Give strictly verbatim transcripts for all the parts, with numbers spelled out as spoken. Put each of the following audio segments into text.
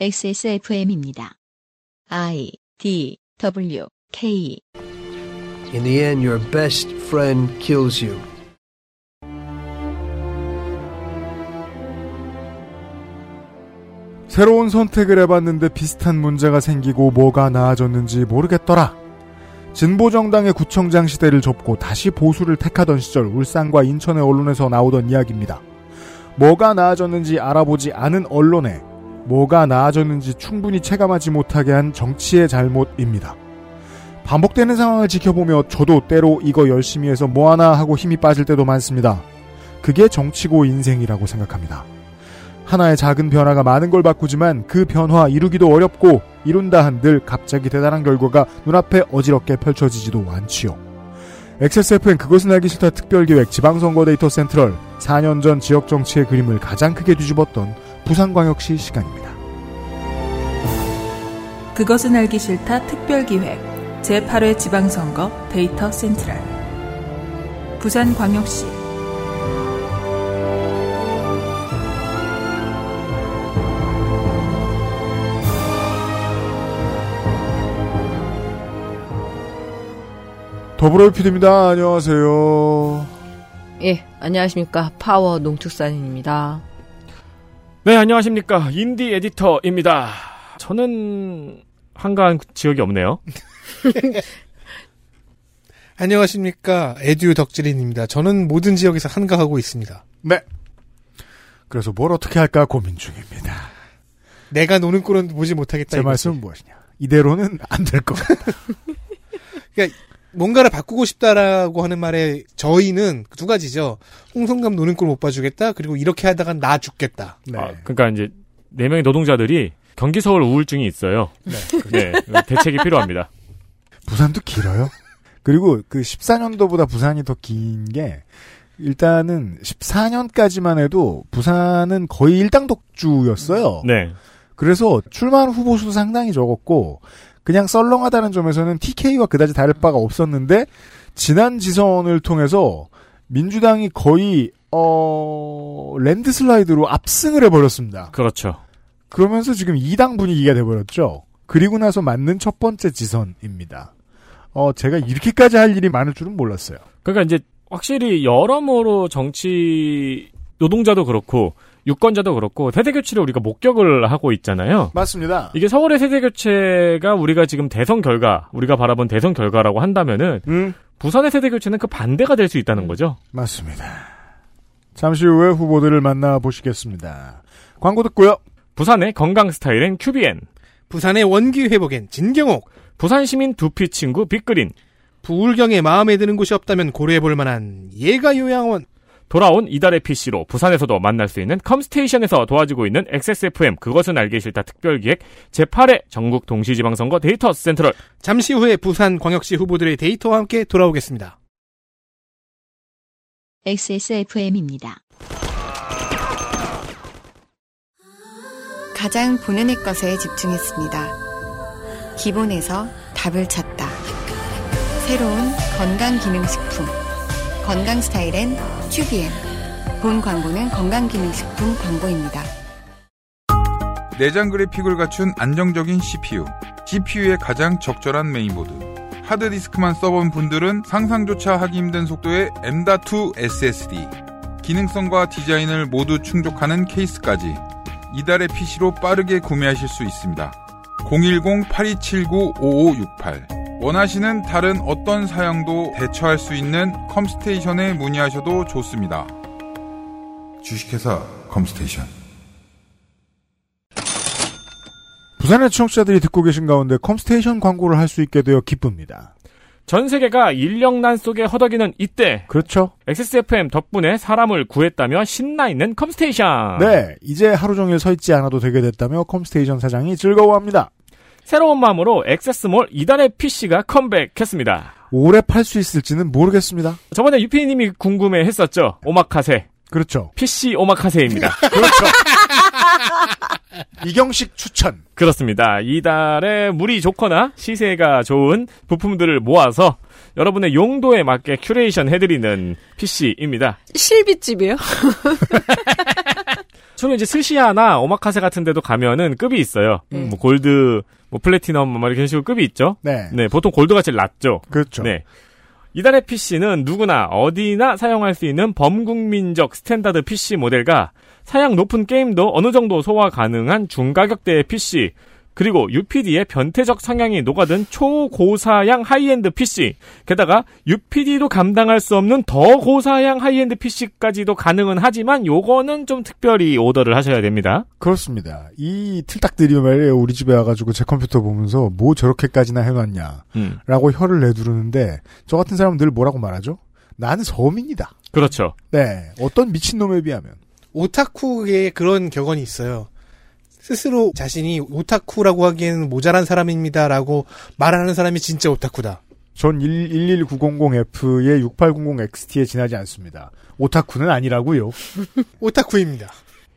엑스에스에프엠입니다. I, D, W, K. In the end, your best friend kills you. 새로운 선택을 해봤는데 비슷한 문제가 생기고 뭐가 나아졌는지 모르겠더라. 진보정당의 구청장 시대를 접고 다시 보수를 택하던 시절 울산과 인천의 언론에서 나오던 이야기입니다. 뭐가 나아졌는지 알아보지 않은 언론에 뭐가 나아졌는지 충분히 체감하지 못하게 한 정치의 잘못입니다. 반복되는 상황을 지켜보며 저도 때로 이거 열심히 해서 뭐하나 하고 힘이 빠질 때도 많습니다. 그게 정치고 인생이라고 생각합니다. 하나의 작은 변화가 많은 걸 바꾸지만 그 변화 이루기도 어렵고 이룬다 한들 갑자기 대단한 결과가 눈앞에 어지럽게 펼쳐지지도 않지요. 엑스에스에프엠 그것은 알기 싫다 특별기획 지방선거 데이터 센트럴 사 년 전 지역정치의 그림을 가장 크게 뒤집었던 부산광역시 시간입니다. 그것은 알기 싫다 특별기획 제팔 회 지방선거 데이터 센트럴 부산광역시 더불어 피디입니다. 안녕하세요. 예, 안녕하십니까. 파워 농축산인입니다. 네, 안녕하십니까. 인디 에디터입니다. 저는 한가한 지역이 없네요. 안녕하십니까. 에듀 덕질인입니다. 저는 모든 지역에서 한가하고 있습니다. 네. 그래서 뭘 어떻게 할까 고민 중입니다. 내가 노는 꼴은 보지 못하겠다. 제 이거지. 말씀은 무엇이냐. 이대로는 안 될 것 같다. 그러니까 뭔가를 바꾸고 싶다라고 하는 말에 저희는 두 가지죠. 홍성감 노는 꼴 못 봐주겠다. 그리고 이렇게 하다간 나 죽겠다. 네. 아, 그러니까 이제 네 명의 노동자들이 경기서울 우울증이 있어요. 네, 네, 대책이 필요합니다. 부산도 길어요. 그리고 그 십사 년도보다 부산이 더 긴 게 일단은 십사 년까지만 해도 부산은 거의 일당독주였어요. 네. 그래서 출마한 후보 수도 상당히 적었고 그냥 썰렁하다는 점에서는 티케이와 그다지 다를 바가 없었는데 지난 지선을 통해서 민주당이 거의 어... 랜드슬라이드로 압승을 해버렸습니다. 그렇죠. 그러면서 지금 이 당 분위기가 돼버렸죠. 그리고 나서 맞는 첫 번째 지선입니다. 어, 제가 이렇게까지 할 일이 많을 줄은 몰랐어요. 그러니까 이제 확실히 여러모로 정치 노동자도 그렇고 유권자도 그렇고 세대교체를 우리가 목격을 하고 있잖아요. 맞습니다. 이게 서울의 세대교체가 우리가 지금 대선 결과, 우리가 바라본 대선 결과라고 한다면은 음. 부산의 세대교체는 그 반대가 될 수 있다는 거죠. 맞습니다. 잠시 후에 후보들을 만나보시겠습니다. 광고 듣고요. 부산의 건강스타일엔 큐비엠, 부산의 원기회복엔 진경옥, 부산시민 두피친구 빅그린, 부울경에 마음에 드는 곳이 없다면 고려해볼 만한 예가요양원, 돌아온 이달의 피씨로 부산에서도 만날 수 있는 컴스테이션에서 도와주고 있는 엑스에스에프엠 그것은 알기 싫다 특별기획 제팔 회 전국 동시지방선거 데이터 센트럴 잠시 후에 부산광역시 후보들의 데이터와 함께 돌아오겠습니다. 엑스에스에프엠입니다. 가장 본연의 것에 집중했습니다. 기본에서 답을 찾다. 새로운 건강기능식품 건강스타일엔 큐비엠. 본 광고는 건강기능식품 광고입니다. 내장 그래픽을 갖춘 안정적인 씨피유, 지피유의 가장 적절한 메인보드. 하드디스크만 써본 분들은 상상조차 하기 힘든 속도의 엠 닷 투 에스에스디, 기능성과 디자인을 모두 충족하는 케이스까지 이달의 피씨로 빠르게 구매하실 수 있습니다. 공일공 팔이칠구 오오육팔 원하시는 다른 어떤 사양도 대처할 수 있는 컴스테이션에 문의하셔도 좋습니다. 주식회사 컴스테이션. 부산의 청취자들이 듣고 계신 가운데 컴스테이션 광고를 할 수 있게 되어 기쁩니다. 전 세계가 인력난 속에 허덕이는 이때. 그렇죠. 엑스에스에프엠 덕분에 사람을 구했다며 신나있는 컴스테이션. 네. 이제 하루 종일 서 있지 않아도 되게 됐다며 컴스테이션 사장이 즐거워합니다. 새로운 마음으로 액세스몰 이달의 피씨가 컴백했습니다. 오래 팔 수 있을지는 모르겠습니다. 저번에 유피님이 궁금해했었죠. 오마카세. 그렇죠. 피씨 오마카세입니다. 그렇죠. 이경식 추천. 그렇습니다. 이달에 물이 좋거나 시세가 좋은 부품들을 모아서 여러분의 용도에 맞게 큐레이션 해드리는 피씨입니다. 실비집이요? 주로 이제 스시야나 오마카세 같은 데도 가면은 급이 있어요. 음. 뭐 골드, 뭐 플래티넘, 뭐 이런 식으로 급이 있죠. 네. 네, 보통 골드가 제일 낮죠. 그렇죠. 네. 이달의 피씨는 누구나 어디나 사용할 수 있는 범국민적 스탠다드 피씨 모델과 사양 높은 게임도 어느 정도 소화 가능한 중가격대의 피씨, 그리고 유피디의 변태적 성향이 녹아든 초고사양 하이엔드 피씨, 게다가 유피디도 감당할 수 없는 더 고사양 하이엔드 피씨까지도 가능은 하지만 요거는 좀 특별히 오더를 하셔야 됩니다. 그렇습니다. 이 틀딱들이 말이에요. 우리 집에 와가지고 제 컴퓨터 보면서 뭐 저렇게까지나 해놨냐 음. 라고 혀를 내두르는데 저 같은 사람은 늘 뭐라고 말하죠? 나는 서민이다. 그렇죠. 네. 어떤 미친놈에 비하면. 오타쿠의 그런 격언이 있어요. 스스로 자신이 오타쿠라고 하기에는 모자란 사람입니다라고 말하는 사람이 진짜 오타쿠다. 전 일일구공공 에프에 육팔공공 엑스티에 지나지 않습니다. 오타쿠는 아니라고요. 오타쿠입니다.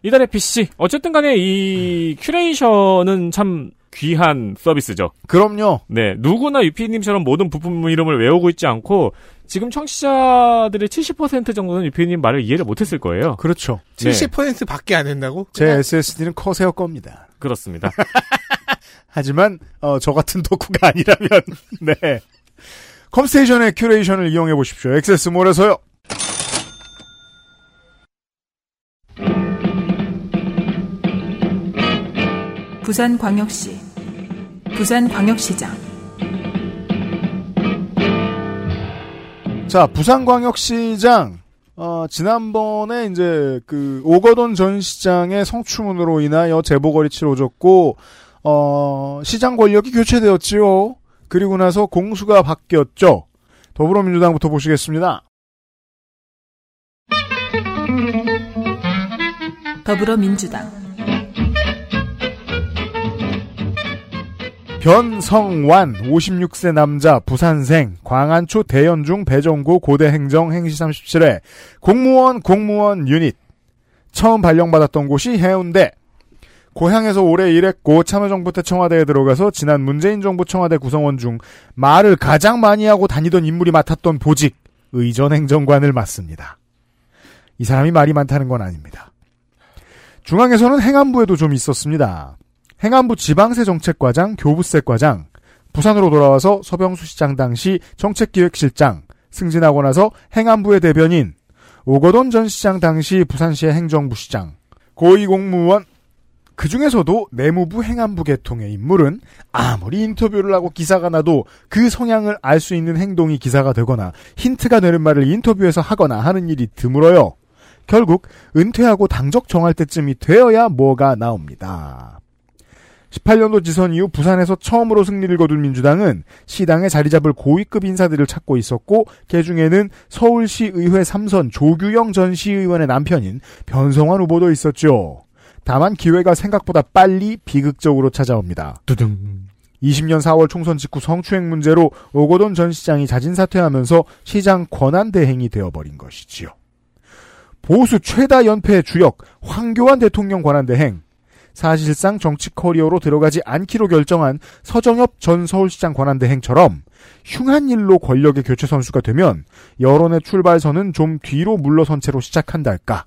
이달의 피씨. 어쨌든 간에 이 음. 큐레이션은 참 귀한 서비스죠. 그럼요. 네, 누구나 유피님처럼 모든 부품 이름을 외우고 있지 않고 지금 청취자들의 칠십 퍼센트 정도는 유피님 말을 이해를 못했을 거예요. 그렇죠. 칠십 퍼센트밖에 안 된다고? 제 그냥... 에스에스디는 커세어 겁니다. 그렇습니다. 하지만 어, 저 같은 덕후가 아니라면 네 컴스테이션의 큐레이션을 이용해 보십시오. 엑세스몰에서요. 부산광역시 부산광역시장. 자, 부산광역시장 어, 지난번에 이제 그 오거돈 전 시장의 성추문으로 인하여 재보궐이 치러졌고 어, 시장 권력이 교체되었지요. 그리고 나서 공수가 바뀌었죠. 더불어민주당부터 보시겠습니다. 더불어민주당 변성완 오십육 세 남자 부산생 광안초 대연중 배정구 고대행정 행시 삼십칠 회 공무원 공무원 유닛 처음 발령받았던 곳이 해운대. 고향에서 오래 일했고 참여정부 때 청와대에 들어가서 지난 문재인 정부 청와대 구성원 중 말을 가장 많이 하고 다니던 인물이 맡았던 보직 의전행정관을 맡습니다. 이 사람이 말이 많다는 건 아닙니다. 중앙에서는 행안부에도 좀 있었습니다. 행안부 지방세정책과장, 교부세과장, 부산으로 돌아와서 서병수 시장 당시 정책기획실장, 승진하고 나서 행안부의 대변인, 오거돈 전 시장 당시 부산시의 행정부시장, 고위공무원. 그중에서도 내무부 행안부 계통의 인물은 아무리 인터뷰를 하고 기사가 나도 그 성향을 알 수 있는 행동이 기사가 되거나 힌트가 되는 말을 인터뷰에서 하거나 하는 일이 드물어요. 결국 은퇴하고 당적 정할 때쯤이 되어야 뭐가 나옵니다. 십팔 년도 지선 이후 부산에서 처음으로 승리를 거둔 민주당은 시당에 자리 잡을 고위급 인사들을 찾고 있었고 그 중에는 서울시의회 삼선 조규영 전 시의원의 남편인 변성완 후보도 있었죠. 다만 기회가 생각보다 빨리 비극적으로 찾아옵니다. 두둥. 이십 년 사월 총선 직후 성추행 문제로 오거돈 전 시장이 자진사퇴하면서 시장 권한대행이 되어버린 것이지요. 보수 최다 연패의 주역 황교안 대통령 권한대행. 사실상 정치 커리어로 들어가지 않기로 결정한 서정엽 전 서울시장 권한대행처럼 흉한 일로 권력의 교체 선수가 되면 여론의 출발선은 좀 뒤로 물러선 채로 시작한달까.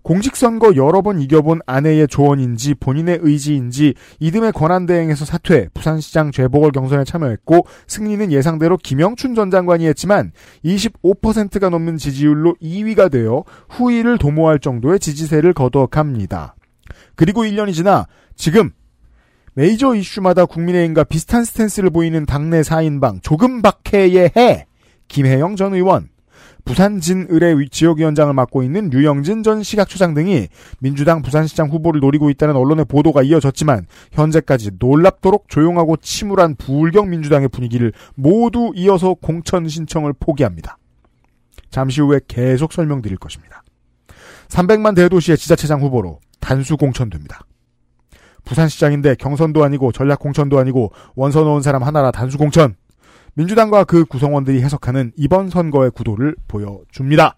공직선거 여러 번 이겨본 아내의 조언인지 본인의 의지인지 이듬해 권한대행에서 사퇴, 부산시장 재보궐 경선에 참여했고 승리는 예상대로 김영춘 전 장관이 했지만 이십오 퍼센트가 넘는 지지율로 이 위가 되어 후위를 도모할 정도의 지지세를 거둬갑니다. 그리고 일 년이 지나 지금 메이저 이슈마다 국민의힘과 비슷한 스탠스를 보이는 당내 사인방 조금 박해의 해 김혜영 전 의원, 부산진의회 지역위원장을 맡고 있는 유영진 전 시각처장 등이 민주당 부산시장 후보를 노리고 있다는 언론의 보도가 이어졌지만 현재까지 놀랍도록 조용하고 침울한 부울경 민주당의 분위기를 모두 이어서 공천 신청을 포기합니다. 잠시 후에 계속 설명드릴 것입니다. 삼백만 대도시의 지자체장 후보로 단수 공천됩니다. 부산시장인데 경선도 아니고 전략공천도 아니고 원서 넣은 사람 하나라 단수 공천. 민주당과 그 구성원들이 해석하는 이번 선거의 구도를 보여줍니다.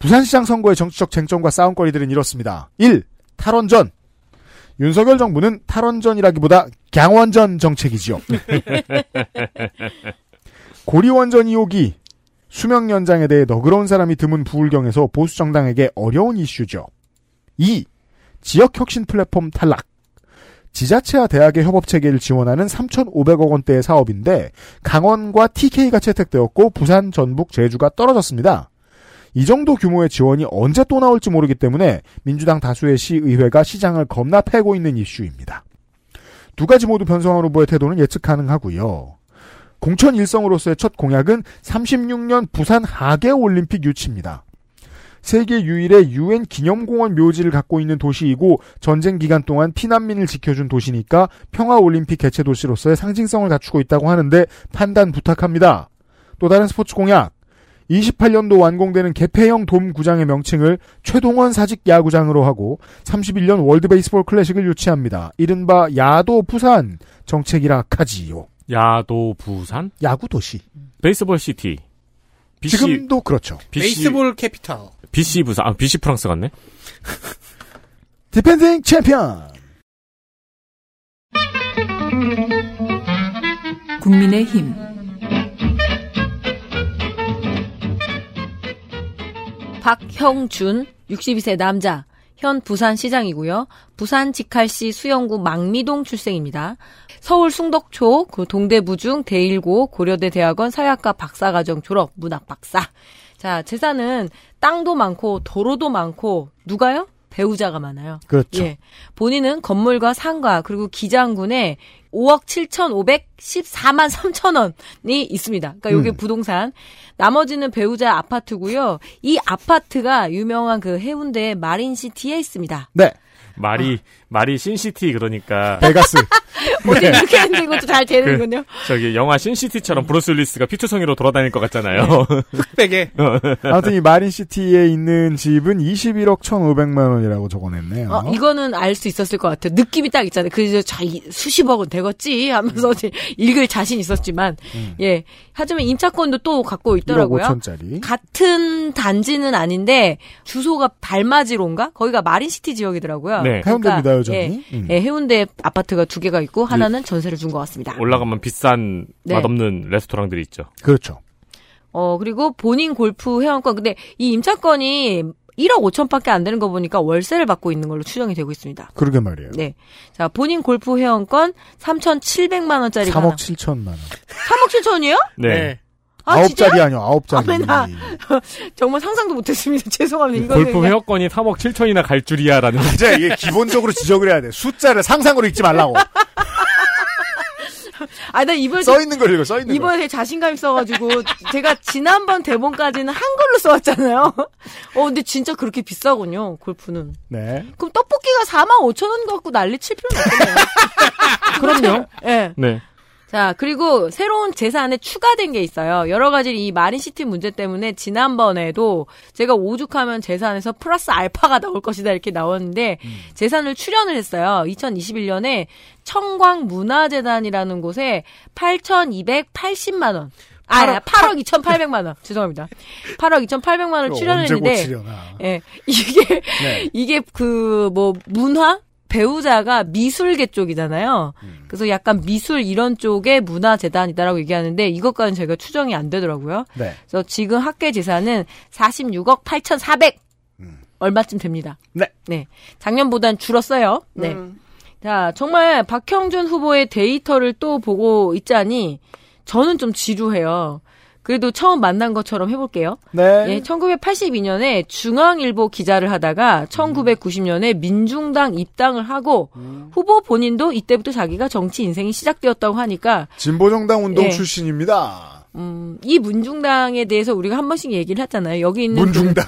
부산시장 선거의 정치적 쟁점과 싸움거리들은 이렇습니다. 일. 탈원전. 윤석열 정부는 탈원전이라기보다 강원전 정책이지요. 고리원전 이호기. 수명 연장에 대해 너그러운 사람이 드문 부울경에서 보수정당에게 어려운 이슈죠. 이. 지역혁신 플랫폼 탈락. 지자체와 대학의 협업체계를 지원하는 삼천오백억 원대의 사업인데 강원과 티케이가 채택되었고 부산, 전북, 제주가 떨어졌습니다. 이 정도 규모의 지원이 언제 또 나올지 모르기 때문에 민주당 다수의 시의회가 시장을 겁나 패고 있는 이슈입니다. 두 가지 모두 변성환 후보의 태도는 예측 가능하고요. 공천 일성으로서의 첫 공약은 삼십육 년 부산 하계올림픽 유치입니다. 세계 유일의 유엔 기념공원 묘지를 갖고 있는 도시이고 전쟁 기간 동안 피난민을 지켜준 도시니까 평화올림픽 개최 도시로서의 상징성을 갖추고 있다고 하는데 판단 부탁합니다. 또 다른 스포츠 공약. 이십팔 년도 완공되는 개폐형 돔 구장의 명칭을 최동원 사직 야구장으로 하고 삼십일 년 월드베이스볼 클래식을 유치합니다. 이른바 야도 부산 정책이라 카지요. 야도 부산? 야구도시. 베이스볼 시티. 비씨... 지금도 그렇죠. 비씨... 베이스볼 캐피탈. 비씨 부산. 아, 비씨 프랑스 같네. 디펜딩 챔피언. 국민의힘. 박형준 육십이 세 남자, 현 부산시장이고요. 부산 직할시 수영구 망미동 출생입니다. 서울 숭덕초, 그 동대부중, 대일고, 고려대 대학원 사회학과 박사과정 졸업, 문학 박사. 자, 재산은 땅도 많고 도로도 많고 누가요? 배우자가 많아요. 그렇죠. 예. 본인은 건물과 상가 그리고 기장군에 오억 칠천오백십사만 삼천 원이 있습니다. 그러니까 이게 음. 부동산. 나머지는 배우자 아파트고요. 이 아파트가 유명한 그 해운대 마린시티에 있습니다. 네. 말이 아. 말이 신시티 그러니까 베가스. 어제 네. 이렇게 하는데 이것도 잘 되는군요. 그, 저기 영화 신시티처럼 브루스 윌리스가 피투성이로 돌아다닐 것 같잖아요. 흑백에. 아무튼 이 마린시티에 있는 집은 이십일억 천오백만 원이라고 적어냈네요. 어, 이거는 알 수 있었을 것 같아요. 느낌이 딱 있잖아요. 그래서 수십억은 되겠지 하면서 음. 읽을 자신 있었지만 음. 예. 하지만 임차권도 또 갖고 있더라고요. 일억 오천짜리. 같은 단지는 아닌데 주소가 달맞이로인가? 거기가 마린시티 지역이더라고요. 네. 해운대입니다. 그러니까, 여전히. 예, 음. 예, 해운대 아파트가 두 개가 있고 하나는 네. 전세를 준 것 같습니다. 올라가면 비싼 네. 맛없는 레스토랑들이 있죠. 그렇죠. 어 그리고 본인 골프 회원권. 근데 이 임차권이 일억 오천밖에 안 되는 거 보니까 월세를 받고 있는 걸로 추정이 되고 있습니다. 그러게 말이에요. 네. 자, 본인 골프 회원권 삼천칠백만 원짜리 삼억 칠천만 원. 삼억 칠천이요? 네. 네. 아, 아홉 자리 아니요, 아홉 자리. 아, 정말 상상도 못했습니다. 죄송합니다. 골프 그냥... 회원권이 삼억 칠천이나 갈 줄이야, 라는. 진짜 이게 기본적으로 지적을 해야 돼. 숫자를 상상으로 읽지 말라고. 아, 나 이번에. 써있는 걸 읽어, 써있는 걸. 이번에 자신감 있어가지고, 제가 지난번 대본까지는 한글로 써왔잖아요. 어, 근데 진짜 그렇게 비싸군요, 골프는. 네. 그럼 떡볶이가 사만 오천 원 갖고 난리 칠 필요는 없겠네요. 그럼요. 예. 네. 네. 자, 그리고 새로운 재산에 추가된 게 있어요. 여러 가지 이 마린시티 문제 때문에 지난번에도 제가 오죽하면 재산에서 플러스 알파가 나올 것이다 이렇게 나왔는데 음. 재산을 출연을 했어요. 이천이십일 년에 청광문화재단이라는 곳에 팔천이백팔십만 원. 아, 팔억 이천팔백만 원. 죄송합니다. 팔억 이천팔백만 원을 출연했는데 예. 이게 네. 이게 그 뭐 문화 배우자가 미술계 쪽이잖아요. 음. 그래서 약간 미술 이런 쪽의 문화재단이다라고 얘기하는데 이것과는 제가 추정이 안 되더라고요. 네. 그래서 지금 학계 재산은 사십육억 팔천사백 음. 얼마쯤 됩니다. 네. 네. 작년보단 줄었어요. 네. 음. 자, 정말 박형준 후보의 데이터를 또 보고 있자니 저는 좀 지루해요. 그래도 처음 만난 것처럼 해볼게요. 네. 예, 천구백팔십이 년에 중앙일보 기자를 하다가 천구백구십 년에 민중당 입당을 하고 음. 후보 본인도 이때부터 자기가 정치 인생이 시작되었다고 하니까 진보정당 운동 예. 출신입니다. 음, 이 민중당에 대해서 우리가 한 번씩 얘기를 했잖아요. 여기 있는 민중당.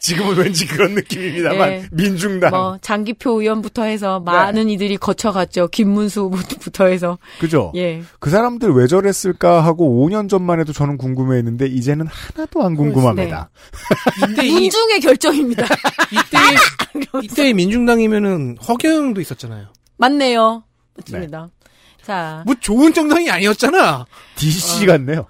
지금은 왠지 그런 느낌입니다만 예. 민중당. 뭐 장기표 의원부터 해서 많은 네. 이들이 거쳐갔죠. 김문수 후보부터 해서. 그죠. 예. 그 사람들 왜 저랬을까 하고 오 년 전만 해도 저는 궁금해했는데 이제는 하나도 안 궁금합니다. 네. 민중의 결정입니다. 이때 이때 민중당이면은 허경영도 있었잖아요. 맞네요. 맞습니다. 네. 자, 뭐 좋은 정당이 아니었잖아. 디씨 어. 같네요.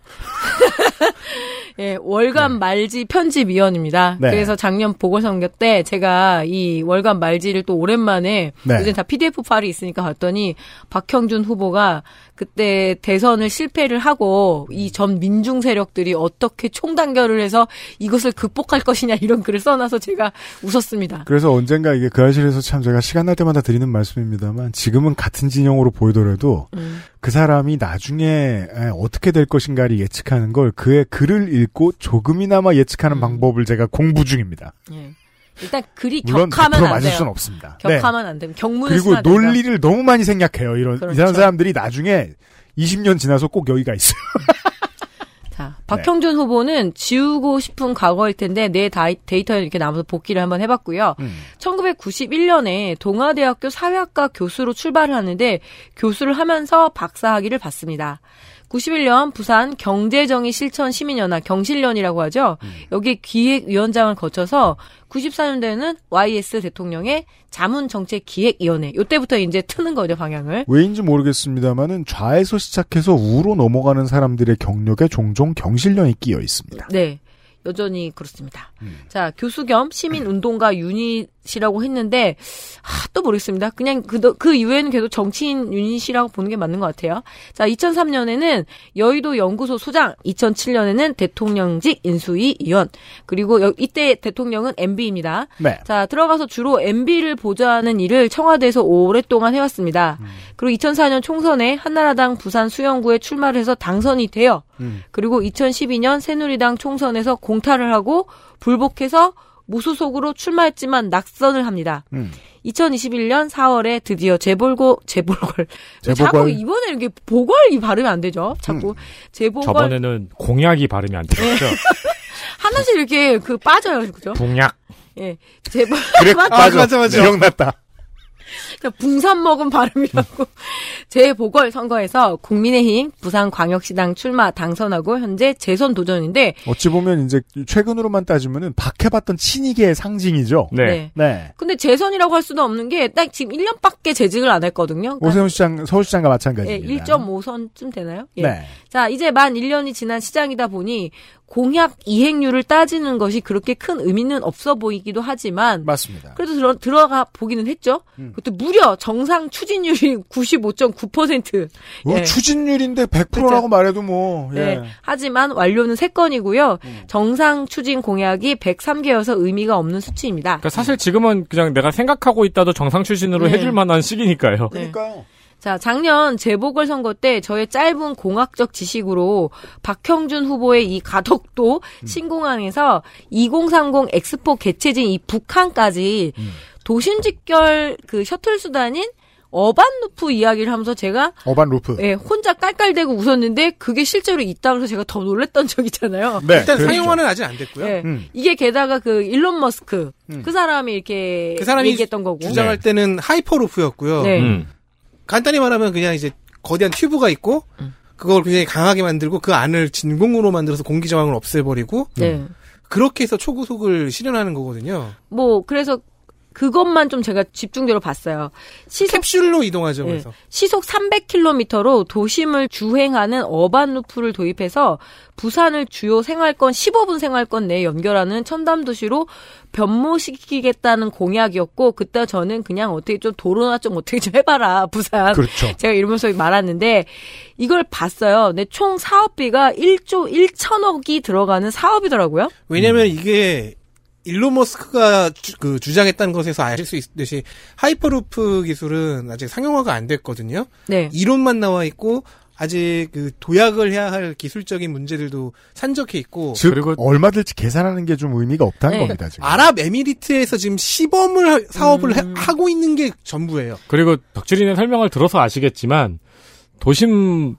예, 월간 네. 말지 편집위원입니다. 네. 그래서 작년 보궐선거 때 제가 이 월간 말지를 또 오랜만에 네. 요즘 다 피디에프 파일이 있으니까 봤더니 박형준 후보가 그때 대선을 실패를 하고 이 전 민중 세력들이 어떻게 총단결을 해서 이것을 극복할 것이냐 이런 글을 써놔서 제가 웃었습니다. 그래서 언젠가 이게 그 아실에서 참 제가 시간 날 때마다 드리는 말씀입니다만 지금은 같은 진영으로 보이더라도 음. 그 사람이 나중에 어떻게 될 것인가를 예측하는 걸 그의 글을 읽고 조금이나마 예측하는 음. 방법을 제가 공부 중입니다. 예. 일단 글이 물론 격하면 안 맞을 돼요. 수는 없습니다. 격하면 네. 안 됩니다. 경문을 쓰면 안 됩니다. 그리고 논리를 너무 많이 생략해요. 이런 그렇죠. 이상한 사람들이 나중에 이십 년 지나서 꼭 여기가 있어요. 자, 박형준 네. 후보는 지우고 싶은 과거일 텐데 내 데이터에 이렇게 남아서 복기를 한번 해봤고요. 음. 천구백구십일 년에 동아대학교 사회학과 교수로 출발을 하는데 교수를 하면서 박사학위를 받습니다. 구십일 년 부산 경제정의 실천 시민연합 경실련이라고 하죠. 음. 여기 기획위원장을 거쳐서 구십사 년대에는 와이에스 대통령의 자문정책기획위원회. 이때부터 이제 트는 거죠, 방향을. 왜인지 모르겠습니다만은 좌에서 시작해서 우로 넘어가는 사람들의 경력에 종종 경실련이 끼어 있습니다. 네. 여전히 그렇습니다. 음. 자, 교수 겸 시민운동가 유닛이라고 했는데 아, 또 모르겠습니다. 그냥 그, 그 이후에는 계속 정치인 유닛이라고 보는 게 맞는 것 같아요. 자, 이천삼 년에는 여의도 연구소 소장, 이천칠 년에는 대통령직 인수위 위원, 그리고 여, 이때 대통령은 엠비입니다. 네. 자, 들어가서 주로 엠비를 보좌하는 일을 청와대에서 오랫동안 해왔습니다. 음. 그리고 이천사 년 총선에 한나라당 부산 수영구에 출마를 해서 당선이 돼요. 음. 그리고 이천십이 년 새누리당 총선에서 공탈을 하고 불복해서 무소속으로 출마했지만 낙선을 합니다. 음. 이천이십일 년 사월에 드디어 재보궐 재보궐 자꾸 이번에 이렇게 보궐이 발음이 안 되죠. 자꾸 음. 재보궐 저번에는 공약이 발음이 안 되죠. 하나씩 이렇게 그 빠져요, 그죠? 공약. 예, 재보궐 그래, 빠져. 맞아, 맞아. 기억났다. 붕산 먹은 발음이라고. 재보궐선거에서 국민의힘 부산광역시당 출마 당선하고 현재 재선 도전인데 어찌 보면 이제 최근으로만 따지면은 박해봤던 친이계의 상징이죠. 네. 네. 네. 근데 재선이라고 할 수도 없는 게 딱 지금 일 년밖에 재직을 안 했거든요. 그러니까 오세훈 시장, 서울시장과 마찬가지입니다. 네, 일 점 오 선쯤 되나요? 예. 네. 자, 이제 만 일 년이 지난 시장이다 보니 공약 이행률을 따지는 것이 그렇게 큰 의미는 없어 보이기도 하지만 맞습니다. 그래도 들어, 들어가 보기는 했죠. 음. 그것도 무려 정상 추진율이 구십오 점 구 퍼센트. 뭐 예. 추진율인데 백 퍼센트라고 그렇죠? 말해도 뭐. 예. 예. 하지만 완료는 세 건이고요. 음. 정상 추진 공약이 백삼 개여서 의미가 없는 수치입니다. 그러니까 사실 지금은 그냥 내가 생각하고 있다도 정상 추진으로 예. 해줄 만한 시기니까요. 그러니까요. 자, 작년 재보궐선거 때 저의 짧은 공학적 지식으로 박형준 후보의 이 가덕도 음. 신공항에서 이공삼공 엑스포 개최지인 이 북한까지 음. 도심직결 그 셔틀 수단인 어반루프 이야기를 하면서 제가 어반루프 예, 혼자 깔깔대고 웃었는데 그게 실제로 있다고 해서 제가 더 놀랬던 적이잖아요. 네, 일단 그렇죠. 상용화는 아직 안 됐고요. 예, 음. 이게 게다가 그 일론 머스크 음. 그 사람이 이렇게 그 사람이 얘기했던 거고 주장할 네. 때는 하이퍼루프였고요. 네. 음. 간단히 말하면 그냥 이제 거대한 튜브가 있고 음. 그걸 굉장히 강하게 만들고 그 안을 진공으로 만들어서 공기 저항을 없애버리고 네. 그렇게 해서 초고속을 실현하는 거거든요. 뭐 그래서 그것만 좀 제가 집중적으로 봤어요. 시속, 캡슐로 이동하죠. 네. 그래서. 시속 삼백 킬로미터로 도심을 주행하는 어반루프를 도입해서 부산을 주요 생활권 십오 분 생활권 내에 연결하는 첨단도시로 변모시키겠다는 공약이었고 그때 저는 그냥 어떻게 좀 도로나 좀 어떻게 좀 해봐라 부산. 그렇죠. 제가 이러면서 말았는데 이걸 봤어요. 근데 총 사업비가 일 조 천억이 들어가는 사업이더라고요. 왜냐면 음. 이게 일론 머스크가 주, 그 주장했다는 것에서 아실 수 있듯이 하이퍼루프 기술은 아직 상용화가 안 됐거든요. 네. 이론만 나와 있고 아직 그 도약을 해야 할 기술적인 문제들도 산적해 있고 즉, 그리고 얼마 들지 계산하는 게 좀 의미가 없다는 네. 겁니다. 지금. 아랍에미리트에서 지금 시범을 사업을 음... 하, 하고 있는 게 전부예요. 그리고 덕질인의 설명을 들어서 아시겠지만 도심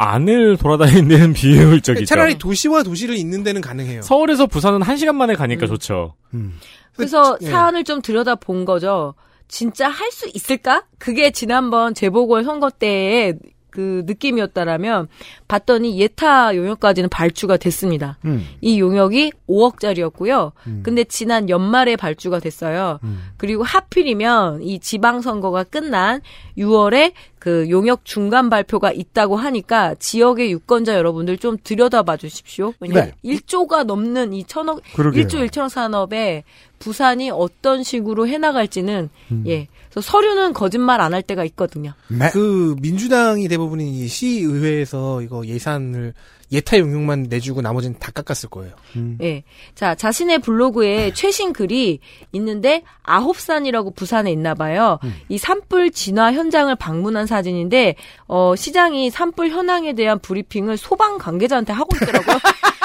안을 돌아다니는 데는 비효율적이죠. 차라리 도시와 도시를 잇는 데는 가능해요. 서울에서 부산은 한 시간 만에 가니까 음. 좋죠. 음. 그래서 그, 사안을 예. 좀 들여다본 거죠. 진짜 할 수 있을까? 그게 지난번 재보궐선거 때의 그 느낌이었다라면 봤더니 예타 용역까지는 발주가 됐습니다. 음. 이 용역이 오억짜리였고요. 음. 근데 지난 연말에 발주가 됐어요. 음. 그리고 하필이면 이 지방선거가 끝난 유월에 그 용역 중간 발표가 있다고 하니까 지역의 유권자 여러분들 좀 들여다봐 주십시오. 왜냐하면 네. 일 조가 넘는 이 천억, 그러게요. 일 조 일천억 산업에 부산이 어떤 식으로 해나갈지는 음. 예, 그래서 서류는 거짓말 안 할 때가 있거든요. 네. 그 민주당이 대부분 이 시의회에서 이거 예산을 예타 용역만 내주고 나머지는 다 깎았을 거예요. 음. 예. 자, 자신의 블로그에 최신 글이 있는데 아홉산이라고 부산에 있나 봐요. 음. 이 산불 진화 현장을 방문한 사진인데 어, 시장이 산불 현황에 대한 브리핑을 소방 관계자한테 하고 있더라고요.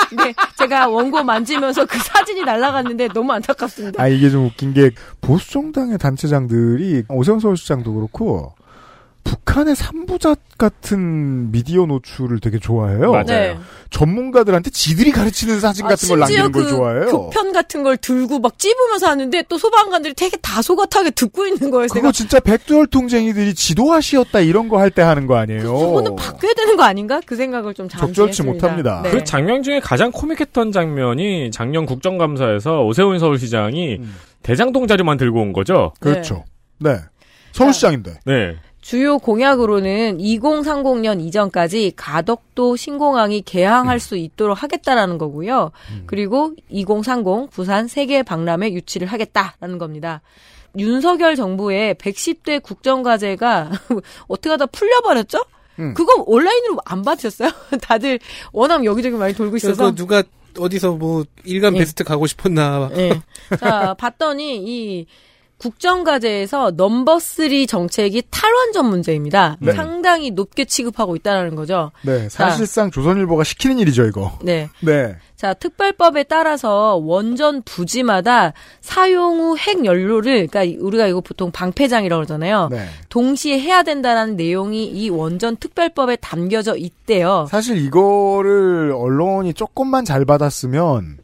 근데 제가 원고 만지면서 그 사진이 날아갔는데 너무 안타깝습니다. 아, 이게 좀 웃긴 게 보수 정당의 단체장들이 오세훈 서울시장도 그렇고 북한의 삼부작 같은 미디어 노출을 되게 좋아해요. 맞아요. 네. 전문가들한테 지들이 가르치는 사진 아, 같은 걸 남기는 그 걸 좋아해요. 교편 같은 걸 들고 막 찝으면서 하는데 또 소방관들이 되게 다소곳하게 듣고 있는 거예요. 그거 제가. 진짜 백두혈통쟁이들이 지도하시었다 이런 거 할 때 하는 거 아니에요. 그거는 바꿔야 되는 거 아닌가? 그 생각을 좀 잠시 적절치 했습니다. 못합니다. 네. 그 장면 중에 가장 코믹했던 장면이 작년 국정감사에서 오세훈 서울시장이 음. 대장동 자료만 들고 온 거죠. 그렇죠. 네. 네. 서울시장인데. 네. 주요 공약으로는 이공삼공년 이전까지 가덕도 신공항이 개항할 음. 수 있도록 하겠다라는 거고요. 음. 그리고 이공삼공 부산 세계 박람회 유치를 하겠다라는 겁니다. 윤석열 정부의 백십대 국정과제가 어떻게 하다 풀려버렸죠? 음. 그거 온라인으로 안 받으셨어요? 다들 워낙 여기저기 많이 돌고 있어서. 누가 어디서 뭐 일간 예. 베스트 가고 싶었나. 예. 자, 봤더니 이 국정과제에서 넘버삼 정책이 탈원전 문제입니다. 네. 상당히 높게 취급하고 있다는 거죠. 네, 사실상 자, 조선일보가 시키는 일이죠, 이거. 네. 네. 자, 특별법에 따라서 원전 부지마다 사용 후 핵연료를, 그러니까 우리가 이거 보통 방폐장이라고 그러잖아요. 네. 동시에 해야 된다는 내용이 이 원전 특별법에 담겨져 있대요. 사실 이거를 언론이 조금만 잘 받았으면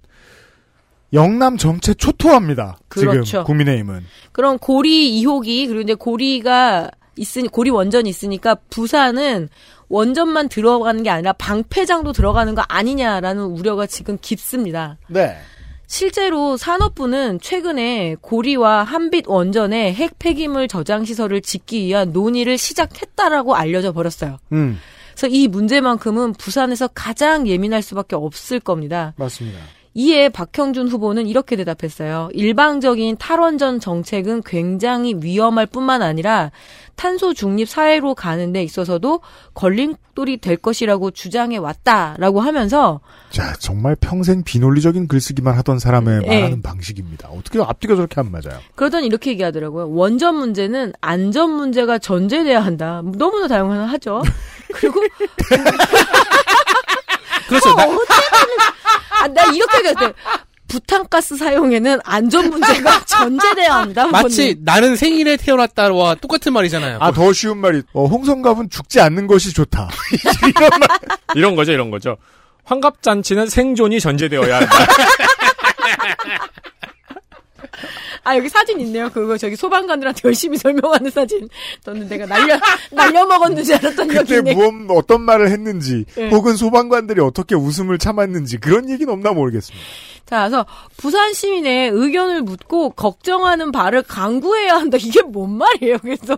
영남 정체 초토화입니다. 그렇죠. 지금 국민의힘은. 그럼 고리 이호기 그리고 이제 고리가 있으니 고리 원전이 있으니까 부산은 원전만 들어가는 게 아니라 방폐장도 들어가는 거 아니냐라는 우려가 지금 깊습니다. 네. 실제로 산업부는 최근에 고리와 한빛 원전에 핵 폐기물 저장 시설을 짓기 위한 논의를 시작했다라고 알려져 버렸어요. 음. 그래서 이 문제만큼은 부산에서 가장 예민할 수밖에 없을 겁니다. 맞습니다. 이에 박형준 후보는 이렇게 대답했어요. 일방적인 탈원전 정책은 굉장히 위험할 뿐만 아니라 탄소 중립 사회로 가는 데 있어서도 걸림돌이 될 것이라고 주장해왔다라고 하면서 자, 정말 평생 비논리적인 글쓰기만 하던 사람의 네. 말하는 방식입니다. 어떻게 앞뒤가 저렇게 안 맞아요. 그러더니 이렇게 얘기하더라고요. 원전 문제는 안전 문제가 전제돼야 한다. 너무나 다양하죠. 그리고 그렇죠. 어, 나... 아, 나 이렇게 얘기했어요. 부탄가스 사용에는 안전 문제가 전제돼야 한다. 마치 언니. 나는 생일에 태어났다와 똑같은 말이잖아요. 아, 더 쉬운 말이 어, 홍성갑은 죽지 않는 것이 좋다. 이런 말. 이런 거죠, 이런 거죠. 환갑잔치는 생존이 전제되어야 한다. 아, 여기 사진 있네요. 그거 저기 소방관들한테 열심히 설명하는 사진. 저는 내가 날려 날려 먹었는지 알았던 여기 그때 무언 어떤 말을 했는지 네. 혹은 소방관들이 어떻게 웃음을 참았는지 그런 얘기는 없나 모르겠습니다. 자, 그래서 부산 시민의 의견을 묻고 걱정하는 바를 강구해야 한다. 이게 뭔 말이에요? 그래서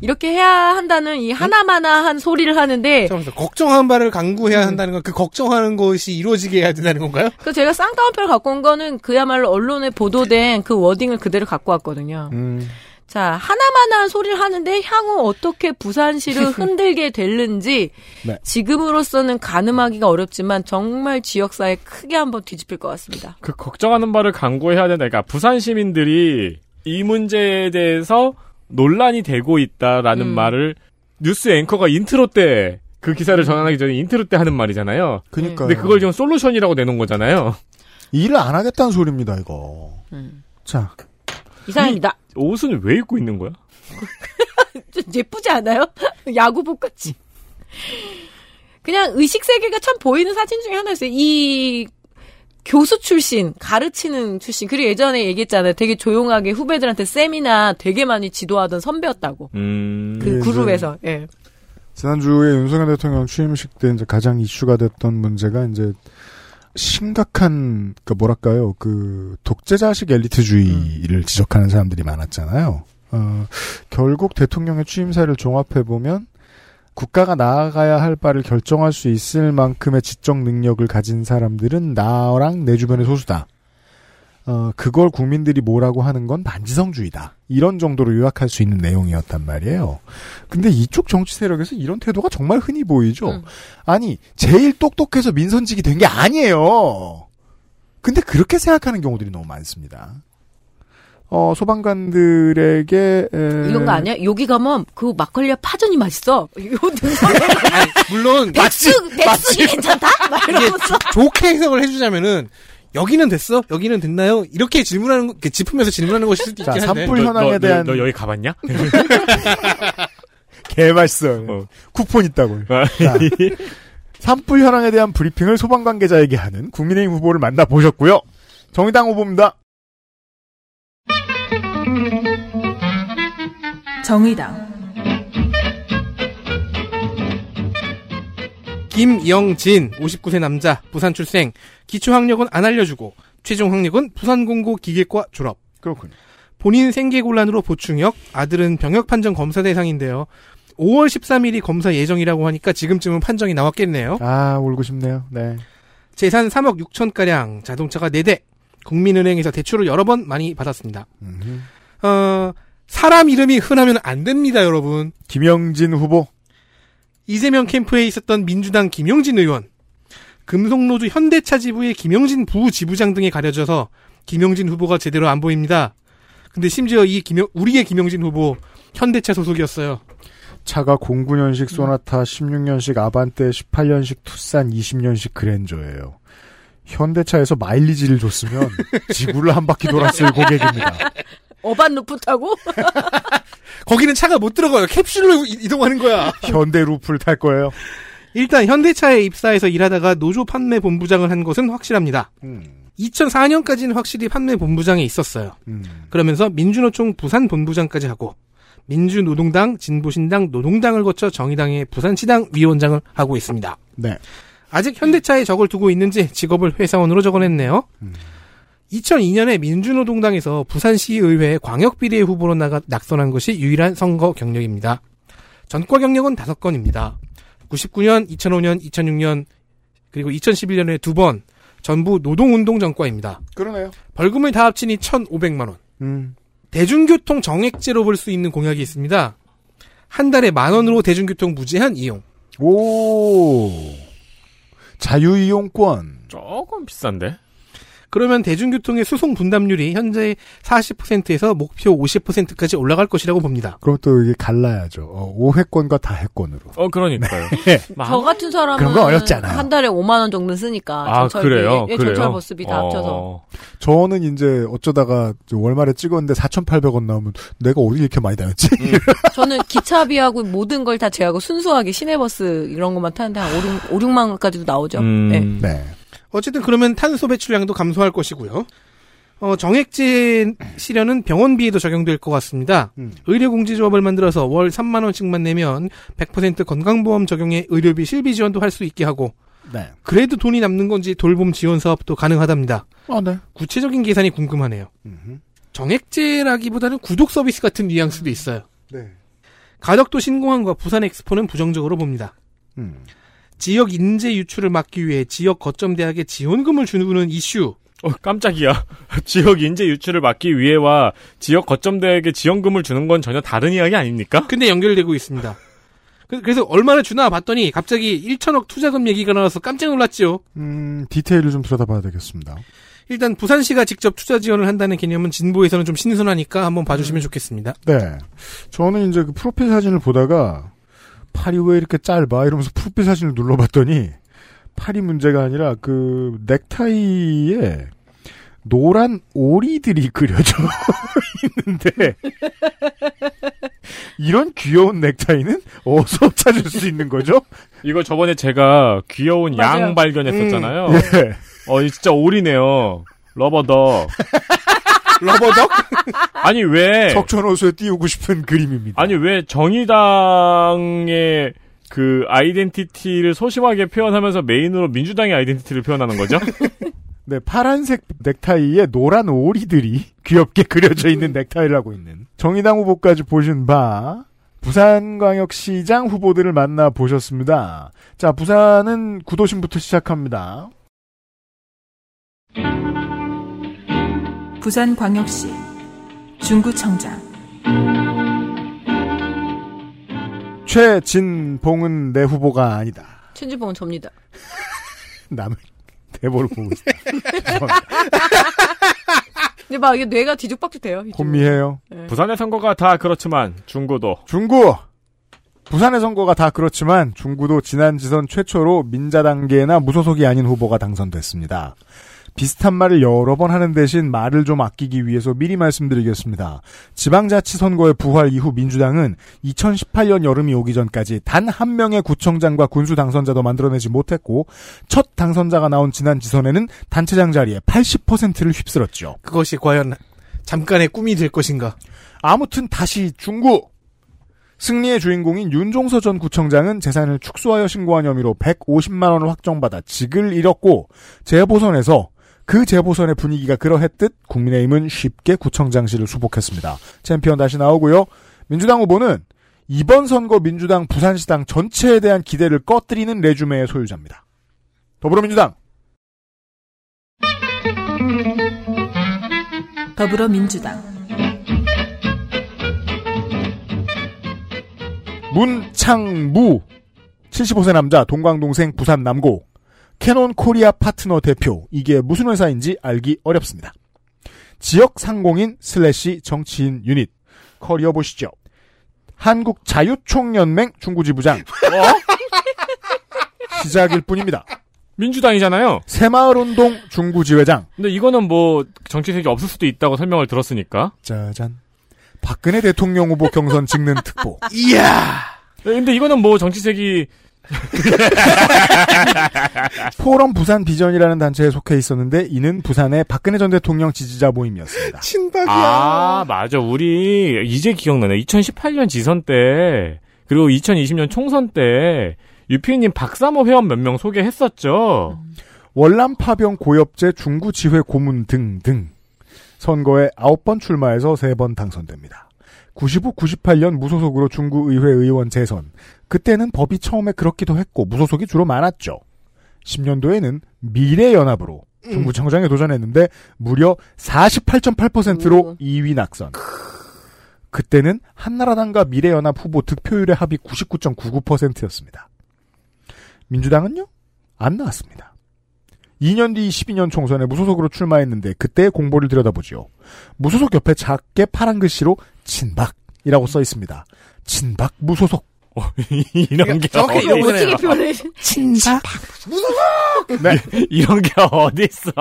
이렇게 해야 한다는 이 하나마나한 소리를 하는데 잠시만요. 걱정하는 바를 강구해야 한다는 건 그 걱정하는 것이 이루어지게 해야 된다는 건가요? 그래서 제가 쌍따옴표를 갖고 온 거는 그야말로 언론에 보도된 그 워딩을 그대로 갖고 왔거든요. 음. 자, 하나마나한 소리를 하는데 향후 어떻게 부산시를 흔들게 될는지 네. 지금으로서는 가늠하기가 어렵지만 정말 지역사회 크게 한번 뒤집힐 것 같습니다. 그 걱정하는 바를 강구해야 된다. 그러니까 부산 시민들이 이 문제에 대해서 논란이 되고 있다라는 음. 말을 뉴스 앵커가 인트로 때 그 기사를 전환하기 전에 인트로 때 하는 말이잖아요. 그러니까요. 근데 그걸 지금 솔루션이라고 내놓은 거잖아요. 일을 안 하겠다는 소리입니다, 이거. 음. 자, 이상입니다. 옷은 왜 입고 있는 거야? 좀 예쁘지 않아요? 야구복 같이. 그냥 의식 세계가 참 보이는 사진 중에 하나였어요. 이 교수 출신, 가르치는 출신. 그리고 예전에 얘기했잖아요. 되게 조용하게 후배들한테 세미나 되게 많이 지도하던 선배였다고. 음... 그 그룹에서. 예. 지난주에 윤석열 대통령 취임식 때 이제 가장 이슈가 됐던 문제가 이제 심각한, 그, 뭐랄까요, 그, 독재자식 엘리트주의를 음. 지적하는 사람들이 많았잖아요. 어, 결국 대통령의 취임사를 종합해보면, 국가가 나아가야 할 바를 결정할 수 있을 만큼의 지적 능력을 가진 사람들은 나랑 내 주변의 소수다. 어, 그걸 국민들이 뭐라고 하는 건 반지성주의다. 이런 정도로 요약할 수 있는 내용이었단 말이에요. 근데 이쪽 정치 세력에서 이런 태도가 정말 흔히 보이죠. 응. 아니, 제일 똑똑해서 민선직이 된 게 아니에요. 근데 그렇게 생각하는 경우들이 너무 많습니다. 어, 소방관들에게, 에... 이런 거 아니야? 여기 가면 그 막걸리와 파전이 맛있어. 요 등산에. 물론. 백숙, 백숙이 괜찮다? 막 이러면서. 좋게 해석을 해주자면은, 여기는 됐어? 여기는 됐나요? 이렇게 질문하는, 짚으면서 질문하는 것일 수도 있긴 한데. 산불 현황에 대한. 너, 너, 너 여기 가봤냐? 개 맛있어. 어. 쿠폰 있다고. 산불 현황에 대한 브리핑을 소방관계자에게 하는 국민의힘 후보를 만나보셨고요. 정의당 후보입니다. 정의당 김영진 오십구 세 남자 부산 출생 기초학력은 안 알려주고 최종학력은 부산공고 기계과 졸업. 그렇군요. 본인 생계곤란으로 보충역 아들은 병역판정 검사 대상인데요. 오월 십삼일이 검사 예정이라고 하니까 지금쯤은 판정이 나왔겠네요. 아 울고 싶네요. 네. 재산 삼억 육천가량 자동차가 네 대 국민은행에서 대출을 여러 번 많이 받았습니다. 음. 어, 사람 이름이 흔하면 안 됩니다, 여러분. 김영진 후보. 이재명 캠프에 있었던 민주당 김영진 의원. 금속노조 현대차 지부의 김영진 부지부장 등에 가려져서 김영진 후보가 제대로 안 보입니다. 근데 심지어 이 김영, 우리의 김영진 후보 현대차 소속이었어요. 차가 공구년식 소나타, 십육년식 아반떼, 십팔년식 투싼, 이십년식 그랜저예요. 현대차에서 마일리지를 줬으면 지구를 한 바퀴 돌았을 고객입니다. 어반루프 타고? 거기는 차가 못 들어가요. 캡슐로 이동하는 거야. 현대루프를 탈 거예요. 일단 현대차에 입사해서 일하다가 노조 판매 본부장을 한 것은 확실합니다. 음. 이천사년까지는 확실히 판매 본부장에 있었어요. 음. 그러면서 민주노총 부산 본부장까지 하고 민주노동당, 진보신당, 노동당을 거쳐 정의당의 부산시당 위원장을 하고 있습니다. 네. 아직 현대차에 적을 두고 있는지 직업을 회사원으로 적어냈네요. 음. 이천이년에 민주노동당에서 부산시의회 광역비례 후보로 나가, 낙선한 것이 유일한 선거 경력입니다. 전과 경력은 다섯 건입니다. 구십구년, 이천오년, 이천육년, 그리고 이천십일년에 두 번, 전부 노동운동 전과입니다. 그러네요. 벌금을 다 합치니 천오백만 원. 음. 대중교통 정액제로 볼 수 있는 공약이 있습니다. 한 달에 만 원으로 대중교통 무제한 이용. 오. 자유이용권. 조금 비싼데? 그러면 대중교통의 수송 분담률이 현재 사십 퍼센트에서 목표 오십 퍼센트까지 올라갈 것이라고 봅니다. 그럼 또 이게 갈라야죠. 어, 오회권과 다회권으로. 어, 그러니까요. 네. 저 같은 사람은 그런 건 어렵잖아요. 한 달에 오만 원 정도 쓰니까. 아, 전철비, 그래요? 예, 전철 그래요? 버스비 다 어... 합쳐서. 저는 이제 어쩌다가 월말에 찍었는데 사천팔백원 나오면 내가 어디 이렇게 많이 다녔지? 음. 저는 기차비하고 모든 걸 다 제하고 순수하게 시내버스 이런 것만 타는데 한 오륙만까지도 나오죠. 음... 네. 네. 어쨌든 그러면 탄소 배출량도 감소할 것이고요. 어, 정액제 실현은 병원비에도 적용될 것 같습니다. 음. 의료공제조합을 만들어서 월 삼만 원씩만 내면 백 퍼센트 건강보험 적용에 의료비 실비 지원도 할 수 있게 하고 네. 그래도 돈이 남는 건지 돌봄 지원 사업도 가능하답니다. 아, 네. 구체적인 계산이 궁금하네요. 음흠. 정액제라기보다는 구독 서비스 같은 뉘앙스도 있어요. 네. 가덕도 신공항과 부산 엑스포는 부정적으로 봅니다. 음. 지역 인재 유출을 막기 위해 지역 거점 대학에 지원금을 주는 이슈. 어, 깜짝이야. 지역 인재 유출을 막기 위해와 지역 거점 대학에 지원금을 주는 건 전혀 다른 이야기 아닙니까? 근데 연결되고 있습니다. 그래서 얼마나 주나 봤더니 갑자기 천억 투자금 얘기가 나와서 깜짝 놀랐죠. 음, 디테일을 좀 들여다봐야 되겠습니다. 일단 부산시가 직접 투자 지원을 한다는 개념은 진보에서는 좀 신선하니까 한번 봐주시면 음. 좋겠습니다. 네. 저는 이제 그 프로필 사진을 보다가 팔이 왜 이렇게 짧아? 이러면서 프로필 사진을 눌러봤더니 팔이 문제가 아니라 그 넥타이에 노란 오리들이 그려져 있는데 이런 귀여운 넥타이는 어디서 찾을 수 있는 거죠? 이거 저번에 제가 귀여운 맞아요. 양 발견했었잖아요. 음, 예. 어, 진짜 오리네요. 러버덕. 러버덕? 아니 왜 석촌호수에 띄우고 싶은 그림입니다. 아니 왜 정의당의 그 아이덴티티를 소심하게 표현하면서 메인으로 민주당의 아이덴티티를 표현하는 거죠? 네, 파란색 넥타이에 노란 오리들이 귀엽게 그려져 있는 넥타이를 하고 있는 정의당 후보까지 보신 바 부산광역시장 후보들을 만나보셨습니다. 자, 부산은 구도심부터 시작합니다. 부산광역시 중구청장 최진봉은 내 후보가 아니다. 최진봉은 접니다. 남의 대보를 보고 있어요. 근데 막 이게 뇌가 뒤죽박죽 돼요. 혼미해요. 네. 부산의 선거가 다 그렇지만 중구도. 중구! 부산의 선거가 다 그렇지만 중구도 지난 지선 최초로 민자당계나 무소속이 아닌 후보가 당선됐습니다. 비슷한 말을 여러 번 하는 대신 말을 좀 아끼기 위해서 미리 말씀드리겠습니다. 지방자치선거의 부활 이후 민주당은 이천십팔 년 여름이 오기 전까지 단 한 명의 구청장과 군수 당선자도 만들어내지 못했고 첫 당선자가 나온 지난 지선에는 단체장 자리에 팔십 퍼센트를 휩쓸었죠. 그것이 과연 잠깐의 꿈이 될 것인가? 아무튼 다시 중구! 승리의 주인공인 윤종서 전 구청장은 재산을 축소하여 신고한 혐의로 백오십만 원을 확정받아 직을 잃었고 재보선에서 그 재보선의 분위기가 그러했듯 국민의힘은 쉽게 구청장실을 수복했습니다. 챔피언 다시 나오고요. 민주당 후보는 이번 선거 민주당 부산시당 전체에 대한 기대를 꺼뜨리는 레주메의 소유자입니다. 더불어민주당 더불어민주당 문창무 칠십오 세 남자 동광동생 부산 남고 캐논 코리아 파트너 대표. 이게 무슨 회사인지 알기 어렵습니다. 지역 상공인 슬래시 정치인 유닛 커리어 보시죠. 한국자유총연맹 중구지부장 어? 시작일 뿐입니다. 민주당이잖아요. 새마을운동 중구지회장. 근데 이거는 뭐 정치색이 없을 수도 있다고 설명을 들었으니까. 짜잔. 박근혜 대통령 후보 경선 찍는 특보. 이야. 근데 이거는 뭐 정치색이 포럼 부산 비전이라는 단체에 속해 있었는데 이는 부산의 박근혜 전 대통령 지지자 모임이었습니다. 친박이야. 아 맞아. 우리 이제 기억나네. 이천십팔 년 지선 때 그리고 이천이십 년 총선 때 유피님 박사모 회원 몇 명 소개했었죠. 음. 월남 파병 고엽제 중구지회 고문 등등. 선거에 아홉 번 출마해서 세 번 당선됩니다. 구십오, 구십팔 년 무소속으로 중구의회 의원 재선. 그때는 법이 처음에 그렇기도 했고 무소속이 주로 많았죠. 십 년도에는 미래연합으로 중구청장에 도전했는데 무려 사십팔 점 팔 퍼센트로 이 위 낙선. 그때는 한나라당과 미래연합 후보 득표율의 합이 구십구 점 구구 퍼센트였습니다. 민주당은요? 안 나왔습니다. 이 년 뒤 십이 년 총선에 무소속으로 출마했는데 그때의 공보를 들여다보죠. 무소속 옆에 작게 파란 글씨로 친박이라고 써 있습니다. 친박 무소속. 이런 게 어디 있어? 친박 무소속. 네, 이런 게 어디 있어?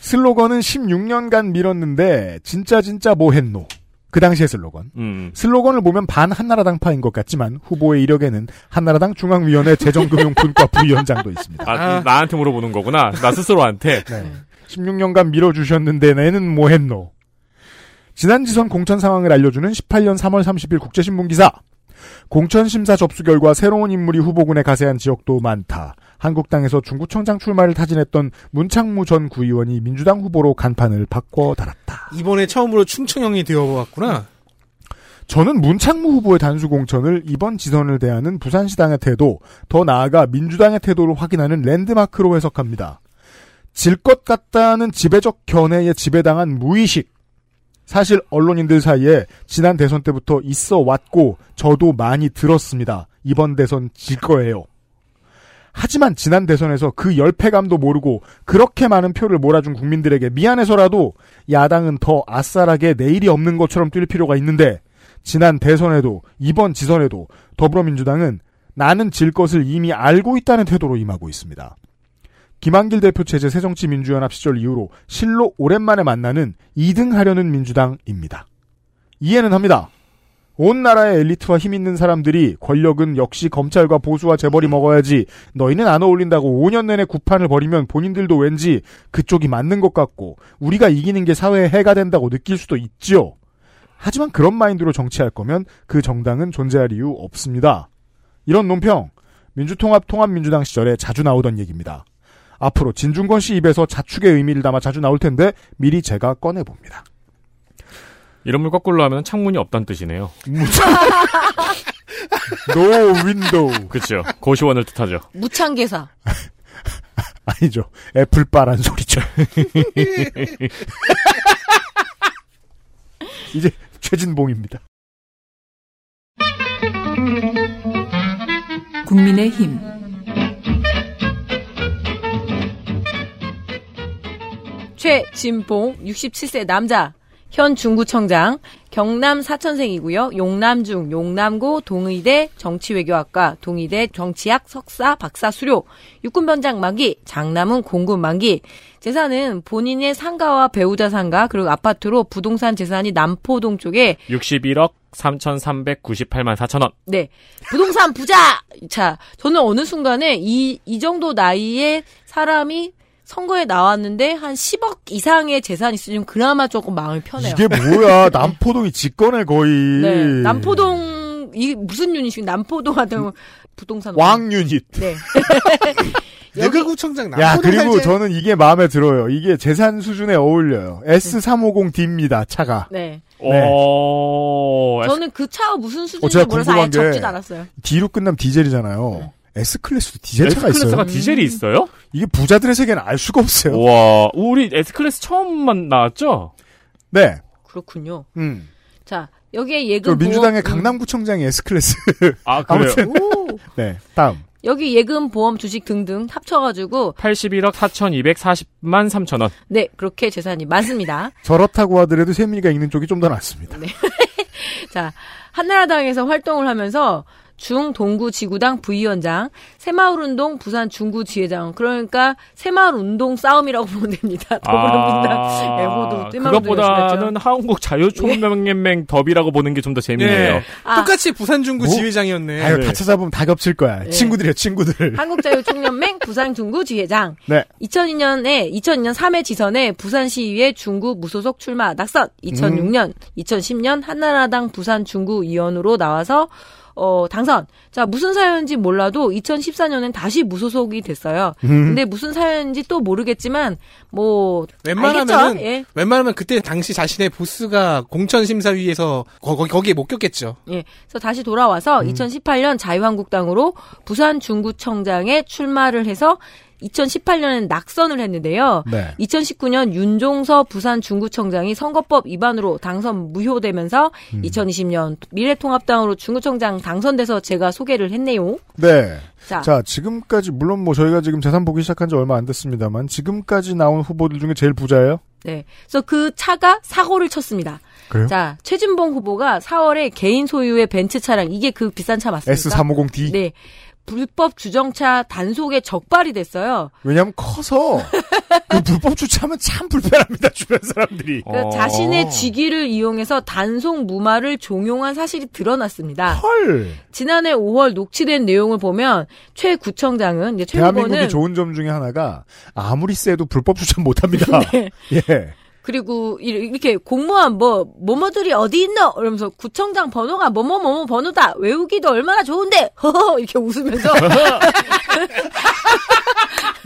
슬로건은 십육 년간 밀었는데 진짜 진짜 뭐 했노? 그 당시의 슬로건. 음. 슬로건을 보면 반 한나라당파인 것 같지만 후보의 이력에는 한나라당 중앙위원회 재정금융분과 부위원장도 있습니다. 아, 나한테 물어보는 거구나. 나 스스로한테. 네. 십육 년간 밀어주셨는데 내는 뭐 했노. 지난 지선 공천 상황을 알려주는 십팔 년 삼 월 삼십 일 국제신문 기사. 공천심사 접수 결과 새로운 인물이 후보군에 가세한 지역도 많다. 한국당에서 중구청장 출마를 타진했던 문창무 전 구의원이 민주당 후보로 간판을 바꿔 달았다. 이번에 처음으로 충청형이 되어왔구나. 저는 문창무 후보의 단수공천을 이번 지선을 대하는 부산시당의 태도, 더 나아가 민주당의 태도를 확인하는 랜드마크로 해석합니다. 질 것 같다는 지배적 견해에 지배당한 무의식. 사실 언론인들 사이에 지난 대선 때부터 있어 왔고 저도 많이 들었습니다. 이번 대선 질 거예요. 하지만 지난 대선에서 그 열패감도 모르고 그렇게 많은 표를 몰아준 국민들에게 미안해서라도 야당은 더 아싸라게 내일이 없는 것처럼 뛸 필요가 있는데 지난 대선에도 이번 지선에도 더불어민주당은 나는 질 것을 이미 알고 있다는 태도로 임하고 있습니다. 김한길 대표 체제 새정치민주연합 시절 이후로 실로 오랜만에 만나는 이등하려는 민주당입니다. 이해는 합니다. 온 나라의 엘리트와 힘 있는 사람들이 권력은 역시 검찰과 보수와 재벌이 먹어야지 너희는 안 어울린다고 오 년 내내 구판을 벌이면 본인들도 왠지 그쪽이 맞는 것 같고 우리가 이기는 게 사회에 해가 된다고 느낄 수도 있지요. 하지만 그런 마인드로 정치할 거면 그 정당은 존재할 이유 없습니다. 이런 논평, 민주통합 통합민주당 시절에 자주 나오던 얘기입니다. 앞으로 진중권 씨 입에서 자축의 의미를 담아 자주 나올 텐데 미리 제가 꺼내봅니다. 이름을 거꾸로 하면 창문이 없다는 뜻이네요. No window. 그렇죠. 고시원을 뜻하죠. 무창개사. 아니죠. 애플바란 소리죠. 이제 최진봉입니다. 국민의힘 최진봉 육십칠 세 남자, 현 중구청장, 경남 사천생이고요. 용남중, 용남고, 동의대 정치외교학과, 동의대 정치학 석사, 박사 수료, 육군변장 만기, 장남은 공군 만기. 재산은 본인의 상가와 배우자 상가, 그리고 아파트로 부동산 재산이 남포동 쪽에 육십일억 삼천삼백구십팔만 사천원. 네. 부동산 부자! 자, 저는 어느 순간에 이, 이 정도 나이에 사람이 선거에 나왔는데 한 십억 이상의 재산이 있으면 그나마 조금 마음이 편해요. 이게 뭐야. 남포동이 직거네 거의. 네. 남포동 이 무슨 유닛이 남포동 하던 부동산 왕 유닛. 네. 여기구청장 남포동. 야, 그리고 살제... 저는 이게 마음에 들어요. 이게 재산 수준에 어울려요. 에스 삼백오십 디입니다. 차가. 네. 네. 오... 저는 그 차가 무슨 수준인지 어, 몰라서 아예 적지도 않았어요. D로 끝나면 디젤이잖아요. 네. S클래스도 디젤 차가 있어요. S클래스가 디젤이 있어요? 이게 부자들의 세계는 알 수가 없어요. 와, 우리 S클래스 처음만 나왔죠? 네. 그렇군요. 음. 자, 여기에 예금 민주당의 보험... 강남구청장이 S클래스. 아, 그래요? 오. 네, 다음. 여기 예금, 보험, 주식 등등 합쳐가지고 팔십일억 사천이백사십만 삼천원. 네, 그렇게 재산이 많습니다. 저렇다고 하더라도 세민이가 읽는 쪽이 좀 더 낫습니다. 네. 자, 한나라당에서 활동을 하면서 중동구지구당 부위원장, 새마을운동 부산 중구지회장. 그러니까 새마을운동 싸움이라고 보면 됩니다. 더불어민주당 아~ 예보도 그것보다는 한국자유총연맹 예? 더비라고 보는 게 좀 더 재미네요. 예. 아. 똑같이 부산 중구지회장이었네. 뭐? 아유, 다 찾아보면 다 겹칠 거야. 예. 친구들이야 친구들. 한국자유총연맹 부산 중구지회장. 네. 이천이년에 이천이년 삼회 지선에 부산시의회 중구 무소속 출마 낙선. 이천육년, 음. 이천십년 한나라당 부산 중구위원으로 나와서 어, 당선. 자, 무슨 사연인지 몰라도 이천십사년엔 다시 무소속이 됐어요. 음. 근데 무슨 사연인지 또 모르겠지만, 뭐. 웬만하면, 예. 웬만하면 그때 당시 자신의 보스가 공천심사위에서 거, 거, 거기에 못 꼈겠죠. 예. 그래서 다시 돌아와서 음. 이천십팔년 자유한국당으로 부산 중구청장에 출마를 해서 이천십팔년엔 낙선을 했는데요. 네. 이천십구년 윤종서 부산 중구청장이 선거법 위반으로 당선 무효되면서 음. 이천이십년 미래통합당으로 중구청장 당선돼서 제가 소개를 했네요. 네. 자. 자, 지금까지 물론 뭐 저희가 지금 재산 보기 시작한 지 얼마 안 됐습니다만 지금까지 나온 후보들 중에 제일 부자예요. 네. 그래서 그 차가 사고를 쳤습니다. 그래요? 자, 최진봉 후보가 사월에 개인 소유의 벤츠 차량, 이게 그 비싼 차 맞습니까? 에스 삼백오십 디. 네. 불법 주정차 단속에 적발이 됐어요. 왜냐면 커서 그 불법 주차하면 참 불편합니다. 주변 사람들이. 그러니까 어. 자신의 직위를 이용해서 단속 무마를 종용한 사실이 드러났습니다. 헐. 지난해 오월 녹취된 내용을 보면 최 구청장은 이제 최 대한민국이 후보는 좋은 점 중에 하나가 아무리 세도 불법 주차 못합니다. 네. 예. 그리고 이렇게 공무원 뭐 뭐뭐들이 어디 있노? 이러면서 구청장 번호가 뭐뭐뭐뭐 번호다. 외우기도 얼마나 좋은데. 허허 이렇게 웃으면서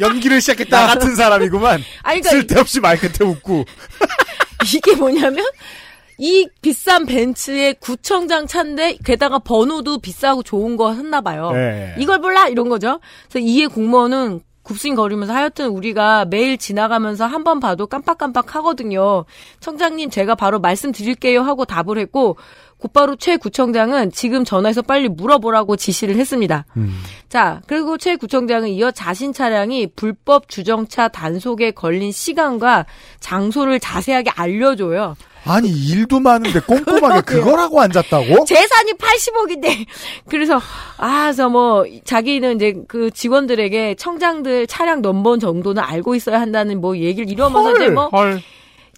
연기를 시작했다. 같은 사람이구만. 아니, 그러니까 쓸데없이 말 끝에 웃고. 이게 뭐냐면 이 비싼 벤츠에 구청장 차인데 게다가 번호도 비싸고 좋은 거 샀나 봐요. 네. 이걸 몰라 이런 거죠. 그래서 이에 공무원은 굽신거리면서 하여튼 우리가 매일 지나가면서 한 번 봐도 깜빡깜빡 하거든요. 청장님 제가 바로 말씀드릴게요 하고 답을 했고 곧바로 최 구청장은 지금 전화해서 빨리 물어보라고 지시를 했습니다. 음. 자, 그리고 최 구청장은 이어 자신 차량이 불법 주정차 단속에 걸린 시간과 장소를 자세하게 알려줘요. 아니 일도 많은데 꼼꼼하게 그거라고 앉았다고? 재산이 팔십억인데 그래서 아, 그래서 뭐 자기는 이제 그 직원들에게 청장들 차량 넘버 정도는 알고 있어야 한다는 뭐 얘기를 이러면서 헐, 이제 뭐 헐.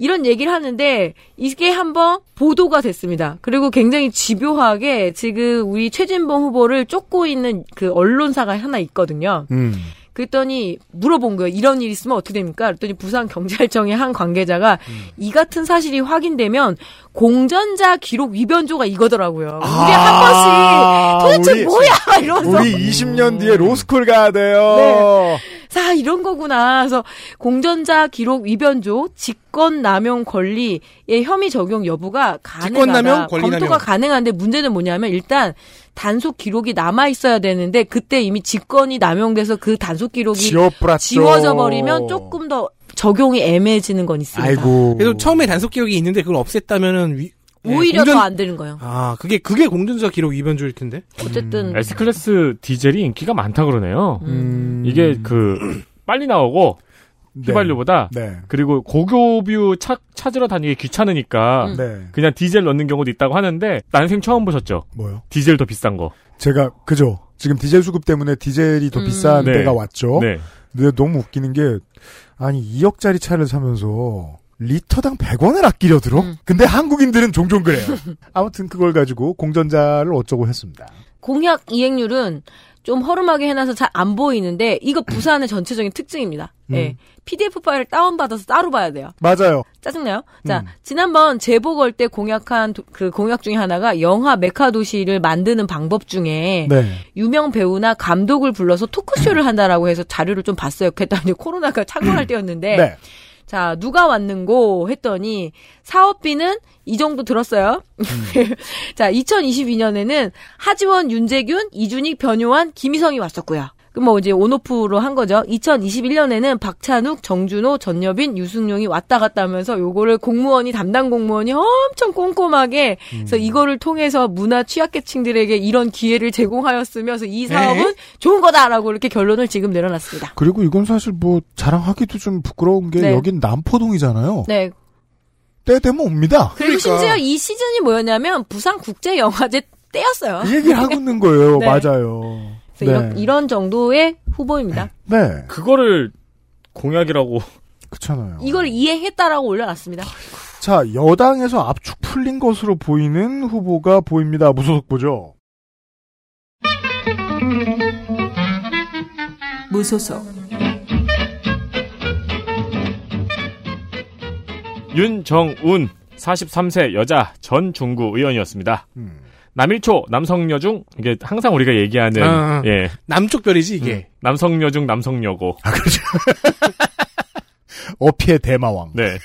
이런 얘기를 하는데 이게 한번 보도가 됐습니다. 그리고 굉장히 집요하게 지금 우리 최진봉 후보를 쫓고 있는 그 언론사가 하나 있거든요. 음. 그랬더니 물어본 거예요. 이런 일이 있으면 어떻게 됩니까? 그랬더니 부산경찰청의 한 관계자가 음. 이 같은 사실이 확인되면 공전자 기록 위변조가 이거더라고요. 아~ 우리 한 번씩 도대체 우리, 뭐야 이러면서 우리 이십년 뒤에 로스쿨 가야 돼요. 네. 자, 이런 거구나. 그래서 공전자 기록 위변조, 직권남용 권리의 혐의 적용 여부가 가능하다. 검토가 가능한데 문제는 뭐냐면 일단 단속 기록이 남아 있어야 되는데 그때 이미 직권이 남용돼서 그 단속 기록이 지워버렸죠. 지워져 버리면 조금 더 적용이 애매해지는 건 있습니다. 아이고. 그래서 처음에 단속 기록이 있는데 그걸 없앴다면은 위... 네, 오히려 공전... 더 안 되는 거예요. 아, 그게 그게 공전자 기록 위변조일 텐데. 어쨌든 음, S 클래스 디젤이 인기가 많다 그러네요. 음... 이게 그 빨리 나오고 휘발유보다 네. 네. 그리고 고교뷰 차, 찾으러 다니기 귀찮으니까 음. 네. 그냥 디젤 넣는 경우도 있다고 하는데 난생 처음 보셨죠? 뭐요? 디젤 더 비싼 거. 제가 그죠. 지금 디젤 수급 때문에 디젤이 더 음... 비싼 네. 때가 왔죠. 네. 근데 너무 웃기는 게 아니 이억짜리 차를 사면서. 리터당 백 원을 아끼려 들어? 음. 근데 한국인들은 종종 그래요. 아무튼 그걸 가지고 공전자를 어쩌고 했습니다. 공약 이행률은 좀 허름하게 해놔서 잘 안 보이는데 이거 부산의 전체적인 특징입니다. 음. 네. 피디에프 파일을 다운받아서 따로 봐야 돼요. 맞아요. 짜증나요? 음. 자, 지난번 제보 걸 때 공약한 도, 그 공약 중에 하나가 영화 메카도시를 만드는 방법 중에 네. 유명 배우나 감독을 불러서 토크쇼를 한다라고 해서 자료를 좀 봤어요. 그랬더니 코로나가 창궐할 때였는데 네. 자, 누가 왔는고 했더니 사업비는 이 정도 들었어요. 음. 자, 이천이십이 년에는 하지원, 윤재균, 이준익, 변요한, 김희성이 왔었고요. 그럼 뭐 이제 온오프로 한 거죠. 이천이십일 년에는 박찬욱, 정준호, 전여빈, 유승용이 왔다 갔다 하면서 요거를 공무원이, 담당 공무원이 엄청 꼼꼼하게 음. 그래서 이거를 통해서 문화 취약계층들에게 이런 기회를 제공하였으면서 이 사업은 에이? 좋은 거다라고 이렇게 결론을 지금 내려놨습니다. 그리고 이건 사실 뭐 자랑하기도 좀 부끄러운 게 네. 여긴 남포동이잖아요. 네. 때 되면 옵니다. 그리고 그러니까. 심지어 이 시즌이 뭐였냐면 부산국제영화제 때였어요. 이 얘기를 하고 있는 거예요. 네. 맞아요. 네. 이런, 이런 정도의 후보입니다. 네. 그거를 공약이라고. 그렇잖아요. 이걸 이행했다라고 올려놨습니다. 자, 여당에서 압축 풀린 것으로 보이는 후보가 보입니다. 무소속보죠. 무소속. 윤정운, 사십삼 세 여자 전 중구 의원이었습니다. 음. 남일초, 남성여중, 이게 항상 우리가 얘기하는, 아, 예. 남쪽별이지, 이게. 음, 남성여중, 남성여고. 아, 그렇죠. 어피의 대마왕. 네.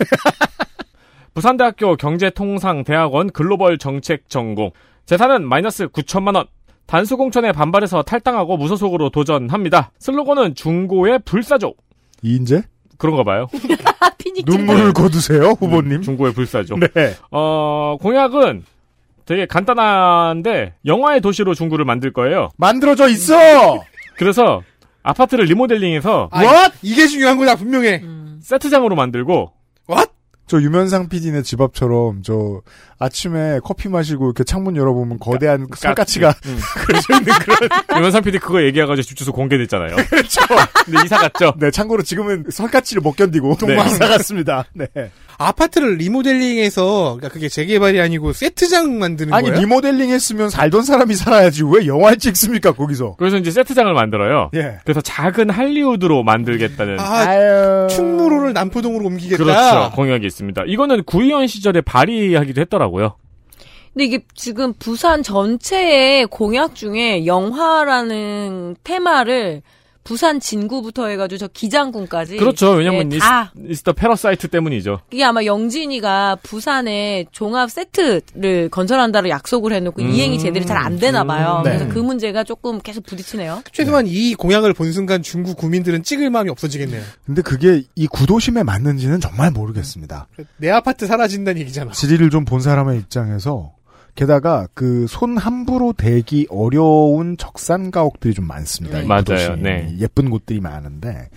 부산대학교 경제통상대학원 글로벌 정책 전공. 재산은 마이너스 구천만 원. 단수공천에 반발해서 탈당하고 무소속으로 도전합니다. 슬로건은 중고의 불사족. 이인재? 그런가 봐요. 눈물을 거두세요, 후보님. 음, 중고의 불사족. 네. 어, 공약은, 되게 간단한데 영화의 도시로 중구를 만들 거예요. 만들어져 있어. 그래서 아파트를 리모델링해서 What? 이게 중요한 거다 분명해. 음. 세트장으로 만들고 What? 저 유면상 피디네 집 앞처럼 저 아침에 커피 마시고 이렇게 창문 열어보면 거대한 설가치가 음. 그려져 있는 그런. 유면상 피디 그거 얘기해가지고 집 주소 공개됐잖아요. 그렇죠. 근데 이사 갔죠. 네, 참고로 지금은 설가치를 못 견디고 동마 네. 이사 갔습니다. 네. 아파트를 리모델링해서 그러니까 그게 재개발이 아니고 세트장 만드는 거예요? 아니 리모델링했으면 살던 사람이 살아야지 왜 영화를 찍습니까 거기서? 그래서 이제 세트장을 만들어요. 예. 그래서 작은 할리우드로 만들겠다는. 아, 충무로를 남포동으로 옮기겠다. 그렇죠. 공약이 있습니다. 이거는 구의원 시절에 발의하기도 했더라고요. 근데 이게 지금 부산 전체의 공약 중에 영화라는 테마를. 부산 진구부터 해가지고 저 기장군까지. 그렇죠. 왜냐면 네, 다 이스터 패러사이트 때문이죠. 이게 아마 영진이가 부산에 종합 세트를 건설한다로 약속을 해놓고 음, 이행이 제대로 잘 안 되나 봐요. 음, 네. 그래서 그 문제가 조금 계속 부딪히네요. 최소한 네. 이 공약을 본 순간 중구 구민들은 찍을 마음이 없어지겠네요. 근데 그게 이 구도심에 맞는지는 정말 모르겠습니다. 내 아파트 사라진다는 얘기잖아. 지리를 좀 본 사람의 입장에서 게다가 그 손 함부로 대기 어려운 적산가옥들이 좀 많습니다. 네. 맞아요. 네. 예쁜 곳들이 많은데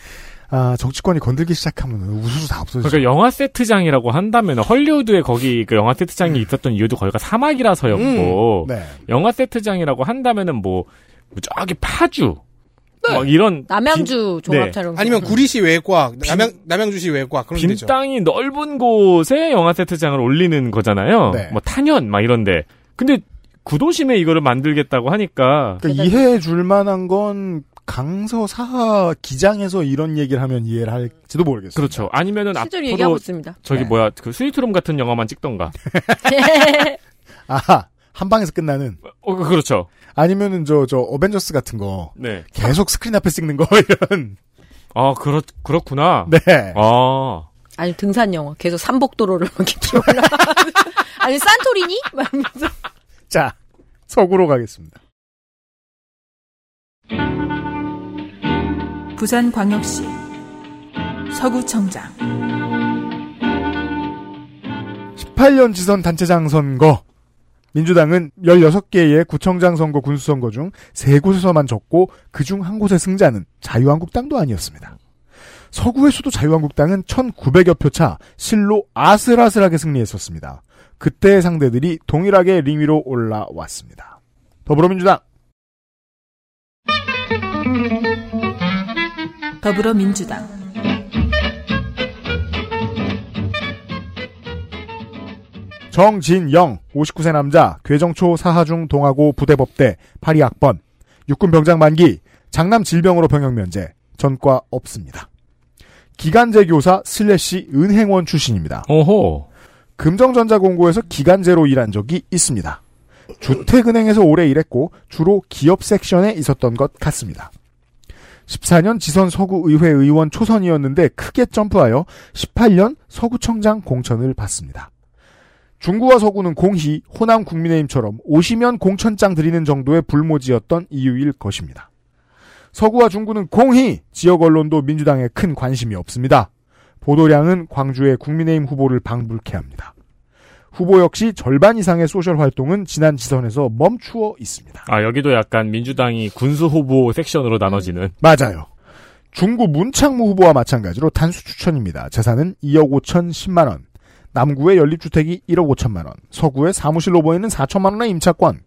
아, 정치권이 건들기 시작하면 우수수 다 없어지죠. 그러니까 영화 세트장이라고 한다면 헐리우드에 거기 그 영화 세트장이 음. 있었던 이유도 거기가 사막이라서였고 음. 네. 영화 세트장이라고 한다면은 뭐, 뭐 저기 파주 네. 막 이런 남양주 종합촬영 네. 아니면 구리시 외곽 남양 남양주시 외곽 그런 빈 되죠. 땅이 넓은 곳에 영화 세트장을 올리는 거잖아요. 네. 뭐 탄현 막 이런데 근데 구도심에 이거를 만들겠다고 하니까 그러니까 이해해줄 만한 건 강서 사하 기장에서 이런 얘기를 하면 이해를 할지도 모르겠어요. 그렇죠. 아니면은 앞으로 저기 네. 뭐야 그 스위트룸 같은 영화만 찍던가. 아하. 한 방에서 끝나는. 어, 그렇죠. 아니면은 저, 저, 어벤져스 같은 거. 네. 계속 스크린 앞에 찍는 거, 이런. 아, 그렇, 그렇구나. 네. 아. 아니, 등산 영화. 계속 삼복도로를 막 이렇게 기어올라. 아니, 산토리니? 막 이러면서. 자, 서구로 가겠습니다. 부산광역시 서구청장 십팔 년 지선 단체장 선거. 민주당은 열여섯 개의 구청장 선거, 군수선거 중 세 곳에서만 졌고 그중 한 곳의 승자는 자유한국당도 아니었습니다. 서구에서도 자유한국당은 천구백여 표 차 실로 아슬아슬하게 승리했었습니다. 그때의 상대들이 동일하게 링 위로 올라왔습니다. 더불어민주당 더불어민주당 정진영, 오십구 세 남자, 괴정초 사하중 동아고 부대법대 파리학번, 육군병장 만기, 장남 질병으로 병역 면제, 전과 없습니다. 기간제 교사 슬래시 은행원 출신입니다. 어허. 금정전자공고에서 기간제로 일한 적이 있습니다. 주택은행에서 오래 일했고 주로 기업 섹션에 있었던 것 같습니다. 십사 년 지선 서구의회 의원 초선이었는데 크게 점프하여 십팔 년 서구청장 공천을 받습니다. 중구와 서구는 공히, 호남 국민의힘처럼 오시면 공천장 드리는 정도의 불모지였던 이유일 것입니다. 서구와 중구는 공히, 지역 언론도 민주당에 큰 관심이 없습니다. 보도량은 광주의 국민의힘 후보를 방불케 합니다. 후보 역시 절반 이상의 소셜 활동은 지난 지선에서 멈추어 있습니다. 아, 여기도 약간 민주당이 군수 후보 섹션으로 나눠지는. 맞아요. 중구 문창무 후보와 마찬가지로 단수 추천입니다. 재산은 이억 오천십만 원, 남구의 연립주택이 일억 오천만 원, 서구의 사무실로 보이는 사천만 원의 임차권,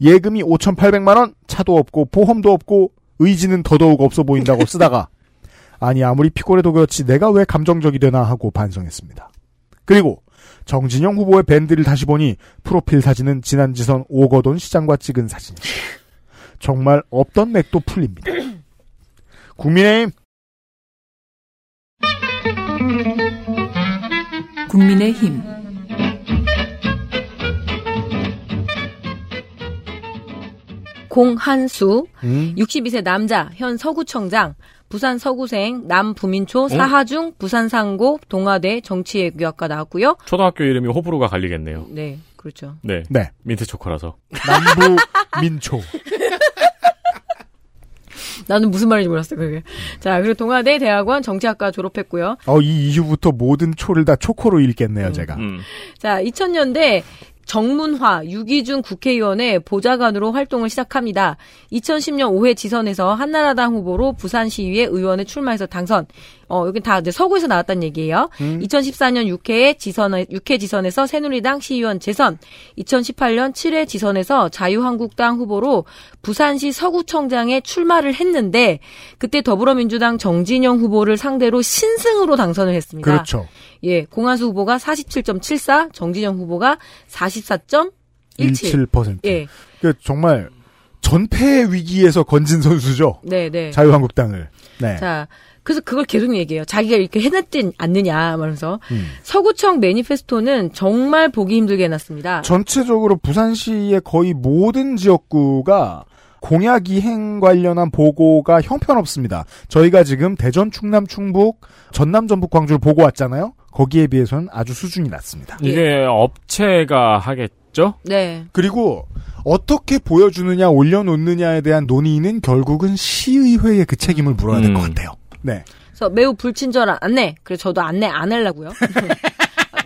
예금이 오천팔백만 원, 차도 없고 보험도 없고 의지는 더더욱 없어 보인다고 쓰다가 아니 아무리 피곤해도 그렇지 내가 왜 감정적이 되나 하고 반성했습니다. 그리고 정진영 후보의 밴드를 다시 보니 프로필 사진은 지난 지선 오거돈 시장과 찍은 사진입니다. 정말 없던 맥도 풀립니다. 국민의힘 국민의힘 공한수, 음? 육십이 세 남자, 현 서구청장, 부산 서구생, 남부민초, 사하중, 어? 부산 상고, 동아대 정치외교학과 나왔고요. 초등학교 이름이 호불호가 갈리겠네요. 네, 그렇죠. 네, 네. 민트초코라서. 남부민초. 나는 무슨 말인지 몰랐어, 그게. 자, 그리고 동아대 대학원 정치학과 졸업했고요. 어, 이 이후부터 모든 초를 다 초코로 읽겠네요, 음, 제가. 음. 자, 이천 년대. 정문화, 유기준 국회의원의 보좌관으로 활동을 시작합니다. 이천십 년 오 회 지선에서 한나라당 후보로 부산시의회 의원에 출마해서 당선. 어, 여긴 다 이제 서구에서 나왔단 얘기예요. 음. 이천십사 년 육 회 지선, 육 회 지선에서 새누리당 시의원 재선. 이천십팔 년 칠 회 지선에서 자유한국당 후보로 부산시 서구청장에 출마를 했는데 그때 더불어민주당 정진영 후보를 상대로 신승으로 당선을 했습니다. 그렇죠. 예, 공한수 후보가 사십칠 점 칠사, 정진영 후보가 사십사 점 일칠 퍼센트. 예. 그 정말 전패의 위기에서 건진 선수죠. 네, 네. 자유한국당을. 네. 자, 그래서 그걸 계속 얘기해요. 자기가 이렇게 해놨지 않느냐, 말면서. 음. 서구청 매니페스토는 정말 보기 힘들게 해놨습니다. 전체적으로 부산시의 거의 모든 지역구가 공약 이행 관련한 보고가 형편없습니다. 저희가 지금 대전, 충남, 충북, 전남, 전북, 광주를 보고 왔잖아요. 거기에 비해서는 아주 수준이 낮습니다. 이게 업체가 하겠죠? 네. 그리고 어떻게 보여주느냐, 올려놓느냐에 대한 논의는 결국은 시의회에 그 책임을 물어야 될 것 같아요. 네. 그래서 매우 불친절한 안내. 그래서 저도 안내 안 하려고요.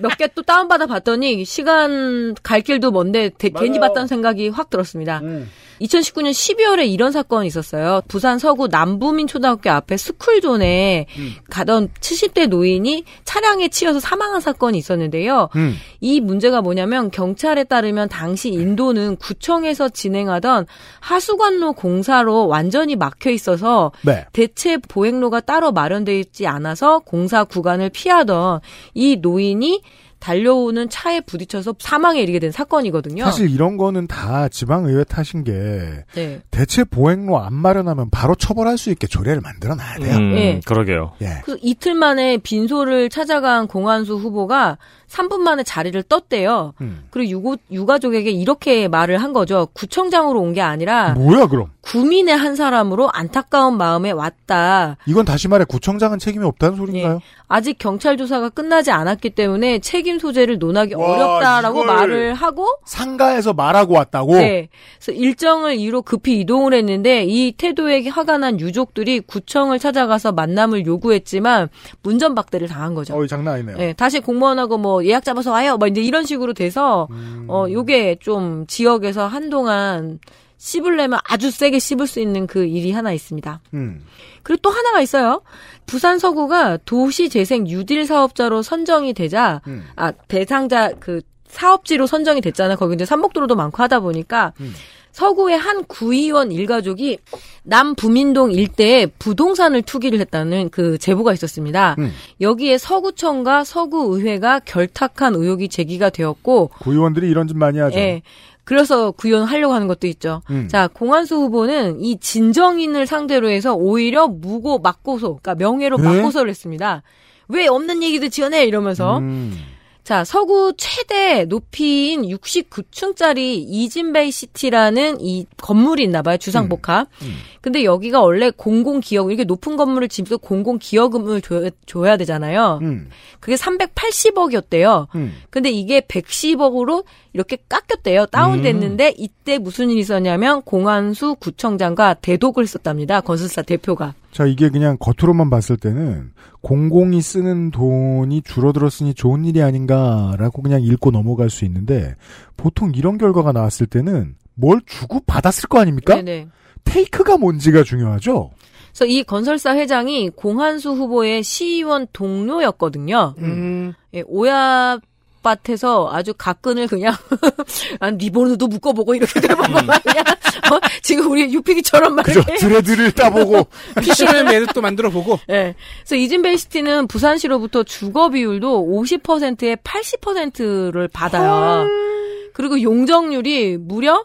몇 개 또 다운받아 봤더니 시간 갈 길도 먼데 대, 괜히 봤다는 생각이 확 들었습니다. 음. 이천십구 년 십이 월에 이런 사건이 있었어요. 부산 서구 남부민초등학교 앞에 스쿨존에 음. 가던 칠십 대 노인이 차량에 치여서 사망한 사건이 있었는데요. 음. 이 문제가 뭐냐면 경찰에 따르면 당시 인도는 구청에서 진행하던 하수관로 공사로 완전히 막혀 있어서 네. 대체 보행로가 따로 마련되어 있지 않아서 공사 구간을 피하던 이 노인이 달려오는 차에 부딪혀서 사망에 이르게 된 사건이거든요. 사실 이런 거는 다 지방의회 탓인 게 네. 대체 보행로 안 마련하면 바로 처벌할 수 있게 조례를 만들어놔야 돼요. 음, 네. 그러게요. 예. 그래서 이틀 만에 빈소를 찾아간 공한수 후보가 삼 분 만에 자리를 떴대요. 음. 그리고 유고, 유가족에게 이렇게 말을 한 거죠. 구청장으로 온 게 아니라 뭐야 그럼? 구민의 한 사람으로 안타까운 마음에 왔다. 이건 다시 말해 구청장은 책임이 없다는 소리인가요? 네. 아직 경찰 조사가 끝나지 않았기 때문에 책임 소재를 논하기 와, 어렵다라고 말을 하고 상가에서 말하고 왔다고? 네. 그래서 일정을 이로 급히 이동을 했는데 이 태도에 화가 난 유족들이 구청을 찾아가서 만남을 요구했지만 문전박대를 당한 거죠. 어이 장난 아니네요. 네. 다시 공무원하고 뭐 예약 잡아서 와요. 막 이제 이런 식으로 돼서 음... 어 요게 좀 지역에서 한동안 씹으려면 아주 세게 씹을 수 있는 그 일이 하나 있습니다. 음. 그리고 또 하나가 있어요. 부산 서구가 도시재생 뉴딜 사업자로 선정이 되자 음. 아 대상자 그 사업지로 선정이 됐잖아요. 거기 이제 산복도로도 많고 하다 보니까 음. 서구의 한 구의원 일가족이 남부민동 일대에 부동산을 투기를 했다는 그 제보가 있었습니다. 음. 여기에 서구청과 서구의회가 결탁한 의혹이 제기가 되었고 구의원들이 이런 짓 많이 하죠. 예, 그래서 구의원 하려고 하는 것도 있죠. 음. 자, 공한수 후보는 이 진정인을 상대로 해서 오히려 무고 막고소, 그러니까 명예로 네? 막고소를 했습니다. 왜 없는 얘기도 지어내 이러면서. 음. 자, 서구 최대 높이인 육십구 층짜리 이진베이 시티라는 이 건물이 있나 봐요. 주상복합. 음, 음. 근데 여기가 원래 공공기업, 이렇게 높은 건물을 짓고 공공기여금을 줘, 줘야 되잖아요. 음. 그게 삼백팔십억이었대요. 음. 근데 이게 백십억으로 이렇게 깎였대요. 다운됐는데 음. 이때 무슨 일이 있었냐면 공한수 구청장과 대독을 썼답니다. 건설사 대표가. 자, 이게 그냥 겉으로만 봤을 때는 공공이 쓰는 돈이 줄어들었으니 좋은 일이 아닌가라고 그냥 읽고 넘어갈 수 있는데 보통 이런 결과가 나왔을 때는 뭘 주고 받았을 거 아닙니까? 네네. 테이크가 뭔지가 중요하죠. 그래서 이 건설사 회장이 공한수 후보의 시의원 동료였거든요. 음. 예, 오야 밭에서 아주 가끈을 그냥 난 리본으로도 묶어보고 이렇게 돼보고 음. 말이야. 어? 지금 우리 유피기처럼 말이야. 드레드를 따보고 피쉬맨 매듭도 만들어보고. 네. 그래서 이진베이시티는 부산시로부터 주거 비율도 오십 퍼센트에 팔십 퍼센트를 받아요. 헐. 그리고 용적률이 무려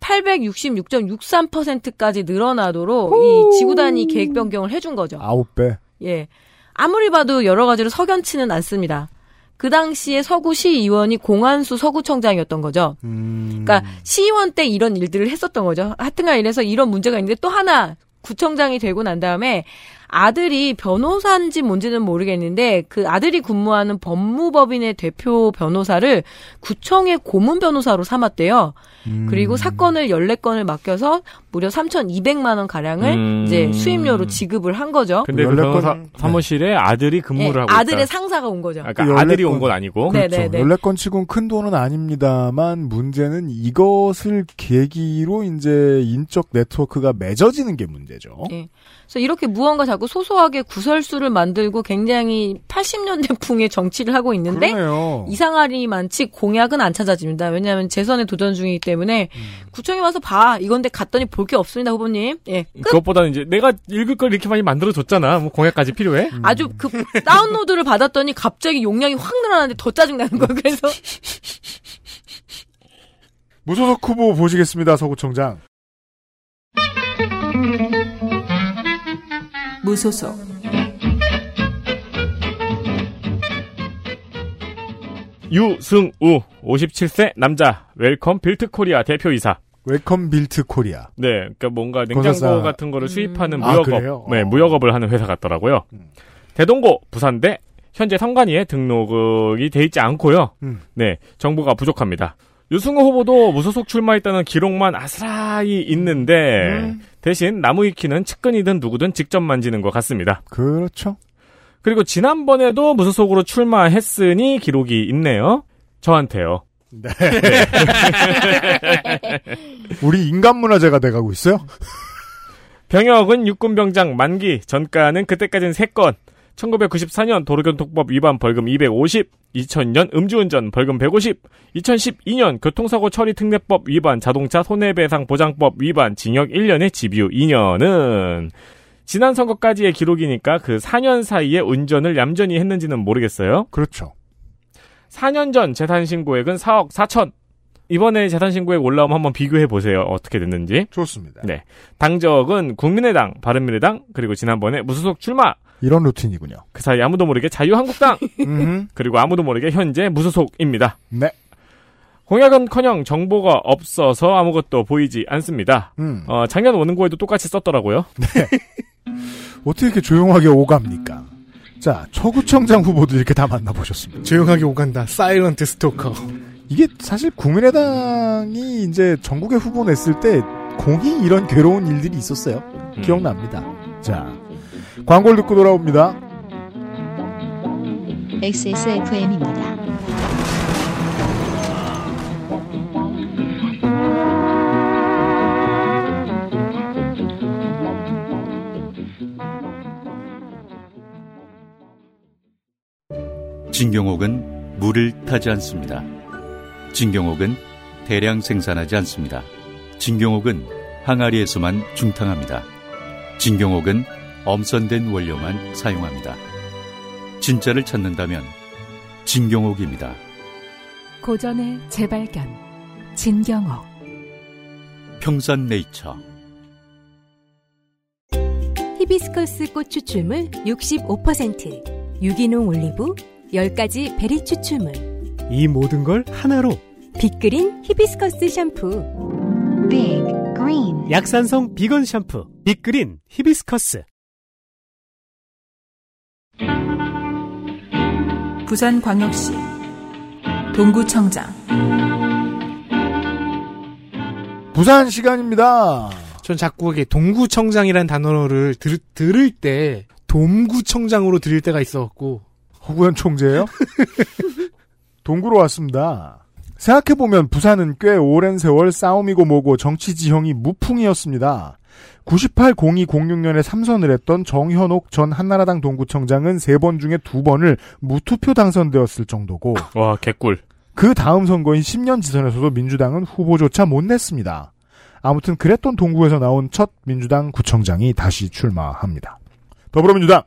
팔백육십육 점 육삼 퍼센트까지 늘어나도록 오. 이 지구 단위 계획 변경을 해준 거죠. 아홉 배. 예. 아무리 봐도 여러 가지로 석연치는 않습니다. 그 당시에 서구 시의원이 공한수 서구청장이었던 거죠. 음. 그러니까 시의원 때 이런 일들을 했었던 거죠. 하여튼간 이래서 이런 문제가 있는데 또 하나 구청장이 되고 난 다음에 아들이 변호사인지 뭔지는 모르겠는데 그 아들이 근무하는 법무법인의 대표 변호사를 구청의 고문 변호사로 삼았대요. 음. 그리고 사건을 열네 건을 맡겨서 무려 삼천이백만 원 가량을 음. 이제 수임료로 지급을 한 거죠. 근데 열네 건 사무실에 아들이 근무를 네, 하고 있다. 아들의 상사가 온 거죠. 그러니까 열네 건, 아들이 온 건 아니고. 그렇죠. 열네 건 치곤 큰 돈은 아닙니다만 문제는 이것을 계기로 이제 인적 네트워크가 맺어지는 게 문제죠. 네. 그래서 이렇게 무언가 자꾸 소소하게 구설수를 만들고 굉장히 팔십 년대 풍의 정치를 하고 있는데 그러네요. 이상하리만치 공약은 안 찾아집니다. 왜냐하면 재선에 도전 중이기 때문에 음. 구청에 와서 봐 이건데 갔더니 볼 게 없습니다, 후보님. 예, 끝. 그것보다는 이제 내가 읽을 걸 이렇게 많이 만들어줬잖아. 뭐 공약까지 필요해? 음. 아주 그 다운로드를 받았더니 갑자기 용량이 확 늘어나는데 더 짜증 나는 거예요. 그래서 무소속 후보 보시겠습니다, 서구청장. 무소속 유승우 오십칠 세 남자 웰컴 빌트 코리아 대표이사. 웰컴 빌트 코리아. 네, 그러니까 뭔가 냉장고 고사사. 같은 거를 수입하는 음. 무역업, 아, 네, 무역업을 하는 회사 같더라고요. 음. 대동고 부산대 현재 선관위에 등록이 돼 있지 않고요. 음. 네, 정보가 부족합니다. 유승호 후보도 무소속 출마했다는 기록만 아스라이 있는데 음. 대신 나무 위키는 측근이든 누구든 직접 만지는 것 같습니다. 그렇죠. 그리고 지난번에도 무소속으로 출마했으니 기록이 있네요. 저한테요. 네. 우리 인간문화재가 돼가고 있어요? 병역은 육군병장 만기, 전가는 그때까지는 세 건, 천구백구십사 년 도로교통법 위반 벌금 이백오십, 이천 년 음주운전 벌금 백오십, 이천십이 년 교통사고 처리 특례법 위반, 자동차 손해배상 보장법 위반, 징역 일 년에 집유 이 년은 지난 선거까지의 기록이니까 그 사 년 사이에 운전을 얌전히 했는지는 모르겠어요. 그렇죠. 사 년 전 재산신고액은 사억 사천. 이번에 재산신고액 올라오면 한번 비교해보세요. 어떻게 됐는지. 좋습니다. 네. 당적은 국민의당, 바른미래당, 그리고 지난번에 무소속 출마. 이런 루틴이군요. 그 사이 아무도 모르게 자유한국당 그리고 아무도 모르게 현재 무소속입니다. 네. 공약은커녕 정보가 없어서 아무것도 보이지 않습니다. 음. 어, 작년 원고에도 똑같이 썼더라고요. 네. 어떻게 이렇게 조용하게 오갑니까? 자, 서구청장 후보들 이렇게 다 만나보셨습니다. 조용하게 오간다. 사일런트 스토커. 이게 사실 국민의당이 이제 전국에 후보 냈을 때 공히 이런 괴로운 일들이 있었어요. 음. 기억납니다. 자, 광고를 듣고 돌아옵니다. 엑스에스에프엠입니다. 진경옥은 물을 타지 않습니다. 진경옥은 대량 생산하지 않습니다. 진경옥은 항아리에서만 중탕합니다. 진경옥은 엄선된 원료만 사용합니다. 진짜를 찾는다면 진경옥입니다. 고전의 재발견 진경옥 평산네이처. 히비스커스 꽃 추출물 육십오 퍼센트 유기농 올리브 열 가지 베리 추출물. 이 모든 걸 하나로 빅그린 히비스커스 샴푸. 빅그린 약산성 비건 샴푸 빅그린 히비스커스. 부산광역시 동구청장. 부산 시간입니다. 전 자꾸 이게 동구청장이라는 단어를 들, 들을 때 동구청장으로 들릴 때가 있어갖고 호구현 총재예요? 동구로 왔습니다. 생각해보면 부산은 꽤 오랜 세월 싸움이고 뭐고 정치 지형이 무풍이었습니다. 구십팔, 공이, 공육년에 삼 선을 했던 정현옥 전 한나라당 동구청장은 세 번 중에 두 번을 무투표 당선되었을 정도고, 와 개꿀. 그 다음 선거인 십 년 지선에서도 민주당은 후보조차 못 냈습니다. 아무튼 그랬던 동구에서 나온 첫 민주당 구청장이 다시 출마합니다. 더불어민주당.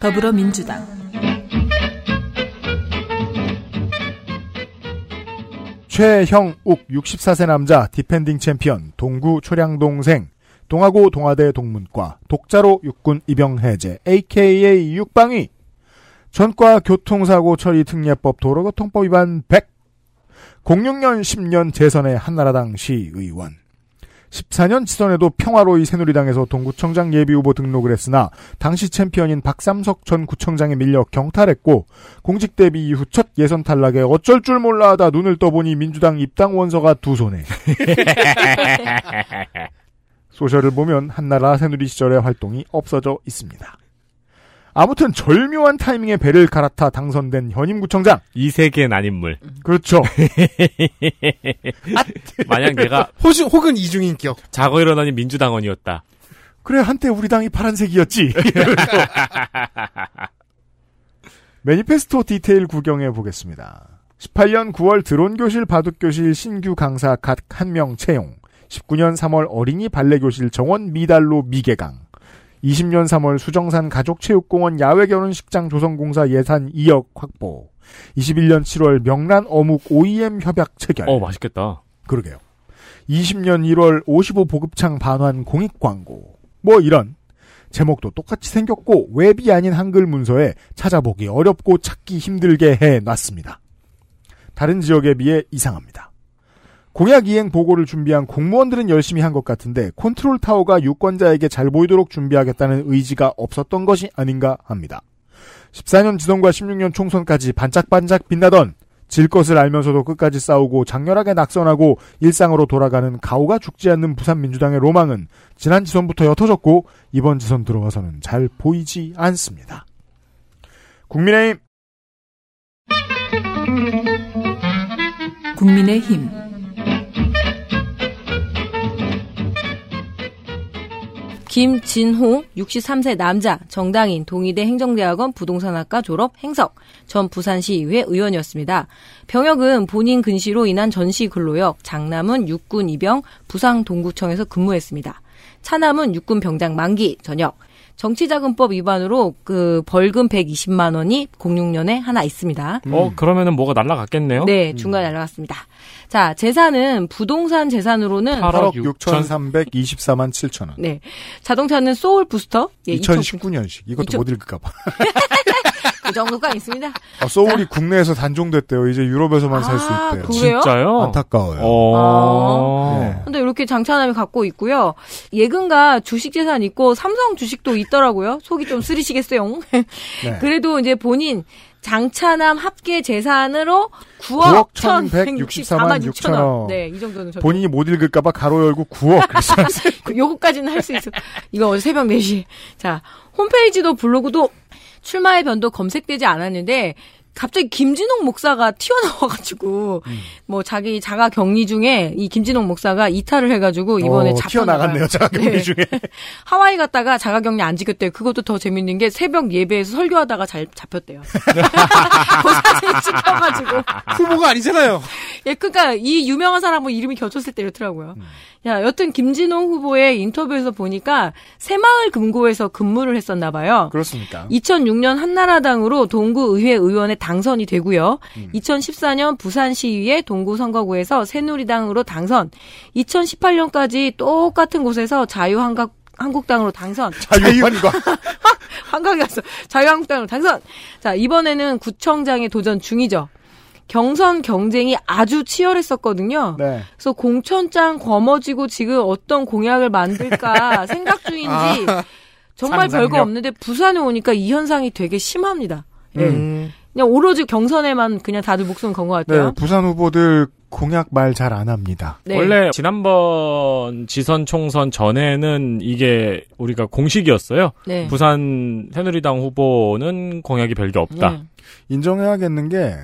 더불어민주당 최형욱 육십사 세 남자 디펜딩 챔피언 동구 초량동생 동아고 동아대 동문과 독자로 육군 입영 해제 에이케이에이 육방위 전과 교통사고 처리 특례법 도로교통법 위반 백 공육년 십 년 재선의 한나라당 시의원 십사년 지선에도 평화로이 새누리당에서 동구청장 예비후보 등록을 했으나 당시 챔피언인 박삼석 전 구청장에 밀려 경탈했고 공직 대비 이후 첫 예선 탈락에 어쩔 줄 몰라 하다 눈을 떠보니 민주당 입당 원서가 두 손에. 소셜을 보면 한나라 새누리 시절의 활동이 없어져 있습니다. 아무튼 절묘한 타이밍에 배를 갈아타 당선된 현임 구청장. 이 세계의 난 인물. 그렇죠. 아, 만약 내가 호주, 혹은 이중인격. 자고 일어나니 민주당원이었다. 그래 한때 우리 당이 파란색이었지. 매니페스토 디테일 구경해 보겠습니다. 십팔년 구월 드론교실 바둑교실 신규 강사 갓 한 명 채용. 십구년 삼월 어린이 발레교실 정원 미달로 미개강. 이십년 삼월 수정산 가족체육공원 야외결혼식장 조성공사 예산 이억 확보. 이십일년 칠월 명란 어묵 오이엠 협약 체결. 어, 맛있겠다. 그러게요. 이십년 일월 오십오 보급창 반환 공익 광고. 뭐 이런. 제목도 똑같이 생겼고 웹이 아닌 한글 문서에 찾아보기 어렵고 찾기 힘들게 해놨습니다. 다른 지역에 비해 이상합니다. 공약 이행 보고를 준비한 공무원들은 열심히 한 것 같은데 컨트롤타워가 유권자에게 잘 보이도록 준비하겠다는 의지가 없었던 것이 아닌가 합니다. 십사년 지선과 십육년 총선까지 반짝반짝 빛나던 질 것을 알면서도 끝까지 싸우고 장렬하게 낙선하고 일상으로 돌아가는 가오가 죽지 않는 부산민주당의 로망은 지난 지선부터 옅어졌고 이번 지선 들어와서는 잘 보이지 않습니다. 국민의힘. 국민의힘 김진호 육십삼 세 남자 정당인 동의대 행정대학원 부동산학과 졸업 행석 전 부산시의회 의원이었습니다. 병역은 본인 근시로 인한 전시 근로역, 장남은 육군 입영 부상동구청에서 근무했습니다. 차남은 육군 병장 만기 전역, 정치자금법 위반으로 그 벌금 백이십만 원이 공육 년에 하나 있습니다. 음. 어, 그러면은 뭐가 날라갔겠네요? 네, 중간에 음. 날라갔습니다. 자, 재산은 부동산 재산으로는 팔억 육천삼백이십사만 칠천 원. 네. 자동차는 소울 부스터. 예, 이천십구 년식. 이것도 이천... 못 읽을까봐. 그 정도가 있습니다. 아, 소울이 자. 국내에서 단종됐대요. 이제 유럽에서만 아, 살 수 있대요. 그래요? 진짜요? 안타까워요. 그런데 아~ 네. 이렇게 장차남이 갖고 있고요. 예금과 주식 재산 있고 삼성 주식도 있더라고요. 속이 좀 쓰리시겠어요. 네. 그래도 이제 본인 장차남 합계 재산으로 구억 천백육십사만 육천 원. 네, 이 정도는 저도. 본인이 못 읽을까봐 가로 열고 구억. 요거까지는 할 수 있어. 이거 어제 새벽 네 시. 자, 홈페이지도 블로그도 출마의 변도 검색되지 않았는데 갑자기 김진홍 목사가 튀어나와가지고 음. 뭐 자기 자가 격리 중에 이 김진홍 목사가 이탈을 해가지고 이번에 오, 튀어나갔네요. 자가 격리 네. 중에 하와이 갔다가 자가 격리 안 지켰대요. 그것도 더 재밌는 게 새벽 예배에서 설교하다가 잘 잡혔대요. 고사진 찍혀가지고 후보가 아니잖아요. 예, 그러니까 이 유명한 사람은 이름이 겹쳤을 때 이렇더라고요. 음. 야, 여튼 김진홍 후보의 인터뷰에서 보니까 새마을 금고에서 근무를 했었나 봐요. 그렇습니까? 이천육 년 한나라당으로 동구의회 의원에 당선이 되고요. 음. 이천십사 년 부산시의회 동구 선거구에서 새누리당으로 당선. 이천십팔 년까지 똑같은 곳에서 자유한국 한국당으로 당선. 자유한국. 한국이었어. 자유한국당으로 당선. 자, 이번에는 구청장에 도전 중이죠. 경선 경쟁이 아주 치열했었거든요. 네. 그래서 공천장 거머쥐고 지금 어떤 공약을 만들까 생각 중인지 아, 정말 상상력. 별거 없는데 부산에 오니까 이 현상이 되게 심합니다. 예. 음. 그냥 오로지 경선에만 그냥 다들 목숨 건 것 같아요. 네, 부산 후보들 공약 말 잘 안 합니다. 네. 원래 지난번 지선 총선 전에는 이게 우리가 공식이었어요. 네. 부산 새누리당 후보는 공약이 별게 없다. 네. 인정해야겠는 게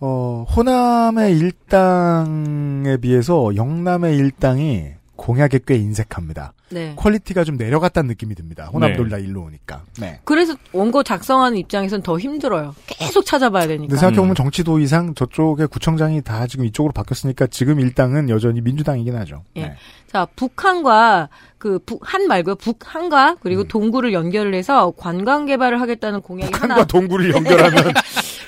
어, 호남의 일당에 비해서 영남의 일당이 공약에 꽤 인색합니다. 네. 퀄리티가 좀 내려갔다는 느낌이 듭니다. 호남 놀라 네. 일로 오니까. 네. 그래서 원고 작성하는 입장에선 더 힘들어요. 계속 찾아봐야 되니까. 근데 생각해보면 음. 정치도 이상 저쪽의 구청장이 다 지금 이쪽으로 바뀌었으니까 지금 일당은 여전히 민주당이긴 하죠. 예. 네. 자, 북한과 그 북한 말고요. 북한과 그리고 음. 동구를 연결을 해서 관광 개발을 하겠다는 공약이 북한과 하나. 북한과 동구를 연결하면.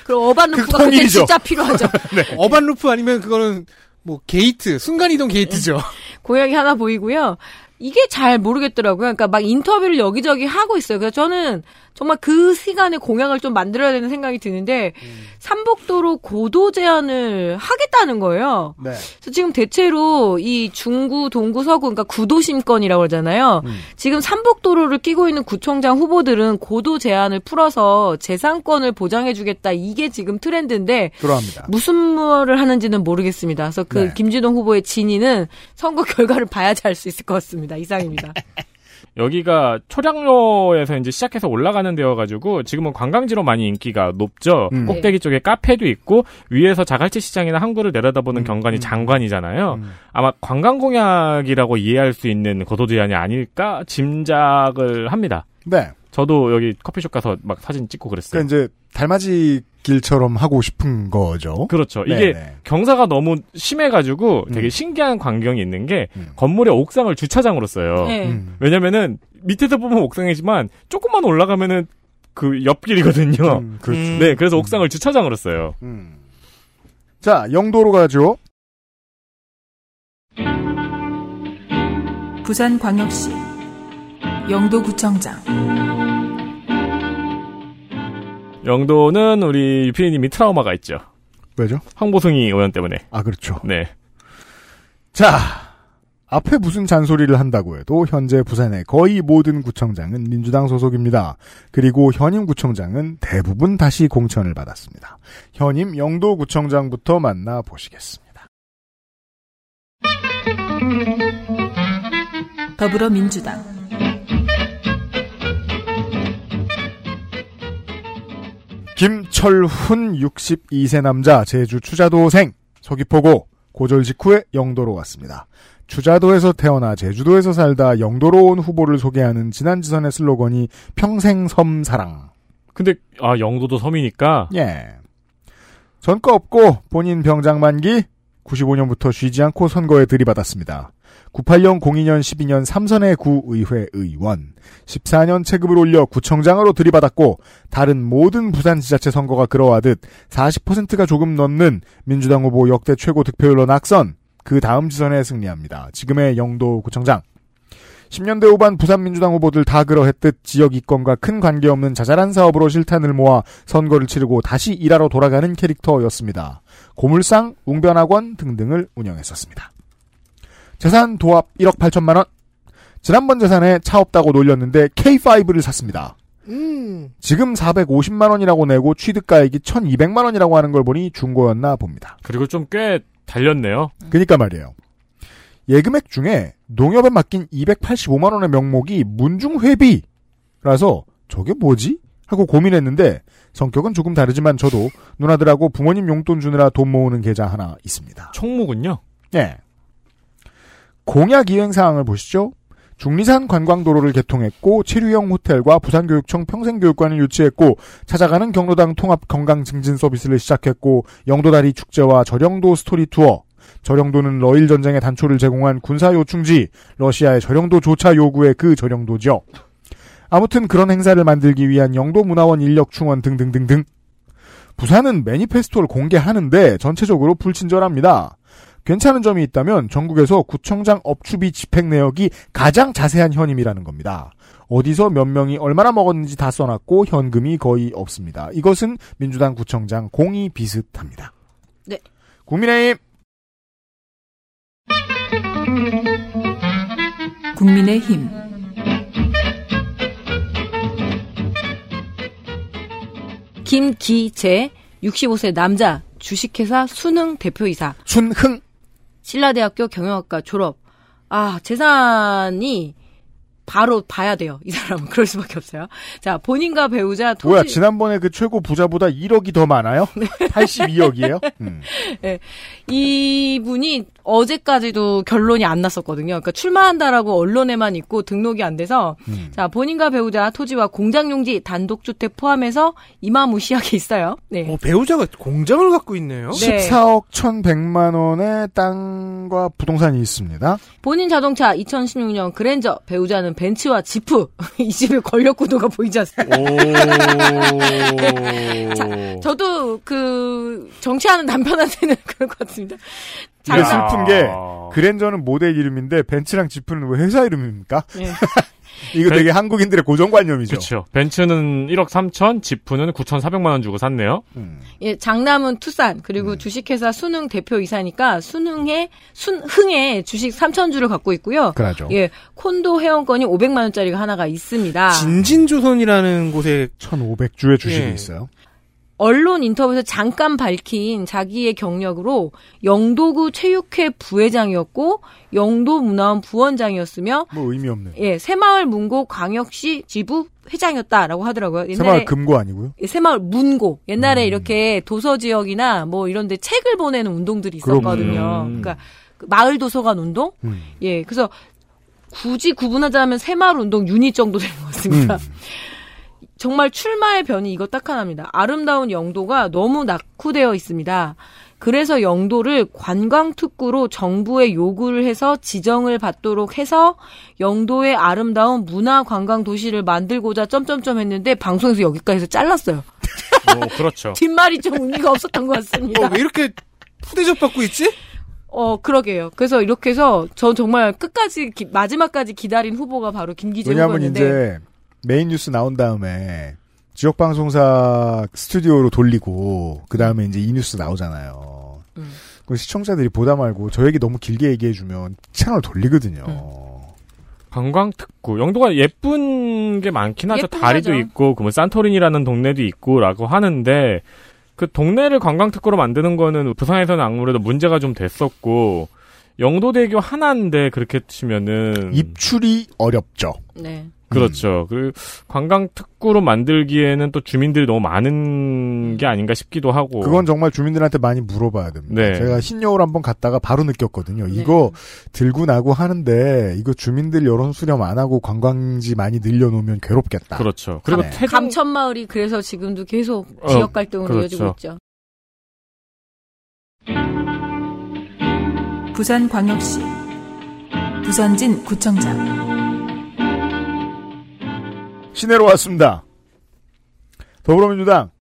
그럼 어반루프가 그때 진짜 필요하죠. 네. 어반루프 아니면 그거는 뭐 게이트, 순간이동 게이트죠. 공약이 하나 보이고요. 이게 잘 모르겠더라고요. 그러니까 막 인터뷰를 여기저기 하고 있어요. 그래서 저는 정말 그 시간에 공약을 좀 만들어야 되는 생각이 드는데 음. 삼복도로 고도 제한을 하겠다는 거예요. 네. 그래서 지금 대체로 이 중구, 동구, 서구 그러니까 구도심권이라고 하잖아요. 음. 지금 삼복도로를 끼고 있는 구청장 후보들은 고도 제한을 풀어서 재산권을 보장해주겠다. 이게 지금 트렌드인데 그러합니다. 무슨 말을 하는지는 모르겠습니다. 그래서 그 네. 김진홍 후보의 진위는 선거 결과를 봐야지 알 수 있을 것 같습니다. 이상입니다. 여기가 초량로에서 이제 시작해서 올라가는 데여가지고 지금은 관광지로 많이 인기가 높죠. 음. 꼭대기 쪽에 카페도 있고 위에서 자갈치 시장이나 항구를 내려다보는 음. 경관이 장관이잖아요. 음. 아마 관광 공약이라고 이해할 수 있는 고도 제한이 아닐까 짐작을 합니다. 네. 저도 여기 커피숍 가서 막 사진 찍고 그랬어요. 그러니까 이제 달맞이 길처럼 하고 싶은 거죠. 그렇죠. 네네. 이게 경사가 너무 심해가지고 되게 음. 신기한 광경이 있는 게 음. 건물의 옥상을 주차장으로 써요. 네. 음. 왜냐면은 밑에서 보면 옥상이지만 조금만 올라가면은 그 옆길이거든요. 음, 그렇죠. 음. 네, 그래서 옥상을 음. 주차장으로 써요. 음. 자, 영도로 가죠. 부산광역시 영도구청장. 영도는 우리 유피디님이 트라우마가 있죠. 왜죠? 황보승이 의원 때문에. 아, 그렇죠. 네. 자, 앞에 무슨 잔소리를 한다고 해도 현재 부산의 거의 모든 구청장은 민주당 소속입니다. 그리고 현임 구청장은 대부분 다시 공천을 받았습니다. 현임 영도구청장부터 만나보시겠습니다. 더불어민주당 김철훈 육십이 세 남자, 제주 추자도생, 서귀포고, 고절 직후에 영도로 왔습니다. 추자도에서 태어나 제주도에서 살다 영도로 온 후보를 소개하는 지난 지선의 슬로건이 평생 섬 사랑. 근데 아 영도도 섬이니까? 예. 전과 없고 본인 병장 만기, 천구백구십오 년부터 쉬지 않고 선거에 들이받았습니다. 구십팔 년, 공이 년, 십이 년 삼 선의 구의회 의원, 십사 년 체급을 올려 구청장으로 들이받았고 다른 모든 부산지자체 선거가 그러하듯 사십 퍼센트가 조금 넘는 민주당 후보 역대 최고 득표율로 낙선, 그 다음 지선에 승리합니다. 지금의 영도구청장. 십 년대 후반 부산민주당 후보들 다 그러했듯 지역 이권과 큰 관계없는 자잘한 사업으로 실탄을 모아 선거를 치르고 다시 일하러 돌아가는 캐릭터였습니다. 고물상, 웅변학원 등등을 운영했었습니다. 재산 도합 일억 팔천만 원. 지난번 재산에 차 없다고 놀렸는데 케이 파이브를 샀습니다. 음. 지금 사백오십만 원이라고 내고 취득가액이 천이백만 원이라고 하는 걸 보니 중고였나 봅니다. 그리고 좀 꽤 달렸네요. 그러니까 말이에요. 예금액 중에 농협에 맡긴 이백팔십오만 원의 명목이 문중회비라서 저게 뭐지? 하고 고민했는데 성격은 조금 다르지만 저도 누나들하고 부모님 용돈 주느라 돈 모으는 계좌 하나 있습니다. 총무군요? 네. 공약 이행사항을 보시죠. 중리산 관광도로를 개통했고 체류형 호텔과 부산교육청 평생교육관을 유치했고 찾아가는 경로당 통합 건강증진 서비스를 시작했고 영도다리 축제와 저령도 스토리 투어, 저령도는 러일 전쟁의 단초를 제공한 군사 요충지, 러시아의 저령도 조차 요구의 그 저령도죠. 아무튼 그런 행사를 만들기 위한 영도 문화원 인력 충원 등등등등. 부산은 매니페스토를 공개하는데 전체적으로 불친절합니다. 괜찮은 점이 있다면 전국에서 구청장 업추비 집행 내역이 가장 자세한 현임이라는 겁니다. 어디서 몇 명이 얼마나 먹었는지 다 써놨고 현금이 거의 없습니다. 이것은 민주당 구청장 공이 비슷합니다. 네. 국민의힘. 국민의힘 김기재 육십오 세 남자, 주식회사 순흥 대표이사. 순흥. 신라대학교 경영학과 졸업. 아, 재산이 바로 봐야 돼요. 이 사람은 그럴 수밖에 없어요. 자, 본인과 배우자 통신. 뭐야, 지난번에 그 최고 부자보다 일억이 더 많아요? 네. 팔십이억이에요? 음. 네. 이분이 어제까지도 결론이 안 났었거든요. 그러니까 출마한다라고 언론에만 있고 등록이 안 돼서 음. 자, 본인과 배우자 토지와 공장용지 단독주택 포함해서 이마무시하게 있어요. 네. 어, 배우자가 공장을 갖고 있네요. 네. 십사억 천백만 원의 땅과 부동산이 있습니다. 본인 자동차 이천십육 년 그랜저, 배우자는 벤츠와 지프. 이 집에 권력 구도가 보이지 않습니까? 네. 자, 저도 그 정치하는 남편한테는 그럴 것 같습니다. 근데 슬픈 게 그랜저는 모델 이름인데 벤츠랑 지프는 왜 회사 이름입니까? 네. 이거 벤... 되게 한국인들의 고정관념이죠. 그렇죠. 벤츠는 일억 삼천, 지프는 구천사백만 원 주고 샀네요. 음. 예, 장남은 투싼, 그리고 음. 주식회사 순흥 대표이사니까 순흥에 순흥에 주식 삼천 주를 갖고 있고요. 그러죠. 예, 콘도 회원권이 오백만 원짜리가 하나가 있습니다. 진진조선이라는 곳에 천오백 주의 주식이 예. 있어요. 언론 인터뷰에서 잠깐 밝힌 자기의 경력으로 영도구 체육회 부회장이었고 영도문화원 부원장이었으며 뭐 의미 없네. 예, 새마을문고 광역시 지부 회장이었다라고 하더라고요. 옛날에 새마을 금고 아니고요? 예, 새마을 문고. 옛날에 음. 이렇게 도서 지역이나 뭐 이런 데 책을 보내는 운동들이 있었거든요. 음. 그러니까 마을 도서관 운동? 음. 예. 그래서 굳이 구분하자면 새마을운동 유닛 정도 되는 것 같습니다. 음. 정말 출마의 변이 이것 딱 하나입니다. 아름다운 영도가 너무 낙후되어 있습니다. 그래서 영도를 관광특구로 정부에 요구를 해서 지정을 받도록 해서 영도의 아름다운 문화관광도시를 만들고자 점점점 했는데 방송에서 여기까지 해서 잘랐어요. 어, 그렇죠. 뒷말이 좀 의미가 없었던 것 같습니다. 어, 왜 이렇게 푸대접 받고 있지? 어, 그러게요. 그래서 이렇게 해서 저 정말 끝까지 기, 마지막까지 기다린 후보가 바로 김기재 후보였는데. 왜냐하면 이제 메인 뉴스 나온 다음에 지역 방송사 스튜디오로 돌리고 그 다음에 이제 이 뉴스 나오잖아요. 음. 그 시청자들이 보다 말고 저 얘기 너무 길게 얘기해주면 채널 돌리거든요. 음. 관광특구 영도가 예쁜 게 많긴 하죠. 다리도 있고 그 뭐 산토린이라는 동네도 있고라고 하는데 그 동네를 관광특구로 만드는 거는 부산에서는 아무래도 문제가 좀 됐었고 영도대교 하나인데 그렇게 치면은 입출이 어렵죠. 네. 그렇죠. 그 관광 특구로 만들기에는 또 주민들이 너무 많은 게 아닌가 싶기도 하고. 그건 정말 주민들한테 많이 물어봐야 됩니다. 네. 제가 신여울 한번 갔다가 바로 느꼈거든요. 네. 이거 들고 나고 하는데 이거 주민들 여론 수렴 안 하고 관광지 많이 늘려놓으면 괴롭겠다. 그렇죠. 그리고 아, 네. 태종... 감천마을이 그래서 지금도 계속 지역 갈등으로 어, 그렇죠. 이어지고 있죠. 부산광역시 부선진 구청장. 시내로 왔습니다. 더불어민주당.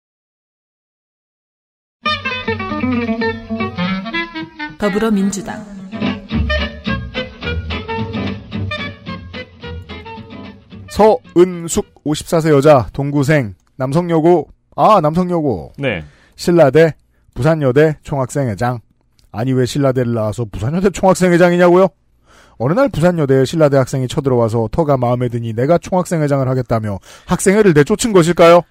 더불어민주당 서은숙 오십사 세 여자 동구생 남성여고 아 남성여고 네 신라대 부산여대 총학생회장. 아니 왜 신라대를 나와서 부산여대 총학생회장이냐고요? 어느 날 부산여대에 신라대 학생이 쳐들어와서 터가 마음에 드니 내가 총학생회장을 하겠다며 학생회를 내쫓은 것일까요?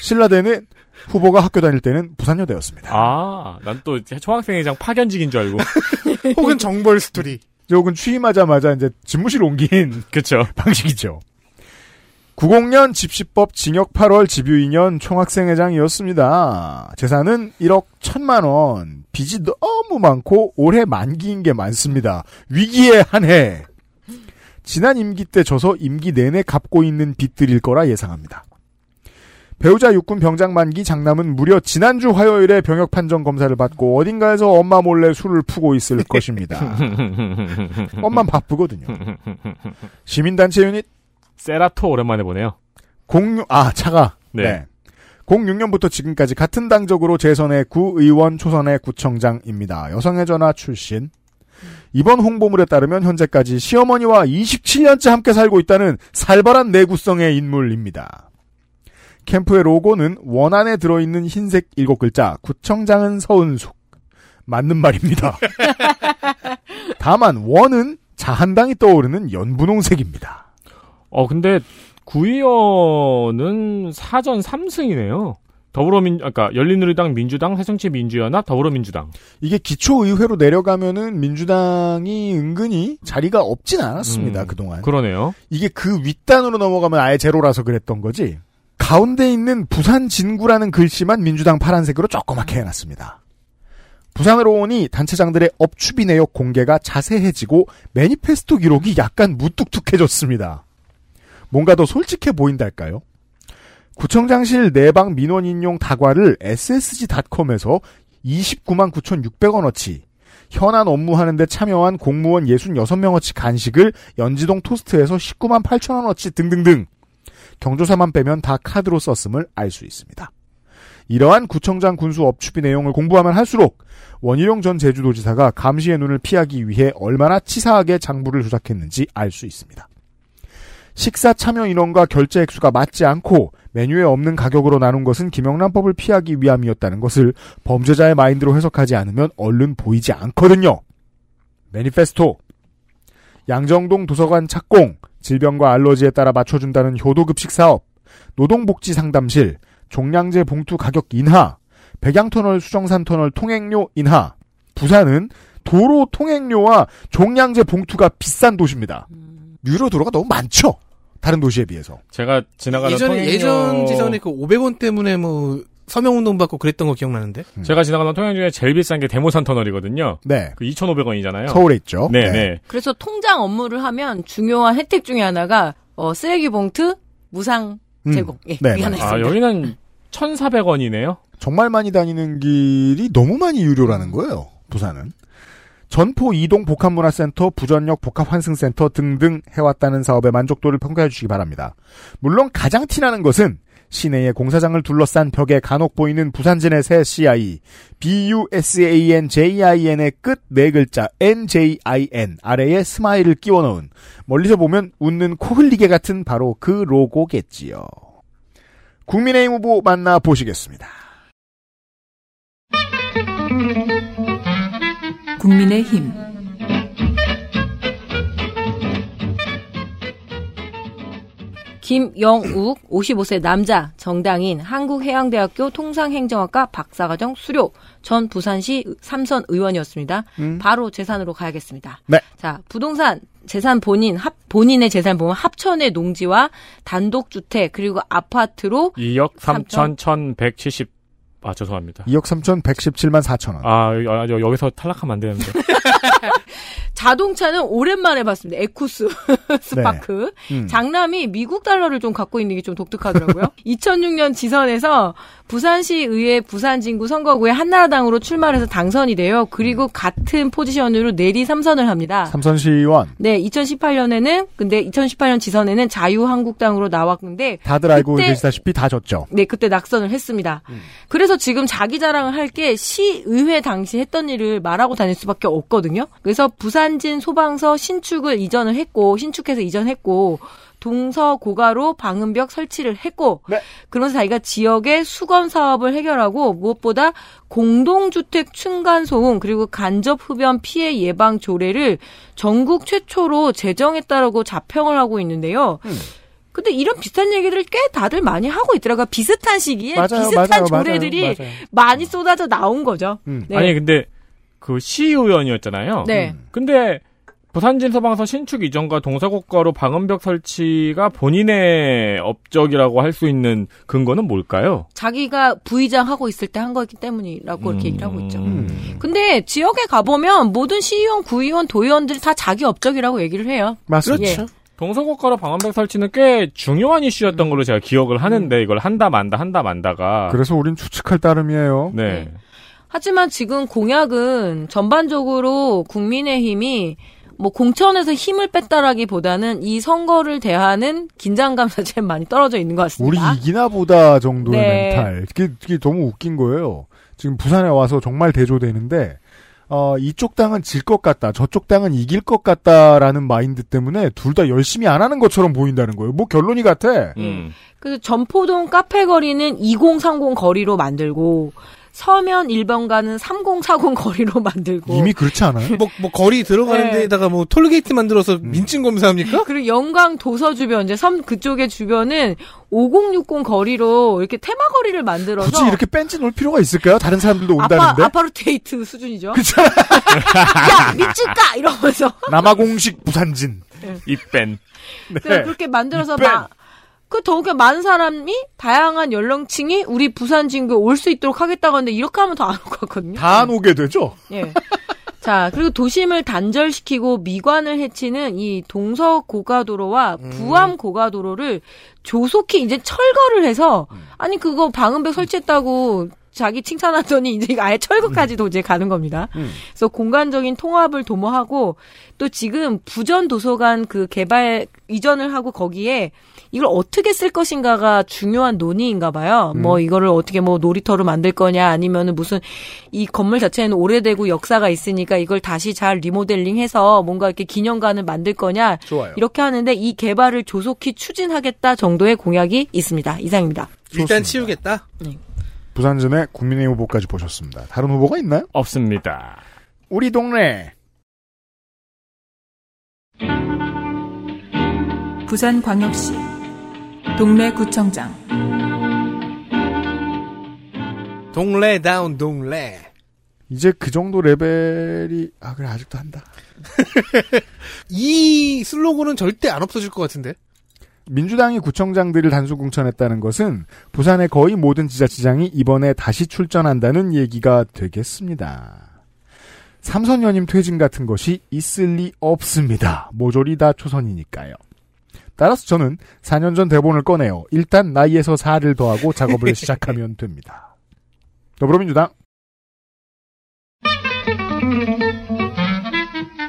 신라대는 후보가 학교 다닐 때는 부산여대였습니다. 아, 난 또 총학생회장 파견직인 줄 알고. 혹은 정벌 스토리. 혹은 취임하자마자 이제 집무실 옮긴. 그쵸. 방식이죠. 구십 년 집시법 징역 팔 월 집유 이 년 총학생회장이었습니다. 재산은 일억 천만 원. 빚이 너무 많고 올해 만기인 게 많습니다. 위기에 한해. 지난 임기 때 져서 임기 내내 갚고 있는 빚들일 거라 예상합니다. 배우자 육군 병장 만기 장남은 무려 지난주 화요일에 병역 판정 검사를 받고 어딘가에서 엄마 몰래 술을 푸고 있을 것입니다. 엄마 바쁘거든요. 시민단체 유닛 세라토 오랜만에 보네요. 공육 아 차가 네. 네. 공육 년부터 지금까지 같은 당적으로 재선의 구의원 초선의 구청장입니다. 여성의 전화 출신. 이번 홍보물에 따르면 현재까지 시어머니와 이십칠 년째 함께 살고 있다는 살벌한 내구성의 인물입니다. 캠프의 로고는 원안에 들어있는 흰색 일곱 글자, 구청장은 서은숙. 맞는 말입니다. 다만 원은 자한당이 떠오르는 연분홍색입니다. 어 근데 구의원은 사전 삼 승이네요. 더불어민 아까 그러니까 열린우리당, 민주당, 새정치민주연합, 더불어민주당. 이게 기초의회로 내려가면은 민주당이 은근히 자리가 없진 않았습니다. 음, 그동안. 그러네요. 이게 그 윗단으로 넘어가면 아예 제로라서 그랬던 거지. 가운데 있는 부산 진구라는 글씨만 민주당 파란색으로 조그맣게 해놨습니다. 부산으로 오니 단체장들의 업추비 내역 공개가 자세해지고 매니페스토 기록이 약간 무뚝뚝해졌습니다. 뭔가 더 솔직해 보인달까요? 구청장실 내방 민원인용 다과를 에스에스지 닷컴에서 이십구만 구천육백 원어치, 현안 업무하는데 참여한 공무원 육십육 명어치 간식을 연지동 토스트에서 십구만 팔천 원어치 등등등. 경조사만 빼면 다 카드로 썼음을 알 수 있습니다. 이러한 구청장 군수 업추비 내용을 공부하면 할수록 원희룡 전 제주도지사가 감시의 눈을 피하기 위해 얼마나 치사하게 장부를 조작했는지 알 수 있습니다. 식사 참여 인원과 결제 액수가 맞지 않고 메뉴에 없는 가격으로 나눈 것은 김영란법을 피하기 위함이었다는 것을 범죄자의 마인드로 해석하지 않으면 얼른 보이지 않거든요. 매니페스토. 양정동 도서관 착공. 질병과 알러지에 따라 맞춰준다는 효도급식 사업, 노동복지상담실, 종량제 봉투 가격 인하, 백양터널 수정산터널 통행료 인하. 부산은 도로 통행료와 종량제 봉투가 비싼 도시입니다. 유료 도로가 너무 많죠. 다른 도시에 비해서. 제가 지나가는 예전, 통행료... 예전 지선에 그 오백 원 때문에 뭐 서명운동 받고 그랬던 거 기억나는데? 음. 제가 지나가는 통행 중에 제일 비싼 게 데모산 터널이거든요. 네. 그 이천오백 원이잖아요. 서울에 있죠. 네네. 네. 그래서 통장 업무를 하면 중요한 혜택 중에 하나가 어, 쓰레기 봉투 무상 제공. 음. 예, 네. 아 여기는 천사백 원이네요. 정말 많이 다니는 길이 너무 많이 유료라는 거예요. 부산은. 전포 이동 복합문화센터, 부전역 복합환승센터 등등 해왔다는 사업의 만족도를 평가해 주시기 바랍니다. 물론 가장 티나는 것은 시내의 공사장을 둘러싼 벽에 간혹 보이는 부산진의 새 씨아이 비 유 에스 에이 엔 제이 아이 엔의 끝 네 글자 엔 제이 아이 엔 아래에 스마일을 끼워 넣은 멀리서 보면 웃는 코 흘리게 같은 바로 그 로고겠지요. 국민의힘 후보 만나보시겠습니다. 국민의힘 김영욱 오십오 세 남자 정당인 한국해양대학교 통상행정학과 박사과정 수료 전 부산시 삼선 의원이었습니다. 음. 바로 재산으로 가야겠습니다. 네. 자, 부동산 재산 본인 합 본인의 재산 보면 합천의 농지와 단독주택 그리고 아파트로 이억 삼천 천백칠십 아, 죄송합니다. 이억 삼천백십칠만 사천 원. 아, 여, 여기서 탈락하면 안 되는데. 자동차는 오랜만에 봤습니다. 에쿠스 스파크. 네. 음. 장남이 미국 달러를 좀 갖고 있는 게 좀 독특하더라고요. 이천육 년 지선에서 부산시의회 부산진구 선거구에 한나라당으로 출마해서 당선이 돼요. 그리고 같은 포지션으로 내리 삼선을 합니다. 삼선 시의원. 네, 이천십팔 년에는 근데 이천십팔 년 지선에는 자유한국당으로 나왔는데 다들 알고 계시다시피 다 졌죠. 네, 그때 낙선을 했습니다. 음. 그래서 지금 자기 자랑을 할 게 시의회 당시 했던 일을 말하고 다닐 수밖에 없거든요. 그래서 부산진 소방서 신축을 이전을 했고 신축해서 이전했고. 동서 고가로 방음벽 설치를 했고 네. 그러면서 자기가 지역의 수건 사업을 해결하고 무엇보다 공동주택 층간소음 그리고 간접흡연 피해 예방 조례를 전국 최초로 제정했다라고 자평을 하고 있는데요. 음. 근데 이런 비슷한 얘기들을 꽤 다들 많이 하고 있더라고요. 비슷한 시기에 맞아요, 비슷한 맞아요, 조례들이 맞아요, 맞아요. 많이 쏟아져 나온 거죠. 음. 네. 아니 근데 그 시의원이었잖아요. 네. 음. 근데 부산진 소방서 신축 이전과 동서고가로 방음벽 설치가 본인의 업적이라고 할 수 있는 근거는 뭘까요? 자기가 부의장하고 있을 때 한 거기 때문이라고 음... 이렇게 얘기를 하고 있죠. 음... 근데 지역에 가보면 모든 시의원, 구의원, 도의원들이 다 자기 업적이라고 얘기를 해요. 맞습니다. 그렇죠. 예. 동서고가로 방음벽 설치는 꽤 중요한 이슈였던 걸로 제가 기억을 하는데 이걸 한다 만다 한다 만다가. 그래서 우린 추측할 따름이에요. 네. 네. 하지만 지금 공약은 전반적으로 국민의힘이 뭐 공천에서 힘을 뺐다라기보다는 이 선거를 대하는 긴장감 자체는 많이 떨어져 있는 것 같습니다. 우리 이기나 보다 정도의 네. 멘탈. 그게, 그게 너무 웃긴 거예요. 지금 부산에 와서 정말 대조되는데 어, 이쪽 당은 질 것 같다, 저쪽 당은 이길 것 같다라는 마인드 때문에 둘 다 열심히 안 하는 것처럼 보인다는 거예요. 뭐 결론이 같아. 음. 그래서 전포동 카페 거리는 이공삼공 거리로 만들고 서면 일 번가는 삼공사공 거리로 만들고. 이미 그렇지 않아요? 뭐, 뭐, 거리 들어가는 네. 데에다가 뭐, 톨게이트 만들어서 음. 민증 검사합니까? 그리고 영광 도서 주변, 이제 섬 그쪽의 주변은 오공육공 거리로 이렇게 테마 거리를 만들어서. 굳이 이렇게 벤치 놓을 필요가 있을까요? 다른 사람들도 온다는데. 아파, 아파르테이트 수준이죠. 그쵸? 야, 미칠까! 이러면서. 남아공식 부산진. 네. 입밴. 네. 그렇게 만들어서 입밴. 막. 그 더욱이 많은 사람이 다양한 연령층이 우리 부산 진구에 올 수 있도록 하겠다고 하는데 이렇게 하면 더 안 올 것 같거든요. 다 안 오게 되죠. 예. 자, 그리고 도심을 단절시키고 미관을 해치는 이 동서 고가도로와 부암 고가도로를 조속히 이제 철거를 해서 아니 그거 방음벽 설치했다고 자기 칭찬하더니 이제 아예 철거까지도 음. 이제 가는 겁니다. 음. 그래서 공간적인 통합을 도모하고 또 지금 부전 도서관 그 개발 이전을 하고 거기에 이걸 어떻게 쓸 것인가가 중요한 논의인가 봐요. 음. 뭐 이거를 어떻게 뭐 놀이터로 만들 거냐 아니면은 무슨 이 건물 자체는 오래되고 역사가 있으니까 이걸 다시 잘 리모델링해서 뭔가 이렇게 기념관을 만들 거냐. 좋아요. 이렇게 하는데 이 개발을 조속히 추진하겠다 정도의 공약이 있습니다. 이상입니다. 일단 좋습니다. 치우겠다. 네. 부산진의 국민의힘 후보까지 보셨습니다. 다른 후보가 있나요? 없습니다. 우리 동네. 부산광역시 동래구청장. 동래다운 동래. 이제 그 정도 레벨이 아 그래 아직도 한다. 이 슬로건은 절대 안 없어질 것 같은데. 민주당이 구청장들을 단순 공천했다는 것은 부산의 거의 모든 지자체장이 이번에 다시 출전한다는 얘기가 되겠습니다. 삼선 연임 퇴진 같은 것이 있을 리 없습니다. 모조리 다 초선이니까요. 따라서 저는 사 년 전 대본을 꺼내요. 일단 나이에서 사를 더하고 작업을 시작하면 됩니다. 더불어민주당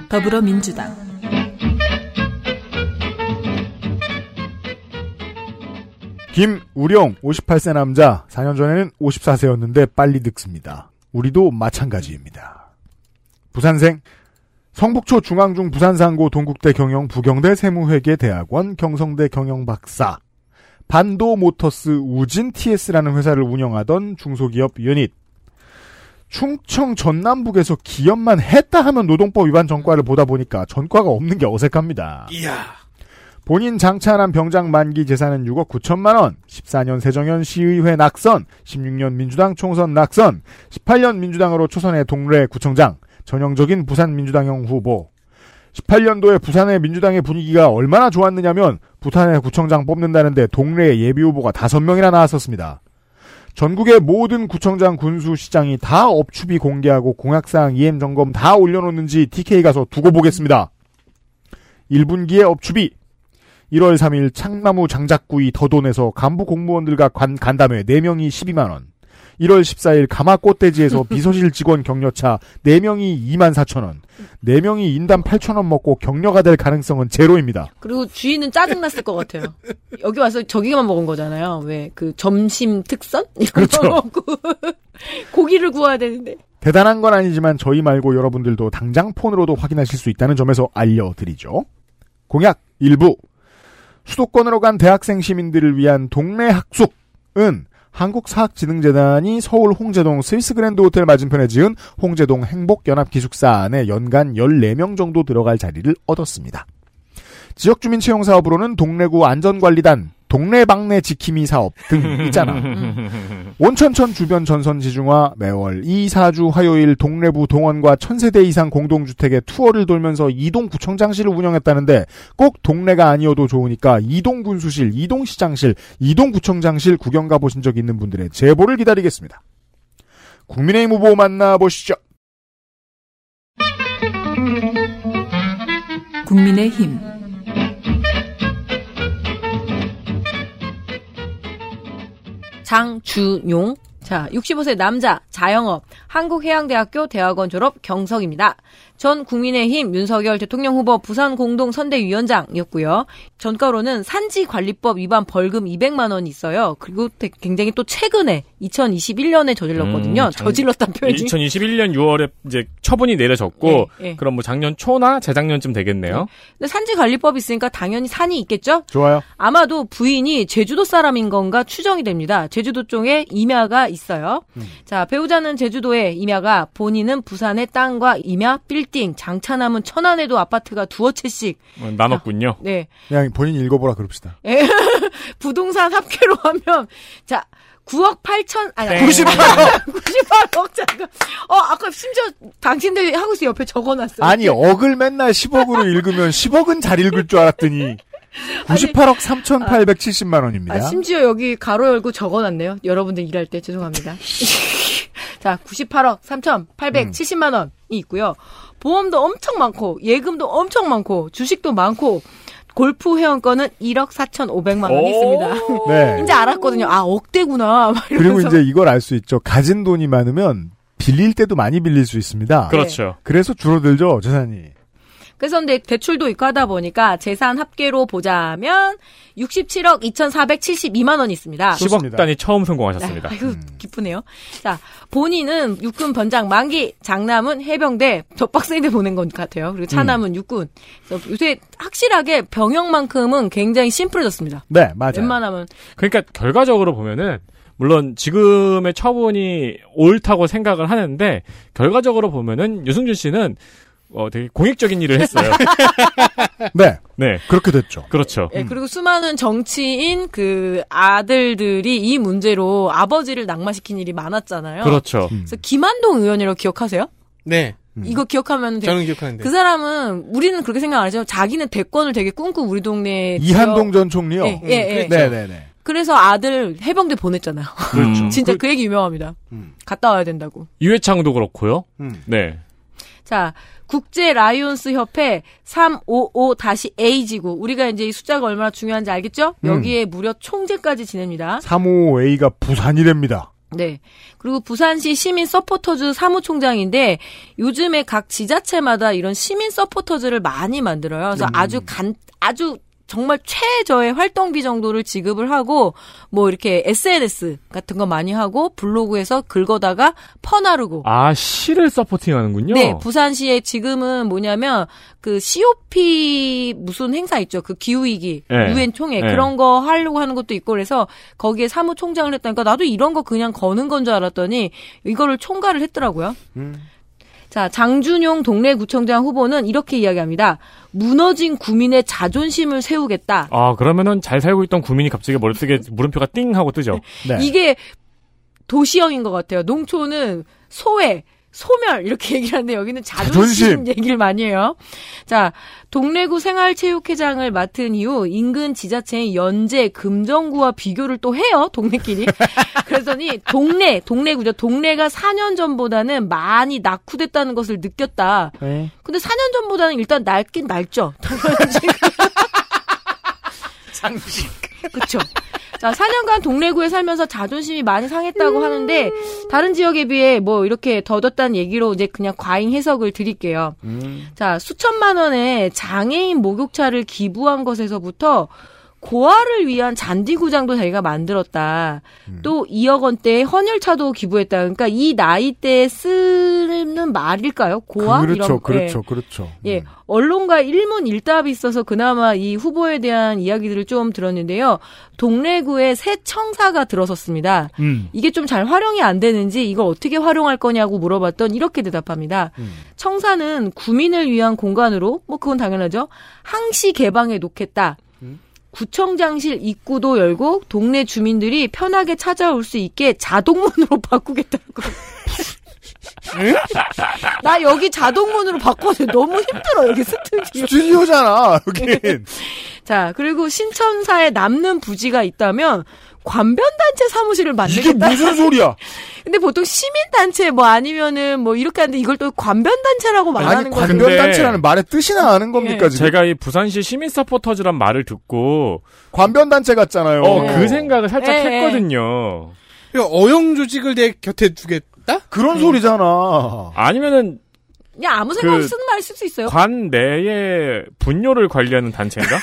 더불어민주당 김우룡 오십팔 세 남자. 사 년 전에는 오십사 세였는데 빨리 늙습니다. 우리도 마찬가지입니다. 부산생. 성북초 중앙중 부산상고 동국대 경영 부경대 세무회계 대학원 경성대 경영박사. 반도 모터스 우진 티에스라는 회사를 운영하던 중소기업 유닛. 충청 전남북에서 기업만 했다 하면 노동법 위반 전과를 보다 보니까 전과가 없는 게 어색합니다. 이야. 본인 장차한 병장 만기 재산은 육억 구천만 원, 십사 년 세정현 시의회 낙선, 십육 년 민주당 총선 낙선, 십팔 년 민주당으로 초선의 동래 구청장, 전형적인 부산 민주당형 후보. 십팔 년도에 부산의 민주당의 분위기가 얼마나 좋았느냐면 부산의 구청장 뽑는다는데 동래의 예비후보가 다섯 명이나 나왔었습니다. 전국의 모든 구청장, 군수, 시장이 다 업추비 공개하고 공약사항 이행점검 다 올려놓는지 티케이 가서 두고 보겠습니다. 일 분기의 업추비. 일월 삼일 창나무 장작구이 더돈에서 간부 공무원들과 관, 간담회 네 명이 십이만 원. 일월 십사일 가마 꽃돼지에서 비서실 직원 격려차 네 명이 이만 사천 원. 네 명이 인당 팔천 원 먹고 격려가 될 가능성은 제로입니다. 그리고 주인은 짜증났을 것 같아요. 여기 와서 저기만 먹은 거잖아요. 왜 그 점심 특선? 이런 그렇죠. 거 먹고 고기를 구워야 되는데. 대단한 건 아니지만 저희 말고 여러분들도 당장 폰으로도 확인하실 수 있다는 점에서 알려드리죠. 공약 일부. 수도권으로 간 대학생 시민들을 위한 동네 학숙은 한국사학진흥재단이 서울 홍제동 스위스 그랜드 호텔 맞은편에 지은 홍제동 행복연합기숙사 안에 연간 열네 명 정도 들어갈 자리를 얻었습니다. 지역주민 채용사업으로는 동래구 안전관리단, 동네방네 지킴이 사업 등 있잖아. 온천천 주변 전선 지중화, 매월 이, 사주 화요일 동래부 동원과 천세대 이상 공동주택에 투어를 돌면서 이동구청장실을 운영했다는데 꼭 동네가 아니어도 좋으니까 이동군수실, 이동시장실, 이동구청장실 구경 가보신 적 있는 분들의 제보를 기다리겠습니다. 국민의힘 후보 만나보시죠. 국민의힘 장준용, 자 육십오 세 남자, 자영업, 한국해양대학교 대학원 졸업 경석입니다. 전 국민의힘 윤석열 대통령 후보 부산공동선대위원장이었고요. 전과로는 산지관리법 위반 벌금 이백만 원이 있어요. 그리고 굉장히 또 최근에 이천이십일 년에 저질렀거든요. 음, 장, 저질렀다는 표현이. 이천이십일 년 유월에 이제 처분이 내려졌고 네, 네. 그럼 뭐 작년 초나 재작년쯤 되겠네요. 네. 근데 산지관리법이 있으니까 당연히 산이 있겠죠? 좋아요. 아마도 부인이 제주도 사람인 건가 추정이 됩니다. 제주도 쪽에 임야가 있어요. 음. 자, 배우자는 제주도에 임야가, 본인은 부산의 땅과 임야, 빌딩 장차남은 천안에도 아파트가 두어 채씩 어, 나눴군요. 자, 네, 그냥 본인 읽어보라 그럽시다. 부동산 합계로 하면 자 구억 팔천 아니 구십팔 억 잠깐. 어 아까 심지어 당신들 하고 있어 옆에 적어놨어요. 아니 억을 맨날 십억으로 읽으면 십억은 잘 읽을 줄 알았더니. 구십팔억 삼천팔백칠십만 원입니다. 아, 심지어 여기 가로 열고 적어놨네요. 여러분들 일할 때 죄송합니다. 자, 구십팔억 삼천팔백칠십만 원이 있고요. 보험도 엄청 많고 예금도 엄청 많고 주식도 많고 골프 회원권은 일억 사천오백만 원이 있습니다. 네. 이제 알았거든요. 아, 억대구나. 막 이러면서. 그리고 이제 이걸 알 수 있죠. 가진 돈이 많으면 빌릴 때도 많이 빌릴 수 있습니다. 그렇죠. 그래서 줄어들죠, 재산이. 그래서 근데 대출도 있고 하다 보니까 재산 합계로 보자면 육십칠억 이천사백칠십이만 원이 있습니다. 십억 단위 처음 성공하셨습니다. 아, 아이고 음. 기쁘네요. 자, 본인은 육군 변장 만기, 장남은 해병대, 접박생대 보낸 것 같아요. 그리고 차남은 음. 육군. 요새 확실하게 병역만큼은 굉장히 심플해졌습니다. 네, 맞아요. 웬만하면. 그러니까 결과적으로 보면은 물론 지금의 처분이 옳다고 생각을 하는데 결과적으로 보면은 유승준 씨는 어, 되게 공익적인 일을 했어요. 네. 네. 그렇게 됐죠. 그렇죠. 네, 그리고 수많은 정치인 그 아들들이 이 문제로 아버지를 낙마시킨 일이 많았잖아요. 그렇죠. 음. 그래서 김한동 의원이라고 기억하세요? 네. 음. 이거 기억하면 돼요. 저는 기억하는데. 그 사람은, 우리는 그렇게 생각 안 하죠. 자기는 대권을 되게 꿈꾸 우리 동네에. 이한동 전 총리요? 네. 음. 예, 예. 그렇죠. 네네네. 그래서 아들 해병대 보냈잖아요. 그렇죠. 진짜 그... 그 얘기 유명합니다. 음. 갔다 와야 된다고. 이회창도 그렇고요. 음. 네. 자, 국제 라이온스 협회 삼백오십오 에이 지구. 우리가 이제 이 숫자가 얼마나 중요한지 알겠죠? 음. 여기에 무려 총재까지 지냅니다. 삼백오십오 에이가 부산이 됩니다. 네. 그리고 부산시 시민 서포터즈 사무총장인데 요즘에 각 지자체마다 이런 시민 서포터즈를 많이 만들어요. 그래서 음. 아주 간, 아주 정말 최저의 활동비 정도를 지급을 하고 뭐 이렇게 에스엔에스 같은 거 많이 하고 블로그에서 긁어다가 퍼나르고. 아, 시를 서포팅하는군요. 네, 부산시에 지금은 뭐냐면 그 씨오피 무슨 행사 있죠. 그 기후위기, 네. 유엔 총회 네. 그런 거 하려고 하는 것도 있고 그래서 거기에 사무총장을 했다니까 나도 이런 거 그냥 거는 건 줄 알았더니 이거를 총괄을 했더라고요. 음. 자, 장준용 동래구청장 후보는 이렇게 이야기합니다. 무너진 구민의 자존심을 세우겠다. 아, 그러면은 잘 살고 있던 구민이 갑자기 머릿속에 물음표가 띵 하고 뜨죠. 네. 이게 도시형인 것 같아요. 농촌은 소외, 소멸 이렇게 얘기를 하는데 여기는 자존심, 자존심 얘기를 많이 해요. 자, 동래구 생활체육회장을 맡은 이후 인근 지자체인 연제, 금정구와 비교를 또 해요. 동네끼리. 그러더니 동래, 동래구죠. 동래가 사 년 전보다는 많이 낙후됐다는 것을 느꼈다. 네. 근데 사 년 전보다는 일단 낡긴 낡죠. 상식. 그렇죠. 자, 사 년간 동래구에 살면서 자존심이 많이 상했다고 하는데 다른 지역에 비해 뭐 이렇게 더뎠다는 얘기로 이제 그냥 과잉 해석을 드릴게요. 음. 자, 수천만 원의 장애인 목욕차를 기부한 것에서부터 고아를 위한 잔디구장도 자기가 만들었다. 음. 또 이억 원대의 헌혈차도 기부했다. 그러니까 이 나이대에 쓰는 말일까요? 고아? 그렇죠, 이런, 그렇죠, 예. 그렇죠. 예. 음. 언론과 일문일답이 있어서 그나마 이 후보에 대한 이야기들을 좀 들었는데요. 동래구에 새 청사가 들어섰습니다. 음. 이게 좀 잘 활용이 안 되는지 이걸 어떻게 활용할 거냐고 물어봤던 이렇게 대답합니다. 음. 청사는 구민을 위한 공간으로, 뭐 그건 당연하죠. 항시 개방해 놓겠다. 구청장실 입구도 열고 동네 주민들이 편하게 찾아올 수 있게 자동문으로 바꾸겠다고. 나 여기 자동문으로 바꿔서 너무 힘들어. 여기 스튜디오. 스튜디오잖아. 여긴. 자, 그리고 신천사에 남는 부지가 있다면 관변단체 사무실을 만들겠다. 이게 무슨 소리야? 근데 보통 시민단체 뭐 아니면은 뭐 이렇게 하는데 이걸 또 관변단체라고 말하는 거예요. 관변단체라는 말의 뜻이나 아는 겁니까, 예. 지금? 제가 이 부산시 시민서포터즈란 말을 듣고. 관변단체 같잖아요. 어, 예. 그 생각을 살짝 예. 했거든요. 어영조직을 내 곁에 두겠다? 그런 예. 소리잖아. 아니면은. 야, 아무 생각 없이 그 쓰는 말일 수도 있어요. 관 내에 분뇨를 관리하는 단체인가?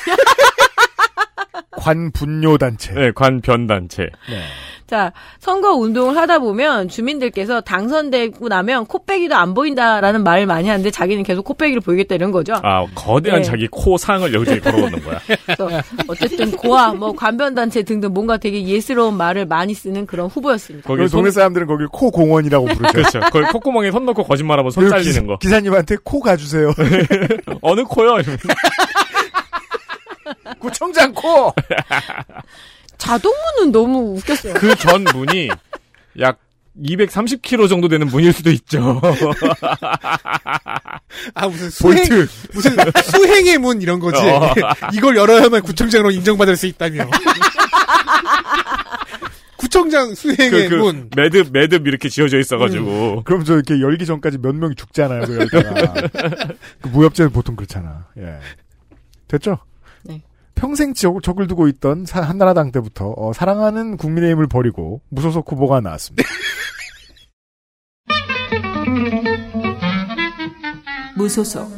관분뇨단체. 네, 관변단체. 네. 자, 선거 운동을 하다 보면 주민들께서 당선되고 나면 코빼기도 안 보인다라는 말을 많이 하는데 자기는 계속 코빼기를 보이겠다 이런 거죠. 아, 거대한 네. 자기 코상을 여기저기 걸어놓는 거야. 어쨌든 고아, 뭐 관변단체 등등 뭔가 되게 예스러운 말을 많이 쓰는 그런 후보였습니다. 거기 손... 동네 사람들은 거기 코공원이라고 부르죠. 그렇죠. 거기 콧구멍에 손 넣고 거짓말하면 손 잘리는 기사, 거. 기사님한테 코 가주세요. 어느 코요? 구청장 코! 자동문은 너무 웃겼어요. 그 전 문이 약 이백삼십 킬로미터 정도 되는 문일 수도 있죠. 아, 무슨 수행, 볼트. 무슨 수행의 문 이런 거지. 어. 이걸 열어야만 구청장으로 인정받을 수 있다며. 구청장 수행의 그, 그 문. 매듭, 매듭 이렇게 지어져 있어가지고. 음. 그럼 저 이렇게 열기 전까지 몇 명이 죽잖아요. 그, 그 무협지는 보통 그렇잖아. 예. 됐죠? 네. 평생 적을 두고 있던 한나라당 때부터 어, 사랑하는 국민의힘을 버리고 무소속 후보가 나왔습니다. 무소속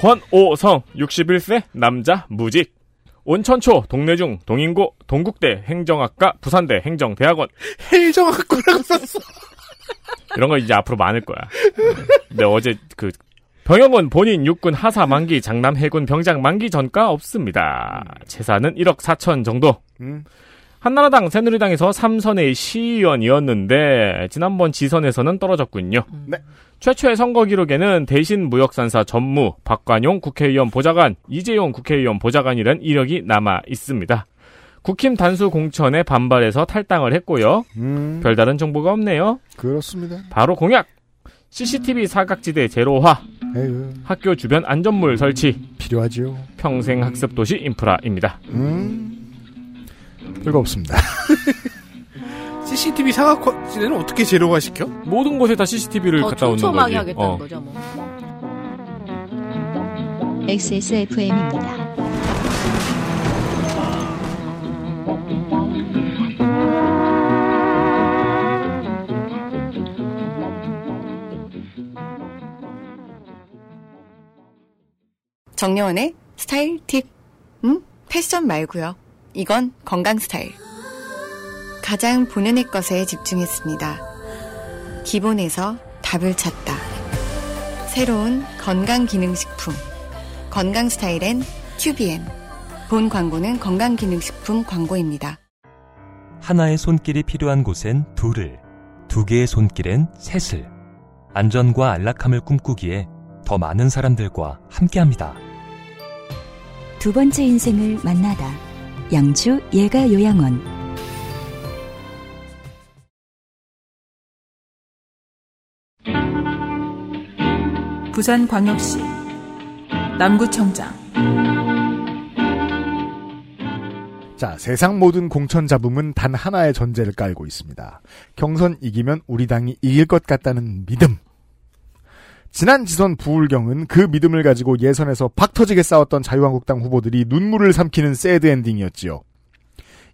권오성 육십일 세 남자 무직 온천초 동래중 동인고 동국대 행정학과 부산대 행정대학원 행정학과라고 썼어. 이런 거 이제 앞으로 많을 거야. 근데 어제 그 병영은 본인 육군 하사 만기, 장남 해군 병장 만기 전과 없습니다. 재산은 일억 사천 정도. 음. 한나라당 새누리당에서 삼 선의 시의원이었는데 지난번 지선에서는 떨어졌군요. 네. 최초의 선거 기록에는 대신 무역산사 전무, 박관용 국회의원 보좌관, 이재용 국회의원 보좌관이란 이력이 남아 있습니다. 국힘 단수 공천에 반발해서 탈당을 했고요. 음. 별다른 정보가 없네요. 그렇습니다. 바로 공약! 씨씨티비 사각지대 제로화. 에휴. 학교 주변 안전물 설치. 필요하지요. 평생 학습 도시 인프라입니다. 음. 별거 없습니다. 씨씨티비 사각지대는 어떻게 제로화 시켜? 모든 곳에 다 씨씨티비를 갖다 놓는 거지. 촘촘하게 하겠다는 어. 거죠, 뭐. 엑스에스에프엠입니다. 정려원의 스타일 팁. 음? 패션 말고요. 이건 건강 스타일. 가장 본연의 것에 집중했습니다. 기본에서 답을 찾다. 새로운 건강기능식품. 건강스타일엔 큐비엠. 본 광고는 건강기능식품 광고입니다. 하나의 손길이 필요한 곳엔 둘을, 두 개의 손길엔 셋을. 안전과 안락함을 꿈꾸기에 더 많은 사람들과 함께합니다. 두 번째 인생을 만나다. 양주 예가요양원. 부산광역시 남구청장. 자, 세상 모든 공천 잡음은 단 하나의 전제를 깔고 있습니다. 경선 이기면 우리 당이 이길 것 같다는 믿음. 지난 지선 부울경은 그 믿음을 가지고 예선에서 박터지게 싸웠던 자유한국당 후보들이 눈물을 삼키는 새드엔딩이었지요.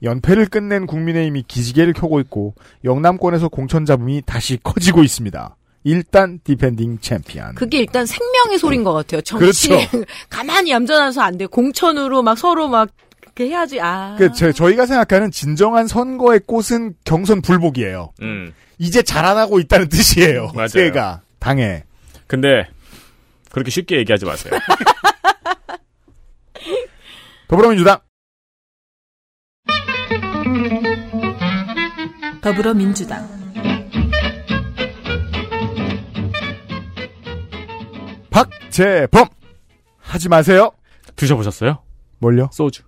연패를 끝낸 국민의힘이 기지개를 켜고 있고 영남권에서 공천 잡음이 다시 커지고 있습니다. 일단 디펜딩 챔피언. 그게 일단 생명의 소린 것 같아요. 정치에 그렇죠. 가만히 얌전해서 안 돼요. 공천으로 막 서로 막 그렇게 해야지. 아. 그 저, 저희가 생각하는 진정한 선거의 꽃은 경선 불복이에요. 음. 이제 자라나고 있다는 뜻이에요. 맞아요. 제가 당해. 근데 그렇게 쉽게 얘기하지 마세요. 더불어민주당. 더불어민주당 박재범. 하지 마세요. 드셔보셨어요? 뭘요? 소주.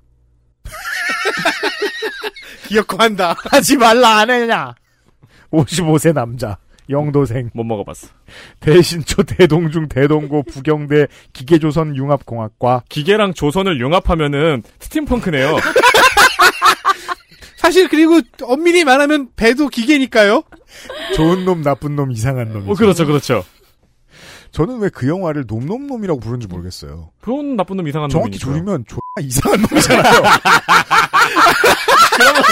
기억고 한다. 하지 말라 안 해냐. 오십오 세 남자 영도생. 못 먹어봤어. 대신초, 대동중, 대동고, 부경대, 기계조선 융합공학과. 기계랑 조선을 융합하면은 스팀펑크네요. 사실 그리고 엄밀히 말하면 배도 기계니까요. 좋은 놈, 나쁜 놈, 이상한 놈. 어, 그렇죠, 그렇죠. 저는 왜 그 영화를 놈놈놈이라고 부르는지 모르겠어요. 그건 나쁜 놈, 이상한 놈. 정확히 줄이면 조 이상한 놈이잖아요. 그러면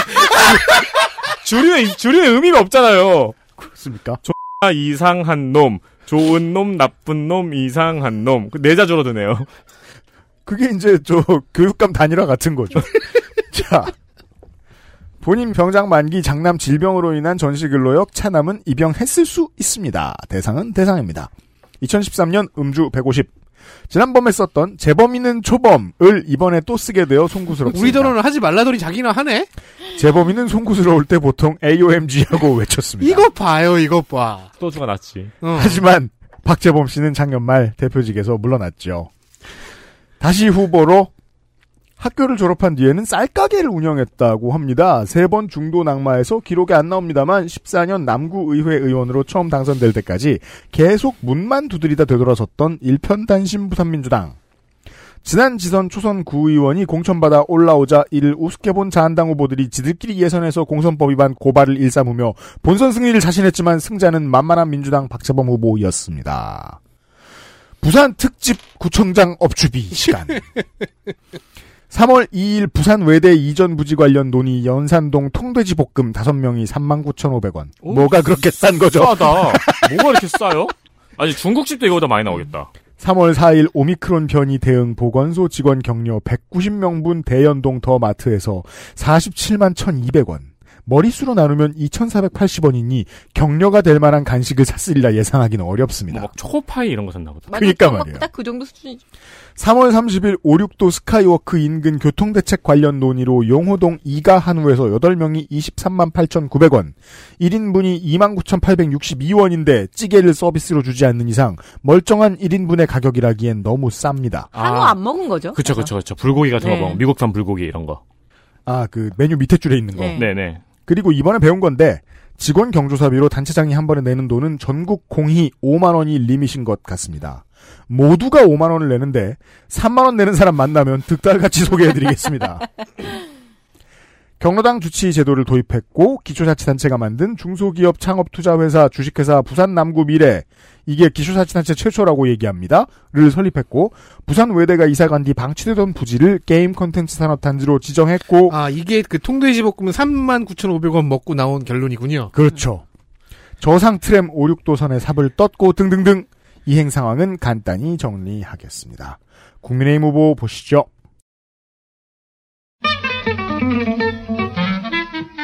줄이면 줄이면 의미가 없잖아요. 그렇습니까? 조 이상한 놈, 좋은 놈, 나쁜 놈, 이상한 놈. 그 네 자주로 드네요. 그게 이제 저 교육감 단일화 같은 거죠. 자. 본인 병장 만기 장남 질병으로 인한 전시근로역 차남은 입영했을 수 있습니다. 대상은 대상입니다. 이천십삼 년 음주 백오십. 지난번에 썼던 재범이는 초범을 이번에 또 쓰게 되어 송구스럽습니다. 우리 더러는 하지 말라더니 자기나 하네? 재범이는 송구스러울 때 보통 에이오엠지하고 외쳤습니다. 이거 봐요, 이거 봐. 또수가 났지. 어. 하지만 박재범 씨는 작년 말 대표직에서 물러났죠. 다시 후보로 학교를 졸업한 뒤에는 쌀가게를 운영했다고 합니다. 세 번 중도 낙마해서 기록에 안 나옵니다만 십사 년 남구의회 의원으로 처음 당선될 때까지 계속 문만 두드리다 되돌아섰던 일편단심 부산민주당. 지난 지선 초선 구의원이 공천받아 올라오자 이를 우습게 본 자한당 후보들이 지들끼리 예선에서 공선법 위반 고발을 일삼으며 본선 승리를 자신했지만 승자는 만만한 민주당 박재범 후보였습니다. 부산 특집 구청장 업추비 시간. 삼월 이일 부산 외대 이전 부지 관련 논의. 연산동 통돼지 볶음 다섯 명이 삼만 구천오백 원. 오, 뭐가 그렇게 싼 거죠? 싸다. 뭐가 이렇게 싸요? 아니 중국집도 이거보다 많이 나오겠다. 삼월 사일 오미크론 변이 대응 보건소 직원 격려 백구십 명분 대연동 더 마트에서 사십칠만 천이백 원. 머릿수로 나누면 이천사백팔십 원이니 격려가 될 만한 간식을 샀으리라 예상하기는 어렵습니다. 뭐 막 초코파이 이런 거 샀나 보다. 그러니까 말이에요. 딱 그 정도 수준이죠. 삼월 삼십일 오륙도 스카이워크 인근 교통대책 관련 논의로 용호동 이가 한우에서 여덟 명이 이십삼만 팔천구백 원. 일 인분이 이만 구천팔백육십이 원인데 찌개를 서비스로 주지 않는 이상 멀쩡한 일 인분의 가격이라기엔 너무 쌉니다. 한우 아, 안 먹은 거죠? 그쵸 그쵸 그쵸. 불고기 같은 네. 거 먹으면 미국산 불고기 이런 거. 아, 그 메뉴 밑에 줄에 있는 거. 네. 네네. 그리고 이번에 배운 건데 직원 경조사비로 단체장이 한 번에 내는 돈은 전국 공히 오만 원이 리밋인 것 같습니다. 모두가 오만 원을 내는데 삼만 원 내는 사람 만나면 득달같이 소개해드리겠습니다. 경로당 주치 제도를 도입했고 기초자치단체가 만든 중소기업 창업투자회사 주식회사 부산남구미래, 이게 기초자치단체 최초라고 얘기합니다. 를 설립했고 부산외대가 이사간 뒤 방치되던 부지를 게임 콘텐츠 산업단지로 지정했고. 아 이게 그 통돼지 볶음은 삼만 구천오백 원 먹고 나온 결론이군요. 그렇죠. 저상 트램 오륙도선의 삽을 떴고 등등등. 이행 상황은 간단히 정리하겠습니다. 국민의힘 후보 보시죠.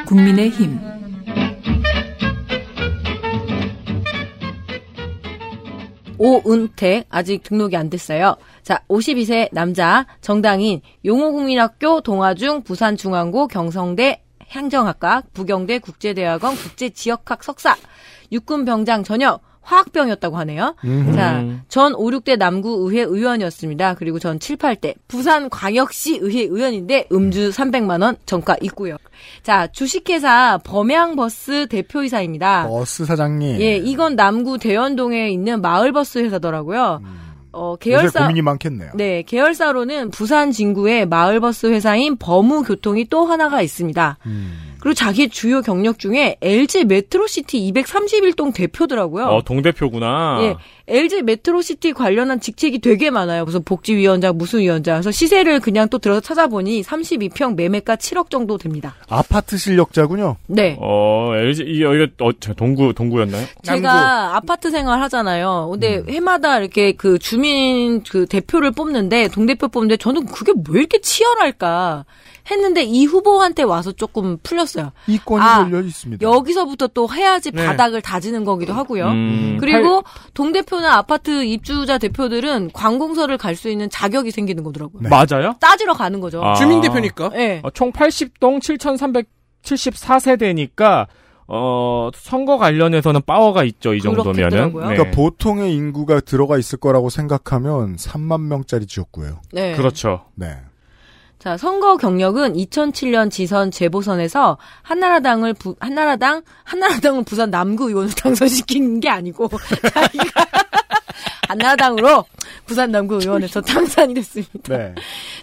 국민의힘 오은택 아직 등록이 안 됐어요. 자, 오십이 세 남자 정당인 용호국민학교 동아중 부산중앙고 경성대 행정학과 부경대 국제대학원 국제지역학 석사 육군병장 전역 화학병이었다고 하네요. 음흠. 자, 전 오, 육대 남구의회 의원이었습니다. 그리고 전 칠, 팔대 부산광역시의회 의원인데 음주 삼백만 원 전과 있고요. 자, 주식회사 범양버스 대표이사입니다. 버스 사장님. 예, 이건 남구 대연동에 있는 마을버스 회사더라고요. 음. 어, 계열사 고민이 많겠네요. 네, 계열사로는 부산 진구의 마을버스 회사인 범우교통이 또 하나가 있습니다. 음. 그리고 자기 주요 경력 중에 엘지 메트로시티 이백삼십일 동 대표더라고요. 어, 동대표구나. 예, 엘지 메트로시티 관련한 직책이 되게 많아요. 무슨 복지위원장, 무슨 위원장. 그래서 시세를 그냥 또 들어서 찾아보니 삼십이 평 매매가 칠억 정도 됩니다. 아파트 실력자군요. 네. 어, 엘지 이거 어, 동구 동구였나요? 제가 남구. 아파트 생활 하잖아요. 근데 음. 해마다 이렇게 그 주민 그 대표를 뽑는데 동대표 뽑는데 저는 그게 왜 이렇게 치열할까? 했는데 이 후보한테 와서 조금 풀렸어요. 이권이 아, 열려 있습니다. 여기서부터 또 해야지 네. 바닥을 다지는 거기도 하고요. 음, 그리고 팔... 동대표나 아파트 입주자 대표들은 관공서를 갈 수 있는 자격이 생기는 거더라고요. 네. 맞아요? 따지러 가는 거죠. 아, 주민대표니까. 네. 어, 총 팔십 동 칠천삼백칠십사 세대니까 어, 선거 관련해서는 파워가 있죠. 이 정도면은. 네. 그러니까 보통의 인구가 들어가 있을 거라고 생각하면 삼만 명짜리 지역구예요. 네. 그렇죠. 네. 자, 선거 경력은 이천칠 년 지선 재보선에서 한나라당을 부, 한나라당 한나라당을 부산 남구 의원을 당선시킨 게 아니고 자기가 한나라당으로 부산 남구 의원에서 당선이 됐습니다. 네.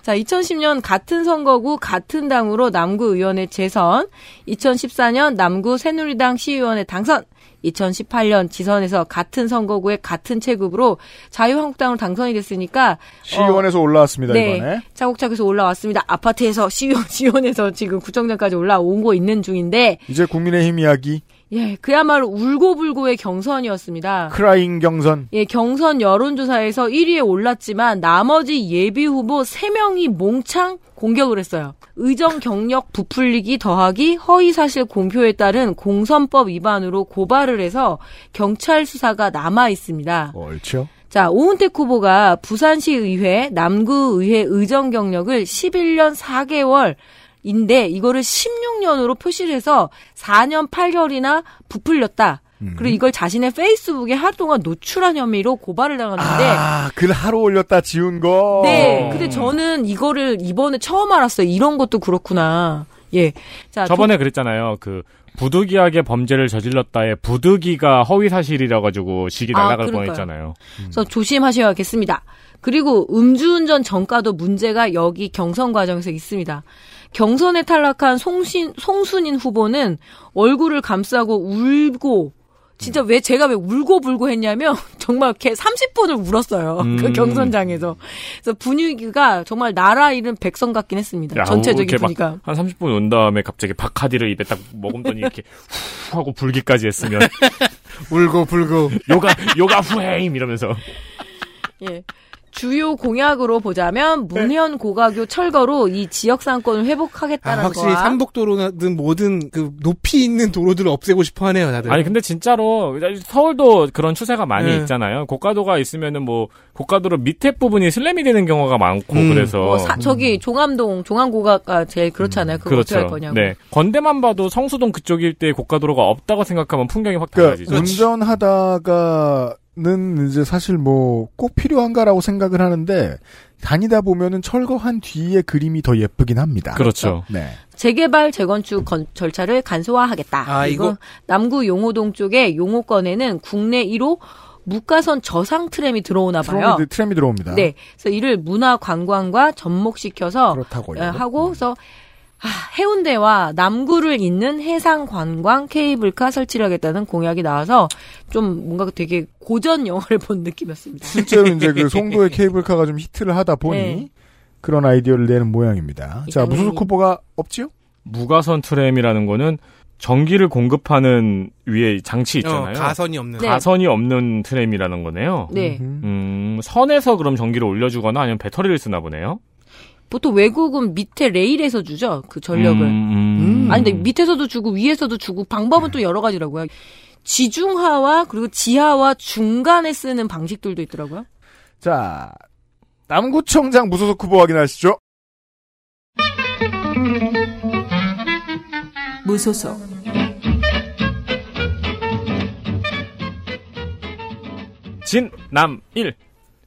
자, 이천십 년 같은 선거구 같은 당으로 남구 의원의 재선, 이천십사 년 남구 새누리당 시의원의 당선, 이천십팔 년 지선에서 같은 선거구에 같은 체급으로 자유한국당으로 당선이 됐으니까 시의원에서 어, 올라왔습니다. 네, 이번에 차곡차곡해서 올라왔습니다. 아파트에서 시의원, 시의원에서 지금 구청장까지 올라오고 있는 중인데 이제 국민의힘 이야기. 예, 그야말로 울고불고의 경선이었습니다. 크라잉 경선. 예, 경선 여론조사에서 일 위에 올랐지만 나머지 예비후보 세 명이 몽창 공격을 했어요. 의정 경력 부풀리기 더하기 허위사실 공표에 따른 공선법 위반으로 고발을 해서 경찰 수사가 남아있습니다. 옳죠. 자, 오은택 후보가 부산시의회 남구의회 의정 경력을 십일 년 사 개월 인데 이거를 십육 년으로 표시를 해서 사 년 팔 개월이나 부풀렸다. 음. 그리고 이걸 자신의 페이스북에 하루 동안 노출한 혐의로 고발을 당했는데 아, 글 하루 올렸다 지운 거. 네. 근데 저는 이거를 이번에 처음 알았어요. 이런 것도 그렇구나. 예. 자, 저번에 도... 그랬잖아요. 그 부득이하게 범죄를 저질렀다에 부득이가 허위사실이라 가지고 식이 날아갈 뻔했잖아요. 아, 음. 그래서 조심하셔야겠습니다. 그리고 음주운전 전과도 문제가 여기 경선 과정에서 있습니다. 경선에 탈락한 송신, 송순인 후보는 얼굴을 감싸고 울고 진짜 왜 제가 왜 울고불고 했냐면 정말 걔 삼십 분을 울었어요. 음. 그 경선장에서. 그래서 분위기가 정말 나라 잃은 백성 같긴 했습니다. 야, 전체적인 분위기가. 한 삼십 분 온 다음에 갑자기 박하디를 입에 딱 머금더니 이렇게 후 하고 불기까지 했으면 울고불고 요가 요가 후해임 이러면서. 예. 주요 공약으로 보자면 문현 고가교 철거로 이 지역 상권을 회복하겠다는 거. 아, 확실히 거와. 삼복도로든 뭐든 그 높이 있는 도로들을 없애고 싶어하네요, 다들. 아니 근데 진짜로 서울도 그런 추세가 많이 네. 있잖아요. 고가도가 있으면은 뭐 고가도로 밑에 부분이 슬램이 되는 경우가 많고 음. 그래서 뭐 사, 저기 종암동 종암고가가 제일 그렇잖아요. 음. 그거 그렇죠. 어떻게 할 거냐고. 네. 건대만 봐도 성수동 그쪽 일대에 고가도로가 없다고 생각하면 풍경이 확 달라지죠. 그러니까 운전하다가 는 이제 사실 뭐 꼭 필요한가라고 생각을 하는데 다니다 보면은 철거한 뒤의 그림이 더 예쁘긴 합니다. 그렇죠. 네. 재개발 재건축 건, 절차를 간소화하겠다. 아, 그리고 이거 남구 용호동 쪽에 용호권에는 국내 일 호 무가선 저상 트램이 들어오나 봐요. 트램이, 트램이 들어옵니다. 네. 그래서 이를 문화 관광과 접목시켜서 그렇다고요. 하고서 아, 해운대와 남구를 잇는 해상 관광 케이블카 설치를 하겠다는 공약이 나와서 좀 뭔가 되게 고전 영화를 본 느낌이었습니다. 실제로 이제 그 송도의 케이블카가 좀 히트를 하다 보니 네. 그런 아이디어를 내는 모양입니다. 자, 무슨 후보가 없지요? 무가선 트램이라는 거는 전기를 공급하는 위에 장치 있잖아요. 어, 가선이 없는. 네. 가선이 없는 트램이라는 거네요. 네. 음, 선에서 그럼 전기를 올려주거나 아니면 배터리를 쓰나 보네요. 보통 외국은 밑에 레일에서 주죠. 그 전력을. 음. 아니 근데 밑에서도 주고 위에서도 주고 방법은 또 여러 가지라고요. 지중하와 그리고 지하와 중간에 쓰는 방식들도 있더라고요. 자, 남구청장 무소속 후보 확인하시죠. 무소속 진남일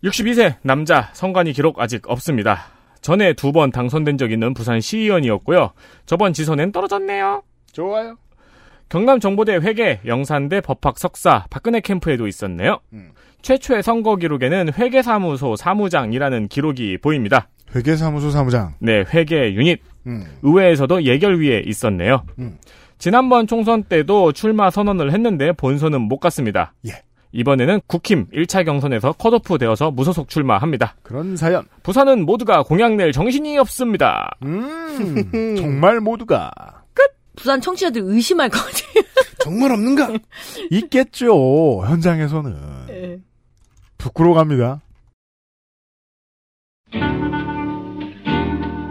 육십이 세 남자 선관위 기록 아직 없습니다. 전에 두 번 당선된 적 있는 부산 시의원이었고요. 저번 지선엔 떨어졌네요. 좋아요. 경남정보대 회계, 영산대 법학 석사, 박근혜 캠프에도 있었네요. 음. 최초의 선거 기록에는 회계사무소 사무장이라는 기록이 보입니다. 회계사무소 사무장. 네, 회계 유닛. 음. 의회에서도 예결위에 있었네요. 음. 지난번 총선 때도 출마 선언을 했는데 본선은 못 갔습니다. 예. 이번에는 국힘 일 차 경선에서 컷오프 되어서 무소속 출마합니다. 그런 사연. 부산은 모두가 공약 낼 정신이 없습니다. 음, 정말 모두가. 끝. 부산 청취자들 의심할 거지. 정말 없는가? 있겠죠. 현장에서는. 네. 부끄러워갑니다.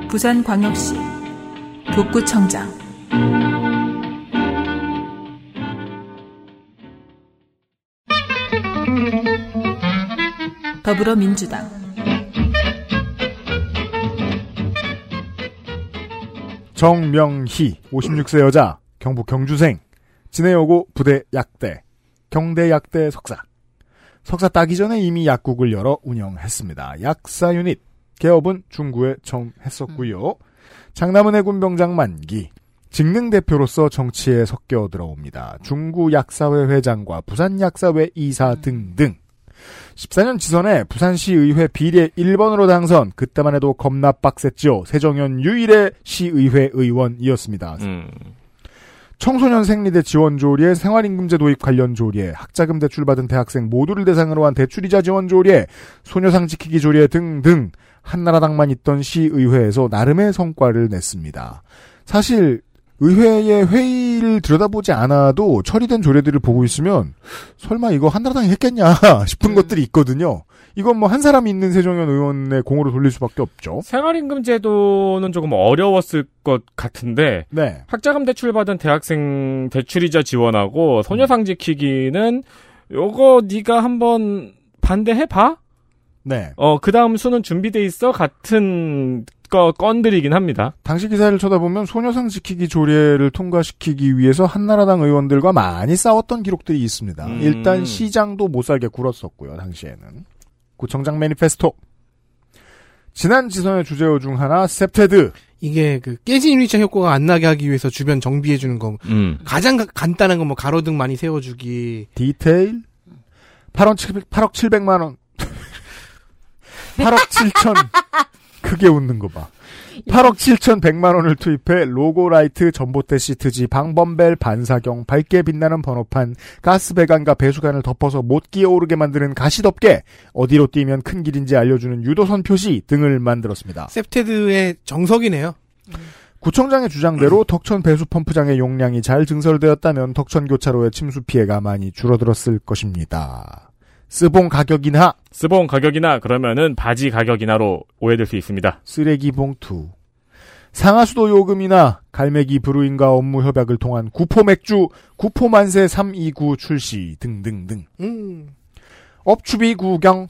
부산광역시 북구청장. 더불어민주당. 정명희 오십육 세 여자, 경북 경주생, 진해여고 부대 약대, 경대 약대 석사. 석사 따기 전에 이미 약국을 열어 운영했습니다. 약사 유닛 개업은 중구에 정했었고요. 장남은 해군병장 만기, 직능대표로서 정치에 섞여 들어옵니다. 중구 약사회 회장과 부산 약사회 이사 등등. 십사 년 지선에 부산시의회 비례 일 번으로 당선. 그때만 해도 겁나 빡셌죠. 세정연 유일의 시의회 의원이었습니다. 음. 청소년 생리대 지원 조례, 생활임금제 도입 관련 조례, 학자금 대출받은 대학생 모두를 대상으로 한 대출이자 지원 조례, 소녀상 지키기 조례 등등 한나라당만 있던 시의회에서 나름의 성과를 냈습니다. 사실 의회의 회의를 들여다보지 않아도 처리된 조례들을 보고 있으면 설마 이거 한나라당이 했겠냐 싶은 음. 것들이 있거든요. 이건 뭐 한 사람이 있는 세종현 의원의 공으로 돌릴 수밖에 없죠. 생활임금 제도는 조금 어려웠을 것 같은데 네. 학자금 대출받은 대학생 대출이자 지원하고 소녀상 지키기는 요거 네가 한번 반대해봐? 네. 어, 그 다음 수는 준비돼 있어? 같은... 거 건드리긴 합니다. 당시 기사를 쳐다보면 소녀상 지키기 조례를 통과시키기 위해서 한나라당 의원들과 많이 싸웠던 기록들이 있습니다. 음. 일단 시장도 못살게 굴었었고요. 당시에는. 구청장 매니페스토. 지난 지선의 주제어 중 하나 셉테드. 이게 그 깨진 유리창 효과가 안 나게 하기 위해서 주변 정비해주는 거. 음. 가장 가, 간단한 건 뭐 가로등 많이 세워주기. 디테일. 팔억 칠백만 원. 팔억 칠천. 크게 웃는 거 봐. 팔억 칠천백만 원을 투입해 로고 라이트, 전봇대 시트지, 방범벨, 반사경, 밝게 빛나는 번호판, 가스배관과 배수관을 덮어서 못 끼어오르게 만드는 가시덮개, 어디로 뛰면 큰 길인지 알려주는 유도선 표시 등을 만들었습니다. 셉테드의 정석이네요. 구청장의 주장대로 덕천 배수펌프장의 용량이 잘 증설되었다면 덕천 교차로의 침수 피해가 많이 줄어들었을 것입니다. 쓰봉 가격 인하. 쓰봉 가격 인하 그러면은 바지 가격 인하로 오해될 수 있습니다. 쓰레기 봉투. 상하수도 요금이나 갈매기 브루인과 업무 협약을 통한 구포 맥주, 구포 만세 삼백이십구 출시 등등등. 음. 업추비 구경.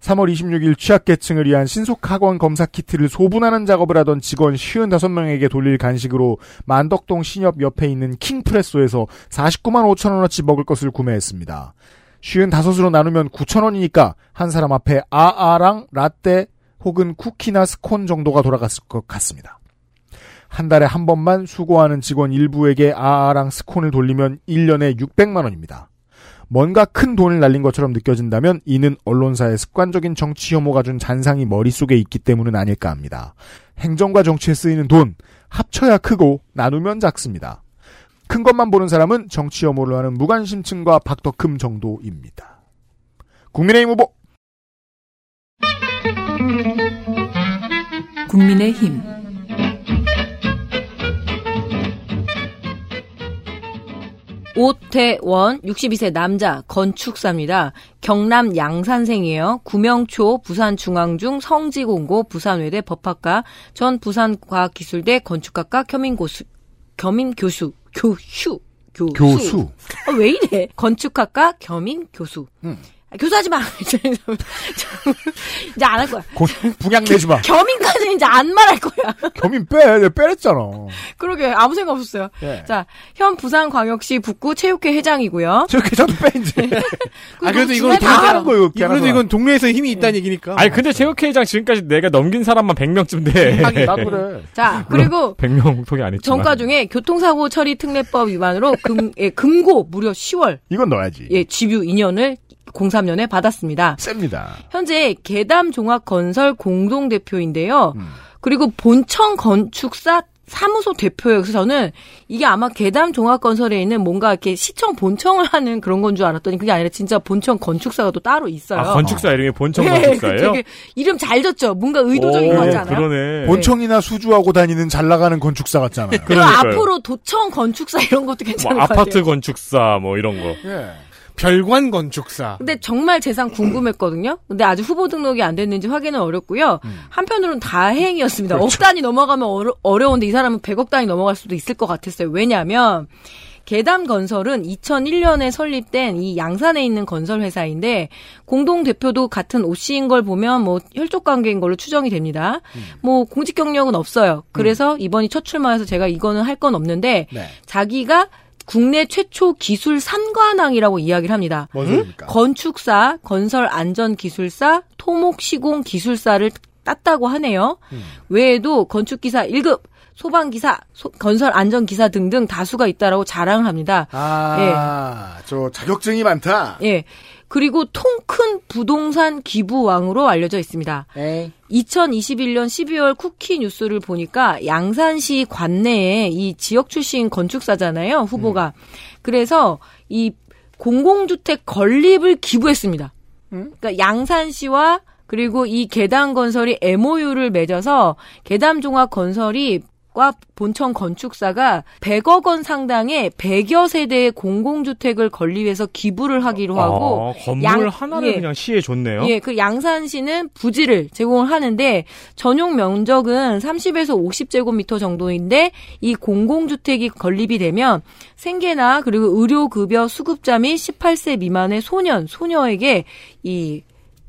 삼월 이십육일 취약계층을 위한 신속 학원 검사 키트를 소분하는 작업을 하던 직원 오십오 명에게 돌릴 간식으로 만덕동 신협 옆에 있는 킹프레소에서 사십구만 오천 원어치 먹을 것을 구매했습니다. 오십오으로 나누면 구천 원이니까 한 사람 앞에 아아랑 라떼 혹은 쿠키나 스콘 정도가 돌아갔을 것 같습니다. 한 달에 한 번만 수고하는 직원 일부에게 아아랑 스콘을 돌리면 일 년에 육백만 원입니다. 뭔가 큰 돈을 날린 것처럼 느껴진다면 이는 언론사의 습관적인 정치 혐오가 준 잔상이 머릿속에 있기 때문은 아닐까 합니다. 행정과 정치에 쓰이는 돈, 합쳐야 크고 나누면 작습니다. 큰 것만 보는 사람은 정치 혐오를 하는 무관심층과 박덕흠 정도입니다. 국민의힘 후보. 국민의힘 오태원 육십이 세 남자 건축사입니다. 경남 양산생이에요. 구명초, 부산중앙중, 성지공고, 부산외대 법학과, 전 부산과학기술대 건축학과 겸임고수, 겸임교수 교수, 교수. 교수. 아, 왜 이래? 건축학과 겸임 교수. 응. 아, 교수하지 마. 이제 안 할 거야. 고, 분양 내지 마. 겸임까지는 이제 안 말할 거야. 겸임 빼. 내가 빼랬잖아. 그러게. 아무 생각 없었어요. 네. 자, 현 부산광역시 북구 체육회 회장이고요. 체육회 회장도 빼, 이제. 아, 그래도 이건 다 하는 거예요. 그래도 이건 동네에서 힘이 있다는 네. 얘기니까. 아니, 근데 체육회 회장 지금까지 내가 넘긴 사람만 백 명쯤 돼. 하긴, 나 그래. 자, 그리고. 백 명 소개 안 했지만. 정가 중에 교통사고 처리 특례법 위반으로 금, 예, 금고 무려 시월. 이건 넣어야지. 예, 집유 이 년을 공삼 년에 받았습니다. 셉니다. 현재 계담종합건설 공동대표인데요. 음. 그리고 본청 건축사 사무소 대표예요. 그래서 저는 이게 아마 계담 종합건설에 있는 뭔가 이렇게 시청 본청을 하는 그런 건 줄 알았더니 그게 아니라 진짜 본청 건축사가 또 따로 있어요. 아, 건축사 이름이 본청 네, 건축사예요? 이름 잘 졌죠. 뭔가 의도적인 거 같지 않아요? 그러네. 본청이나 수주하고 다니는 잘 나가는 건축사 같잖아요. 그러니까 앞으로 도청 건축사 이런 것도 괜찮을 뭐, 것 같아요. 아파트 건축사 뭐 이런 거. 예. 별관 건축사. 근데 정말 재산 궁금했거든요. 근데 아직 후보 등록이 안 됐는지 확인은 어렵고요. 음. 한편으로는 다행이었습니다. 그렇죠. 억 단위 넘어가면 어려, 어려운데 이 사람은 백억 단위 넘어갈 수도 있을 것 같았어요. 왜냐하면 계담건설은 이천일 년에 설립된 이 양산에 있는 건설회사인데 공동대표도 같은 오씨인 걸 보면 뭐 혈족관계인 걸로 추정이 됩니다. 음. 뭐 공직 경력은 없어요. 그래서 음. 이번이 첫 출마해서 제가 이거는 할 건 없는데 네. 자기가 국내 최초 기술 삼관왕이라고 이야기를 합니다. 뭔 소리입니까? 건축사, 건설안전기술사, 토목시공기술사를 땄다고 하네요. 음. 외에도 건축기사 일급, 소방기사, 소, 건설안전기사 등등 다수가 있다라고 자랑을 합니다. 아, 예. 저 자격증이 많다. 예. 그리고 통큰 부동산 기부왕으로 알려져 있습니다. 에이. 이천이십일 년 십이월 쿠키 뉴스를 보니까 양산시 관내에 이 지역 출신 건축사잖아요, 후보가. 음. 그래서 이 공공주택 건립을 기부했습니다. 음? 그러니까 양산시와 그리고 이 계담건설이 엠오유를 맺어서 계담종합건설이 본청 건축사가 백억 원 상당의 백여 세대의 공공주택을 건립해서 기부를 하기로 하고 아, 건물 양, 하나를 예, 그냥 시에 줬네요. 예, 그 양산시는 부지를 제공을 하는데 전용 면적은 삼십에서 오십 제곱미터 정도인데 이 공공주택이 건립이 되면 생계나 그리고 의료급여 수급자 및 십팔 세 미만의 소년, 소녀에게 이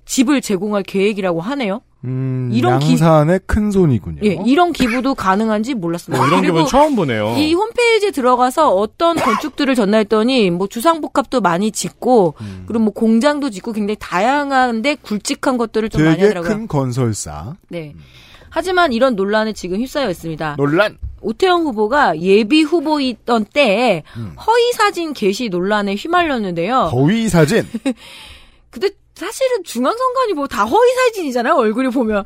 집을 제공할 계획이라고 하네요. 음, 이런 양산의 기... 큰 손이군요. 예, 이런 기부도 가능한지 몰랐습니다. 어, 이런 기부 처음 보네요. 이 홈페이지에 들어가서 어떤 건축들을 전화했더니 뭐 주상복합도 많이 짓고 음. 그리고 뭐 공장도 짓고 굉장히 다양한데 굵직한 것들을 좀 많이 하더라고요. 되게 큰 건설사. 네. 음. 하지만 이런 논란에 지금 휩싸여 있습니다. 논란. 오태영 후보가 예비 후보이던 때에 음. 허위 사진 게시 논란에 휘말렸는데요. 허위 사진. 근데 사실은 중앙선관위 뭐 다 허위 사진이잖아요. 얼굴이 보면.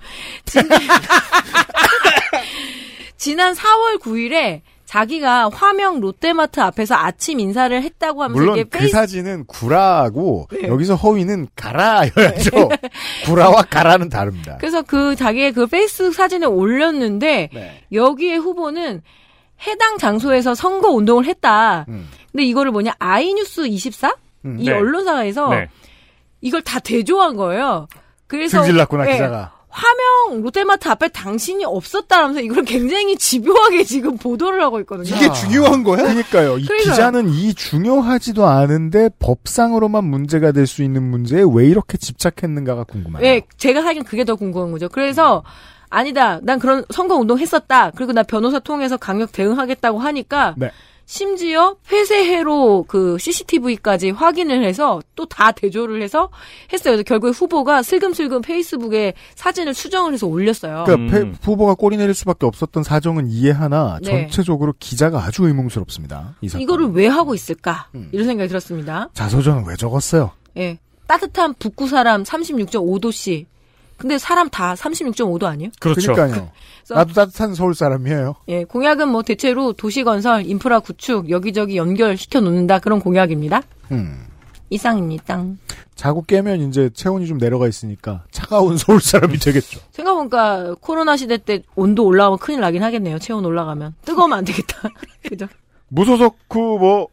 지난 사월 구일에 자기가 화명 롯데마트 앞에서 아침 인사를 했다고 하면서 물론 이게 그 페이스... 사진은 구라고 네. 여기서 허위는 가라여야죠. 구라와 가라는 다릅니다. 그래서 그 자기의 그 페이스 사진을 올렸는데 네. 여기에 후보는 해당 장소에서 선거 운동을 했다. 음. 근데 이거를 뭐냐 아이뉴스 이십사 음, 이 네. 언론사에서 네. 이걸 다 대조한 거예요. 그래서 등질났구나, 예, 기자가. 화명 롯데마트 앞에 당신이 없었다라면서 이걸 굉장히 집요하게 지금 보도를 하고 있거든요. 이게 중요한 거야? 그러니까요. 이 그러니까요. 기자는 이 중요하지도 않은데 법상으로만 문제가 될 수 있는 문제에 왜 이렇게 집착했는가가 궁금해요. 예, 제가 하긴 그게 더 궁금한 거죠. 그래서 아니다. 난 그런 선거운동 했었다. 그리고 나 변호사 통해서 강력 대응하겠다고 하니까 네. 심지어 회세해로 그 씨씨티비까지 확인을 해서 또 다 대조를 해서 했어요. 그래서 결국에 후보가 슬금슬금 페이스북에 사진을 수정을 해서 올렸어요. 그러니까 음. 후보가 꼬리 내릴 수밖에 없었던 사정은 이해하나 네. 전체적으로 기자가 아주 의문스럽습니다. 이 이거를 왜 하고 있을까? 음. 이런 생각이 들었습니다. 자서전은 왜 적었어요? 예, 따뜻한 북구 사람 삼십육 점 오 도씨. 근데 사람 다 삼십육 점 오 도 아니에요? 그렇죠. 그러니까요. 나도 따뜻한 서울 사람이에요. 예, 공약은 뭐 대체로 도시건설, 인프라 구축, 여기저기 연결시켜 놓는다 그런 공약입니다. 음. 이상입니다. 자고 깨면 이제 체온이 좀 내려가 있으니까 차가운 서울 사람이 되겠죠. 생각해보니까 코로나 시대 때 온도 올라가면 큰일 나긴 하겠네요. 체온 올라가면. 뜨거우면 안 되겠다. 그죠? 무소속 후보.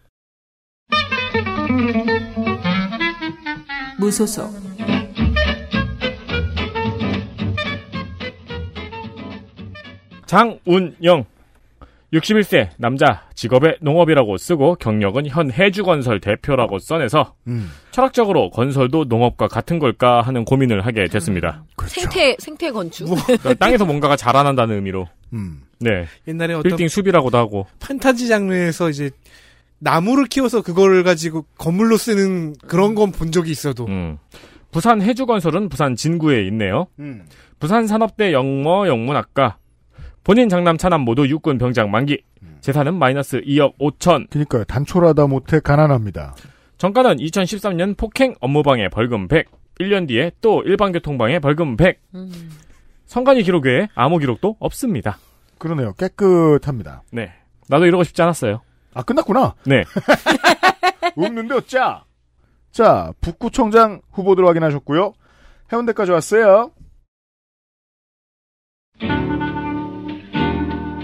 무소속. 장운영 육십일 세 남자 직업에 농업이라고 쓰고 경력은 현 해주건설 대표라고 써내서 음. 철학적으로 건설도 농업과 같은 걸까 하는 고민을 하게 됐습니다. 그렇죠. 생태 생태 건축 뭐, 그러니까 땅에서 뭔가가 자라난다는 의미로 음. 네 옛날에 어떤 빌딩 숲이라고도 하고 판타지 장르에서 이제 나무를 키워서 그걸 가지고 건물로 쓰는 그런 건 본 적이 있어도 음. 부산 해주건설은 부산 진구에 있네요. 음. 부산 산업대 영어 영문학과 본인 장남 차남 모두 육군 병장 만기. 재산은 마이너스 이억 오천. 그러니까요. 단촐하다 못해 가난합니다. 정가는 이천십삼 년 폭행 업무방해 벌금 백. 일 년 뒤에 또 일반교통방해 벌금 백. 음. 성관위 기록에 암호 기록도 없습니다. 그러네요. 깨끗합니다. 네. 나도 이러고 싶지 않았어요. 아, 끝났구나. 네. 웃는데요, 짜. 자, 북구청장 후보들 확인하셨고요. 해운대까지 왔어요.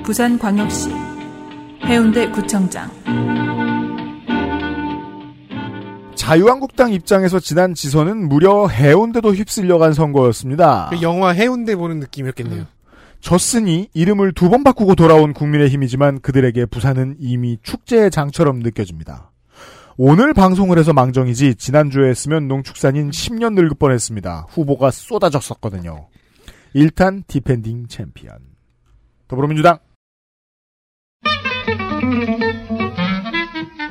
부산광역시 해운대 구청장. 자유한국당 입장에서 지난 지선은 무려 해운대도 휩쓸려간 선거였습니다. 그 영화 해운대 보는 느낌이었겠네요. 음. 졌으니 이름을 두 번 바꾸고 돌아온 국민의힘이지만 그들에게 부산은 이미 축제의 장처럼 느껴집니다. 오늘 방송을 해서 망정이지 지난주에 했으면 농축산인 십 년 늙을 뻔했습니다. 후보가 쏟아졌었거든요. 일탄 디펜딩 챔피언 더불어민주당.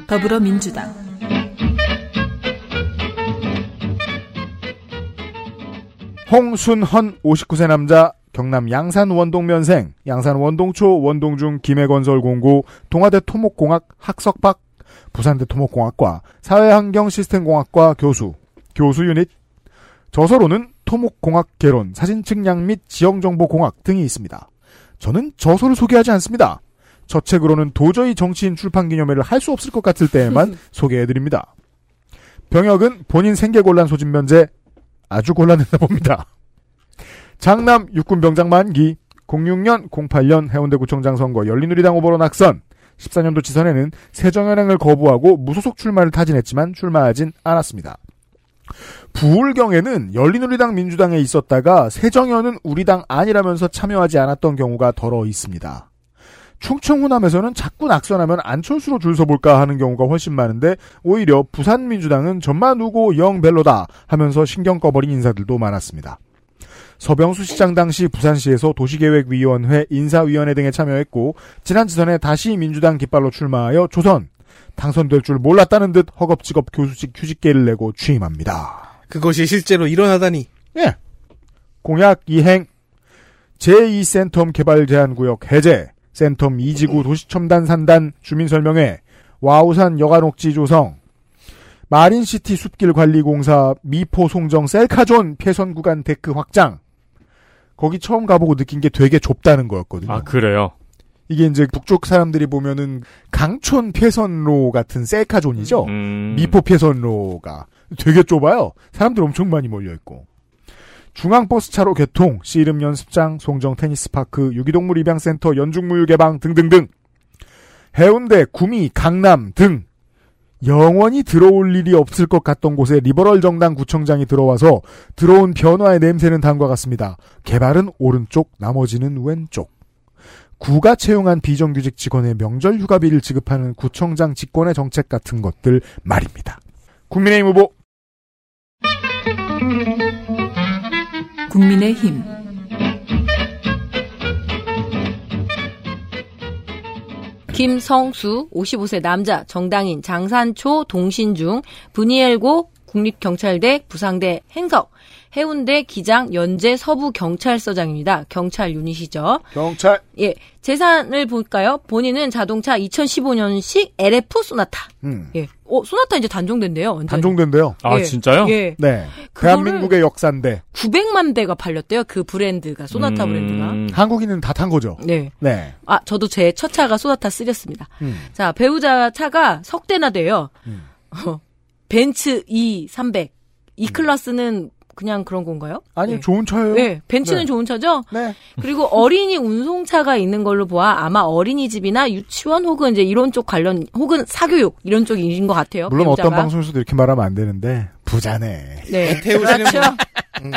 더불어민주당 홍순헌 오십구 세 남자, 경남 양산 원동면생, 양산 원동초, 원동중, 김해건설 공고, 동아대 토목공학 학석박, 부산대 토목공학과, 사회환경시스템공학과 교수, 교수 유닛. 저서로는 토목공학 개론, 사진측량 및 지형정보공학 등이 있습니다. 저는 저서를 소개하지 않습니다. 저 책으로는 도저히 정치인 출판기념회를 할 수 없을 것 같을 때에만 소개해드립니다. 병역은 본인 생계곤란 소진 면제, 아주 곤란했나 봅니다. 장남 육군병장 만기, 공육 년, 공팔 년 해운대구청장 선거 열린우리당 후보로 낙선, 십사 년도 지선에는 새정연행을 거부하고 무소속 출마를 타진했지만 출마하진 않았습니다. 부울경에는 열린우리당 민주당에 있었다가 새정연은 우리당 아니라면서 참여하지 않았던 경우가 더러 있습니다. 충청 호남에서는 자꾸 낙선하면 안철수로 줄 서볼까 하는 경우가 훨씬 많은데 오히려 부산민주당은 전만 우고 영 별로다 하면서 신경 꺼버린 인사들도 많았습니다. 서병수 시장 당시 부산시에서 도시계획위원회, 인사위원회 등에 참여했고 지난 지선에 다시 민주당 깃발로 출마하여 조선, 당선될 줄 몰랐다는 듯 허겁지겁 교수직 휴직계를 내고 취임합니다. 그것이 실제로 일어나다니. 예. 공약 이행, 제이 센텀 개발 제한구역 해제, 센텀 이 지구 도시첨단 산단 주민설명회, 와우산 여가녹지 조성, 마린시티 숲길관리공사 미포 송정 셀카존 폐선구간 데크 확장. 거기 처음 가보고 느낀 게 되게 좁다는 거였거든요. 아, 그래요? 이게 이제 북쪽 사람들이 보면은 강촌 폐선로 같은 셀카존이죠. 음... 미포 폐선로가 되게 좁아요. 사람들 엄청 많이 몰려있고. 중앙버스차로 개통, 씨름연습장, 송정 테니스파크, 유기동물 입양센터, 연중무휴 개방 등등등. 해운대, 구미, 강남 등 영원히 들어올 일이 없을 것 같던 곳에 리버럴 정당 구청장이 들어와서 들어온 변화의 냄새는 다음과 같습니다. 개발은 오른쪽, 나머지는 왼쪽. 구가 채용한 비정규직 직원의 명절 휴가비를 지급하는 구청장 직권의 정책 같은 것들 말입니다. 국민의힘 후보. 국민의힘 김성수 오십오 세 남자, 정당인, 장산초, 동신중, 분이엘고, 국립경찰대, 부상대, 행석, 해운대, 기장, 연제, 서부경찰서장입니다. 경찰 유닛이죠. 경찰. 예, 재산을 볼까요? 본인은 자동차 이천십오 년식 엘에프 소나타. 음. 예, 어, 소나타 이제 단종된대요. 완전히. 단종된대요. 아, 예. 진짜요? 예. 네. 대한민국의 역사인데. 구백만 대가 팔렸대요. 그 브랜드가, 소나타 음... 브랜드가. 한국인은 다 탄 거죠. 네. 네. 아, 저도 제 첫 차가 소나타 쓰렸습니다. 음. 자, 배우자 차가 석 대나 돼요. 음. 어, 벤츠 이 삼백. 이 음. 클래스는 그냥 그런 건가요? 아니요. 네. 좋은 차예요. 네. 벤츠는 네. 좋은 차죠? 네. 그리고 어린이 운송차가 있는 걸로 보아 아마 어린이집이나 유치원 혹은 이제 이런 쪽 관련, 혹은 사교육 이런 쪽인 것 같아요. 물론 배우자가. 어떤 방송에서도 이렇게 말하면 안 되는데 부자네. 네. 애태우시는 분.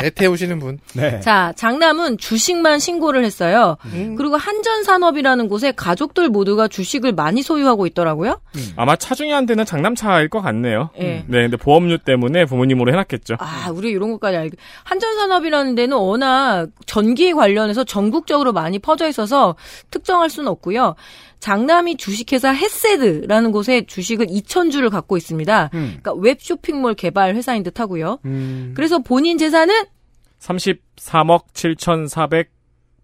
애태우시는 분. 네. 자, 장남은 주식만 신고를 했어요. 음. 그리고 한전산업이라는 곳에 가족들 모두가 주식을 많이 소유하고 있더라고요. 음. 아마 차 중에 한 대는 장남차일 것 같네요. 네. 음. 네, 근데 보험료 때문에 부모님으로 해놨겠죠. 아, 우리 이런 것까지 알고. 한전산업이라는 데는 워낙 전기 관련해서 전국적으로 많이 퍼져 있어서 특정할 수는 없고요. 장남이 주식회사 햇세드라는 곳에 주식을 이천 주를 갖고 있습니다. 음. 그러니까 웹쇼핑몰 개발 회사인 듯 하고요. 음. 그래서 본인 재산은 삼십삼억 칠천사백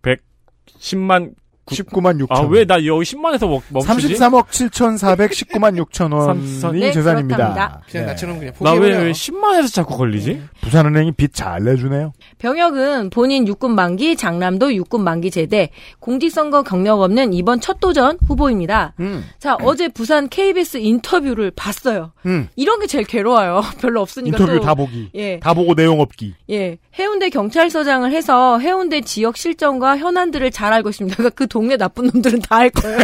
백십만 십구만 육천 원. 아, 왜 나 여기 십만에서 멈추지? 삼십삼억 칠천사백십구만 육천 원이 네, 재산입니다. 그냥 나처럼 그냥 포기해요. 나 왜 왜 십만에서 자꾸 걸리지? 부산은행이 빚 잘 내주네요. 병역은 본인 육군 만기, 장남도 육군 만기 제대, 공직선거 경력 없는 이번 첫 도전 후보입니다. 음. 자, 음. 어제 부산 케이비에스 인터뷰를 봤어요. 음. 이런 게 제일 괴로워요. 별로 없으니까. 인터뷰 또. 다 보기. 예. 다 보고 내용 없기. 예. 해운대 경찰서장을 해서 해운대 지역 실정과 현안들을 잘 알고 있습니다. 그러니까 그 동네 나쁜 놈들은 다 알 거예요.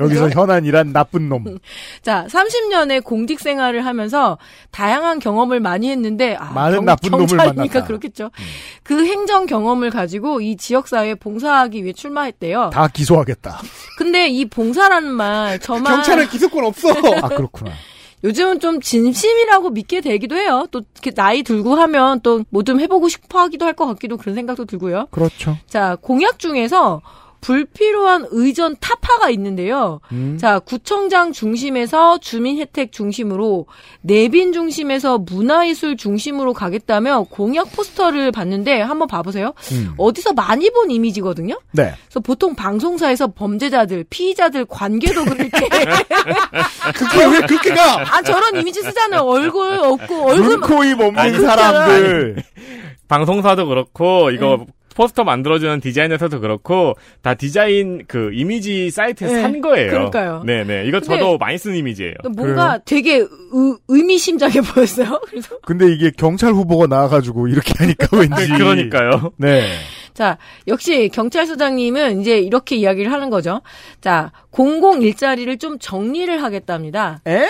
여기서 현안이란 나쁜 놈. 자, 삼십 년의 공직 생활을 하면서 다양한 경험을 많이 했는데 아, 많은 경, 나쁜 놈을 만났다. 그렇겠죠. 음. 그 행정 경험을 가지고 이 지역사회에 봉사하기 위해 출마했대요. 다 기소하겠다. 근데 이 봉사라는 말 저만 경찰은 기소권 없어. 아, 그렇구나. 요즘은 좀 진심이라고 믿게 되기도 해요. 또 이렇게 나이 들고 하면 또 뭐 좀 해보고 싶어 하기도 할 것 같기도 그런 생각도 들고요. 그렇죠. 자, 공약 중에서 불필요한 의전 타파가 있는데요. 음. 자, 구청장 중심에서 주민 혜택 중심으로, 내빈 중심에서 문화예술 중심으로 가겠다며 공약 포스터를 봤는데 한번 봐보세요. 음. 어디서 많이 본 이미지거든요. 네. 그래서 보통 방송사에서 범죄자들, 피의자들 관계도 그릴 때 그게 왜 그렇게 가? 아, 저런 이미지 쓰잖아요. 얼굴 없고 얼굴 눈코입 없는 사람들. 방송사도 그렇고 이거. 음. 포스터 만들어주는 디자이너에서도 그렇고 다 디자인 그 이미지 사이트에서 네, 산 거예요. 그러니까요. 네네. 이거 저도 많이 쓴 이미지예요. 뭔가 그래요? 되게 의, 의미심장해 보였어요. 그래서 근데 이게 경찰 후보가 나와가지고 이렇게 하니까 왠지 그러니까요. 네. 자, 역시 경찰서장님은 이제 이렇게 이야기를 하는 거죠. 자, 공공 일자리를 좀 정리를 하겠답니다. 에?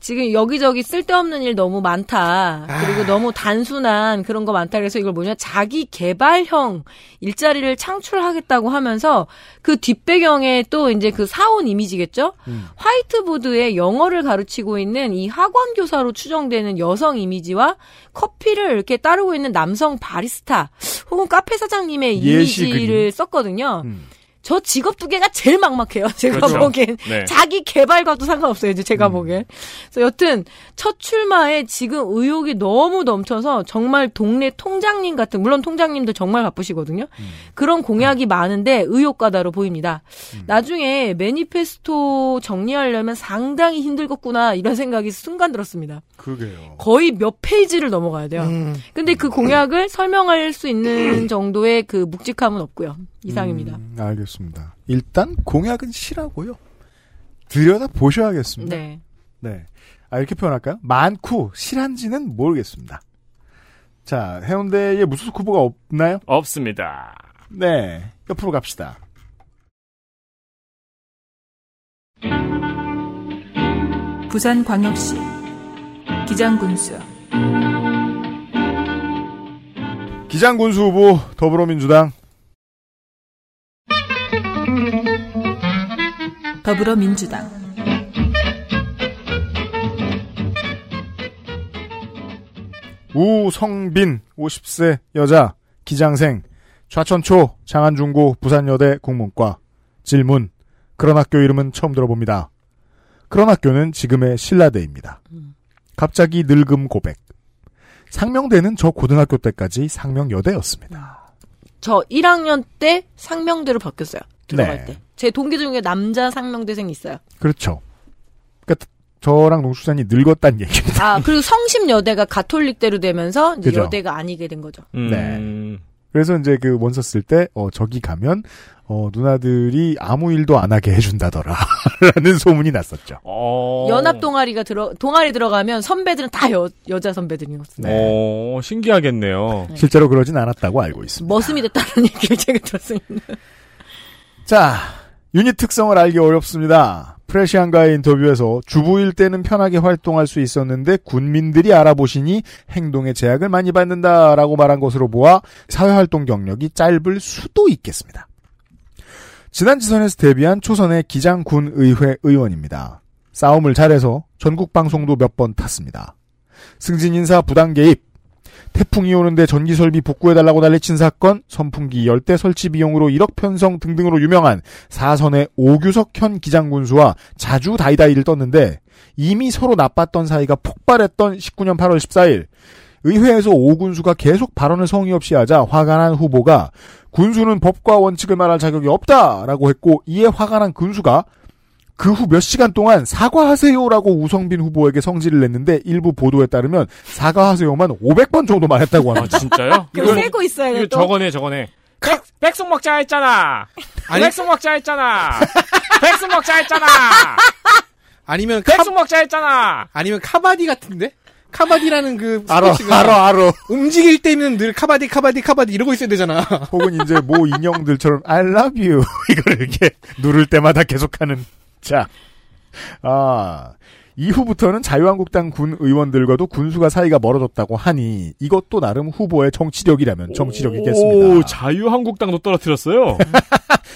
지금 여기저기 쓸데없는 일 너무 많다. 그리고 아. 너무 단순한 그런 거 많다. 그래서 이걸 뭐냐, 자기 개발형 일자리를 창출하겠다고 하면서 그 뒷배경에 또 이제 그 사원 이미지겠죠? 음. 화이트보드에 영어를 가르치고 있는 이 학원 교사로 추정되는 여성 이미지와 커피를 이렇게 따르고 있는 남성 바리스타 혹은 카페 사장님의 이미지를 썼거든요. 음. 저 직업 두 개가 제일 막막해요. 제가 그렇죠. 보기엔. 네. 자기 개발과도 상관없어요. 이제 제가 음. 보기엔. 그래서 여튼 첫 출마에 지금 의욕이 너무 넘쳐서 정말 동네 통장님 같은, 물론 통장님도 정말 바쁘시거든요. 음. 그런 공약이 음. 많은데 의욕과다로 보입니다. 음. 나중에 매니페스토 정리하려면 상당히 힘들겠구나 이런 생각이 순간 들었습니다. 그게요. 거의 몇 페이지를 넘어가야 돼요. 음. 근데 그 공약을 음. 설명할 수 있는 정도의 그 묵직함은 없고요. 이상입니다. 음, 알겠습니다. 일단 공약은 싫어고요. 들여다 보셔야겠습니다. 네. 네. 아, 이렇게 표현할까요? 많고 실한지는 모르겠습니다. 자, 해운대에 무소속 후보가 없나요? 없습니다. 네. 옆으로 갑시다. 부산광역시 기장군수 기장군수 후보 더불어민주당 더불어민주당 우성빈 오십 세 여자 기장생 좌천초 장안중고 부산여대 국문과 질문. 그런 학교 이름은 처음 들어봅니다. 그런 학교는 지금의 신라대입니다. 갑자기 늙음 고백. 상명대는 저 고등학교 때까지 상명여대였습니다. 저 일 학년 때 상명대로 바뀌었어요. 들어갈 네. 때. 제 동기 중에 남자 상명대생이 있어요. 그렇죠. 그러니까 저랑 농축산이 늙었다는 얘기입니다. 아, 그리고 성심여대가 가톨릭대로 되면서 이제 그죠? 여대가 아니게 된 거죠. 음. 네. 그래서 이제 그 원서 쓸 때 어, 저기 가면 어, 누나들이 아무 일도 안 하게 해준다더라 라는 소문이 났었죠. 어... 연합 동아리가 들어 동아리 들어가면 선배들은 다 여, 여자 선배들이었어요. 네. 어, 신기하겠네요. 네. 실제로 그러진 않았다고 알고 있습니다. 머슴이 됐다는 얘기를 제가 들었습니다. 자, 유닛 특성을 알기 어렵습니다. 프레시안과의 인터뷰에서 주부일 때는 편하게 활동할 수 있었는데 군민들이 알아보시니 행동에 제약을 많이 받는다라고 말한 것으로 보아 사회활동 경력이 짧을 수도 있겠습니다. 지난 지선에서 데뷔한 초선의 기장군의회 의원입니다. 싸움을 잘해서 전국방송도 몇 번 탔습니다. 승진인사 부당개입, 태풍이 오는데 전기설비 복구해달라고 난리친 사건, 선풍기 열대 설치 비용으로 일억 편성 등등으로 유명한 사선의 오규석 현 기장군수와 자주 다이다이를 떴는데 이미 서로 나빴던 사이가 폭발했던 십구년 팔월 십사일 의회에서 오군수가 계속 발언을 성의 없이 하자 화가 난 후보가 군수는 법과 원칙을 말할 자격이 없다라고 했고, 이에 화가 난 군수가 그 후 몇 시간 동안 사과하세요라고 우성빈 후보에게 성질을 냈는데, 일부 보도에 따르면 사과하세요만 오백 번 정도 말했다고 합니다. 아, 진짜요? 이거 세고 있어요. 이거 또. 저거네 저거네. 백, 백숙 먹자 했잖아. 아니, 백숙 먹자 했잖아. 백숙 먹자 했잖아. 아니면 카... 백숙 먹자 했잖아. 아니면 카바디 같은데? 카바디라는 그 알어 알어 알어 움직일 때는 늘 카바디 카바디 카바디 이러고 있어야 되잖아. 혹은 이제 모 인형들처럼 I love you 이걸 이렇게 누를 때마다 계속하는. 자, 아, 이후부터는 자유한국당 군 의원들과도 군수가 사이가 멀어졌다고 하니 이것도 나름 후보의 정치력이라면 정치력이겠습니다. 오, 자유한국당도 떨어뜨렸어요.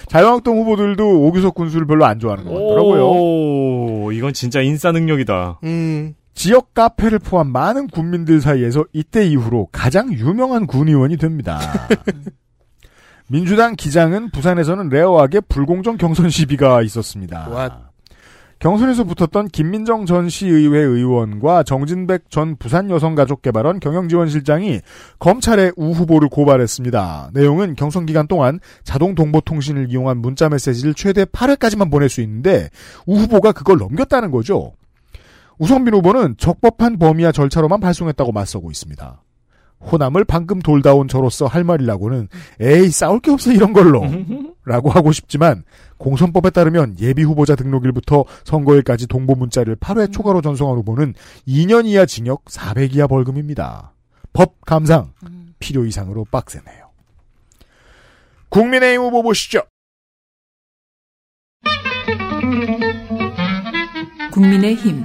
자유한국당 후보들도 오규석 군수를 별로 안 좋아하는 것 같더라고요. 오, 이건 진짜 인싸 능력이다. 음. 지역 카페를 포함 많은 군민들 사이에서 이때 이후로 가장 유명한 군의원이 됩니다. 민주당 기장은 부산에서는 레어하게 불공정 경선 시비가 있었습니다. What? 경선에서 붙었던 김민정 전 시의회 의원과 정진백 전 부산여성가족개발원 경영지원실장이 검찰에 우 후보를 고발했습니다. 내용은 경선 기간 동안 자동 동보통신을 이용한 문자메시지를 최대 팔 회까지만 보낼 수 있는데 우 후보가 그걸 넘겼다는 거죠. 우성빈 후보는 적법한 범위와 절차로만 발송했다고 맞서고 있습니다. 호남을 방금 돌다 온 저로서 할 말이라고는 에이 싸울 게 없어 이런 걸로 라고 하고 싶지만 공선법에 따르면 예비후보자 등록일부터 선거일까지 동보 문자를 팔 회 초과로 전송한 후보는 이 년 이하 징역 사백 이하 벌금입니다. 법 감상 필요 이상으로 빡세네요. 국민의힘 후보 보시죠. 국민의힘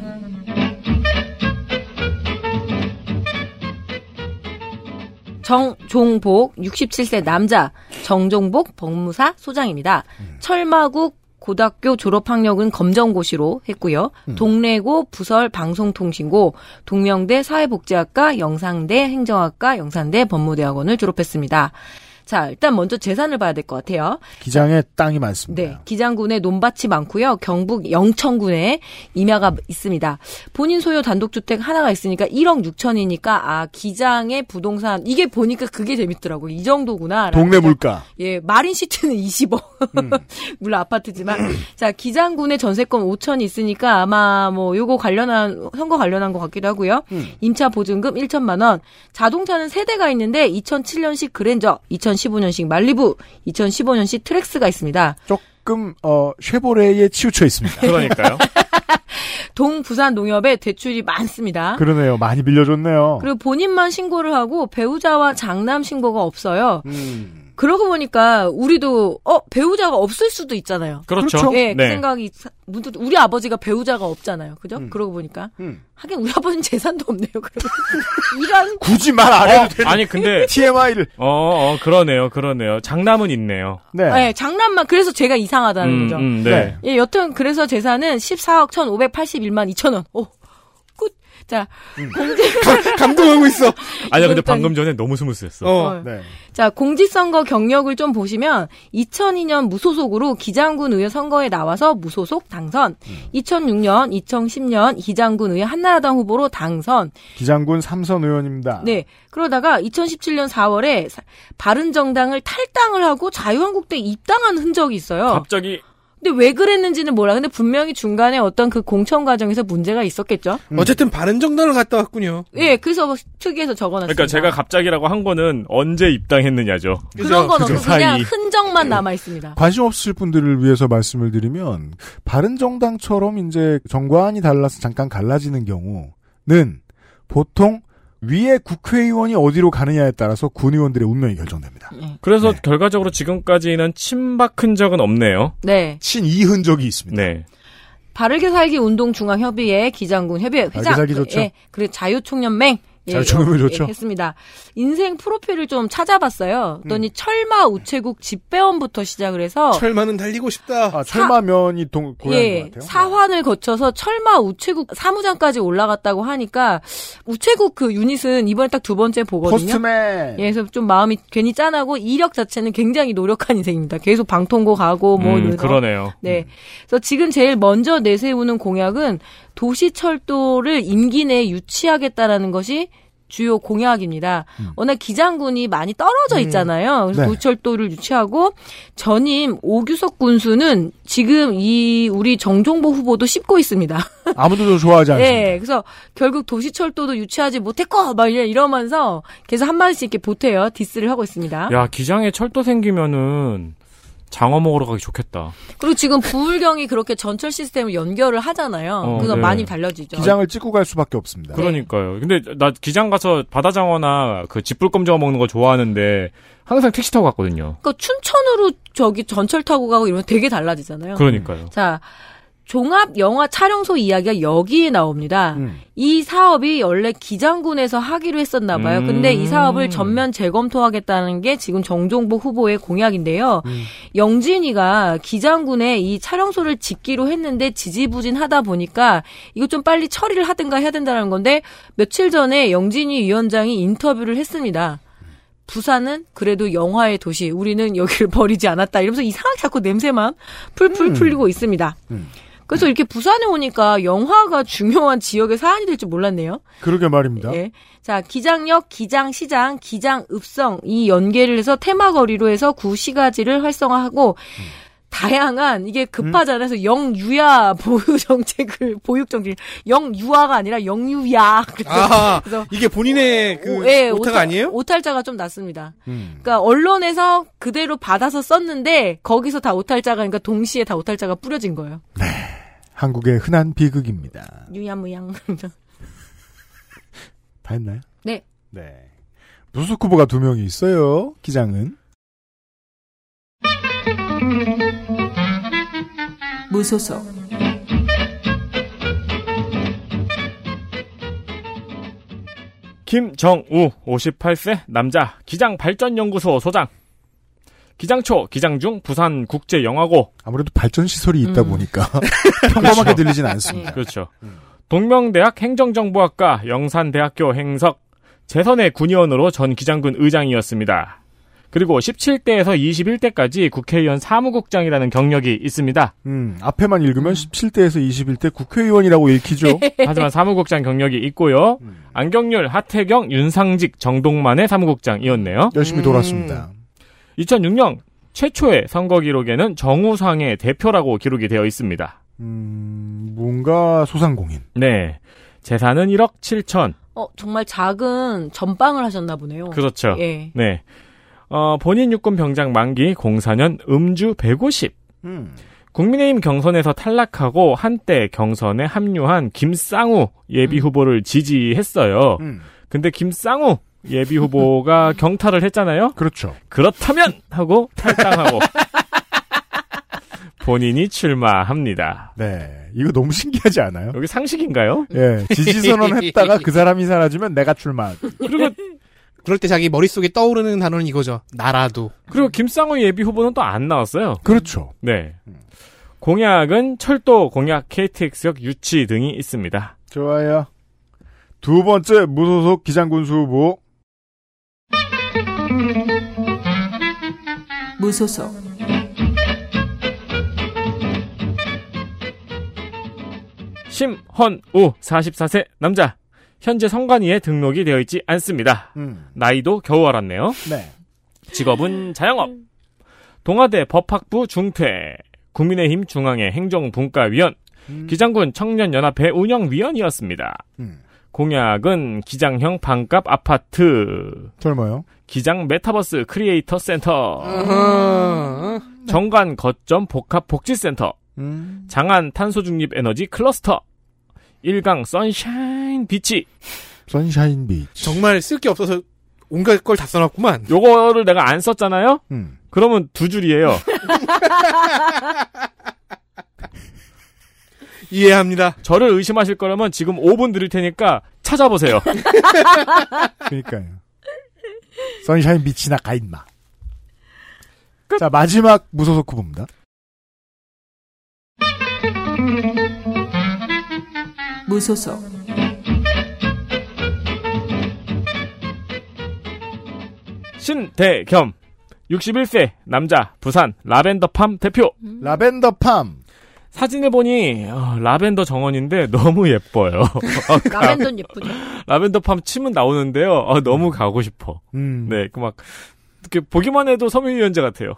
정종복 육십칠 세 남자 정종복 법무사 소장입니다. 음. 철마국 고등학교 졸업학력은 검정고시로 했고요. 음. 동래고 부설 방송통신고, 동명대 사회복지학과, 영상대 행정학과, 영산대 법무대학원을 졸업했습니다. 자, 일단 먼저 재산을 봐야 될 것 같아요. 기장에 땅이 많습니다. 네, 기장군에 논밭이 많고요. 경북 영천군에 임야가 있습니다. 본인 소유 단독주택 하나가 있으니까 일억 육천이니까 아, 기장의 부동산 이게 보니까 그게 재밌더라고요. 이 정도구나. 동네 물가. 예, 마린시티는 이십억. 음. 물론 아파트지만. 자, 기장군에 전세권 오천이 있으니까 아마 뭐 요거 관련한 선거 관련한 것 같기도 하고요. 음. 임차 보증금 일천만 원. 자동차는 세 대가 있는데 이천칠 년식 그랜저, 이천십오 년식 말리부, 이천십오 년식 트렉스가 있습니다. 조금 어 쉐보레에 치우쳐 있습니다. 그러니까요. 동부산 농협에 대출이 많습니다. 그러네요. 많이 빌려줬네요. 그리고 본인만 신고를 하고 배우자와 장남 신고가 없어요. 음. 그러고 보니까 우리도 어 배우자가 없을 수도 있잖아요. 그렇죠. 예, 그 네. 생각이 문득 우리 아버지가 배우자가 없잖아요. 그죠? 음. 그러고 보니까 음. 하긴 우리 아버지는 재산도 없네요. 이런 굳이 말 안 해도 어, 되는. 아니 근데 티엠아이를. 어, 어 그러네요, 그러네요. 장남은 있네요. 네. 네 장남만 그래서 제가 이상하다는 음, 거죠. 음, 네. 네. 예, 여튼 그래서 재산은 십사억 천오백팔십일만 이천 원. 오. 자, 음. 공지 감동하고 있어. 아니야, 근데 방금 전에 너무 스무스했어. 어, 네. 자, 공직선거 경력을 좀 보시면 이천이 년 무소속으로 기장군 의회 선거에 나와서 무소속 당선, 음. 이천육 년, 이천십 년 기장군 의회 한나라당 후보로 당선. 기장군 삼선 의원입니다. 네, 그러다가 이천십칠 년 사월에 바른정당을 탈당을 하고 자유한국당에 입당한 흔적이 있어요. 갑자기. 근데 왜 그랬는지는 몰라. 근데 분명히 중간에 어떤 그 공천 과정에서 문제가 있었겠죠. 음. 어쨌든 바른정당을 갔다 왔군요. 예, 그래서 특이해서 적어놨습니다. 그러니까 제가 갑자기라고 한 거는 언제 입당했느냐죠. 그런 건 없고 그냥 흔적만 남아 있습니다. 관심 없으실 분들을 위해서 말씀을 드리면 바른정당처럼 이제 정관이 달라서 잠깐 갈라지는 경우는 보통 위에 국회의원이 어디로 가느냐에 따라서 군의원들의 운명이 결정됩니다. 그래서 네. 결과적으로 지금까지는 친박 흔적은 없네요. 네. 친이 흔적이 있습니다. 네. 바르게 살기 운동 중앙협의회 기장군 협의회 회장. 바르게 살기 좋죠. 예, 그리고 자유총연맹. 예, 자유총연맹 좋죠. 예, 했습니다. 인생 프로필을 좀 찾아봤어요. 그랬더니 음. 철마 우체국 집배원부터 시작을 해서. 철마는 달리고 싶다. 아, 철마면이 동, 고향인 예, 것 같아요. 사환을 거쳐서 철마 우체국 사무장까지 올라갔다고 하니까 우체국 그 유닛은 이번에 딱 두 번째 보거든요. 포스트맨. 예, 그래서 좀 마음이 괜히 짠하고 이력 자체는 굉장히 노력한 인생입니다. 계속 방통고 가고 뭐. 음, 그러네요. 네. 음. 그래서 지금 제일 먼저 내세우는 공약은 도시철도를 임기 내에 유치하겠다라는 것이 주요 공약입니다. 음. 워낙 기장군이 많이 떨어져 있잖아요. 그래서 네. 도시철도를 유치하고 전임 오규석 군수는 지금 이 우리 정종복 후보도 씹고 있습니다. 아무도 좋아하지 않습니다. 네, 그래서 결국 도시철도도 유치하지 못했고 막 이러면서 계속 한마디씩 이렇게 보태요. 디스를 하고 있습니다. 야, 기장에 철도 생기면은 장어 먹으러 가기 좋겠다. 그리고 지금 부울경이 그렇게 전철 시스템을 연결을 하잖아요. 어, 그래서 네. 많이 달라지죠. 기장을 찍고 갈 수밖에 없습니다. 그러니까요. 근데 나 기장 가서 바다장어나 그 짚불껌 저어 먹는 거 좋아하는데 항상 택시 타고 갔거든요. 그러니까 춘천으로 저기 전철 타고 가고 이러면 되게 달라지잖아요. 그러니까요. 자, 종합 영화 촬영소 이야기가 여기에 나옵니다. 음. 이 사업이 원래 기장군에서 하기로 했었나 봐요. 음. 근데 이 사업을 전면 재검토하겠다는 게 지금 정종복 후보의 공약인데요. 음. 영진이가 기장군에 이 촬영소를 짓기로 했는데 지지부진하다 보니까 이거 좀 빨리 처리를 하든가 해야 된다는 건데 며칠 전에 영진이 위원장이 인터뷰를 했습니다. 부산은 그래도 영화의 도시, 우리는 여기를 버리지 않았다. 이러면서 이상하게 자꾸 냄새만 풀풀 음. 풀리고 있습니다. 음. 그래서 이렇게 부산에 오니까 영화가 중요한 지역의 사안이 될 줄 몰랐네요. 그러게 말입니다. 예. 자, 기장역, 기장시장, 기장읍성 이 연계를 해서 테마거리로 해서 구시가지를 활성화하고 음. 다양한 이게 급하잖아요. 그래서 영유야 보유 정책을 보육 정책 영유아가 아니라 영유야. 그렇죠? 아, 그래서 이게 본인의 그 오, 예, 오타가 오탈, 아니에요? 오탈자가 좀 났습니다. 음. 그러니까 언론에서 그대로 받아서 썼는데 거기서 다 오탈자가 그러니까 동시에 다 오탈자가 뿌려진 거예요. 네, 한국의 흔한 비극입니다. 유야무양. 다 했나요? 네. 네. 무소속 후보가 두 명이 있어요. 기장은. 무소속 김정우 오십팔 세 남자 기장발전연구소 소장 기장초 기장중 부산국제영화고 아무래도 발전시설이 있다 음. 보니까 평범하게 들리진 않습니다. 그렇죠. 동명대학 행정정보학과 영산대학교 행석 재선의 군의원으로 전 기장군 의장이었습니다. 그리고 십칠 대에서 이십일 대까지 국회의원 사무국장이라는 경력이 있습니다. 음, 앞에만 읽으면 십칠 대에서 이십일 대 국회의원이라고 읽히죠. 하지만 사무국장 경력이 있고요. 음. 안경률, 하태경, 윤상직, 정동만의 사무국장이었네요. 열심히 돌았습니다. 음. 이천육 년 최초의 선거 기록에는 정우상의 대표라고 기록이 되어 있습니다. 음, 뭔가 소상공인. 네. 재산은 일억 칠천. 어, 정말 작은 전방을 하셨나 보네요. 그렇죠. 예. 네. 어, 본인 육군 병장 만기 공사 년 음주 백오십. 음. 국민의힘 경선에서 탈락하고 한때 경선에 합류한 김쌍우 예비후보를 음. 지지했어요. 음. 근데 김쌍우 예비후보가 경탈을 했잖아요. 그렇죠. 그렇다면 하고 탈당하고 본인이 출마합니다. 네. 이거 너무 신기하지 않아요? 여기 상식인가요? 예. 지지선언 했다가 그 사람이 사라지면 내가 출마. 그리고 그럴 때 자기 머릿속에 떠오르는 단어는 이거죠. 나라도. 그리고 김상우 예비후보는 또 안 나왔어요. 그렇죠. 네. 공약은 철도 공약, 케이티엑스역 유치 등이 있습니다. 좋아요. 두 번째 무소속 기장군수 후보. 무소속 심헌우 사십사 세 남자. 현재 선관위에 등록이 되어 있지 않습니다. 음. 나이도 겨우 알았네요. 네. 직업은 자영업. 동아대 법학부 중퇴. 국민의힘 중앙회 행정분과위원. 음. 기장군 청년연합회 운영위원이었습니다. 음. 공약은 기장형 반값 아파트. 젊어요. 기장 메타버스 크리에이터 센터. 음. 정관 거점 복합 복지센터. 음. 장안 탄소중립 에너지 클러스터. 일강 선샤인 비치. 선샤인 비치. 정말 쓸 게 없어서 온갖 걸 다 써놨구만. 요거를 내가 안 썼잖아요? 음. 그러면 두 줄이에요. 이해합니다. 저를 의심하실 거라면 지금 오 분 드릴 테니까 찾아보세요. 그러니까요. 선샤인 비치나 가인마. 끝. 자, 마지막 무소속 후보입니다. 무소속 신대겸 육십일 세 남자 부산 라벤더팜 대표. 음. 라벤더팜 사진을 보니 어, 라벤더 정원인데 너무 예뻐요. 라벤더는 예쁘죠. 라벤더 팜 치면 나오는데요. 어, 너무 가고 싶어. 음. 네, 그 막 이렇게 보기만 해도 섬유유연제 같아요.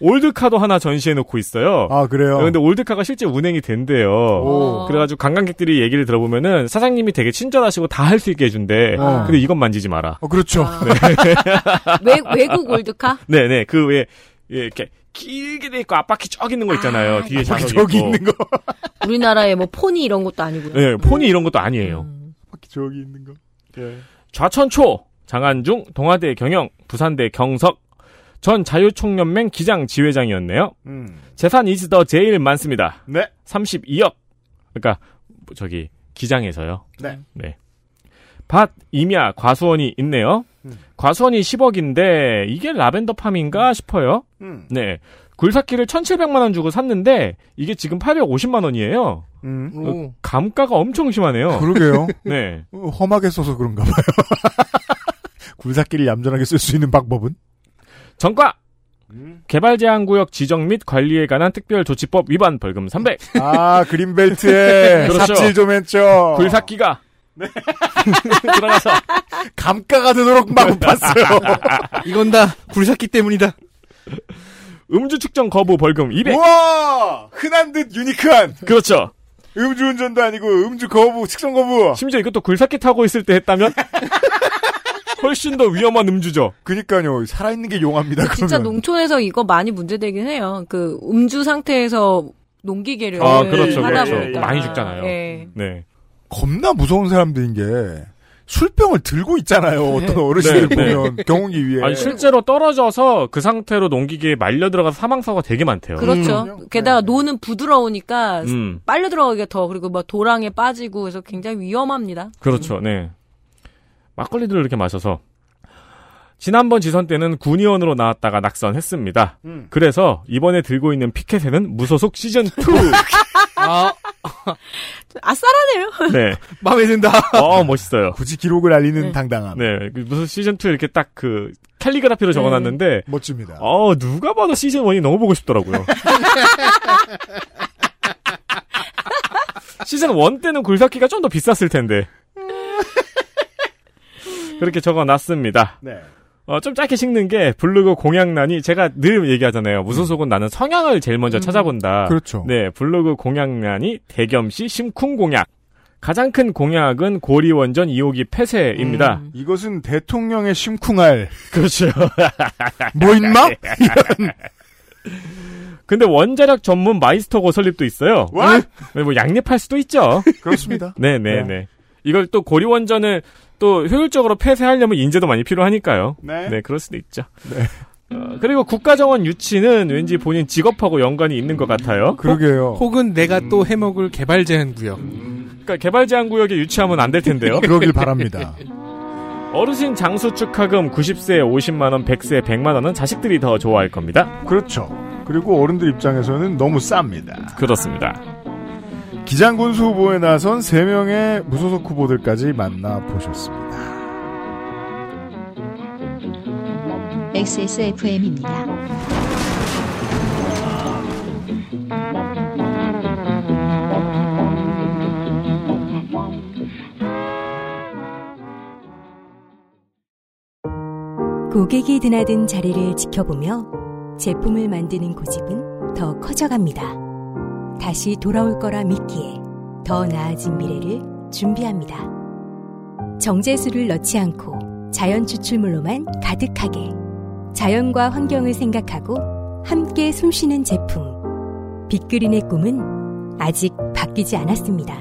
올드카도 하나 전시해놓고 있어요. 아, 그래요? 근데 올드카가 실제 운행이 된대요. 오. 그래가지고 관광객들이 얘기를 들어보면은 사장님이 되게 친절하시고 다 할 수 있게 해준대. 어. 근데 이건 만지지 마라. 어, 그렇죠. 아. 네. 외, 외국 올드카? 네네. 그 왜, 예, 이렇게 길게 돼 있고 앞바퀴 쭉 있는 거 있잖아요. 아, 뒤에 좌석이 있고. 있는 거. 우리나라에 뭐 포니 이런 것도 아니고요. 네, 포니 이런 것도 아니에요. 음. 앞바퀴 저기 있는 거. 예. 좌천초, 장안중, 동아대 경영, 부산대 경석, 전 자유총연맹 기장 지회장이었네요. 음. 재산이 더 제일 많습니다. 네. 삼십이억. 그러니까 저기 기장에서요. 네. 네. 밭, 임야, 과수원이 있네요. 음. 과수원이 십억인데 이게 라벤더 팜인가 싶어요. 음. 네. 굴삭기를 천칠백만 원 주고 샀는데 이게 지금 팔백오십만 원이에요. 음. 감가가 엄청 심하네요. 그러게요. 네. 험하게 써서 그런가 봐요. 굴삭기를 얌전하게 쓸 수 있는 방법은? 정과! 개발제한구역 지정 및 관리에 관한 특별조치법 위반 벌금 삼백. 아, 그린벨트에 그렇죠. 삽질 좀 했죠. 굴삭기가 네. 들어가서 감가가 되도록 막 봤어요. 이건 다 굴삭기 때문이다. 음주 측정 거부 벌금 이백. 우와! 흔한 듯 유니크한. 그렇죠. 음주운전도 아니고 음주 거부, 측정 거부. 심지어 이것도 굴삭기 타고 있을 때 했다면? 훨씬 더 위험한 음주죠. 그니까요. 살아있는 게 용합니다. 진짜 그러면. 농촌에서 이거 많이 문제되긴 해요. 그 음주 상태에서 농기계를 아, 그렇죠, 하다 그렇죠. 보니까 많이 죽잖아요. 네. 네. 겁나 무서운 사람들인 게 술병을 들고 있잖아요. 네. 어떤 어르신들 네, 보면 네. 경운기 위에. 아니, 실제로 떨어져서 그 상태로 농기계에 말려 들어가서 사망사고가 되게 많대요. 그렇죠. 음. 게다가 노는 부드러우니까 음. 빨려 들어가기가 더 그리고 막 도랑에 빠지고 그래서 굉장히 위험합니다. 그렇죠. 음. 네. 막걸리들을 이렇게 마셔서 지난번 지선 때는 군의원으로 나왔다가 낙선했습니다. 음. 그래서 이번에 들고 있는 피켓에는 무소속 시즌이. 아. 아싸라네요. 네. 마음에 든다. 어, 멋있어요. 굳이 기록을 알리는 네. 당당함. 네. 무슨 시즌이 이렇게 딱 그 캘리그라피로 적어놨는데 네. 멋집니다. 어, 누가 봐도 시즌 원이 너무 보고 싶더라고요. 시즌 원 때는 굴삭기가 좀 더 비쌌을 텐데. 그렇게 적어놨습니다. 네. 어, 좀 짧게 식는 게 블로그 공약란이 제가 늘 얘기하잖아요. 무소속은 나는 성향을 제일 먼저 음. 찾아본다. 그렇죠. 네, 블로그 공약란이 대겸시 심쿵 공약. 가장 큰 공약은 고리원전 이 호기 폐쇄입니다. 음. 이것은 대통령의 심쿵할. 그렇죠. 뭐 있나? 이런. 근데 원자력 전문 마이스터고 설립도 있어요. 와? 네, 뭐 양립할 수도 있죠. 그렇습니다. 네, 네, 네. 네. 이걸 또 고리원전을 또 효율적으로 폐쇄하려면 인재도 많이 필요하니까요. 네, 네 그럴 수도 있죠. 네. 어, 그리고 국가정원 유치는 왠지 본인 직업하고 연관이 있는 것 같아요. 그러게요. 혹은 내가 음. 또 해먹을 개발제한구역. 음. 그러니까 개발제한구역에 유치하면 안 될 텐데요. 그러길 바랍니다. 어르신 장수 축하금 구십 세에 오십만 원, 백 세에 백만 원은 자식들이 더 좋아할 겁니다. 그렇죠. 그리고 어른들 입장에서는 너무 쌉니다. 그렇습니다. 기장군수 후보에 나선 세 명의 무소속 후보들까지 만나보셨습니다. 엑스에스에프엠입니다. 고객이 드나든 자리를 지켜보며 제품을 만드는 고집은 더 커져갑니다. 다시 돌아올 거라 믿기에 더 나아진 미래를 준비합니다. 정제수를 넣지 않고 자연 추출물로만 가득하게 자연과 환경을 생각하고 함께 숨쉬는 제품 빅그린의 꿈은 아직 바뀌지 않았습니다.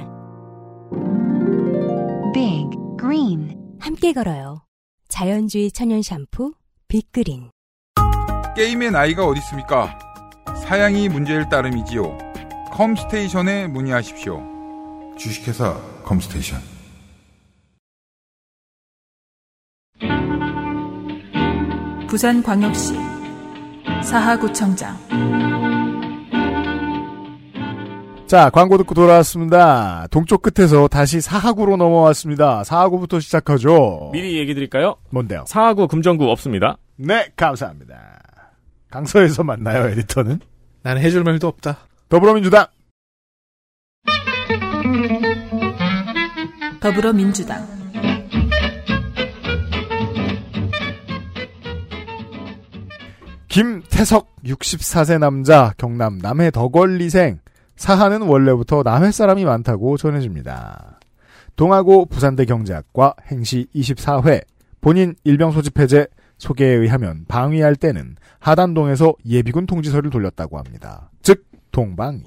빅그린 함께 걸어요. 자연주의 천연 샴푸 빅그린. 게임의 나이가 어디 있습니까? 사양이 문제일 따름이지요. 컴스테이션에 문의하십시오. 주식회사 컴스테이션. 부산광역시 사하구청장. 자, 광고 듣고 돌아왔습니다. 동쪽 끝에서 다시 사하구로 넘어왔습니다. 사하구부터 시작하죠. 미리 얘기 드릴까요? 뭔데요? 사하구 금정구 없습니다. 네, 감사합니다. 강서에서 만나요, 에디터는. 나는 해줄 말도 없다. 더불어민주당. 더불어민주당. 김태석 육십사 세 남자, 경남 남해 덕월리생. 사하는 원래부터 남해 사람이 많다고 전해집니다. 동아고 부산대 경제학과 행시 이십사 회. 본인 일병 소집 해제. 소개에 의하면 방위할 때는 하단동에서 예비군 통지서를 돌렸다고 합니다. 즉 동방위.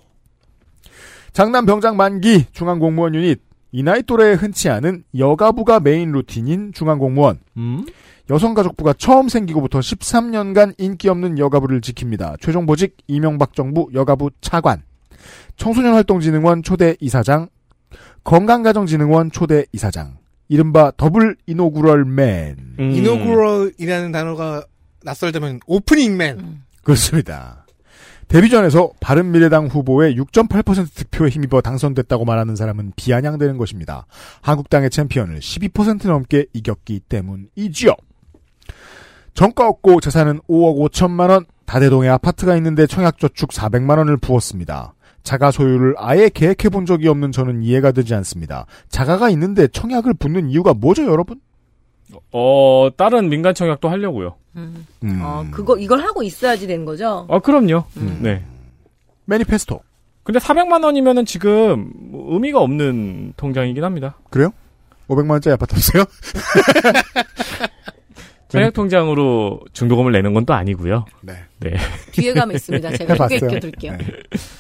장남 병장 만기 중앙공무원 유닛. 이 나이 또래에 흔치 않은 여가부가 메인 루틴인 중앙공무원. 음? 여성가족부가 처음 생기고부터 십삼 년간 인기 없는 여가부를 지킵니다. 최종 보직 이명박 정부 여가부 차관. 청소년활동진흥원 초대 이사장. 건강가정진흥원 초대 이사장. 이른바 더블 이노구럴맨. 음. 이노구럴이라는 단어가 낯설다면 오프닝맨. 음. 그렇습니다. 데뷔 전에서 바른미래당 후보의 육 점 팔 퍼센트 득표에 힘입어 당선됐다고 말하는 사람은 비아냥되는 것입니다. 한국당의 챔피언을 십이 퍼센트 넘게 이겼기 때문이지요. 정가 없고 재산은 오억 오천만 원. 다대동에 아파트가 있는데 청약저축 사백만 원을 부었습니다. 자가 소유를 아예 계획해본 적이 없는 저는 이해가 되지 않습니다. 자가가 있는데 청약을 붙는 이유가 뭐죠, 여러분? 어, 다른 민간 청약도 하려고요. 음. 음. 어, 그거, 이걸 하고 있어야지 된 거죠? 어, 그럼요. 음. 네. 매니페스토. 근데 사백만 원이면은 지금 의미가 없는 통장이긴 합니다. 그래요? 오백만 원짜리 아파트 없어요? 청약통장으로 중도금을 내는 건 또 아니고요. 네. 네. 기회감 있습니다. 제가 소개해드릴게요. 네.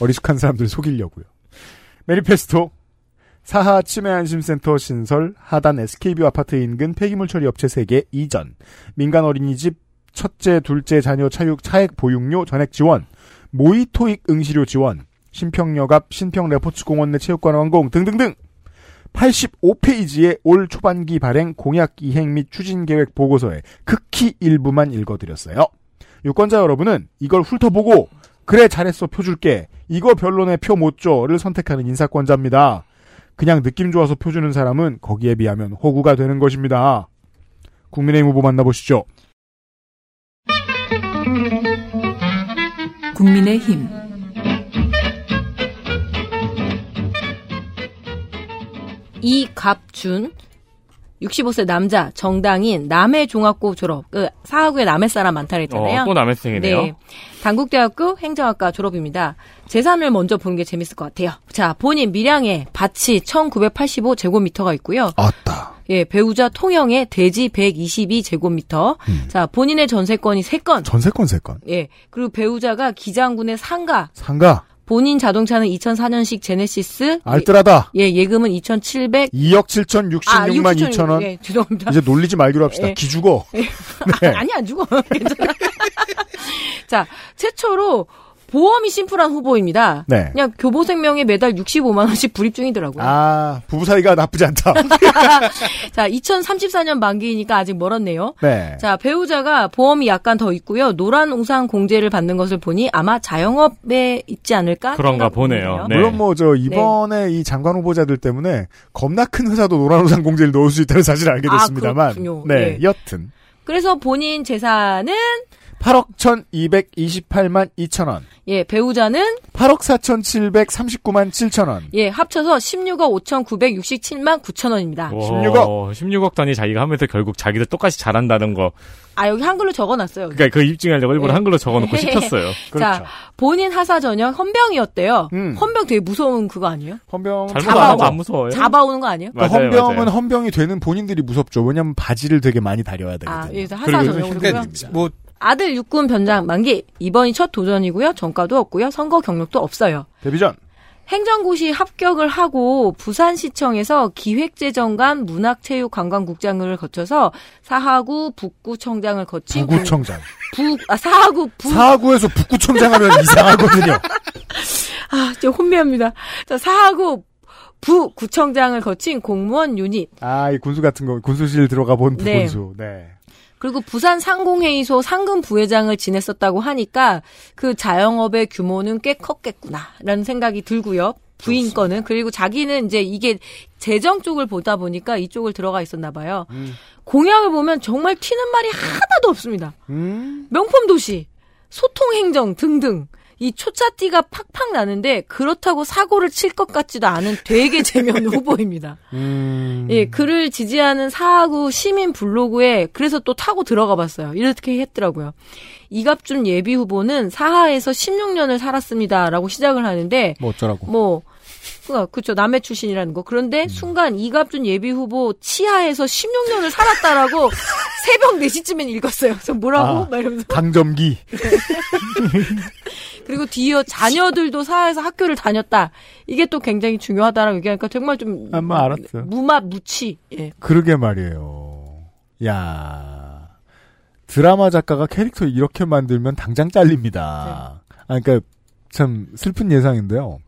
어리숙한 사람들 속이려고요. 매니페스토. 사하 치매안심센터 신설, 하단 에스케이뷰 아파트 인근 폐기물 처리 업체 세 개 이전, 민간 어린이집 첫째, 둘째 자녀 차육 차액 보육료 전액 지원, 모의 토익 응시료 지원, 신평역 앞 신평 레포츠공원 내 체육관 완공 등등등. 팔십오 페이지의 올 초반기 발행 공약 이행 및 추진 계획 보고서에 극히 일부만 읽어드렸어요. 유권자 여러분은 이걸 훑어보고 그래 잘했어 표 줄게, 이거 별론에 표 못 줘를 선택하는 인사권자입니다. 그냥 느낌 좋아서 표 주는 사람은 거기에 비하면 호구가 되는 것입니다. 국민의힘 후보 만나보시죠. 국민의힘 이갑준 육십오 세 남자 정당인 남해 종합고 졸업. 그 사하구에 남해 사람 많다 그랬잖아요. 어, 또 남해생이네요. 네. 단국대학교 행정학과 졸업입니다. 재산을 먼저 보는 게 재밌을 것 같아요. 자, 본인 밀양에 밭이 천구백팔십오 제곱미터가 있고요. 아따. 예, 배우자 통영에 돼지 백이십이 제곱미터. 음. 자, 본인의 전세권이 세 건. 전세권 세 건. 예. 그리고 배우자가 기장군의 상가. 상가. 본인 자동차는 이천사 년식 제네시스. 알뜰하다. 예, 예금은 이천칠백. 이억 칠천육십육만 이천 원. 예, 죄송합니다. 이제 놀리지 말기로 합시다. 예. 기 죽어. 예. 네. 아, 아니, 안 죽어. 괜찮아. 자, 최초로 보험이 심플한 후보입니다. 네. 그냥 교보생명에 매달 육십오만 원씩 불입 중이더라고요. 아, 부부 사이가 나쁘지 않다. 자, 이천삼십사 년 만기이니까 아직 멀었네요. 네. 자, 배우자가 보험이 약간 더 있고요. 노란 우산 공제를 받는 것을 보니 아마 자영업에 있지 않을까? 그런가 보네요. 네. 물론 뭐 저 이번에 네. 이 장관 후보자들 때문에 겁나 큰 회사도 노란 우산 공제를 넣을 수 있다는 사실을 알게 됐습니다만. 아, 그렇군요. 네, 네. 여튼. 그래서 본인 재산은 팔억 천이백이십팔만 이천 원. 예, 배우자는 팔억 사천칠백삼십구만 칠천 원. 예, 합쳐서 십육억 오천구백육십칠만 구천 원입니다. 십육억. 십육억 단위 자기가 하면서 결국 자기도 똑같이 잘한다는 거. 아, 여기 한글로 적어놨어요. 여기. 그러니까 그 입증하려고 일부러 네. 한글로 적어놓고 시켰어요. 그렇죠. 자, 본인 하사 전역 헌병이었대요. 음. 헌병 되게 무서운 그거 아니에요? 헌병 잡아오고 안 무서워요? 잡아오는 거 아니에요? 맞아요, 그러니까 헌병은 맞아요. 헌병이 되는 본인들이 무섭죠. 왜냐면 바지를 되게 많이 다려야 되거든요. 아, 예, 하사 전역으로요. 뭐 아들 육군 변장 만기. 이번이 첫 도전이고요. 전과도 없고요. 선거 경력도 없어요. 데뷔 전. 행정고시 합격을 하고 부산시청에서 기획재정관 문학체육관광국장을 거쳐서 사하구 북구청장을 거치고 북구청장. 북, 아, 사하구 북. 사하구에서 북구청장 하면 이상하거든요. 아, 진짜 혼미합니다. 자, 사하구 부구청장을 거친 공무원 유닛. 아, 이 군수 같은 거. 군수실 들어가 본 부군수. 네. 네. 그리고 부산 상공회의소 상근 부회장을 지냈었다고 하니까 그 자영업의 규모는 꽤 컸겠구나라는 생각이 들고요. 부인 거는. 그리고 자기는 이제 이게 재정 쪽을 보다 보니까 이쪽을 들어가 있었나 봐요. 음. 공약을 보면 정말 튀는 말이 하나도 없습니다. 음. 명품 도시, 소통행정 등등. 이 초짜띠가 팍팍 나는데 그렇다고 사고를 칠 것 같지도 않은 되게 재미없는 후보입니다. 음... 예, 그를 지지하는 사하구 시민 블로그에 그래서 또 타고 들어가 봤어요. 이렇게 했더라고요. 이갑준 예비 후보는 사하에서 십육 년을 살았습니다라고 시작을 하는데 뭐 어쩌라고. 뭐 그렇죠. 남해 출신이라는 거. 그런데 순간 이갑준 예비후보 치하에서 십육 년을 살았다라고 새벽 네 시쯤엔 읽었어요. 그래서 뭐라고? 아, 막 이러면서. 강점기. 그리고 뒤이어 자녀들도 사하에서 학교를 다녔다. 이게 또 굉장히 중요하다라고 얘기하니까 정말 좀. 아마 알았어. 무마무치. 예. 그러게 말이에요. 야 드라마 작가가 캐릭터 이렇게 만들면 당장 잘립니다. 네. 아, 그러니까 참 슬픈 예상인데요.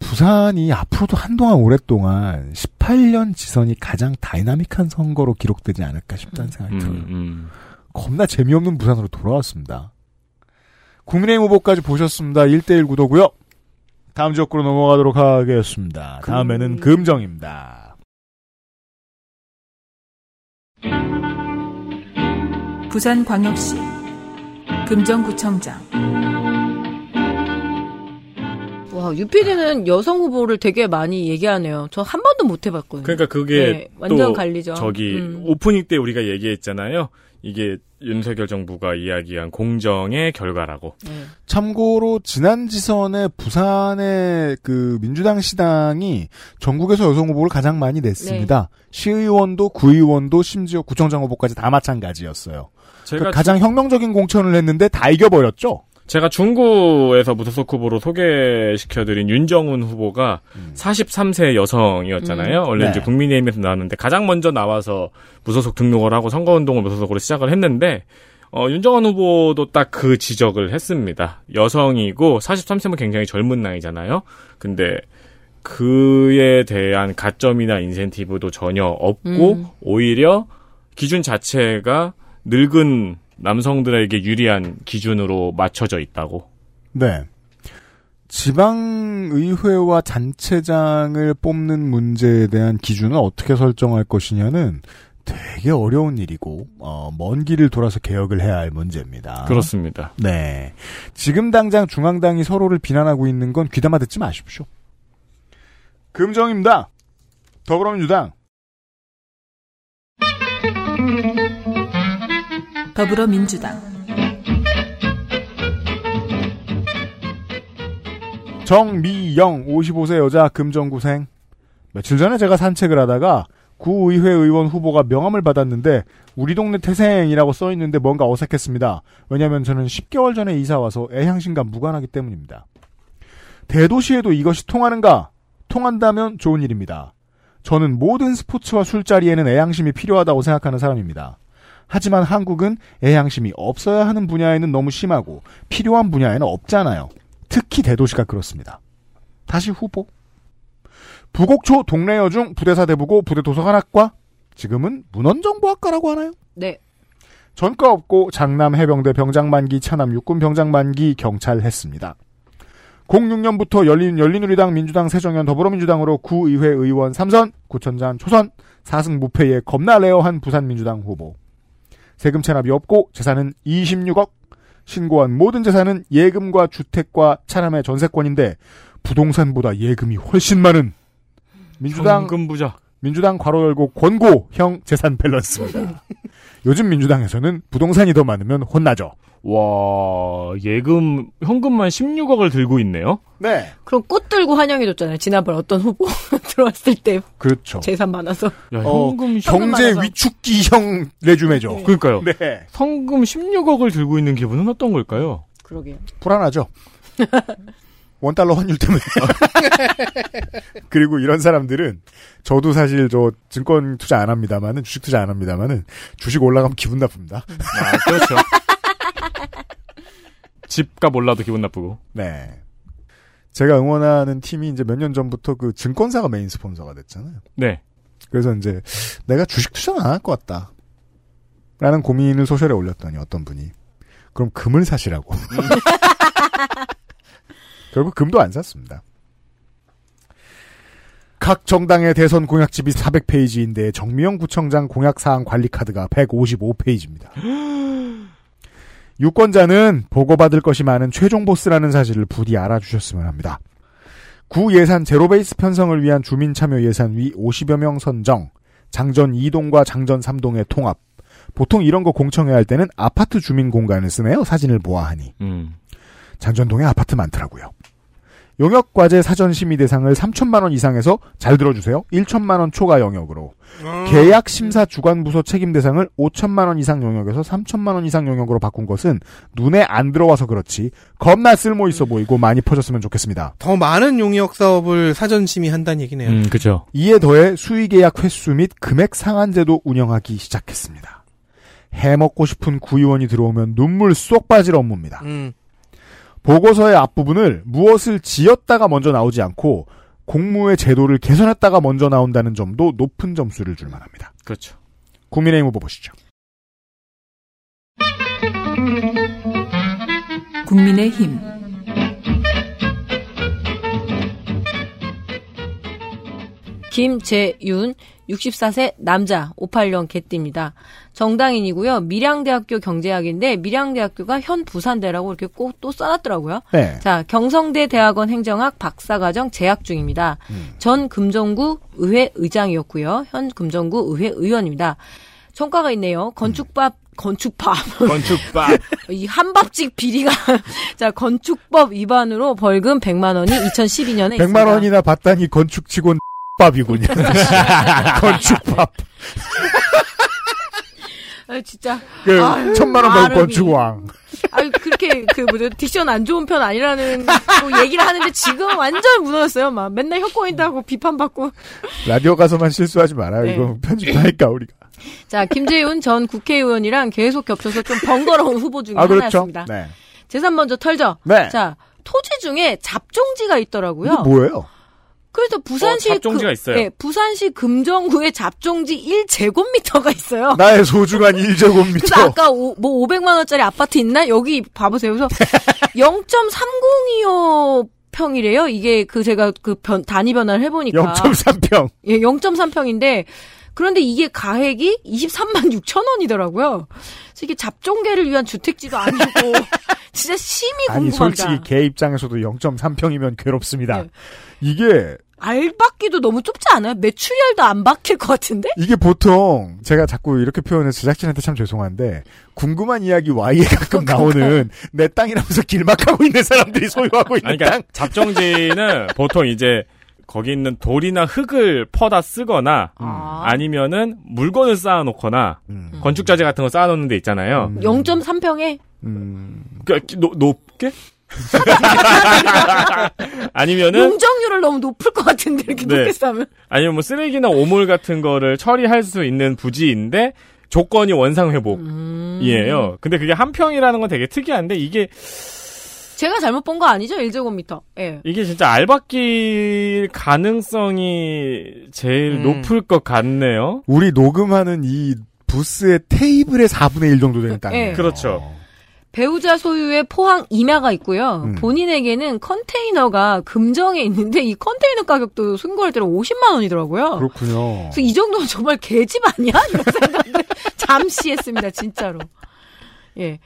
부산이 앞으로도 한동안 오랫동안 십팔 년 지선이 가장 다이나믹한 선거로 기록되지 않을까 싶다는 생각이 들어요. 음, 음. 겁나 재미없는 부산으로 돌아왔습니다. 국민의힘 후보까지 보셨습니다. 일 대일 구도고요. 다음 지역구로 넘어가도록 하겠습니다. 금... 다음에는 금정입니다. 부산광역시 금정구청장 와, 유피디는 여성 후보를 되게 많이 얘기하네요. 저 한 번도 못 해봤거든요. 그러니까 그게 네, 완전 또 갈리죠. 저기 음. 오프닝 때 우리가 얘기했잖아요. 이게 윤석열 정부가 이야기한 공정의 결과라고. 네. 참고로 지난 지선에 부산의 그 민주당 시당이 전국에서 여성 후보를 가장 많이 냈습니다. 네. 시의원도 구의원도 심지어 구청장 후보까지 다 마찬가지였어요. 제가 그러니까 가장 주... 혁명적인 공천을 했는데 다 이겨버렸죠. 제가 중구에서 무소속 후보로 소개시켜드린 윤정훈 후보가 음. 사십삼 세 여성이었잖아요. 음. 원래 네. 이제 국민의힘에서 나왔는데 가장 먼저 나와서 무소속 등록을 하고 선거운동을 무소속으로 시작을 했는데 어, 윤정훈 후보도 딱 그 지적을 했습니다. 여성이고 사십삼 세면 굉장히 젊은 나이잖아요. 근데 그에 대한 가점이나 인센티브도 전혀 없고 음. 오히려 기준 자체가 늙은 남성들에게 유리한 기준으로 맞춰져 있다고. 네. 지방의회와 잔체장을 뽑는 문제에 대한 기준은 어떻게 설정할 것이냐는 되게 어려운 일이고 어, 먼 길을 돌아서 개혁을 해야 할 문제입니다. 그렇습니다. 네. 지금 당장 중앙당이 서로를 비난하고 있는 건 귀담아 듣지 마십시오. 금정입니다. 더불어민주당. 더불어민주당 정미영 오십오 세 여자 금정구생. 며칠 전에 제가 산책을 하다가 구의회 의원 후보가 명함을 받았는데 우리 동네 태생이라고 써있는데 뭔가 어색했습니다. 왜냐하면 저는 십 개월 전에 이사와서 애향심과 무관하기 때문입니다. 대도시에도 이것이 통하는가? 통한다면 좋은 일입니다. 저는 모든 스포츠와 술자리에는 애향심이 필요하다고 생각하는 사람입니다. 하지만 한국은 애향심이 없어야 하는 분야에는 너무 심하고 필요한 분야에는 없잖아요. 특히 대도시가 그렇습니다. 다시 후보. 부곡초 동래여중 부대사대부고 부대도서관학과. 지금은 문헌정보학과라고 하나요? 네. 전과 없고 장남 해병대 병장 만기, 차남 육군 병장 만기, 경찰 했습니다. 공육 년부터 열린, 열린우리당, 민주당, 새정연, 더불어민주당으로 구의회 의원 삼 선, 구천장 초선, 사 승 무패의 겁나 레어한 부산민주당 후보. 세금 체납이 없고 재산은 이십육억. 신고한 모든 재산은 예금과 주택과 차남의 전세권인데 부동산보다 예금이 훨씬 많은 민주당 부자. 민주당 괄호 열고 권고형 재산 밸런스입니다. 요즘 민주당에서는 부동산이 더 많으면 혼나죠. 와, 예금 현금만 십육억을 들고 있네요. 네. 그럼 꽃 들고 환영해줬잖아요. 지난번 어떤 후보 들어왔을 때. 그렇죠. 재산 많아서. 야, 현금 어, 경제 많아서. 위축기형 레주메죠. 네. 그러니까요. 네. 현금 십육억을 들고 있는 기분은 어떤 걸까요? 그러게요. 불안하죠. 원달러 환율 때문에. 그리고 이런 사람들은, 저도 사실 저 증권 투자 안 합니다만은, 주식 투자 안 합니다만은, 주식 올라가면 기분 나쁩니다. 아, 그렇죠. 집값 올라도 기분 나쁘고. 네. 제가 응원하는 팀이 이제 몇 년 전부터 그 증권사가 메인 스폰서가 됐잖아요. 네. 그래서 이제, 내가 주식 투자는 안 할 것 같다. 라는 고민을 소셜에 올렸더니 어떤 분이, 그럼 금을 사시라고. 결국 금도 안 샀습니다. 각 정당의 대선 공약집이 사백 페이지인데 정미영 구청장 공약사항 관리카드가 백오십오 페이지입니다. 유권자는 보고받을 것이 많은 최종 보스라는 사실을 부디 알아주셨으면 합니다. 구 예산 제로베이스 편성을 위한 주민참여예산위 오십여 명 선정, 장전 이 동과 장전 삼 동의 통합. 보통 이런 거 공청회 할 때는 아파트 주민 공간을 쓰네요. 사진을 보아하니. 음. 장전동에 아파트 많더라고요. 용역과제 사전심의 대상을 삼천만 원 이상에서 잘 들어주세요. 일천만 원 초과 영역으로. 음. 계약심사 주관부서 책임 대상을 오천만 원 이상 영역에서 삼천만 원 이상 영역으로 바꾼 것은 눈에 안 들어와서 그렇지 겁나 쓸모있어 보이고 많이 퍼졌으면 좋겠습니다. 더 많은 용역 사업을 사전심의한다는 얘기네요. 음, 그죠. 이에 더해 수의계약 횟수 및 금액 상한제도 운영하기 시작했습니다. 해먹고 싶은 구의원이 들어오면 눈물 쏙 빠질 업무입니다. 음. 보고서의 앞부분을 무엇을 지었다가 먼저 나오지 않고 공무의 제도를 개선했다가 먼저 나온다는 점도 높은 점수를 줄 만합니다. 그렇죠. 국민의힘 후보 보시죠. 국민의힘 김재윤 육십사 세 남자 오십팔 년 개띠입니다. 정당인이고요. 밀양대학교 경제학인데 밀양대학교가 현 부산대라고 이렇게 꼭 또 써놨더라고요. 네. 자, 경성대 대학원 행정학 박사과정 재학 중입니다. 음. 전 금정구 의회 의장이었고요. 현 금정구 의회 의원입니다. 성과가 있네요. 건축밥 음. 건축밥. 건축밥. 이 한밥집 비리가. 자, 건축법 위반으로 벌금 백만 원이 이천십이 년에 있습니다. 백만 원이나 받다니 건축치곤 밥이군요. 건축밥. 아 진짜. 그 아유, 천만 원 받은 건축왕. 아유 그렇게 그 뭐죠 딕션 안 좋은 편 아니라는 뭐 얘기를 하는데 지금 완전 무너졌어요. 막 맨날 협공인다고 비판받고. 라디오 가서만 실수하지 말아요. 네. 이거 편집하니까 우리가. 자 김재윤 전 국회의원이랑 계속 겹쳐서 좀 번거로운 후보 중에 아, 그렇죠? 하나였습니다. 네. 재산 먼저 털죠. 네. 자 토지 중에 잡종지가 있더라고요. 이게 뭐예요? 그래서 부산시 어, 잡종지가 그, 있어요. 네, 부산시 금정구에 잡종지 일 제곱미터가 있어요. 나의 소중한 일 제곱미터. 그래서 아까 오, 뭐 오백만 원짜리 아파트 있나? 여기 봐보세요. 그래서 영 점 삼공이오 평이래요. 이게 그 제가 그 변, 단위 변화를 해보니까 영 점 삼 평. 예, 영 점 삼 평인데 그런데 이게 가액이 이십삼만 육천 원이더라고요. 그래서 이게 잡종계를 위한 주택지도 아니고 진짜 심히 아니, 궁금합니다. 아니 솔직히 개 입장에서도 영 점 삼 평이면 괴롭습니다. 네. 이게 알박기도 너무 좁지 않아요? 메추리알도 안 박힐 것 같은데? 이게 보통 제가 자꾸 이렇게 표현해서 제작진한테 참 죄송한데 궁금한 이야기 Y에 가끔 나오는 내 땅이라면서 길막하고 있는 사람들이 소유하고 있는 아니, 그러니까 땅. 잡종지는 보통 이제 거기 있는 돌이나 흙을 퍼다 쓰거나 아. 아니면은 물건을 쌓아놓거나 음. 건축자재 같은 거 쌓아놓는 데 있잖아요. 음. 영 점 삼 평에? 음. 그러니까 노, 높게? 아니면은 용적률을 너무 높을 것 같은데 이렇게 네. 높게 싸면 아니면 뭐 쓰레기나 오물 같은 거를 처리할 수 있는 부지인데 조건이 원상회복이에요. 음. 근데 그게 한 평이라는 건 되게 특이한데 이게 제가 잘못 본 거 아니죠? 일 제곱미터. 예. 이게 진짜 알박길 가능성이 제일 음. 높을 것 같네요. 우리 녹음하는 이 부스의 테이블의 사분의 일 정도 되는 땅이에요. 예. 그렇죠. 배우자 소유의 포항 임야가 있고요. 음. 본인에게는 컨테이너가 금정에 있는데 이 컨테이너 가격도 신고할 때로 오십만 원이더라고요. 그렇군요. 그래서 이 정도면 정말 개집 아니야? 이런 생각을 잠시 했습니다. 진짜로. 예,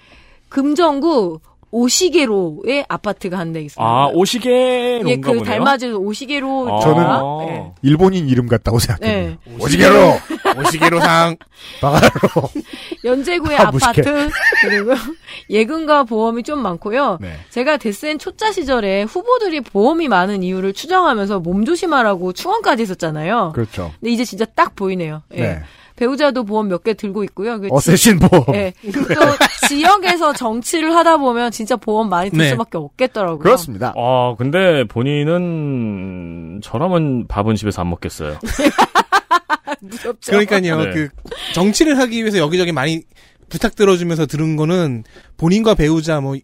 금정구 오시계로의 아파트가 한 대 있습니다. 아, 오시계로인가 예, 그 보네요. 닮아진 오시계로. 아~ 저는 아~ 네. 일본인 이름 같다고 생각해요. 네. 오시계로, 오시계로상, 바가로. 연제구의 아, 아파트 그리고 예금과 보험이 좀 많고요. 네. 제가 데스엔 초짜 시절에 후보들이 보험이 많은 이유를 추정하면서 몸 조심하라고 충언까지 했었잖아요. 그렇죠. 근데 이제 진짜 딱 보이네요. 네. 예. 배우자도 보험 몇 개 들고 있고요. 어쌔신 보험. 네. 또 지역에서 정치를 하다 보면 진짜 보험 많이 들 네. 수밖에 없겠더라고요. 그렇습니다. 아 근데 본인은 저라면 밥은 집에서 안 먹겠어요. 무섭죠. 그러니까요. 네. 그 정치를 하기 위해서 여기저기 많이 부탁 들어주면서 들은 거는 본인과 배우자 뭐.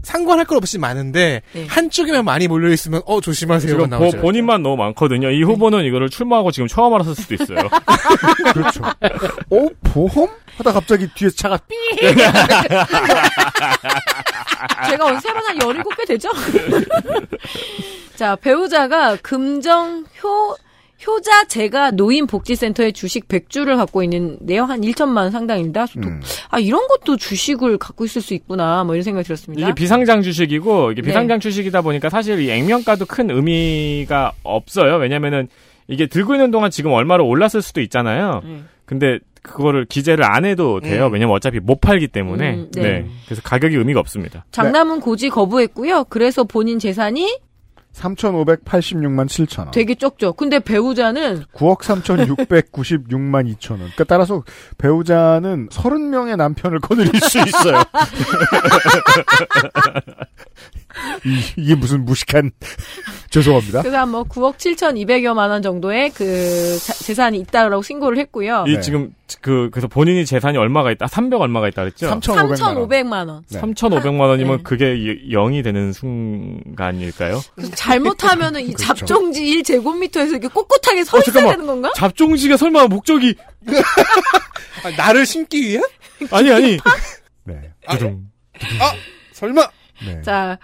상관할 것 없이 많은데 네. 한쪽에만 많이 몰려 있으면 어 조심하세요. 보, 본인만 너무 많거든요. 이 후보는 네. 이거를 출마하고 지금 처음 알았을 수도 있어요. 그렇죠. 어 보험? 하다 갑자기 뒤에 차가 삐. 제가 오늘 새로 한 열일곱 개 되죠? 자 배우자가 금정효 효자 제가 노인복지센터에 주식 백 주를 갖고 있는데요. 한 일천만 원 상당입니다. 음. 아, 이런 것도 주식을 갖고 있을 수 있구나. 뭐 이런 생각이 들었습니다. 이게 비상장 주식이고, 이게 비상장 네. 주식이다 보니까 사실 이 액면가도 큰 의미가 없어요. 왜냐면은 이게 들고 있는 동안 지금 얼마로 올랐을 수도 있잖아요. 음. 근데 그거를 기재를 안 해도 돼요. 음. 왜냐면 어차피 못 팔기 때문에. 음, 네. 네. 그래서 가격이 의미가 없습니다. 장남은 네. 고지 거부했고요. 그래서 본인 재산이 삼천오백팔십육만 칠천 원. 되게 적죠. 근데 배우자는 구억 삼천육백구십육만 이천 원. 그러니까 따라서 배우자는 서른 명의 남편을 거느릴 수 있어요. 이게 무슨 무식한 죄송합니다. 그래서 뭐 구억 칠천이백여만 원 정도의 그 자, 재산이 있다라고 신고를 했고요. 이 네. 지금 그 그래서 본인이 재산이 얼마가 있다? 삼백 얼마가 있다 그랬죠? 삼천오백만 원. 네. 삼천오백만 원이면 네. 그게 영이 되는 순간일까요? 잘못하면은 이 그렇죠. 잡종지 일 제곱미터에서 이렇게 꼿꼿하게 서 어, 있어야 되는 건가? 잡종지가 설마 목적이 아, 나를 심기 위해? 아니 아니. 네. 아, 아 설마. 네. 자,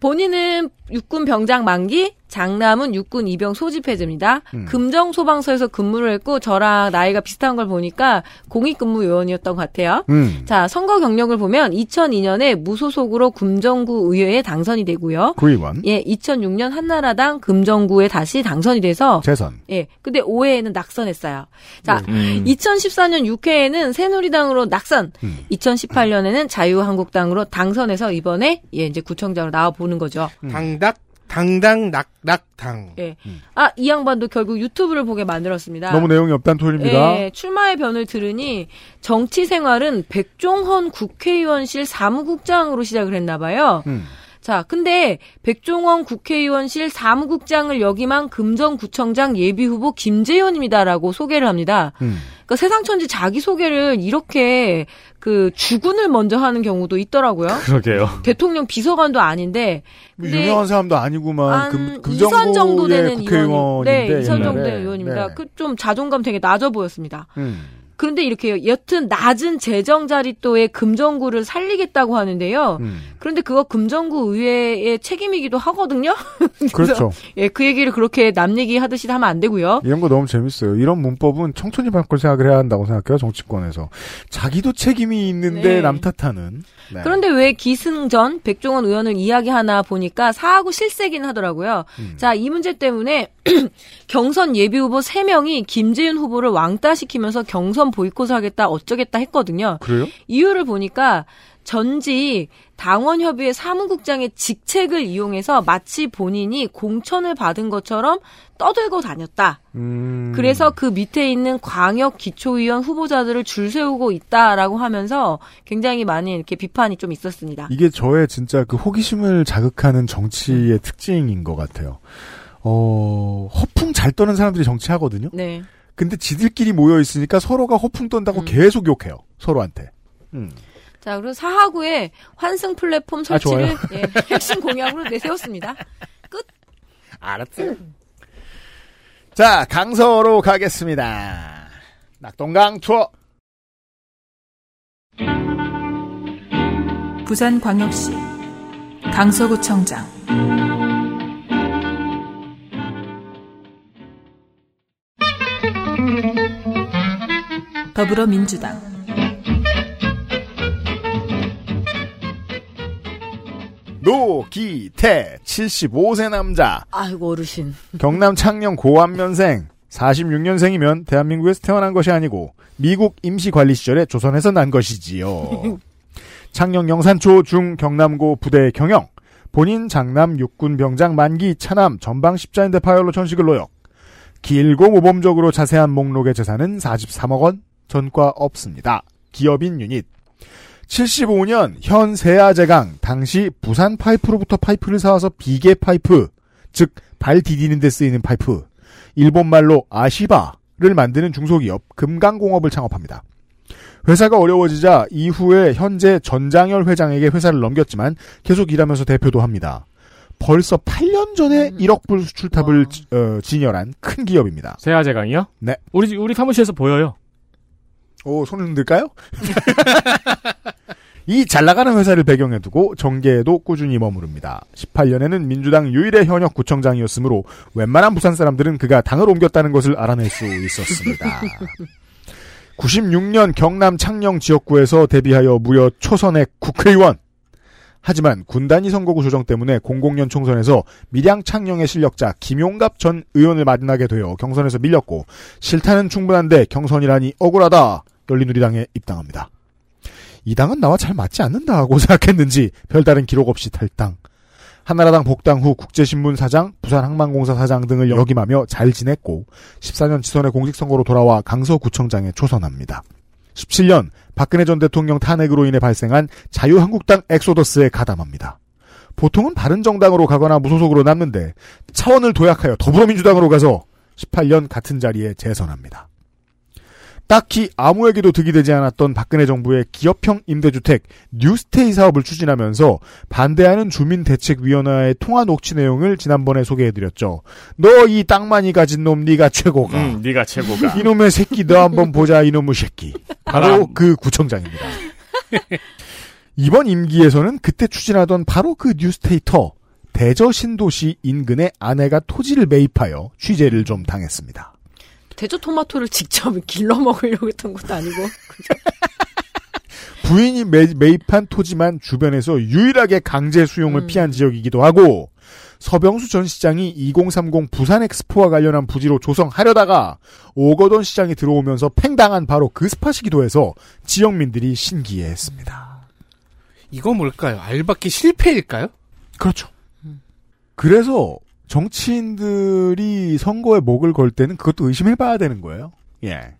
본인은 육군 병장 만기, 장남은 육군 입영 소집해제입니다. 음. 금정소방서에서 근무를 했고 저랑 나이가 비슷한 걸 보니까 공익근무 요원이었던 것 같아요. 음. 자, 선거 경력을 보면 이천이 년에 무소속으로 금정구 의회에 당선이 되고요. 구의원. 예, 이천육 년 한나라당 금정구에 다시 당선이 돼서 재선. 예, 근데 오 회에는 낙선했어요. 자, 음. 이천십사 년 육 회에는 새누리당으로 낙선. 음. 이천십팔 년에는 자유한국당으로 당선해서 이번에 예, 이제 구청장으로 나와 보는 거죠. 음. 당닥. 당당, 낙, 낙, 당. 예. 음. 아, 이 양반도 결국 유튜브를 보게 만들었습니다. 너무 내용이 없다는 소리입니다. 예, 출마의 변을 들으니 정치 생활은 백종헌 국회의원실 사무국장으로 시작을 했나봐요. 음. 자, 근데 백종원 국회의원실 사무국장을 역임한 금정구청장 예비후보 김재현입니다라고 소개를 합니다. 음. 그러니까 세상천지 자기소개를 이렇게 그 주군을 먼저 하는 경우도 있더라고요. 그러게요. 대통령 비서관도 아닌데. 근데 유명한 사람도 아니구만. 금, 금정구의 정도 되는 국회의원인데. 네, 이 선 정도 되는 의원입니다. 네. 그 좀 자존감 되게 낮아 보였습니다. 음. 그런데 이렇게 여튼 낮은 재정자립도의 금정구를 살리겠다고 하는데요. 음. 그런데 그거 금정구 의회의 책임이기도 하거든요. 그렇죠. 예, 그 얘기를 그렇게 남 얘기하듯이 하면 안 되고요. 이런 거 너무 재밌어요. 이런 문법은 청천히 바꿀 생각을 해야 한다고 생각해요. 정치권에서. 자기도 책임이 있는데 네. 남 탓하는. 네. 그런데 왜 기승전 백종원 의원을 이야기하나 보니까 사하고 실세긴 하더라고요. 음. 자, 이 문제 때문에 경선 예비후보 세 명이 김재윤 후보를 왕따시키면서 경선 보이콧을 하겠다 어쩌겠다 했거든요. 그래요? 이유를 보니까 전직 당원협의회 사무국장의 직책을 이용해서 마치 본인이 공천을 받은 것처럼 떠들고 다녔다. 음. 그래서 그 밑에 있는 광역기초위원 후보자들을 줄 세우고 있다라고 하면서 굉장히 많이 이렇게 비판이 좀 있었습니다. 이게 저의 진짜 그 호기심을 자극하는 정치의 특징인 것 같아요. 어, 허풍 잘 떠는 사람들이 정치하거든요. 네. 근데 지들끼리 모여 있으니까 서로가 허풍 떤다고 음. 계속 욕해요. 서로한테. 음. 자, 그리고 사하구에 환승 플랫폼 설치를 아, 예, 핵심 공약으로 내세웠습니다. 끝. 알았어요. 자, 강서로 가겠습니다. 낙동강 투어. 부산광역시 강서구청장. 더불어민주당 노기태 칠십오 세 남자. 아이고 어르신. 경남 창녕 고암면생. 사십육 년생이면 대한민국에서 태어난 것이 아니고 미국 임시관리 시절에 조선에서 난 것이지요. 창녕 영산초 중 경남고 부대 경영. 본인 장남 육군 병장 만기 차남 전방 십자인대 파열로 전식을 노역. 길고 모범적으로 자세한 목록의 재산은 사십삼억 원. 전과 없습니다. 기업인 유닛. 칠십오 년 현 세아제강 당시 부산 파이프로부터 파이프를 사와서 비계 파이프, 즉 발 디디는 데 쓰이는 파이프, 일본말로 아시바를 만드는 중소기업 금강공업을 창업합니다. 회사가 어려워지자 이후에 현재 전장열 회장에게 회사를 넘겼지만 계속 일하면서 대표도 합니다. 벌써 팔 년 전에 음. 일억 불 수출탑을 지, 어, 진열한 큰 기업입니다. 세아제강이요? 네. 우리 우리 사무실에서 보여요. 오, 손을 흔들까요? 이 잘나가는 회사를 배경에 두고 정계에도 꾸준히 머무릅니다. 십팔 년에는 민주당 유일의 현역 구청장이었으므로 웬만한 부산 사람들은 그가 당을 옮겼다는 것을 알아낼 수 있었습니다. 구십육 년 경남 창녕 지역구에서 데뷔하여 무려 초선의 국회의원. 하지만 군단위 선거구 조정 때문에 공공년 총선에서 밀양 창녕의 실력자 김용갑 전 의원을 만나게 되어 경선에서 밀렸고, 실탄은 충분한데 경선이라니 억울하다. 열린우리당에 입당합니다. 이 당은 나와 잘 맞지 않는다고 생각했는지 별다른 기록 없이 탈당. 한나라당 복당 후 국제신문 사장, 부산항만공사 사장 등을 역임하며 잘 지냈고, 십사 년 지선의 공직선거로 돌아와 강서구청장에 초선합니다. 십칠 년 박근혜 전 대통령 탄핵으로 인해 발생한 자유한국당 엑소더스에 가담합니다. 보통은 바른정당으로 가거나 무소속으로 남는데 차원을 도약하여 더불어민주당으로 가서 십팔 년 같은 자리에 재선합니다. 딱히 아무에게도 득이 되지 않았던 박근혜 정부의 기업형 임대주택 뉴스테이 사업을 추진하면서 반대하는 주민대책위원회의 통화 녹취 내용을 지난번에 소개해드렸죠. 너 이 땅만이 가진 놈 니가 최고가. 음, 니가 최고가. 이놈의 새끼 너 한번 보자 이놈의 새끼. 바로 그 구청장입니다. 이번 임기에서는 그때 추진하던 바로 그 뉴스테이터 대저신도시 인근의 아내가 토지를 매입하여 취재를 좀 당했습니다. 대저 토마토를 직접 길러 먹으려고 했던 것도 아니고. 부인이 매입한 토지만 주변에서 유일하게 강제 수용을 음. 피한 지역이기도 하고, 서병수 전 시장이 이공삼공 부산 엑스포와 관련한 부지로 조성하려다가 오거돈 시장이 들어오면서 팽당한 바로 그 스팟이기도 해서 지역민들이 신기해했습니다. 이거 뭘까요? 알바기 실패일까요? 그렇죠. 음. 그래서 정치인들이 선거에 목을 걸 때는 그것도 의심해봐야 되는 거예요. 예.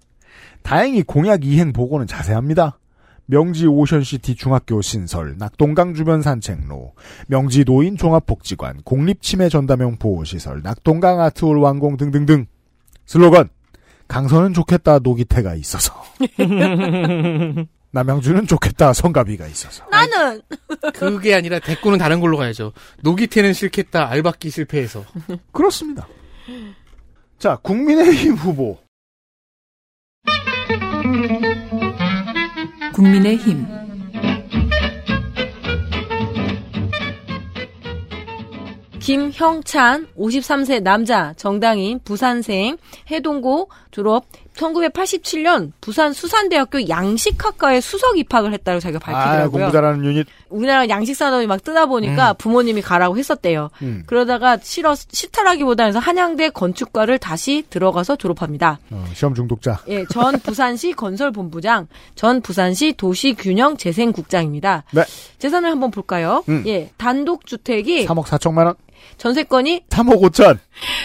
다행히 공약 이행 보고는 자세합니다. 명지 오션시티 중학교 신설, 낙동강 주변 산책로, 명지 노인 종합복지관, 공립치매 전담형 보호시설, 낙동강 아트홀 완공 등등등. 슬로건, 강서는 좋겠다 노기태가 있어서. 남양주는 좋겠다 성가비가 있어서. 나는 그게 아니라 대꾸는 다른 걸로 가야죠. 노기태는 싫겠다 알박기 실패해서. 그렇습니다. 자, 국민의힘 후보. 국민의힘 김형찬 오십삼 세 남자, 정당인, 부산생, 해동고 졸업, 천구백팔십칠 년 부산 수산대학교 양식학과에 수석 입학을 했다고 자기가 밝히더라고요. 아, 공부 잘하는 유닛. 우리나라 양식 산업이 막 뜨다 보니까 음. 부모님이 가라고 했었대요. 음. 그러다가 싫어 시탈하기보다는 한양대 건축과를 다시 들어가서 졸업합니다. 어, 시험 중독자. 예, 전 부산시 건설본부장, 전 부산시 도시균형재생국장입니다. 네. 재산을 한번 볼까요? 음. 예, 단독주택이 삼억 사천만 원. 전세권이 삼억 오천.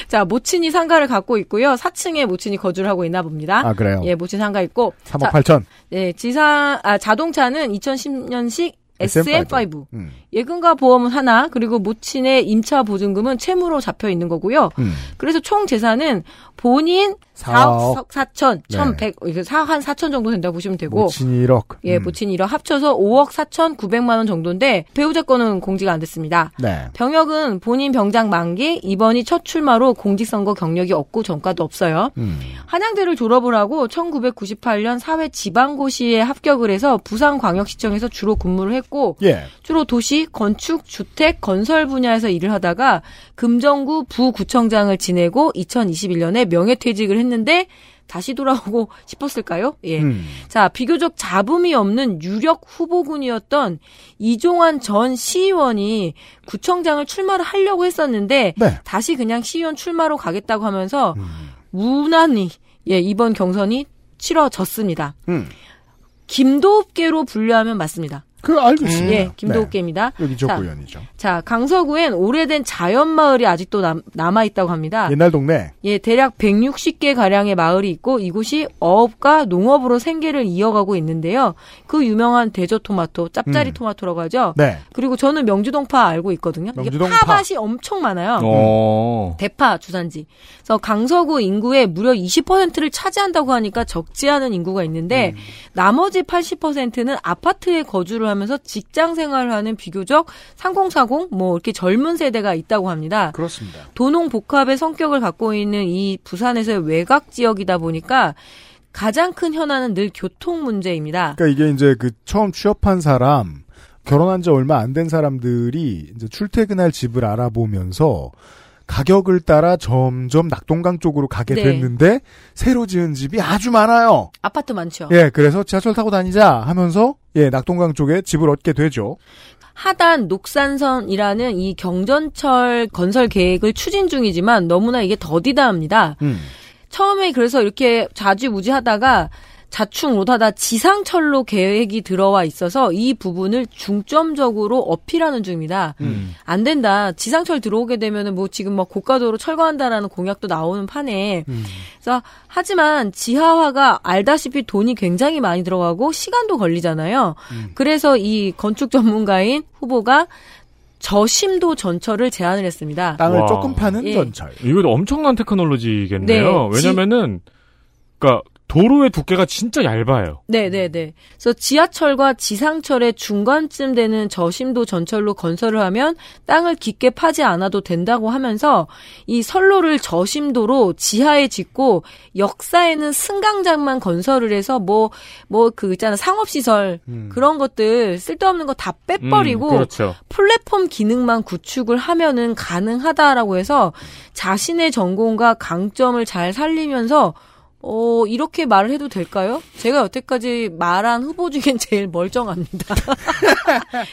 자, 모친이 상가를 갖고 있고요. 사 층에 모친이 거주를 하고 있나 봅니다. 아, 그래요? 예, 모친 상가 있고. 삼억 팔천. 예, 지사, 아, 자동차는 이천십 년식 에스엠 파이브. 음. 예금과 보험은 하나, 그리고 모친의 임차 보증금은 채무로 잡혀 있는 거고요. 음. 그래서 총 재산은 본인 사억 사천, 네. 천백, 한 사천 정도 된다고 보시면 되고. 모친이 일억. 예, 음. 모친이 일억 합쳐서 오억 사천구백만 원 정도인데, 배우자 거는 공지가 안 됐습니다. 네. 병역은 본인 병장 만기, 이번이 첫 출마로 공직선거 경력이 없고 전과도 없어요. 음. 한양대를 졸업을 하고 천구백구십팔 년 사회 지방고시에 합격을 해서 부산광역시청에서 주로 근무를 했고, 예. 주로 도시, 건축, 주택, 건설 분야에서 일을 하다가 금정구 부구청장을 지내고 이천이십일 년에 명예퇴직을 했는데 다시 돌아오고 싶었을까요? 예. 음. 자, 비교적 잡음이 없는 유력 후보군이었던 이종환 전 시의원이 구청장을 출마를 하려고 했었는데 네. 다시 그냥 시의원 출마로 가겠다고 하면서 음. 무난히 예, 이번 경선이 치러졌습니다. 음. 김도읍계로 분류하면 맞습니다. 그 알고 있습니다. 음. 예, 김도읍계입니다. 네. 여기 조구현이죠. 자, 강서구엔 오래된 자연마을이 아직도 남, 남아있다고 합니다. 옛날 동네. 예, 대략 백육십 개 가량의 마을이 있고 이곳이 어업과 농업으로 생계를 이어가고 있는데요. 그 유명한 대저토마토, 짭짜리 음. 토마토라고 하죠. 네. 그리고 저는 명주동파 알고 있거든요. 명주동파. 파밭이 엄청 많아요. 오. 대파 주산지. 그래서 강서구 인구의 무려 이십 퍼센트를 차지한다고 하니까 적지 않은 인구가 있는데 음. 나머지 팔십 퍼센트는 아파트에 거주를 하면서 직장 생활을 하는 비교적 삼십 사십 뭐 이렇게 젊은 세대가 있다고 합니다. 그렇습니다. 도농복합의 성격을 갖고 있는 이 부산에서의 외곽 지역이다 보니까 가장 큰 현안은 늘 교통 문제입니다. 그러니까 이게 이제 그 처음 취업한 사람, 결혼한 지 얼마 안 된 사람들이 이제 출퇴근할 집을 알아보면서 가격을 따라 점점 낙동강 쪽으로 가게 네. 됐는데 새로 지은 집이 아주 많아요. 아파트 많죠. 예, 그래서 지하철 타고 다니자 하면서 예, 낙동강 쪽에 집을 얻게 되죠. 하단 녹산선이라는 이 경전철 건설 계획을 추진 중이지만 너무나 이게 더디다 합니다. 음. 처음에 그래서 이렇게 좌지우지하다가 자충 못하다 지상철로 계획이 들어와 있어서 이 부분을 중점적으로 어필하는 중입니다. 음. 안 된다. 지상철 들어오게 되면은 뭐 지금 막 고가도로 철거한다라는 공약도 나오는 판에. 음. 그래서 하지만 지하화가 알다시피 돈이 굉장히 많이 들어가고 시간도 걸리잖아요. 음. 그래서 이 건축 전문가인 후보가 저심도 전철을 제안을 했습니다. 땅을 와. 조금 파는 예. 전철. 이거 엄청난 테크놀로지겠네요. 네. 왜냐면은 그러니까 도로의 두께가 진짜 얇아요. 네네네. 그래서 지하철과 지상철의 중간쯤 되는 저심도 전철로 건설을 하면 땅을 깊게 파지 않아도 된다고 하면서 이 선로를 저심도로 지하에 짓고 역사에는 승강장만 건설을 해서 뭐, 뭐 그 있잖아 상업시설 음. 그런 것들 쓸데없는 거 다 빼버리고 음, 그렇죠. 플랫폼 기능만 구축을 하면은 가능하다라고 해서 자신의 전공과 강점을 잘 살리면서 어, 이렇게 말을 해도 될까요? 제가 여태까지 말한 후보 중엔 제일 멀쩡합니다.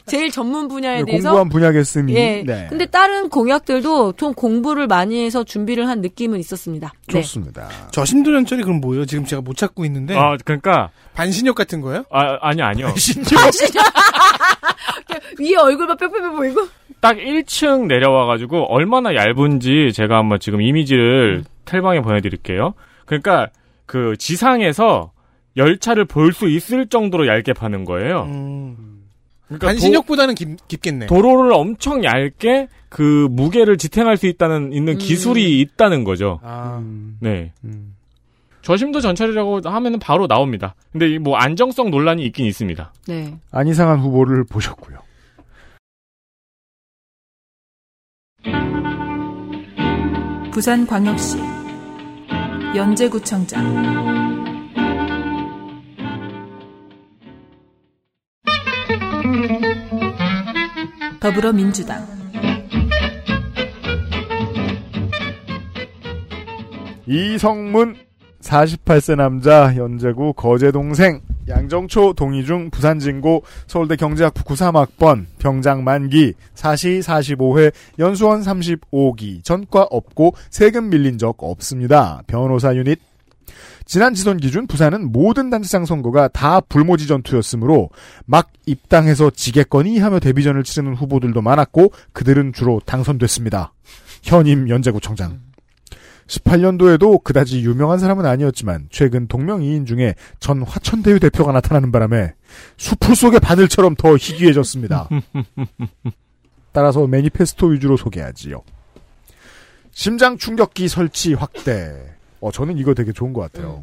제일 전문 분야에 네, 대해서. 공부한 분야겠으니. 예. 네. 근데 다른 공약들도 좀 공부를 많이 해서 준비를 한 느낌은 있었습니다. 좋습니다. 네. 저심도 전철이 그럼 뭐예요? 지금 제가 못 찾고 있는데. 아, 그러니까. 반신욕 같은 거예요? 아, 아니, 아니요. 반신욕. 반신욕. 위에 얼굴만 빽빽빽 보이고. 딱 일 층 내려와가지고 얼마나 얇은지 제가 한번 지금 이미지를 음. 텔방에 보내드릴게요. 그러니까. 그 지상에서 열차를 볼 수 있을 정도로 얇게 파는 거예요. 음. 그러니까 반신욕보다는 깊, 깊겠네. 도로를 엄청 얇게 그 무게를 지탱할 수 있다는 있는 음. 기술이 있다는 거죠. 아. 음. 네. 음. 저심도 전철이라고 하면은 바로 나옵니다. 근데 뭐 안정성 논란이 있긴 있습니다. 네. 안 이상한 후보를 보셨고요. 부산광역시 연제구청장 더불어민주당 이성문 사십팔 세 남자 연제구 거제동생 양정초 동의중 부산진고 서울대 경제학부 구십삼 학번 병장 만기 사시 사십오 회 연수원 삼십오 기 전과 없고 세금 밀린 적 없습니다. 변호사 유닛 지난 지선 기준 부산은 모든 단체장 선거가 다 불모지 전투였으므로 막 입당해서 지겠거니 하며 데뷔전을 치르는 후보들도 많았고 그들은 주로 당선됐습니다. 현임 연제구청장 십팔 년도에도 그다지 유명한 사람은 아니었지만 최근 동명이인 중에 전 화천대유 대표가 나타나는 바람에 수풀 속의 바늘처럼 더 희귀해졌습니다. 따라서 매니페스토 위주로 소개하지요. 심장 충격기 설치 확대. 어, 저는 이거 되게 좋은 것 같아요.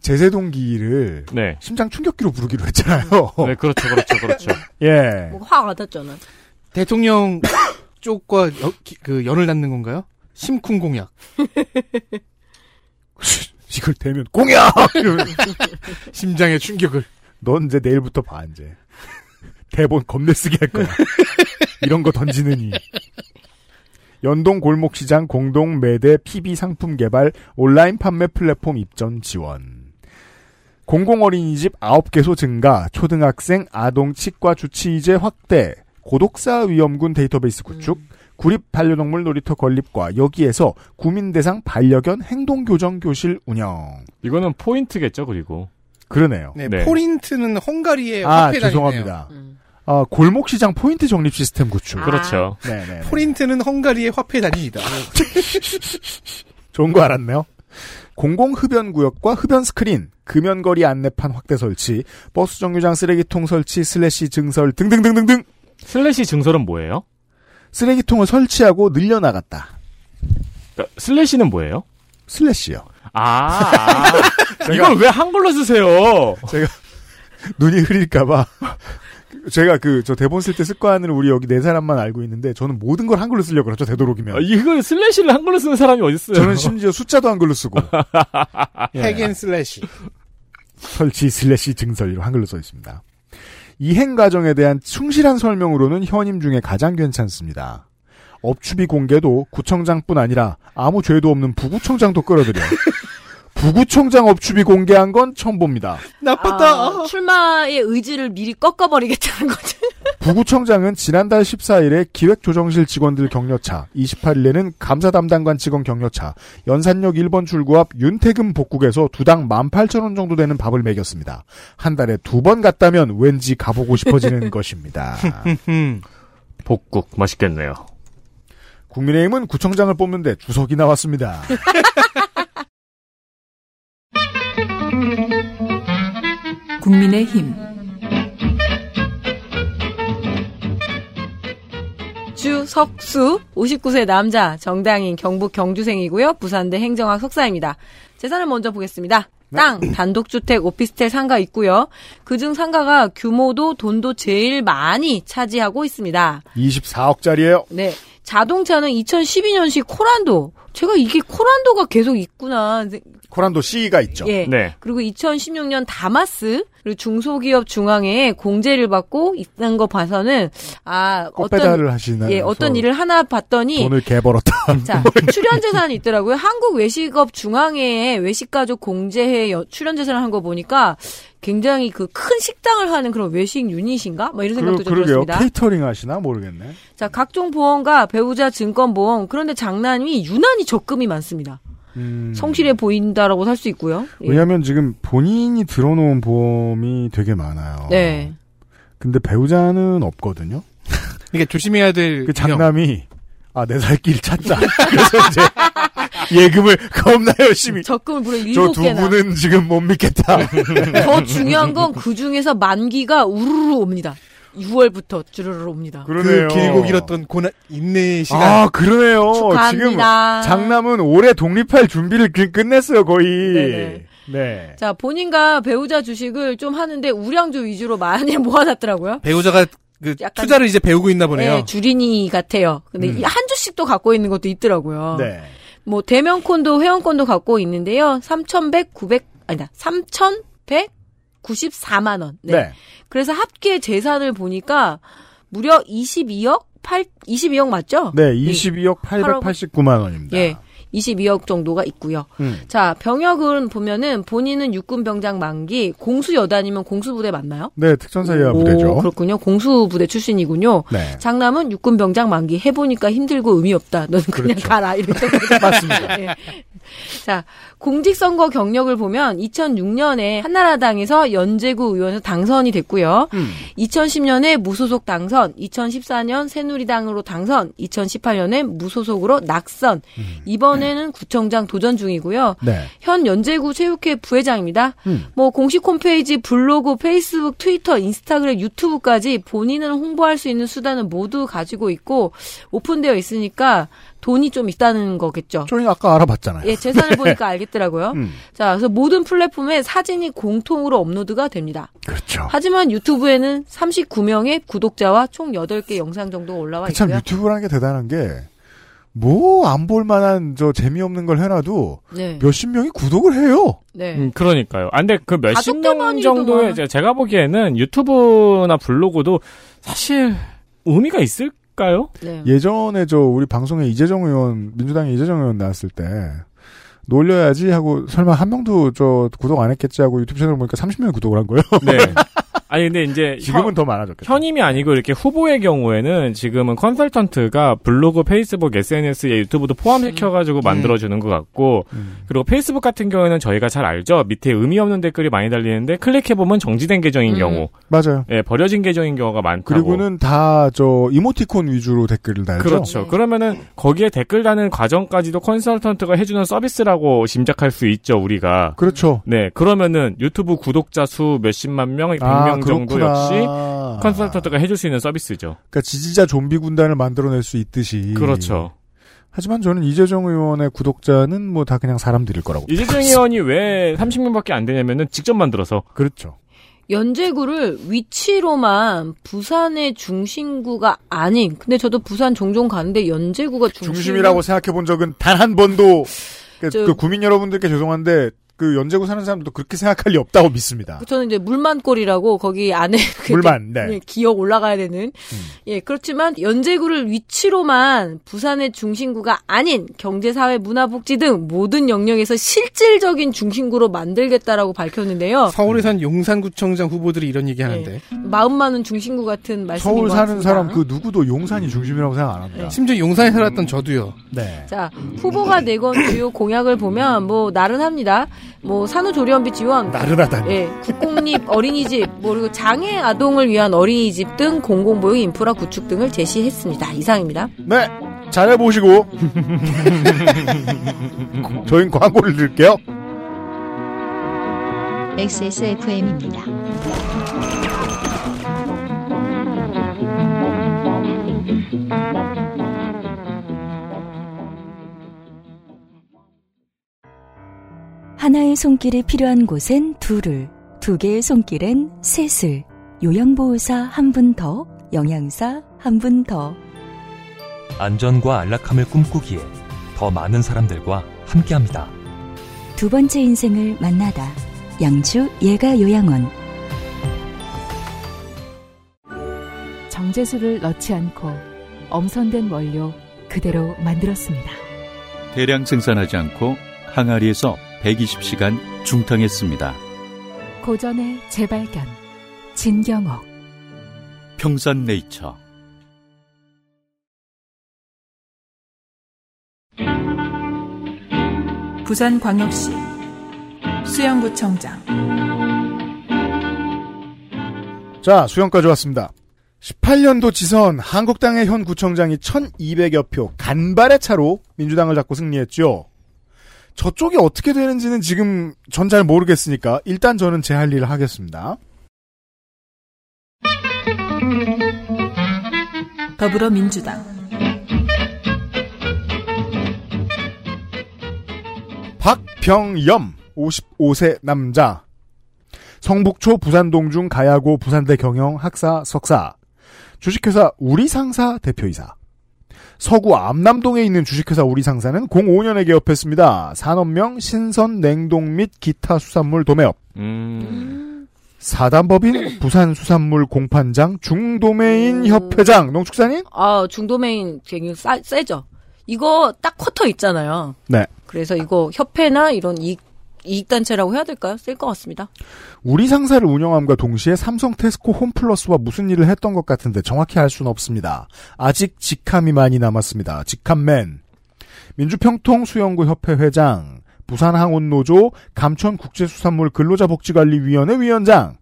제세동기를 네. 심장 충격기로 부르기로 했잖아요. 네, 그렇죠, 그렇죠, 그렇죠. 예. 뭐 확 와닿잖아. 대통령 쪽과 여, 그 연을 낳는 건가요? 심쿵 공약. 이걸 대면 공약! 심장의 충격을. 넌 이제 내일부터 봐, 이제. 대본 겁내쓰게 할 거야. 이런 거 던지느니. 연동 골목시장 공동 매대 피비 상품 개발 온라인 판매 플랫폼 입점 지원. 공공 어린이집 아홉 개소 증가, 초등학생 아동 치과 주치의제 확대, 고독사 위험군 데이터베이스 구축, 음. 구립 반려동물 놀이터 건립과 여기에서 구민 대상 반려견 행동 교정 교실 운영. 이거는 포인트겠죠, 그리고. 그러네요. 네, 네. 포인트는 헝가리의 아, 화폐 단위네요. 죄송합니다. 음. 아, 골목 시장 포인트 적립 시스템 구축. 아. 그렇죠. 네, 네. 포인트는 헝가리의 화폐 단위이다. 좋은 거 알았네요. 공공 흡연 구역과 흡연 스크린, 금연거리 안내판 확대 설치, 버스 정류장 쓰레기통 설치, 슬래시 증설 등등등등등. 슬래시 증설은 뭐예요? 쓰레기통을 설치하고 늘려나갔다. 그러니까 슬래시는 뭐예요? 슬래시요. 아, 아. 제가, 이걸 왜 한글로 쓰세요? 제가 눈이 흐릴까봐 제가 그 저 대본 쓸 때 습관으로 우리 여기 네 사람만 알고 있는데 저는 모든 걸 한글로 쓰려고 그러죠. 되도록이면. 아, 이걸 슬래시를 한글로 쓰는 사람이 어디 있어요? 저는 심지어 숫자도 한글로 쓰고. 핵인 슬래시. 설치 슬래시 증설로 한글로 써 있습니다. 이행 과정에 대한 충실한 설명으로는 현임 중에 가장 괜찮습니다. 업추비 공개도 구청장뿐 아니라 아무 죄도 없는 부구청장도 끌어들여. 부구청장 업추비 공개한 건 처음 봅니다. 나빴다. 아, 출마의 의지를 미리 꺾어버리겠다는 거죠. 부구청장은 지난달 십사일에 기획조정실 직원들 격려차, 이십팔일에는 감사 담당관 직원 격려차, 연산역 일 번 출구 앞 윤태금 복국에서 두 당 만 팔천 원 정도 되는 밥을 먹였습니다. 한 달에 두 번 갔다면 왠지 가보고 싶어지는 것입니다. 복국 맛있겠네요. 국민의힘은 구청장을 뽑는데 주석이 나왔습니다. 국민의힘 주석수 오십구 세 남자 정당인 경북 경주생이고요. 부산대 행정학 석사입니다. 재산을 먼저 보겠습니다. 땅, 단독주택, 오피스텔 상가 있고요. 그중 상가가 규모도 돈도 제일 많이 차지하고 있습니다. 이십사억짜리예요. 네. 자동차는 이천십이년식 코란도. 제가 이게 코란도가 계속 있구나. 코란도 씨가 있죠. 예. 네. 그리고 이천십육년 다마스. 그리고 중소기업 중앙회에 공제를 받고 있는 거 봐서는 아 어떤 하시나 예 어떤 일을 하나 봤더니 돈을 개벌었다. 자 출연 재산이 있더라고요. 한국 외식업 중앙회에 외식가족 공제회 출연 재산을 한 거 보니까 굉장히 그 큰 식당을 하는 그런 외식 유닛인가? 뭐 이런 생각도 그, 좀 그러게요. 들었습니다. 케이터링 하시나 모르겠네. 자 각종 보험과 배우자 증권 보험 그런데 장남이 유난히 적금이 많습니다. 음... 성실해 보인다라고 살 수 있고요. 왜냐하면 예. 지금 본인이 들어놓은 보험이 되게 많아요. 네. 근데 배우자는 없거든요. 그러니까 조심해야 될 그 장남이 아, 내 살 길 찾자. 그래서 이제 예금을 겁나 열심히. 적금을 무려 일곱 개나. 저 두 분은 지금 못 믿겠다. 더 중요한 건 그 중에서 만기가 우르르 옵니다. 유월부터 주르르 옵니다. 그러네요. 그 길고 길었던 고난 인내의 시간. 아 그러네요. 축하합니다. 지금 장남은 올해 독립할 준비를 끝냈어요 거의. 네네. 네. 자 본인과 배우자 주식을 좀 하는데 우량주 위주로 많이 모아놨더라고요. 배우자가 그 약간, 투자를 이제 배우고 있나 보네요. 네, 주린이 같아요. 근데 음. 한 주씩 또 갖고 있는 것도 있더라고요. 네. 뭐 대면콘도 회원권도 갖고 있는데요. 삼천백 구백 아니다 삼천백. 구십사만 원. 네. 네. 그래서 합계 재산을 보니까 무려 이십이억 팔 이십이억 맞죠? 네, 이십이억 팔백팔십구만 원입니다. 예. 이십이억 정도가 있고요. 음. 자, 병역은 보면은 본인은 육군 병장 만기, 공수 여단이면 공수부대 맞나요? 네, 특전사 이하 부대죠. 그렇군요. 공수부대 출신이군요. 네. 장남은 육군 병장 만기 해 보니까 힘들고 의미 없다. 너는 그냥 그렇죠. 가라. 이렇게 맞습니다. 네. 자, 공직선거 경력을 보면 이천육년에 한나라당에서 연제구 의원에서 당선이 됐고요. 음. 이천십년에 무소속 당선, 이천십사년 새누리당으로 당선, 이천십팔년에 무소속으로 낙선. 음. 이번에는 네. 구청장 도전 중이고요. 네. 현 연제구 체육회 부회장입니다. 음. 뭐 공식 홈페이지, 블로그, 페이스북, 트위터, 인스타그램, 유튜브까지 본인을 홍보할 수 있는 수단은 모두 가지고 있고 오픈되어 있으니까 돈이 좀 있다는 거겠죠. 저희 아까 알아봤잖아요. 예, 재산을 보니까 알겠더라고요. 음. 자, 그래서 모든 플랫폼에 사진이 공통으로 업로드가 됩니다. 그렇죠. 하지만 유튜브에는 삼십구명의 구독자와 총 여덟 개 영상 정도 올라와 그 참 있고요. 참 유튜브라는 게 대단한 게 뭐 안 볼 만한 저 재미없는 걸 해놔도 네. 몇십 명이 구독을 해요. 네, 음, 그러니까요. 아, 근데 그 몇십 명 정도의 제가, 제가 보기에는 유튜브나 블로그도 사실 의미가 있을. 네. 예전에 저 우리 방송에 이재정 의원 민주당의 이재정 의원 나왔을 때 놀려야지 하고 설마 한 명도 저 구독 안 했겠지 하고 유튜브 채널 보니까 삼십 명이 구독을 한 거예요. 네. 아니 근데 이제 지금은 현, 더 많아졌겠죠. 현임이 아니고 이렇게 후보의 경우에는 지금은 컨설턴트가 블로그, 페이스북, 에스엔에스에 유튜브도 포함시켜가지고 음. 만들어주는 것 같고 음. 그리고 페이스북 같은 경우에는 저희가 잘 알죠. 밑에 의미 없는 댓글이 많이 달리는데 클릭해보면 정지된 계정인 음. 경우 맞아요. 예, 버려진 계정인 경우가 많다고. 그리고는 다 저 이모티콘 위주로 댓글을 달죠. 그렇죠. 네. 그러면은 거기에 댓글 다는 과정까지도 컨설턴트가 해주는 서비스라고 짐작할 수 있죠. 우리가. 그렇죠. 네. 그러면은 유튜브 구독자 수 몇십만 명, 백 명 아. 정도 그렇구나. 역시 컨설턴트가 해줄 수 있는 서비스죠. 그러니까 지지자 좀비 군단을 만들어낼 수 있듯이. 그렇죠. 하지만 저는 이재정 의원의 구독자는 뭐 다 그냥 사람들일 거라고. 이재정 의원이 왜 삼십 명밖에 안 되냐면은 직접 만들어서. 그렇죠. 연제구를 위치로만 부산의 중심구가 아닌, 근데 저도 부산 종종 가는데 연제구가 중심... 중심이라고 생각해 본 적은 단 한 번도. 저... 그 구민 여러분들께 죄송한데 그 연제구 사는 사람도 그렇게 생각할 리 없다고 믿습니다. 저는 이제 물만골이라고 거기 안에 물만, 네. 기어 올라가야 되는. 음. 예, 그렇지만 연제구를 위치로만 부산의 중심구가 아닌 경제, 사회, 문화, 복지 등 모든 영역에서 실질적인 중심구로 만들겠다라고 밝혔는데요. 서울에 산 용산구청장 후보들이 이런 얘기하는데. 예. 마음만은 중심구 같은 말씀인 것 같습니다. 서울 사는 사람 그 누구도 용산이 중심이라고 생각 안 합니다. 예. 심지어 용산에 살았던 저도요. 네. 자, 후보가 내건 주요 공약을 보면 뭐 나른합니다. 뭐 산후조리원비 지원, 나른하다니. 예, 국공립 어린이집, 뭐 그리고 장애 아동을 위한 어린이집 등 공공보육 인프라 구축 등을 제시했습니다. 이상입니다. 네, 잘해보시고 저희는 광고를 드릴게요. 엑스에스에프엠입니다. 하나의 손길이 필요한 곳엔 둘을, 두 개의 손길엔 셋을, 요양보호사 한 분 더, 영양사 한 분 더. 안전과 안락함을 꿈꾸기에 더 많은 사람들과 함께합니다. 두 번째 인생을 만나다. 양주 예가요양원. 정제수를 넣지 않고 엄선된 원료 그대로 만들었습니다. 대량 생산하지 않고 항아리에서 백이십 시간 중탕했습니다. 고전의 재발견, 진경옥. 평산네이처. 부산광역시 수영구청장. 자, 수영까지 왔습니다. 십팔 년도 지선 한국당의 현 구청장이 천이백여 표 간발의 차로 민주당을 잡고 승리했죠. 저쪽이 어떻게 되는지는 지금 전 잘 모르겠으니까 일단 저는 제 할 일을 하겠습니다. 더불어민주당 박병염 오십오 세 남자, 성북초 부산동중 가야고 부산대 경영 학사 석사, 주식회사 우리상사 대표이사. 서구 암남동에 있는 주식회사 우리상사는 공오 년에 개업했습니다. 산업명 신선 냉동 및 기타 수산물 도매업. 음... 사단법인 부산수산물 공판장 중도매인 음... 협회장. 농축산인? 아, 중도매인 굉장히 싸, 세죠. 이거 딱 쿼터 있잖아요. 네. 그래서 이거 협회나 이런 이익, 이익단체라고 해야 될까요? 쓸 것 같습니다. 우리상사를 운영함과 동시에 삼성 테스코 홈플러스와 무슨 일을 했던 것 같은데 정확히 알 수는 없습니다. 아직 직함이 많이 남았습니다. 직함맨. 민주평통 수영구협회 회장, 부산항온노조, 감천국제수산물 근로자복지관리위원회 위원장,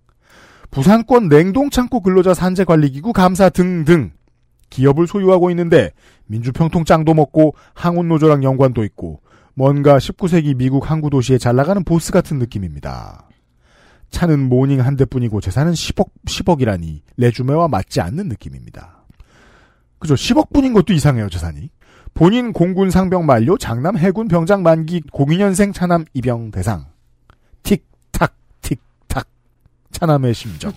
부산권 냉동창고 근로자 산재관리기구 감사 등등. 기업을 소유하고 있는데 민주평통 짱도 먹고 항온노조랑 연관도 있고 뭔가 십구 세기 미국 항구 도시에 잘나가는 보스 같은 느낌입니다. 차는 모닝 한 대뿐이고 재산은 십억, 십억이라니 레주메와 맞지 않는 느낌입니다. 그죠? 십억뿐인 것도 이상해요, 재산이. 본인 공군 상병 만료, 장남 해군 병장 만기, 공이 년생 차남 입영 대상. 틱탁, 틱탁. 차남의 심정.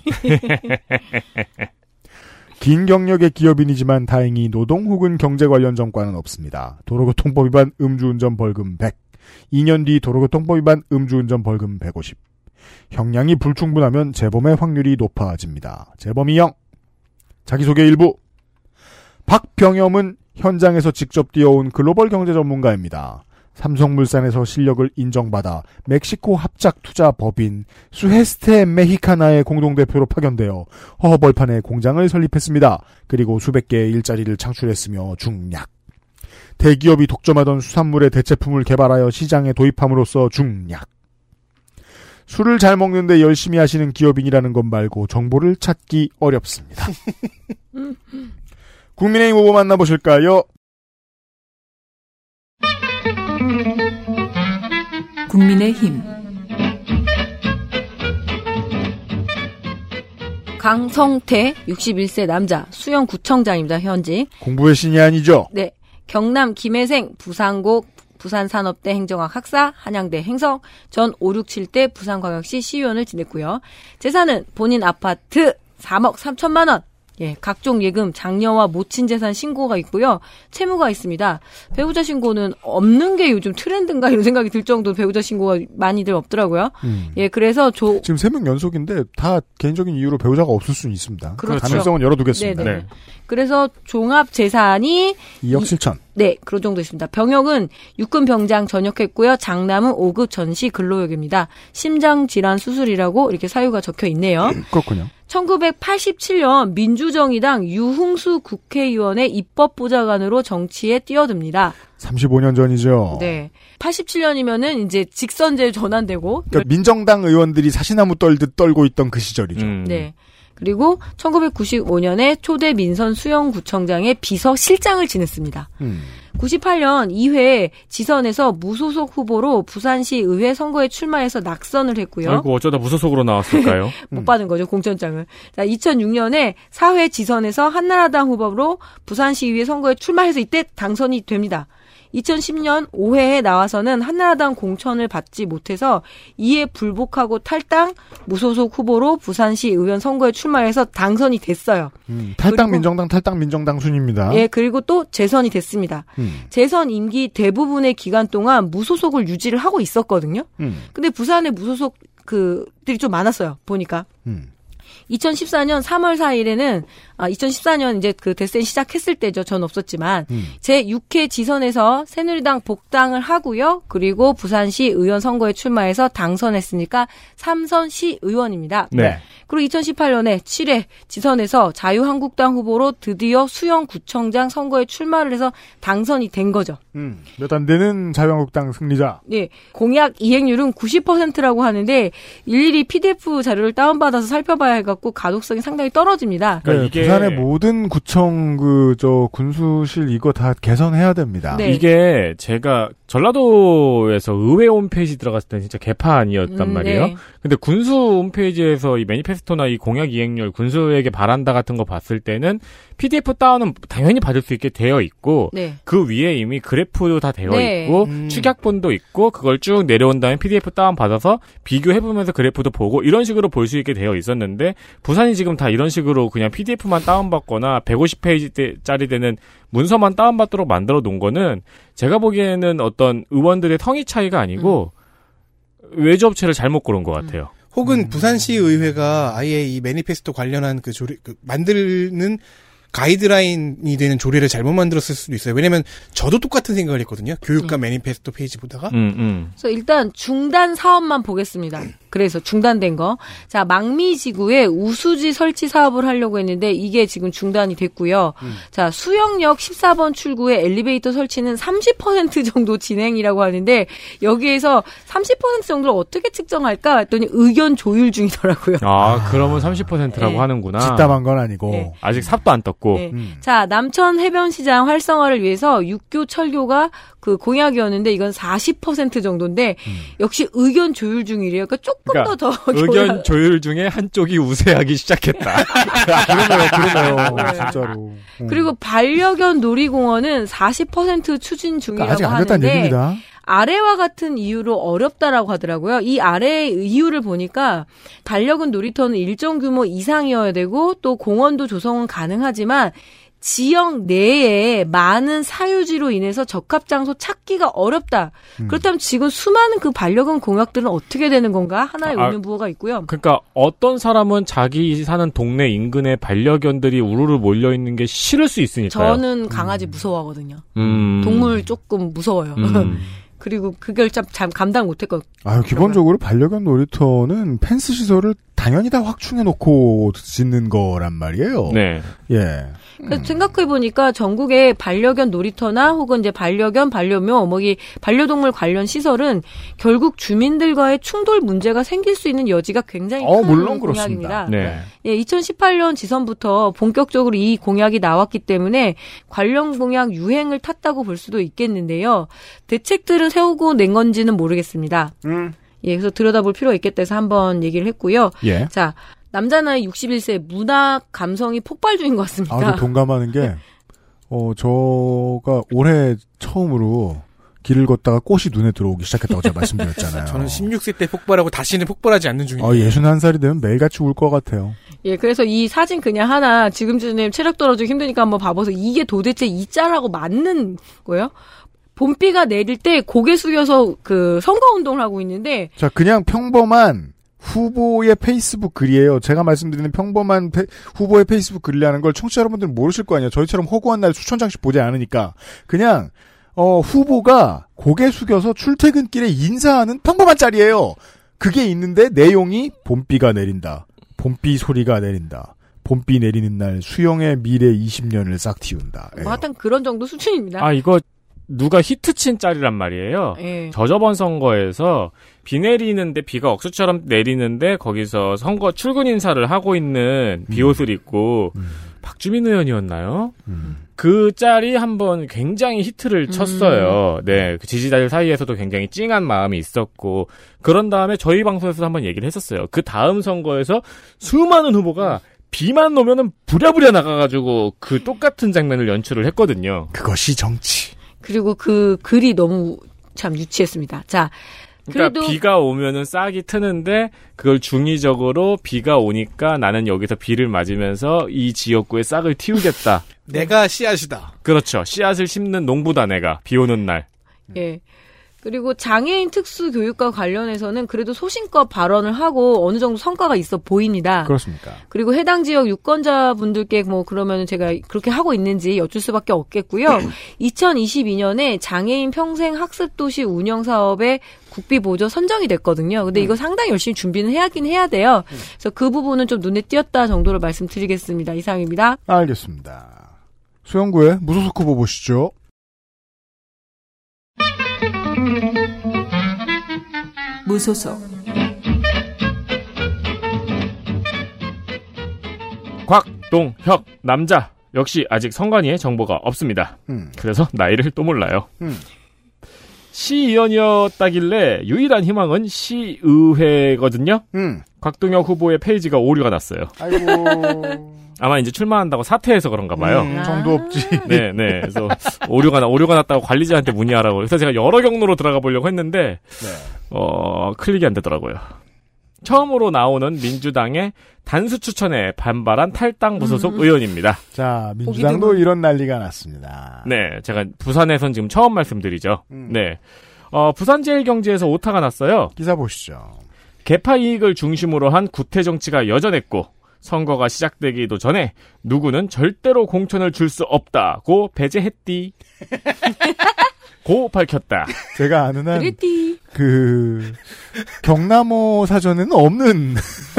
긴 경력의 기업인이지만 다행히 노동 혹은 경제 관련 전과는 없습니다. 도로교통법 위반 음주운전 벌금 백, 이 년 뒤 도로교통법 위반 음주운전 벌금 백오십. 형량이 불충분하면 재범의 확률이 높아집니다. 재범이 영. 자기소개 일부. 박병염은 현장에서 직접 뛰어온 글로벌 경제 전문가입니다. 삼성물산에서 실력을 인정받아 멕시코 합작투자법인 수헤스테 메히카나의 공동대표로 파견되어 허허벌판에 공장을 설립했습니다. 그리고 수백 개의 일자리를 창출했으며 중략. 대기업이 독점하던 수산물의 대체품을 개발하여 시장에 도입함으로써 중략. 술을 잘 먹는데 열심히 하시는 기업인이라는 것 말고 정보를 찾기 어렵습니다. 국민의힘 후보 만나보실까요? 국민의힘 강성태 육십일 세 남자, 수영구청장입니다. 현직. 공부의 신이 아니죠? 네. 경남 김해생, 부산고 부산산업대 행정학 학사, 한양대 행성, 전 오, 육, 칠대 부산광역시 시의원을 지냈고요. 재산은 본인 아파트 삼억 삼천만 원. 예, 각종 예금, 장녀와 모친 재산 신고가 있고요. 채무가 있습니다. 배우자 신고는 없는 게 요즘 트렌드인가 이런 생각이 들 정도로 배우자 신고가 많이들 없더라고요. 음. 예, 그래서 조... 지금 세 명 연속인데 다 개인적인 이유로 배우자가 없을 수는 있습니다. 그렇죠. 가능성은 열어두겠습니다. 네. 그래서 종합 재산이 이억 칠천. 네, 그 정도 있습니다. 병역은 육군 병장 전역했고요. 장남은 오급 전시 근로역입니다. 심장질환 수술이라고 이렇게 사유가 적혀 있네요. 그렇군요. 천구백팔십칠년 민주정의당 유흥수 국회의원의 입법보좌관으로 정치에 뛰어듭니다. 삼십오년 전이죠. 네. 팔십칠년이면은 이제 직선제로 전환되고. 그러니까 민정당 의원들이 사시나무 떨듯 떨고 있던 그 시절이죠. 음. 네. 그리고 천구백구십오년에 초대 민선 수영구청장의 비서실장을 지냈습니다. 음. 구십팔년 이 회 지선에서 무소속 후보로 부산시의회 선거에 출마해서 낙선을 했고요. 아이고 어쩌다 무소속으로 나왔을까요? 못 받은 거죠, 공천장을. 자, 이천육년에 사 회 지선에서 한나라당 후보로 부산시의회 선거에 출마해서 이때 당선이 됩니다. 이천십년 오 회에 나와서는 한나라당 공천을 받지 못해서 이에 불복하고 탈당 무소속 후보로 부산시 의원 선거에 출마해서 당선이 됐어요. 음, 탈당 그리고, 민정당 탈당 민정당 순입니다. 예, 그리고 또 재선이 됐습니다. 음. 재선 임기 대부분의 기간 동안 무소속을 유지를 하고 있었거든요. 음. 근데 부산에 무소속 그들이 좀 많았어요. 보니까. 음. 이천십사년 삼월 사일에는 아, 이천십사년 이제 그 데센 시작했을 때죠. 전 없었지만 음. 제육 회 지선에서 새누리당 복당을 하고요. 그리고 부산시 의원 선거에 출마해서 당선했으니까 삼선 시의원입니다. 네. 그리고 이천십팔년에 칠 회 지선에서 자유한국당 후보로 드디어 수영구청장 선거에 출마를 해서 당선이 된 거죠. 음, 몇 안 되는 자유한국당 승리자. 네, 공약 이행률은 구십 퍼센트라고 하는데 일일이 피디에프 자료를 다운받아서 살펴봐야 해갖고 가독성이 상당히 떨어집니다. 그러니까 이게 부산의 모든 구청 그 저 군수실 이거 다 개선해야 됩니다. 네. 이게 제가 전라도에서 의회 홈페이지 들어갔을 때 진짜 개판이었단 음, 말이에요. 네. 근데 군수 홈페이지에서 이 매니페스토나 이 공약 이행률 군수에게 바란다 같은 거 봤을 때는 피디에프 다운은 당연히 받을 수 있게 되어 있고 네. 그 위에 이미 그래프도 다 되어 네. 있고 음. 축약본도 있고 그걸 쭉 내려온 다음에 피디에프 다운 받아서 비교해보면서 그래프도 보고 이런 식으로 볼 수 있게 되어 있었는데 부산이 지금 다 이런 식으로 그냥 피디에프만 다운받거나 백오십 페이지짜리 되는 문서만 다운받도록 만들어 놓은 거는 제가 보기에는 어떤 의원들의 성의 차이가 아니고 음. 외주업체를 잘못 고른 것 같아요. 음. 혹은 음. 부산시의회가 아예 이 매니페스토 관련한 그 조리, 그 만드는 가이드라인이 되는 조례를 잘못 만들었을 수도 있어요. 왜냐면 저도 똑같은 생각을 했거든요. 교육감 음. 매니페스토 페이지 보다가. 음, 음. 그래서 일단 중단 사업만 보겠습니다. 그래서 중단된 거. 자, 망미지구에 우수지 설치 사업을 하려고 했는데 이게 지금 중단이 됐고요. 음. 자, 수영역 십사번 출구에 엘리베이터 설치는 삼십 퍼센트 정도 진행이라고 하는데 여기에서 삼십 퍼센트 정도를 어떻게 측정할까 했더니 의견 조율 중이더라고요. 아, 그러면 삼십 퍼센트라고 네. 하는구나. 짓담한 건 아니고. 네. 아직 삽도 안 떴고. 네. 음. 자, 남천 해변시장 활성화를 위해서 육교 철교가 그 공약이었는데 이건 사십 퍼센트 정도인데 음. 역시 의견 조율 중이래요. 그러니까 조금 그러니까 더 더 의견 조율... 조율 중에 한쪽이 우세하기 시작했다. 그러네요, 그러네요, 네. 진짜로. 음. 그리고 반려견 놀이공원은 사십 퍼센트 추진 중이라고 그러니까 아직 안 됐다는 하는데 얘기입니다. 아래와 같은 이유로 어렵다라고 하더라고요. 이 아래의 이유를 보니까 반려견 놀이터는 일정 규모 이상이어야 되고 또 공원도 조성은 가능하지만 지역 내에 많은 사유지로 인해서 적합 장소 찾기가 어렵다. 음. 그렇다면 지금 수많은 그 반려견 공약들은 어떻게 되는 건가? 하나의 아, 의문부호가 있고요. 그러니까 어떤 사람은 자기 사는 동네 인근에 반려견들이 우르르 몰려 있는 게 싫을 수 있으니까요. 저는 강아지 음. 무서워하거든요. 음. 동물 조금 무서워요. 음. 그리고 그걸 참, 참 감당 못했거든요. 아, 기본적으로 반려견 놀이터는 펜스 시설을 당연히 다 확충해놓고 짓는 거란 말이에요. 네. 예. 음. 생각해보니까 전국의 반려견 놀이터나 혹은 이제 반려견, 반려묘, 뭐 이 반려동물 관련 시설은 결국 주민들과의 충돌 문제가 생길 수 있는 여지가 굉장히 어, 큰 물론 공약입니다. 그렇습니다. 네. 예, 이천십팔 년 지선부터 본격적으로 이 공약이 나왔기 때문에 관련 공약 유행을 탔다고 볼 수도 있겠는데요. 대책들은 세우고 낸 건지는 모르겠습니다. 음. 예, 그래서 들여다볼 필요가 있겠다 해서 한번 얘기를 했고요. 예. 자, 남자 나이 육십일 세 문학 감성이 폭발 중인 것 같습니다. 아, 동감하는 게, 어, 저가 올해 처음으로 길을 걷다가 꽃이 눈에 들어오기 시작했다고 제가 말씀드렸잖아요. 저는 십육 세 때 폭발하고 다시는 폭발하지 않는 중입니다. 어, 예순한 살이 되면 매일같이 울 것 같아요. 예, 그래서 이 사진 그냥 하나 지금 주님 체력 떨어지기 힘드니까 한번 봐보세요. 이게 도대체 이 자라고 맞는 거예요? 봄비가 내릴 때 고개 숙여서 그 선거운동을 하고 있는데 자, 그냥 평범한 후보의 페이스북 글이에요. 제가 말씀드리는 평범한 페, 후보의 페이스북 글이라는 걸 청취자 여러분들은 모르실 거 아니에요. 저희처럼 허구한 날 수천 장씩 보지 않으니까 그냥 어, 후보가 고개 숙여서 출퇴근길에 인사하는 평범한 짤이에요. 그게 있는데 내용이 봄비가 내린다. 봄비 소리가 내린다. 봄비 내리는 날 수영의 미래 이십 년을 싹 틔운다. 뭐 하여튼 그런 정도 수준입니다. 아, 이거 누가 히트친 짤이란 말이에요. 예. 저저번 선거에서 비 내리는데 비가 억수처럼 내리는데 거기서 선거 출근 인사를 하고 있는 음. 비옷을 입고 음. 박주민 의원이었나요? 음. 그 짤이 한번 굉장히 히트를 쳤어요. 음. 네, 그 지지자들 사이에서도 굉장히 찡한 마음이 있었고 그런 다음에 저희 방송에서도 한번 얘기를 했었어요. 그 다음 선거에서 수많은 후보가 비만 오면은 부랴부랴 나가가지고 그 똑같은 장면을 연출을 했거든요. 그것이 정치. 그리고 그 글이 너무 참 유치했습니다. 자, 그러니까 그래도 비가 오면은 싹이 트는데 그걸 중의적으로 비가 오니까 나는 여기서 비를 맞으면서 이 지역구에 싹을 틔우겠다. 내가 씨앗이다. 그렇죠. 씨앗을 심는 농부다 내가. 비 오는 날. 예. 그리고 장애인 특수 교육과 관련해서는 그래도 소신껏 발언을 하고 어느 정도 성과가 있어 보입니다. 그렇습니까? 그리고 해당 지역 유권자분들께 뭐 그러면 제가 그렇게 하고 있는지 여쭐 수밖에 없겠고요. 이천이십이 년에 장애인 평생 학습 도시 운영 사업에 국비 보조 선정이 됐거든요. 근데 음. 이거 상당히 열심히 준비는 해야긴 해야 돼요. 음. 그래서 그 부분은 좀 눈에 띄었다 정도로 말씀드리겠습니다. 이상입니다. 알겠습니다. 수영구의 무소속 후보 보시죠. 무소속 곽동혁 남자 역시 아직 선관위에 정보가 없습니다. 음. 그래서 나이를 또 몰라요. 음. 시의원이었다길래 유일한 희망은 시의회거든요. 음. 곽동혁 후보의 페이지가 오류가 났어요. 아이고. 아마 이제 출마한다고 사퇴해서 그런가 봐요. 음, 정도 없지. 네, 네. 그래서 오류가 나, 오류가 났다고 관리자한테 문의하라고. 그래서 제가 여러 경로로 들어가 보려고 했는데, 네. 어, 클릭이 안 되더라고요. 처음으로 나오는 민주당의 단수 추천에 반발한 탈당 무소속 음. 의원입니다. 자, 민주당도 이런 난리가 났습니다. 네, 제가 부산에선 지금 처음 말씀드리죠. 음. 네. 어, 부산제일경제에서 오타가 났어요. 기사 보시죠. 개파 이익을 중심으로 한 구태 정치가 여전했고, 선거가 시작되기도 전에 누구는 절대로 공천을 줄 수 없다고 배제했디. 고 밝혔다. 제가 아는 한 그 경남호 사전에는 없는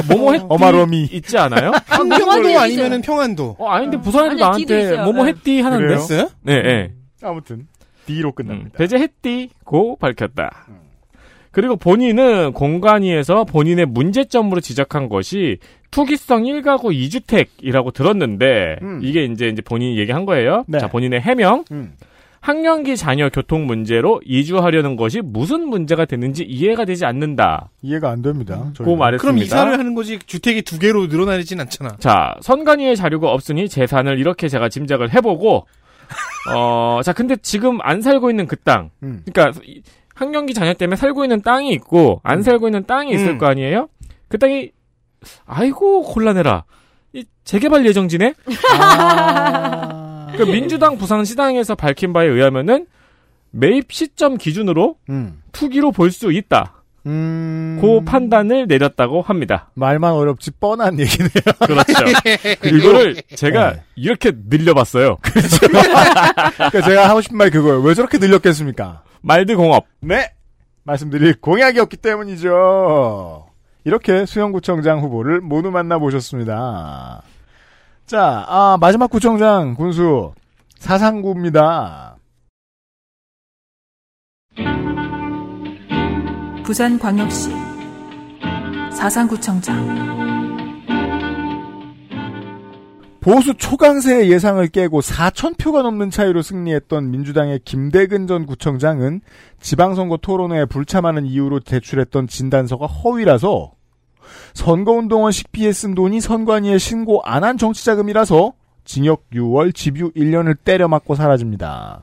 뭐뭐 했디 어마러미 있지 않아요? 평안도 아니면은 평안도. 어 아닌데 부산에도 나한테 뭐뭐 했디 하는데. 그래요? 네, 네. 아무튼 D로 끝납니다. 음, 배제했디 고 밝혔다. 음. 그리고 본인은 공관위에서 본인의 문제점으로 지적한 것이 투기성 일 가구 이 주택이라고 들었는데 음. 이게 이제 이제 본인이 얘기한 거예요. 네. 자, 본인의 해명. 음. 학령기 자녀 교통 문제로 이주하려는 것이 무슨 문제가 되는지 이해가 되지 않는다. 이해가 안 됩니다. 고 말했습니다. 그럼 이사를 하는 거지 주택이 두 개로 늘어나진 않잖아. 자, 선관위의 자료가 없으니 재산을 이렇게 제가 짐작을 해보고 어, 자, 근데 지금 안 살고 있는 그 땅. 음. 그러니까 학령기 자녀 때문에 살고 있는 땅이 있고 안 음. 살고 있는 땅이 있을 음. 거 아니에요? 그 땅이 아이고 곤란해라. 이 재개발 예정지네. 아~ 그러니까 민주당 부산시당에서 밝힌 바에 의하면은 매입 시점 기준으로 음. 투기로 볼 수 있다. 음... 그 판단을 내렸다고 합니다. 말만 어렵지 뻔한 얘기네요. 그렇죠. 이거를 제가 네. 이렇게 늘려봤어요. 그러니까 제가 하고 싶은 말이 그거예요. 왜 저렇게 늘렸겠습니까? 말드 공업. 네. 말씀드릴 공약이 없기 때문이죠. 이렇게 수영구청장 후보를 모두 만나보셨습니다. 자, 아, 마지막 구청장 군수 사상구입니다. 부산광역시 사상구청장 보수 초강세의 예상을 깨고 사천 표가 넘는 차이로 승리했던 민주당의 김대근 전 구청장은 지방선거 토론회에 불참하는 이유로 제출했던 진단서가 허위라서 선거운동원 식비에 쓴 돈이 선관위에 신고 안 한 정치자금이라서 징역 육 개월, 집유 일 년을 때려 맞고 사라집니다.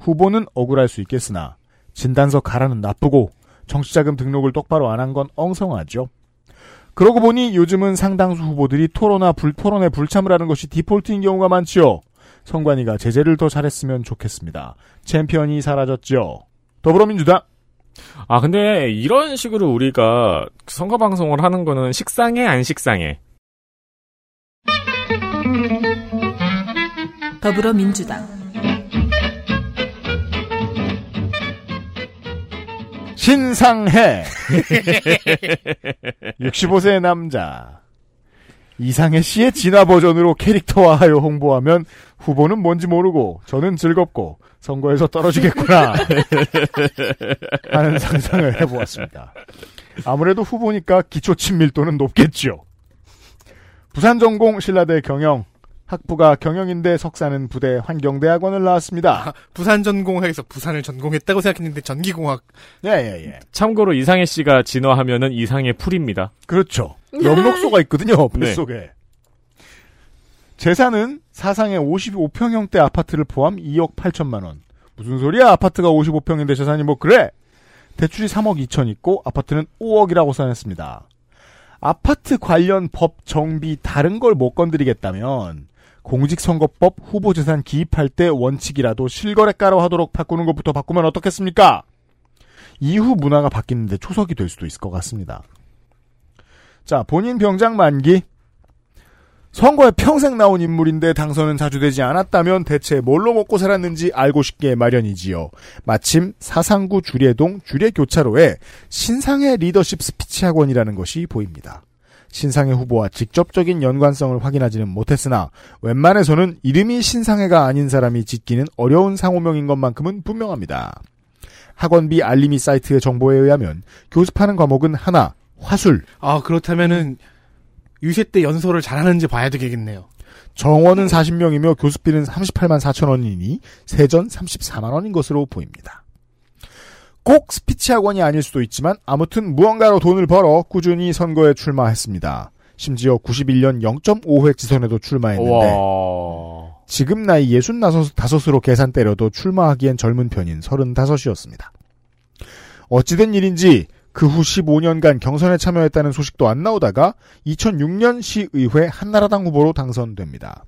후보는 억울할 수 있겠으나 진단서 가라는 나쁘고 정치자금 등록을 똑바로 안 한 건 엉성하죠. 그러고 보니 요즘은 상당수 후보들이 토론이나 불토론에 불참을 하는 것이 디폴트인 경우가 많지요. 선관위가 제재를 더 잘했으면 좋겠습니다. 챔피언이 사라졌죠. 더불어민주당. 아 근데 이런 식으로 우리가 선거 방송을 하는 거는 식상해 안 식상해? 더불어민주당. 신상해. 육십오 세 남자. 이상해 씨의 진화 버전으로 캐릭터화하여 홍보하면 후보는 뭔지 모르고 저는 즐겁고 선거에서 떨어지겠구나 하는 상상을 해보았습니다. 아무래도 후보니까 기초 친밀도는 높겠죠. 부산 전공 신라대 경영. 학부가 경영인데 석사는 부대 환경대학원을 나왔습니다. 아, 부산 전공학에서 부산을 전공했다고 생각했는데 전기공학. 예, 예, 예. 참고로 이상해 씨가 진화하면은 이상해 풀입니다. 그렇죠. 엽록소가 있거든요, 뱃속에. 네. 재산은 사상의 오십오 평형대 아파트를 포함 이억 팔천만 원. 무슨 소리야? 아파트가 오십오 평인데 재산이 뭐 그래? 대출이 삼억 이천 있고 아파트는 오억이라고 써냈습니다. 아파트 관련 법 정비 다른 걸 못 건드리겠다면 공직선거법 후보재산 기입할 때 원칙이라도 실거래가로 하도록 바꾸는 것부터 바꾸면 어떻겠습니까? 이후 문화가 바뀌는데 초석이 될 수도 있을 것 같습니다. 자, 본인 병장 만기. 선거에 평생 나온 인물인데 당선은 자주 되지 않았다면 대체 뭘로 먹고 살았는지 알고 싶게 마련이지요. 마침 사상구 주례동 주례교차로에 신상해 리더십 스피치 학원이라는 것이 보입니다. 신상해 후보와 직접적인 연관성을 확인하지는 못했으나 웬만해서는 이름이 신상해가 아닌 사람이 짓기는 어려운 상호명인 것만큼은 분명합니다. 학원비 알림이 사이트의 정보에 의하면 교습하는 과목은 하나, 화술. 아 그렇다면은 유세 때 연설을 잘하는지 봐야 되겠네요. 정원은 사십 명이며 교습비는 삼십팔만 사천 원이니 세전 삼십사만 원인 것으로 보입니다. 꼭 스피치 학원이 아닐 수도 있지만 아무튼 무언가로 돈을 벌어 꾸준히 선거에 출마했습니다. 심지어 구십일 년 영점오 회 지선에도 출마했는데 와... 지금 나이 육십오으로 계산 때려도 출마하기엔 젊은 편인 서른다섯이었습니다. 어찌된 일인지 그 후 십오 년간 경선에 참여했다는 소식도 안 나오다가 이천육 년 시의회 한나라당 후보로 당선됩니다.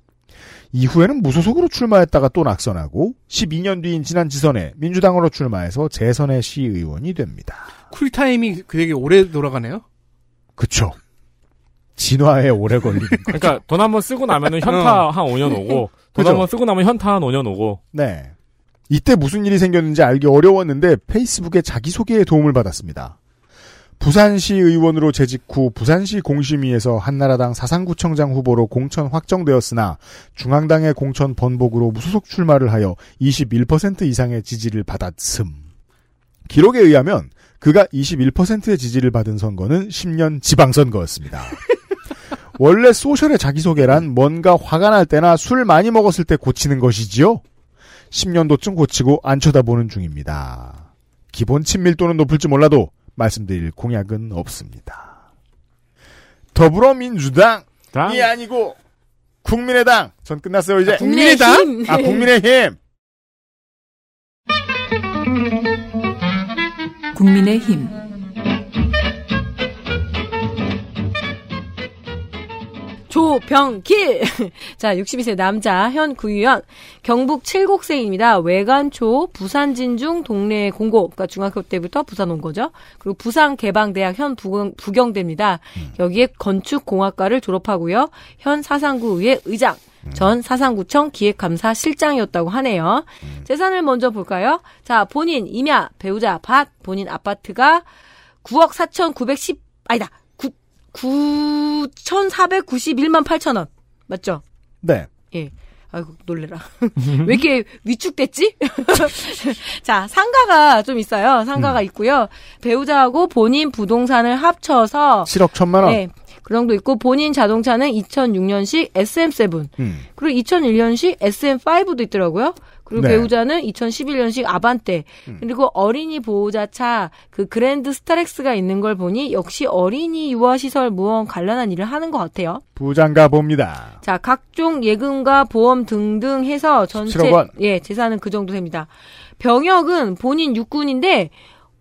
이후에는 무소속으로 출마했다가 또 낙선하고 십이 년 뒤인 지난 지선에 민주당으로 출마해서 재선의 시의원이 됩니다. 쿨타임이 되게 오래 돌아가네요? 그쵸. 진화에 오래 걸리는 거죠. 그러니까 돈 한번 쓰고 나면 현타 어. 한 오 년 오고 돈 한번 쓰고 나면 현타 한 오 년 오고. 네. 이때 무슨 일이 생겼는지 알기 어려웠는데 페이스북에 자기소개에 도움을 받았습니다. 부산시 의원으로 재직 후 부산시 공심위에서 한나라당 사상구청장 후보로 공천 확정되었으나 중앙당의 공천 번복으로 무소속 출마를 하여 이십일 퍼센트 이상의 지지를 받았음. 기록에 의하면 그가 이십일 퍼센트의 지지를 받은 선거는 십 년 지방선거였습니다. 원래 소셜의 자기소개란 뭔가 화가 날 때나 술 많이 먹었을 때 고치는 것이지요. 십 년도쯤 고치고 안 쳐다보는 중입니다. 기본 친밀도는 높을지 몰라도 말씀드릴 공약은 없습니다. 더불어민주당이 당? 아니고 국민의당. 전 끝났어요 이제. 아, 국민의당? 아 국민의힘. 국민의힘. 조병길. 자, 육십이 세 남자, 현 구의원, 경북 칠곡생입니다. 외간초, 부산 진중, 동네 공고, 그러니까 중학교 때부터 부산 온 거죠. 그리고 부산개방대학 현 부경, 부경대입니다. 여기에 건축공학과를 졸업하고요. 현 사상구의회 의장, 전 사상구청 기획감사 실장이었다고 하네요. 재산을 먼저 볼까요? 자, 본인 임야, 배우자 밭, 본인 아파트가 구억 사천구백십, 아니다. 구천사백구십일만 팔천 원. 맞죠? 네. 예. 아이고, 놀래라. 왜 이렇게 위축됐지? 자, 상가가 좀 있어요. 상가가 음. 있고요. 배우자하고 본인 부동산을 합쳐서. 칠억 천만 원. 네. 그 정도 있고, 본인 자동차는 이천육 년식 에스엠 칠. 음. 그리고 이천일 년식 에스엠 파이브도 있더라고요. 그리고 네. 배우자는 이천십일 년식 아반떼. 음. 그리고 어린이 보호자 차 그 그랜드 스타렉스가 있는 걸 보니 역시 어린이 유아시설 무언 관련한 일을 하는 것 같아요. 부장가 봅니다. 자, 각종 예금과 보험 등등 해서 전체 십칠억 원. 예, 재산은 그 정도 됩니다. 병역은 본인 육군인데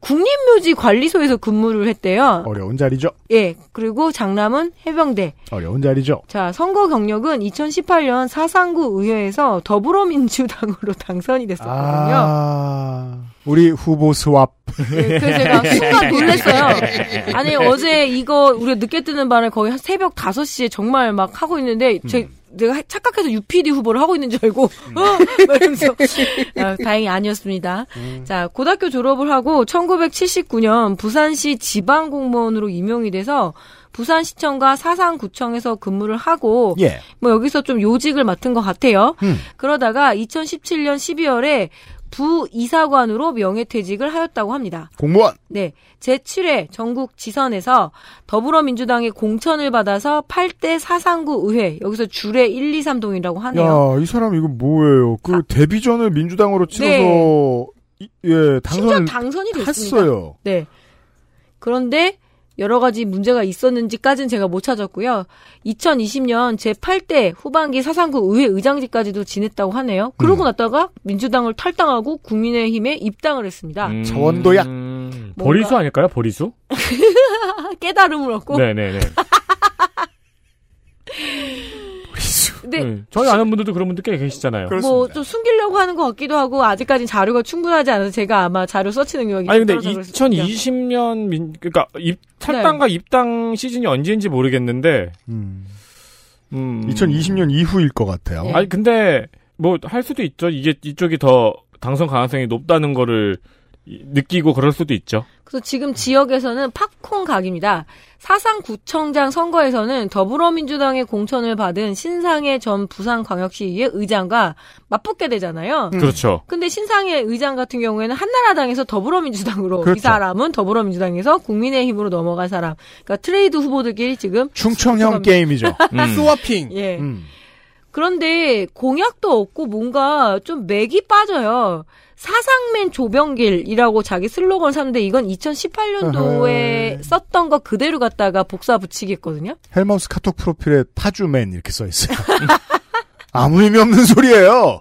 국립묘지관리소에서 근무를 했대요. 어려운 자리죠. 예, 그리고 장남은 해병대. 어려운 자리죠. 자, 선거 경력은 이천십팔 년 사상구 의회에서 더불어민주당으로 당선이 됐었거든요. 아... 우리 후보 스왑. 네, 그래서 제가 순간 놀랐어요. 아니, 어제 이거 우리가 늦게 뜨는 바람에 거의 새벽 다섯 시에 정말 막 하고 있는데 음. 제 내가 착각해서 유피디 후보를 하고 있는 줄 알고 음. 어? 이러면서 아, 다행히 아니었습니다. 음. 자, 고등학교 졸업을 하고 천구백칠십구 년 부산시 지방공무원으로 임용이 돼서 부산시청과 사상구청에서 근무를 하고 예. 뭐 여기서 좀 요직을 맡은 것 같아요. 음. 그러다가 이천십칠 년 십이 월에 부이사관으로 명예퇴직을 하였다고 합니다. 공무원. 네, 제칠 회 전국 지선에서 더불어민주당의 공천을 받아서 팔 대 사상구 의회 여기서 주례 일, 이, 삼 동이라고 하네요. 야, 이 사람 이거 뭐예요? 그 아, 데뷔전을 민주당으로 치러서 네. 이, 예, 당선을 당선이 됐습니다. 했어요. 네. 그런데 여러 가지 문제가 있었는지까지는 제가 못 찾았고요. 이천이십 년 제팔 대 후반기 사상구 의회 의장직까지도 지냈다고 하네요. 그러고 음. 났다가 민주당을 탈당하고 국민의힘에 입당을 했습니다. 음... 저원도약. 뭔가... 버리수 아닐까요? 버리수? 깨달음을 얻고. 네네네. 네. 네. 저희 아는 분들도 그런 분들 꽤 계시잖아요. 뭐 좀 숨기려고 하는 것 같기도 하고 아직까지는 자료가 충분하지 않아서 제가 아마 자료 서치 능력이 아니 근데 이천이십 년 민, 그러니까 입, 탈당과 네. 입당 시즌이 언제인지 모르겠는데 음. 음. 이천이십 년 이후일 것 같아요. 네. 아니 근데 뭐 할 수도 있죠. 이게 이쪽이 더 당선 가능성이 높다는 거를 느끼고 그럴 수도 있죠. 그래서 지금 지역에서는 팝콘 각입니다. 사상구청장 선거에서는 더불어민주당의 공천을 받은 신상해 전 부산광역시의 의장과 맞붙게 되잖아요. 음. 그렇죠. 근데 신상해 의장 같은 경우에는 한나라당에서 더불어민주당으로 그렇죠. 이 사람은 더불어민주당에서 국민의힘으로 넘어간 사람. 그러니까 트레이드 후보들끼리 지금 충청형 게임이죠. 음. 스와핑. 예. 음. 그런데 공약도 없고 뭔가 좀 맥이 빠져요. 사상맨 조병길이라고 자기 슬로건을 샀는데 이건 이천십팔 년도에 어허. 썼던 거 그대로 갖다가 복사 붙이기 했거든요. 헬마우스 카톡 프로필에 파주맨 이렇게 써있어요. 아무 의미 없는 소리예요.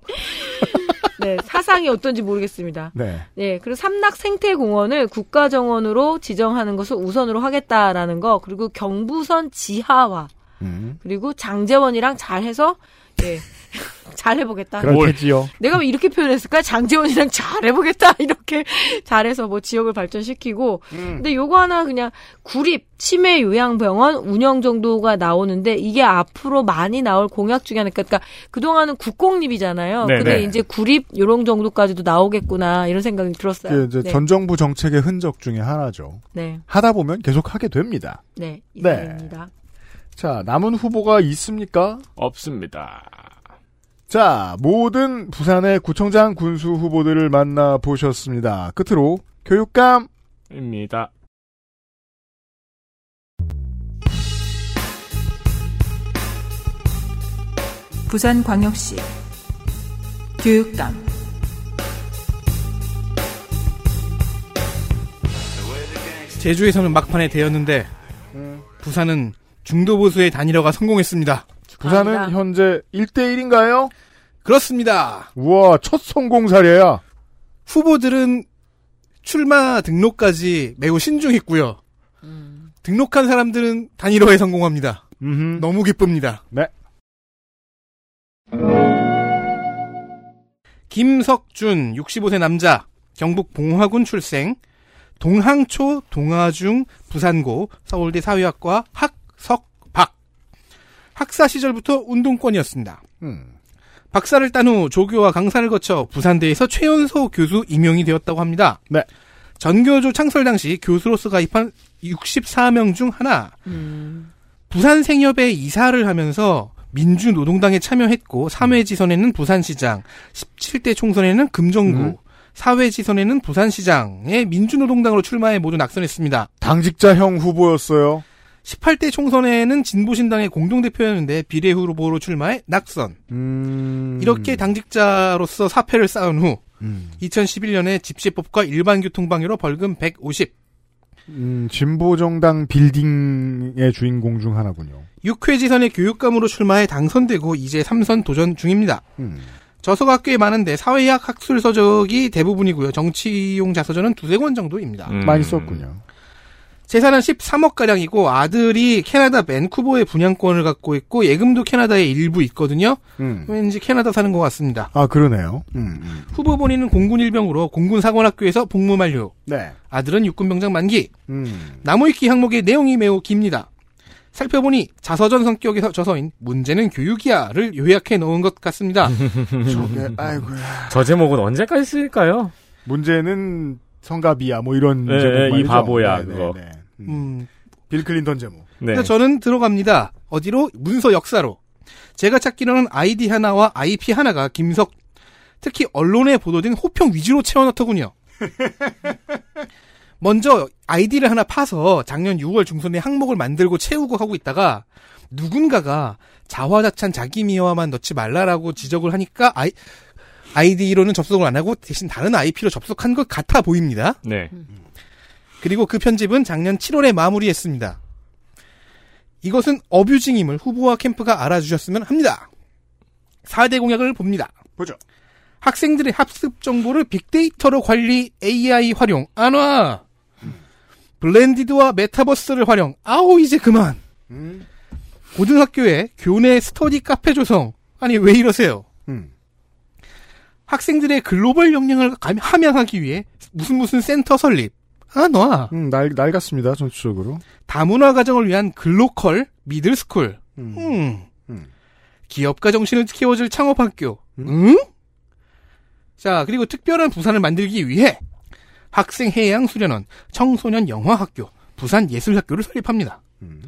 네, 사상이 어떤지 모르겠습니다. 네. 네, 그리고 삼락 생태공원을 국가정원으로 지정하는 것을 우선으로 하겠다라는 거 그리고 경부선 지하화 음. 그리고 장제원이랑 잘해서 예. 잘해보겠다. 그렇겠지요. 내가 왜 이렇게 표현했을까? 장재원이랑 잘해보겠다. 이렇게 잘해서 뭐 지역을 발전시키고. 음. 근데 요거 하나 그냥 구립, 치매 요양병원 운영 정도가 나오는데 이게 앞으로 많이 나올 공약 중에 하니까. 그러니까 그동안은 국공립이잖아요. 네네. 근데 이제 구립 요런 정도까지도 나오겠구나. 이런 생각이 들었어요. 이제 네. 전 정부 정책의 흔적 중에 하나죠. 네. 하다 보면 계속 하게 됩니다. 네. 이상입니다. 네. 자, 남은 후보가 있습니까? 없습니다. 자, 모든 부산의 구청장 군수 후보들을 만나보셨습니다. 끝으로 교육감입니다. 부산광역시 교육감 제주에서는 막판에 되었는데 음. 부산은 중도보수의 단일화가 성공했습니다. 부산은 아니다. 현재 일 대 일인가요? 그렇습니다. 우와, 첫 성공 사례야. 후보들은 출마 등록까지 매우 신중했고요. 음. 등록한 사람들은 단일화에 성공합니다. 음흠. 너무 기쁩니다. 네. 김석준, 육십오 세 남자, 경북 봉화군 출생, 동항초, 동아중, 부산고, 서울대 사회학과 학석, 학사 시절부터 운동권이었습니다. 음. 박사를 딴 후 조교와 강사를 거쳐 부산대에서 최연소 교수 임용이 되었다고 합니다. 네. 전교조 창설 당시 교수로서 가입한 육십사 명 중 하나. 음. 부산생협에 이사를 하면서 민주노동당에 참여했고 삼 회 지선에는 부산시장, 십칠 대 총선에는 금정구, 음. 사 회 지선에는 부산시장에 민주노동당으로 출마해 모두 낙선했습니다. 당직자형 후보였어요. 십팔 대 총선에는 진보신당의 공동대표였는데 비례후보로 출마해 낙선. 음... 이렇게 당직자로서 사패를 쌓은 후 음. 이천십일 년에 집시법과 일반교통방해로 벌금 백오십. 음, 진보정당 빌딩의 주인공 중 하나군요. 육 회 지선의 교육감으로 출마해 당선되고 이제 삼선 도전 중입니다. 음. 저서가 꽤 많은데 사회학 학술서적이 대부분이고요. 정치용 자서전은 두세 권 정도입니다. 음. 많이 썼군요. 재산은 십삼억가량이고 아들이 캐나다 밴쿠버의 분양권을 갖고 있고 예금도 캐나다에 일부 있거든요. 음. 왠지 캐나다 사는 것 같습니다. 아, 그러네요. 음. 후보 본인은 공군 일병으로 공군 사관학교에서 복무 만료. 네. 아들은 육군병장 만기. 음. 나무위키 항목의 내용이 매우 깁니다. 살펴보니 자서전 성격의 저서인 문제는 교육이야를 요약해 놓은 것 같습니다. 저게 아이고야. 저 제목은 언제까지 쓸까요? 문제는 성갑이야 뭐 이런 네, 제목 말이죠. 이 바보야 네, 그거. 네, 네. 음. 빌 클린턴 제목. 네. 그래서 저는 들어갑니다. 어디로? 문서 역사로. 제가 찾기로는 아이디 하나와 아이피 하나가 김석 특히 언론에 보도된 호평 위주로 채워넣더군요. 먼저 아이디를 하나 파서 작년 유월 중순에 항목을 만들고 채우고 하고 있다가 누군가가 자화자찬 자기 미화만 넣지 말라라고 지적을 하니까 아이, 아이디로는 접속을 안 하고 대신 다른 아이피로 접속한 것 같아 보입니다. 네. 그리고 그 편집은 작년 칠월에 마무리했습니다. 이것은 어뷰징임을 후보와 캠프가 알아주셨으면 합니다. 사 대 공약을 봅니다. 보죠. 학생들의 학습 정보를 빅데이터로 관리, 에이아이 활용, 안 와! 블렌디드와 메타버스를 활용, 아오 이제 그만! 음. 고등학교에 교내 스터디 카페 조성, 아니 왜 이러세요? 음. 학생들의 글로벌 역량을 함양하기 위해 무슨 무슨 센터 설립, 안 와! 음, 날, 낡았습니다, 전체적으로. 다문화 가정을 위한 글로컬, 미들스쿨, 음. 음. 음. 기업가 정신을 키워줄 창업학교, 음? 음? 자, 그리고 특별한 부산을 만들기 위해 학생 해양 수련원, 청소년 영화학교, 부산 예술학교를 설립합니다. 음.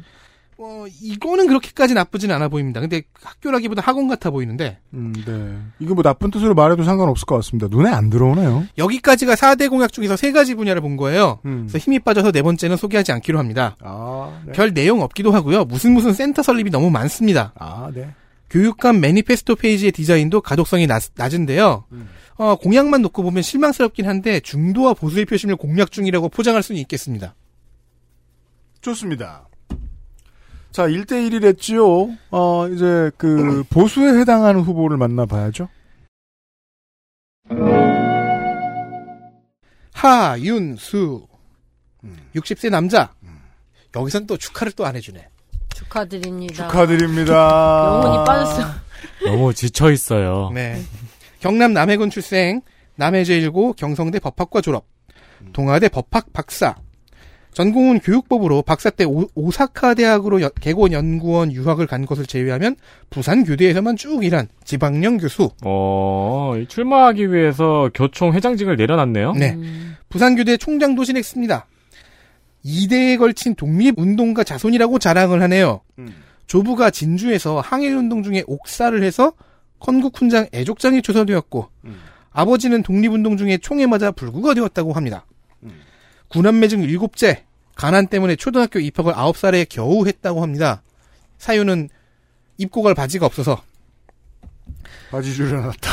어, 이거는 그렇게까지 나쁘진 않아 보입니다. 근데 학교라기보다 학원 같아 보이는데. 음, 네. 이거 뭐 나쁜 뜻으로 말해도 상관없을 것 같습니다. 눈에 안 들어오네요. 여기까지가 사 대 공약 중에서 세 가지 분야를 본 거예요. 음. 그래서 힘이 빠져서 네 번째는 소개하지 않기로 합니다. 아, 네. 별 내용 없기도 하고요. 무슨 무슨 센터 설립이 너무 많습니다. 아, 네. 교육감 매니페스토 페이지의 디자인도 가독성이 낮, 낮은데요. 음. 어, 공약만 놓고 보면 실망스럽긴 한데 중도와 보수의 표심을 공략 중이라고 포장할 수는 있겠습니다. 좋습니다. 자, 일 대 일을 했지요. 어, 이제 그 보수에 해당하는 후보를 만나봐야죠. 하윤수 음. 육십 세 남자. 음. 여기선 또 축하를 또 안 해주네. 축하드립니다. 축하드립니다. 영혼이 빠졌어요. 너무 지쳐있어요. 네. 경남 남해군 출생, 남해제일고 경성대 법학과 졸업, 동아대 법학 박사, 전공은 교육법으로 박사 때 오, 오사카 대학으로 여, 개곤 연구원 유학을 간 것을 제외하면 부산 교대에서만 쭉 일한 지방령 교수. 어, 출마하기 위해서 교총 회장직을 내려놨네요. 네, 음. 부산 교대 총장도 지냈습니다. 이 대에 걸친 독립운동가 자손이라고 자랑을 하네요. 음. 조부가 진주에서 항일운동 중에 옥살을 해서 헌국훈장 애족장이 조서되었고 음. 아버지는 독립운동 중에 총에 맞아 불구가 되었다고 합니다. 음. 구남매 중 일곱째, 가난 때문에 초등학교 입학을 아홉 살에 겨우 했다고 합니다. 사유는 입고 갈 바지가 없어서. 바지 줄을 사놨다.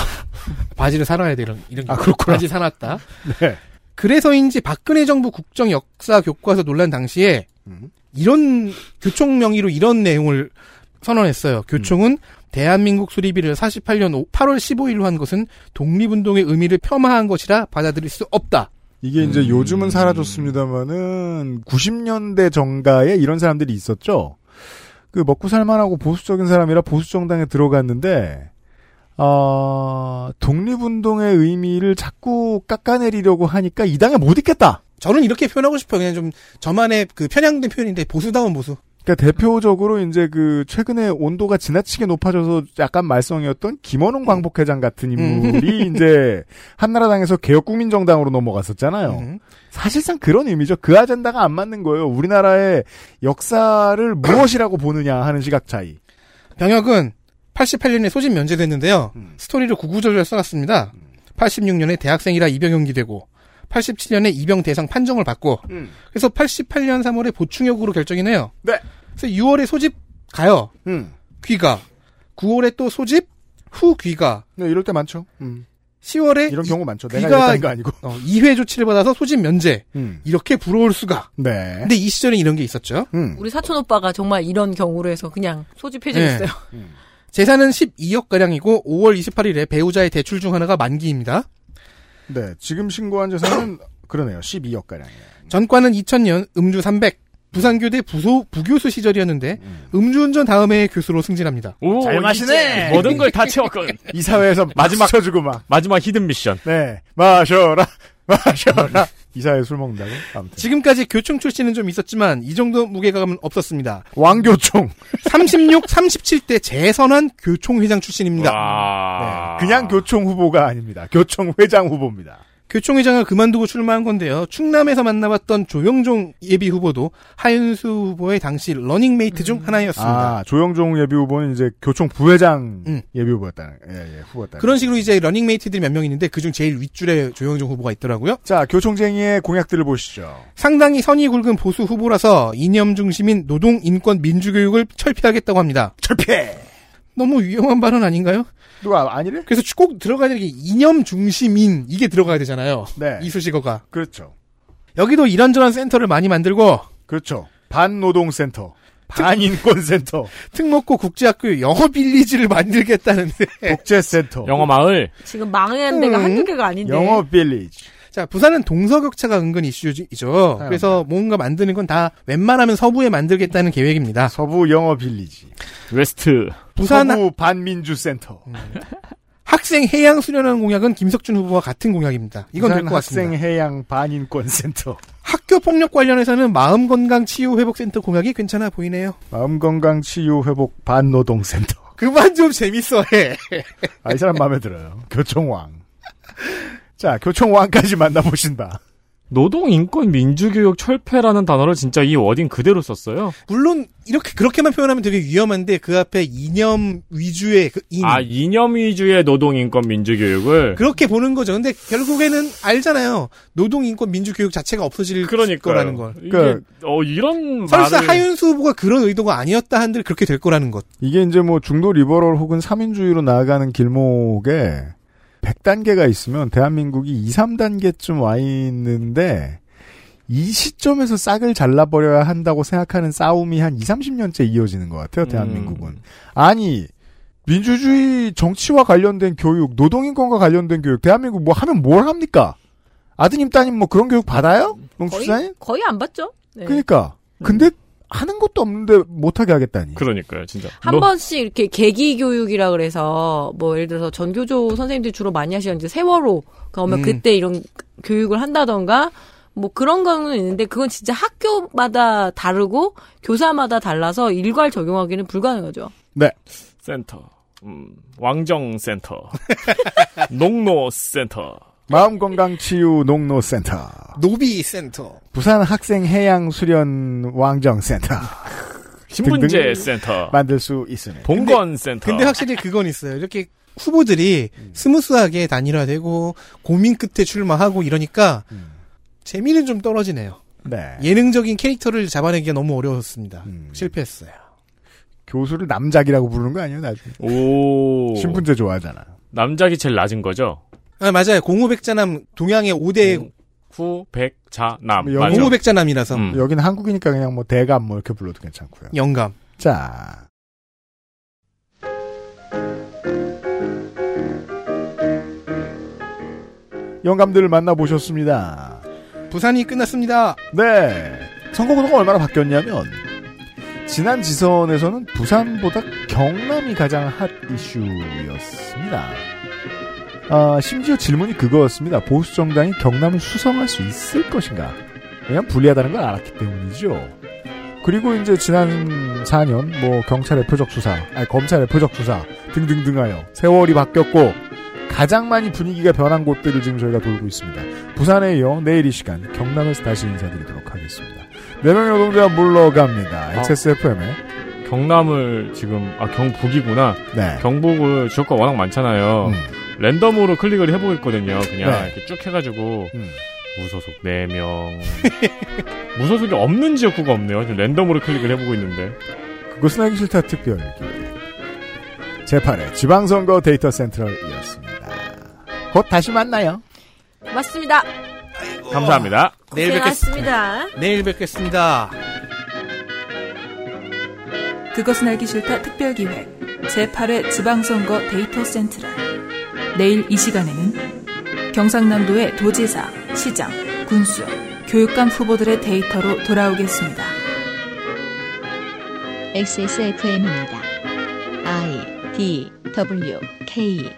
바지를 사놔야 돼, 이런. 이런 아, 그렇구나. 바지 사놨다. 네. 그래서인지 박근혜 정부 국정 역사 교과서 논란 당시에 음. 이런 교총 명의로 이런 내용을 선언했어요. 교총은 음. 대한민국 수립일을 사십팔 년 팔월 십오일로 한 것은 독립운동의 의미를 폄하한 것이라 받아들일 수 없다. 이게 이제 음. 요즘은 사라졌습니다만은 구십 년대 정가에 이런 사람들이 있었죠. 그 먹고 살만하고 보수적인 사람이라 보수정당에 들어갔는데 어, 독립운동의 의미를 자꾸 깎아내리려고 하니까 이 당에 못 있겠다. 저는 이렇게 표현하고 싶어요. 그냥 좀 저만의 그 편향된 표현인데 보수다운 보수. 그러니까 대표적으로 이제 그 최근에 온도가 지나치게 높아져서 약간 말썽이었던 김원웅 광복회장 같은 인물이 이제 한나라당에서 개혁국민정당으로 넘어갔었잖아요. 사실상 그런 의미죠. 그 아젠다가 안 맞는 거예요. 우리나라의 역사를 무엇이라고 보느냐 하는 시각 차이. 병역은 팔십팔 년에 소집 면제됐는데요. 음. 스토리를 구구절절 써놨습니다. 팔십육 년에 대학생이라 입영 연기되고 팔십칠 년에 입영 대상 판정을 받고 음. 그래서 팔십팔 년 삼월에 보충역으로 결정이 나요. 네. 그래서 유월에 소집 가요. 음. 귀가. 구월에 또 소집 후 귀가. 네, 이럴 때 많죠. 음. 시월에 이런 경우 많죠. 내가 이랬다는 거 아니고. 어, 이 회 조치를 받아서 소집 면제. 음. 이렇게 부러울 수가. 네. 근데 이 시절에 이런 게 있었죠. 음. 우리 사촌 오빠가 정말 이런 경우로 해서 그냥 소집해줬어요. 네. 음. 재산은 십이억 가량이고 오월 이십팔일에 배우자의 대출 중 하나가 만기입니다. 네, 지금 신고한 재산은 그러네요. 십이억 가량이에요. 전과는 이천년 음주 삼백. 부산교대 부소 부교수 시절이었는데 음. 음주운전 다음에 교수로 승진합니다. 오, 잘 마시네. 모든 걸 다 채웠거든. 이 사회에서 마지막 쳐주고 막 마지막 히든 미션. 네, 마셔라, 마셔라. 이 사회 술 먹는다고. 아무튼. 지금까지 교총 출신은 좀 있었지만 이 정도 무게감은 없었습니다. 왕교총. 삼십육, 삼십칠대 재선한 교총 회장 출신입니다. 네, 그냥 교총 후보가 아닙니다. 교총 회장 후보입니다. 교총회장을 그만두고 출마한 건데요. 충남에서 만나봤던 조영종 예비후보도 하윤수 후보의 당시 러닝메이트 중 음. 하나였습니다. 아, 조영종 예비후보는 이제 교총 부회장 음. 예비후보였다는, 예, 예, 후보였다. 그런 식으로 이제 러닝메이트들이 몇 명 있는데 그중 제일 윗줄에 조영종 후보가 있더라고요. 자, 교총쟁이의 공약들을 보시죠. 상당히 선이 굵은 보수 후보라서 이념 중심인 노동, 인권, 민주교육을 철폐하겠다고 합니다. 철폐! 너무 위험한 발언 아닌가요? 누가 아니래? 그래서 꼭 들어가야 되는 게 이념 중심인 이게 들어가야 되잖아요. 네. 이 수식어가. 그렇죠. 여기도 이런저런 센터를 많이 만들고. 그렇죠. 반노동센터. 반인권센터. 특목고 국제학교 영어빌리지를 만들겠다는데. 국제센터. 영어마을. 지금 망한 데가 음, 한두 개가 아닌데. 영어빌리지. 자, 부산은 동서격차가 은근 이슈이죠. 그래서 뭔가 만드는 건 다 웬만하면 서부에 만들겠다는 계획입니다. 서부 영어 빌리지. 웨스트. 부산 서부 반민주센터. 음. 학생 해양 수련원 공약은 김석준 후보와 같은 공약입니다. 이건 될 것 같습니다. 학생 해양 반인권센터. 학교 폭력 관련해서는 마음건강 치유 회복센터 공약이 괜찮아 보이네요. 마음건강 치유 회복 반노동센터. 그만 좀 재밌어해. 아, 이 사람 마음에 들어요. 교총왕. 자, 교총왕까지 만나보신다. 노동, 인권, 민주교육, 철폐라는 단어를 진짜 이 워딩 그대로 썼어요. 물론 이렇게 그렇게만 표현하면 되게 위험한데 그 앞에 이념 위주의 그 인. 아, 이념 위주의 노동, 인권, 민주교육을 그렇게 보는 거죠. 근데 결국에는 알잖아요. 노동, 인권, 민주교육 자체가 없어질 그러니까요. 거라는 걸. 그러니까 어, 이런 설사 말을... 하윤수 후보가 그런 의도가 아니었다 한들 그렇게 될 거라는 것. 이게 이제 뭐 중도 리버럴 혹은 삼인주의로 나아가는 길목에 백 단계가 있으면 대한민국이 이, 삼 단계쯤 와 있는데 이 시점에서 싹을 잘라버려야 한다고 생각하는 싸움이 한 이삼십 년째 이어지는 것 같아요. 대한민국은. 음. 아니 민주주의 정치와 관련된 교육, 노동인권과 관련된 교육, 대한민국 뭐 하면 뭘 합니까? 아드님, 따님 뭐 그런 교육 받아요? 농축사님? 거의, 거의 안 받죠. 네. 그러니까. 근데 음. 하는 것도 없는데 못하게 하겠다니. 그러니까요, 진짜. 한 너... 번씩 이렇게 계기 교육이라 그래서, 뭐, 예를 들어서 전교조 선생님들이 주로 많이 하시는데, 세월호. 그러면 음. 그때 이런 교육을 한다던가, 뭐 그런 경우는 있는데, 그건 진짜 학교마다 다르고, 교사마다 달라서 일괄 적용하기는 불가능하죠. 네. 센터. 음, 왕정센터. 농로센터. 마음건강치유 농노센터. 노비센터. 부산학생해양수련왕정센터. 신분제센터. 만들 수 있습니다. 봉건센터. 근데, 근데 확실히 그건 있어요. 이렇게 후보들이 음. 스무스하게 단일화되고 고민 끝에 출마하고 이러니까 음. 재미는 좀 떨어지네요. 네. 예능적인 캐릭터를 잡아내기가 너무 어려웠습니다. 음. 실패했어요. 교수를 남작이라고 부르는 거 아니에요? 나중에. 오. 신분제 좋아하잖아. 남작이 제일 낮은 거죠? 아, 맞아요. 공우백자남, 동양의 오 대. 공우백자남. 공우백자남이라서. 음. 여기는 한국이니까 그냥 뭐 대감 뭐 이렇게 불러도 괜찮고요. 영감. 자. 영감들을 만나보셨습니다. 부산이 끝났습니다. 네. 선거구도가 얼마나 바뀌었냐면, 지난 지선에서는 부산보다 경남이 가장 핫 이슈였습니다. 아, 심지어 질문이 그거였습니다. 보수 정당이 경남을 수성할 수 있을 것인가? 왜냐면 불리하다는 걸 알았기 때문이죠. 그리고 이제 지난 사 년 뭐 경찰의 표적 수사, 아니 검찰의 표적 수사 등등등하여 세월이 바뀌었고 가장 많이 분위기가 변한 곳들을 지금 저희가 돌고 있습니다. 부산에 이어 내일 이 시간 경남에서 다시 인사드리도록 하겠습니다. 네 명의 노동자 물러갑니다. 엑스에스에프엠의 아, 경남을 지금 아 경북이구나. 네. 경북을 지역가 워낙 많잖아요. 음. 랜덤으로 클릭을 해보겠거든요. 그냥 네. 이렇게 쭉 해가지고 음. 무소속 네 명. 무소속이 없는 지역구가 없네요. 지금 랜덤으로 클릭을 해보고 있는데. 그것은 하기 싫다 특별기. 제팔회 지방선거 데이터 센트럴이었습니다. 곧 다시 만나요. 맞습니다. 아이고. 감사합니다. 내일 뵙겠습니다. 내일 뵙겠습니다. 그것은 알기 싫다 특별기획 제팔회 지방선거 데이터 센트럴. 내일 이 시간에는 경상남도의 도지사, 시장, 군수, 교육감 후보들의 데이터로 돌아오겠습니다. 엑스에스에프엠입니다. I, D, W, K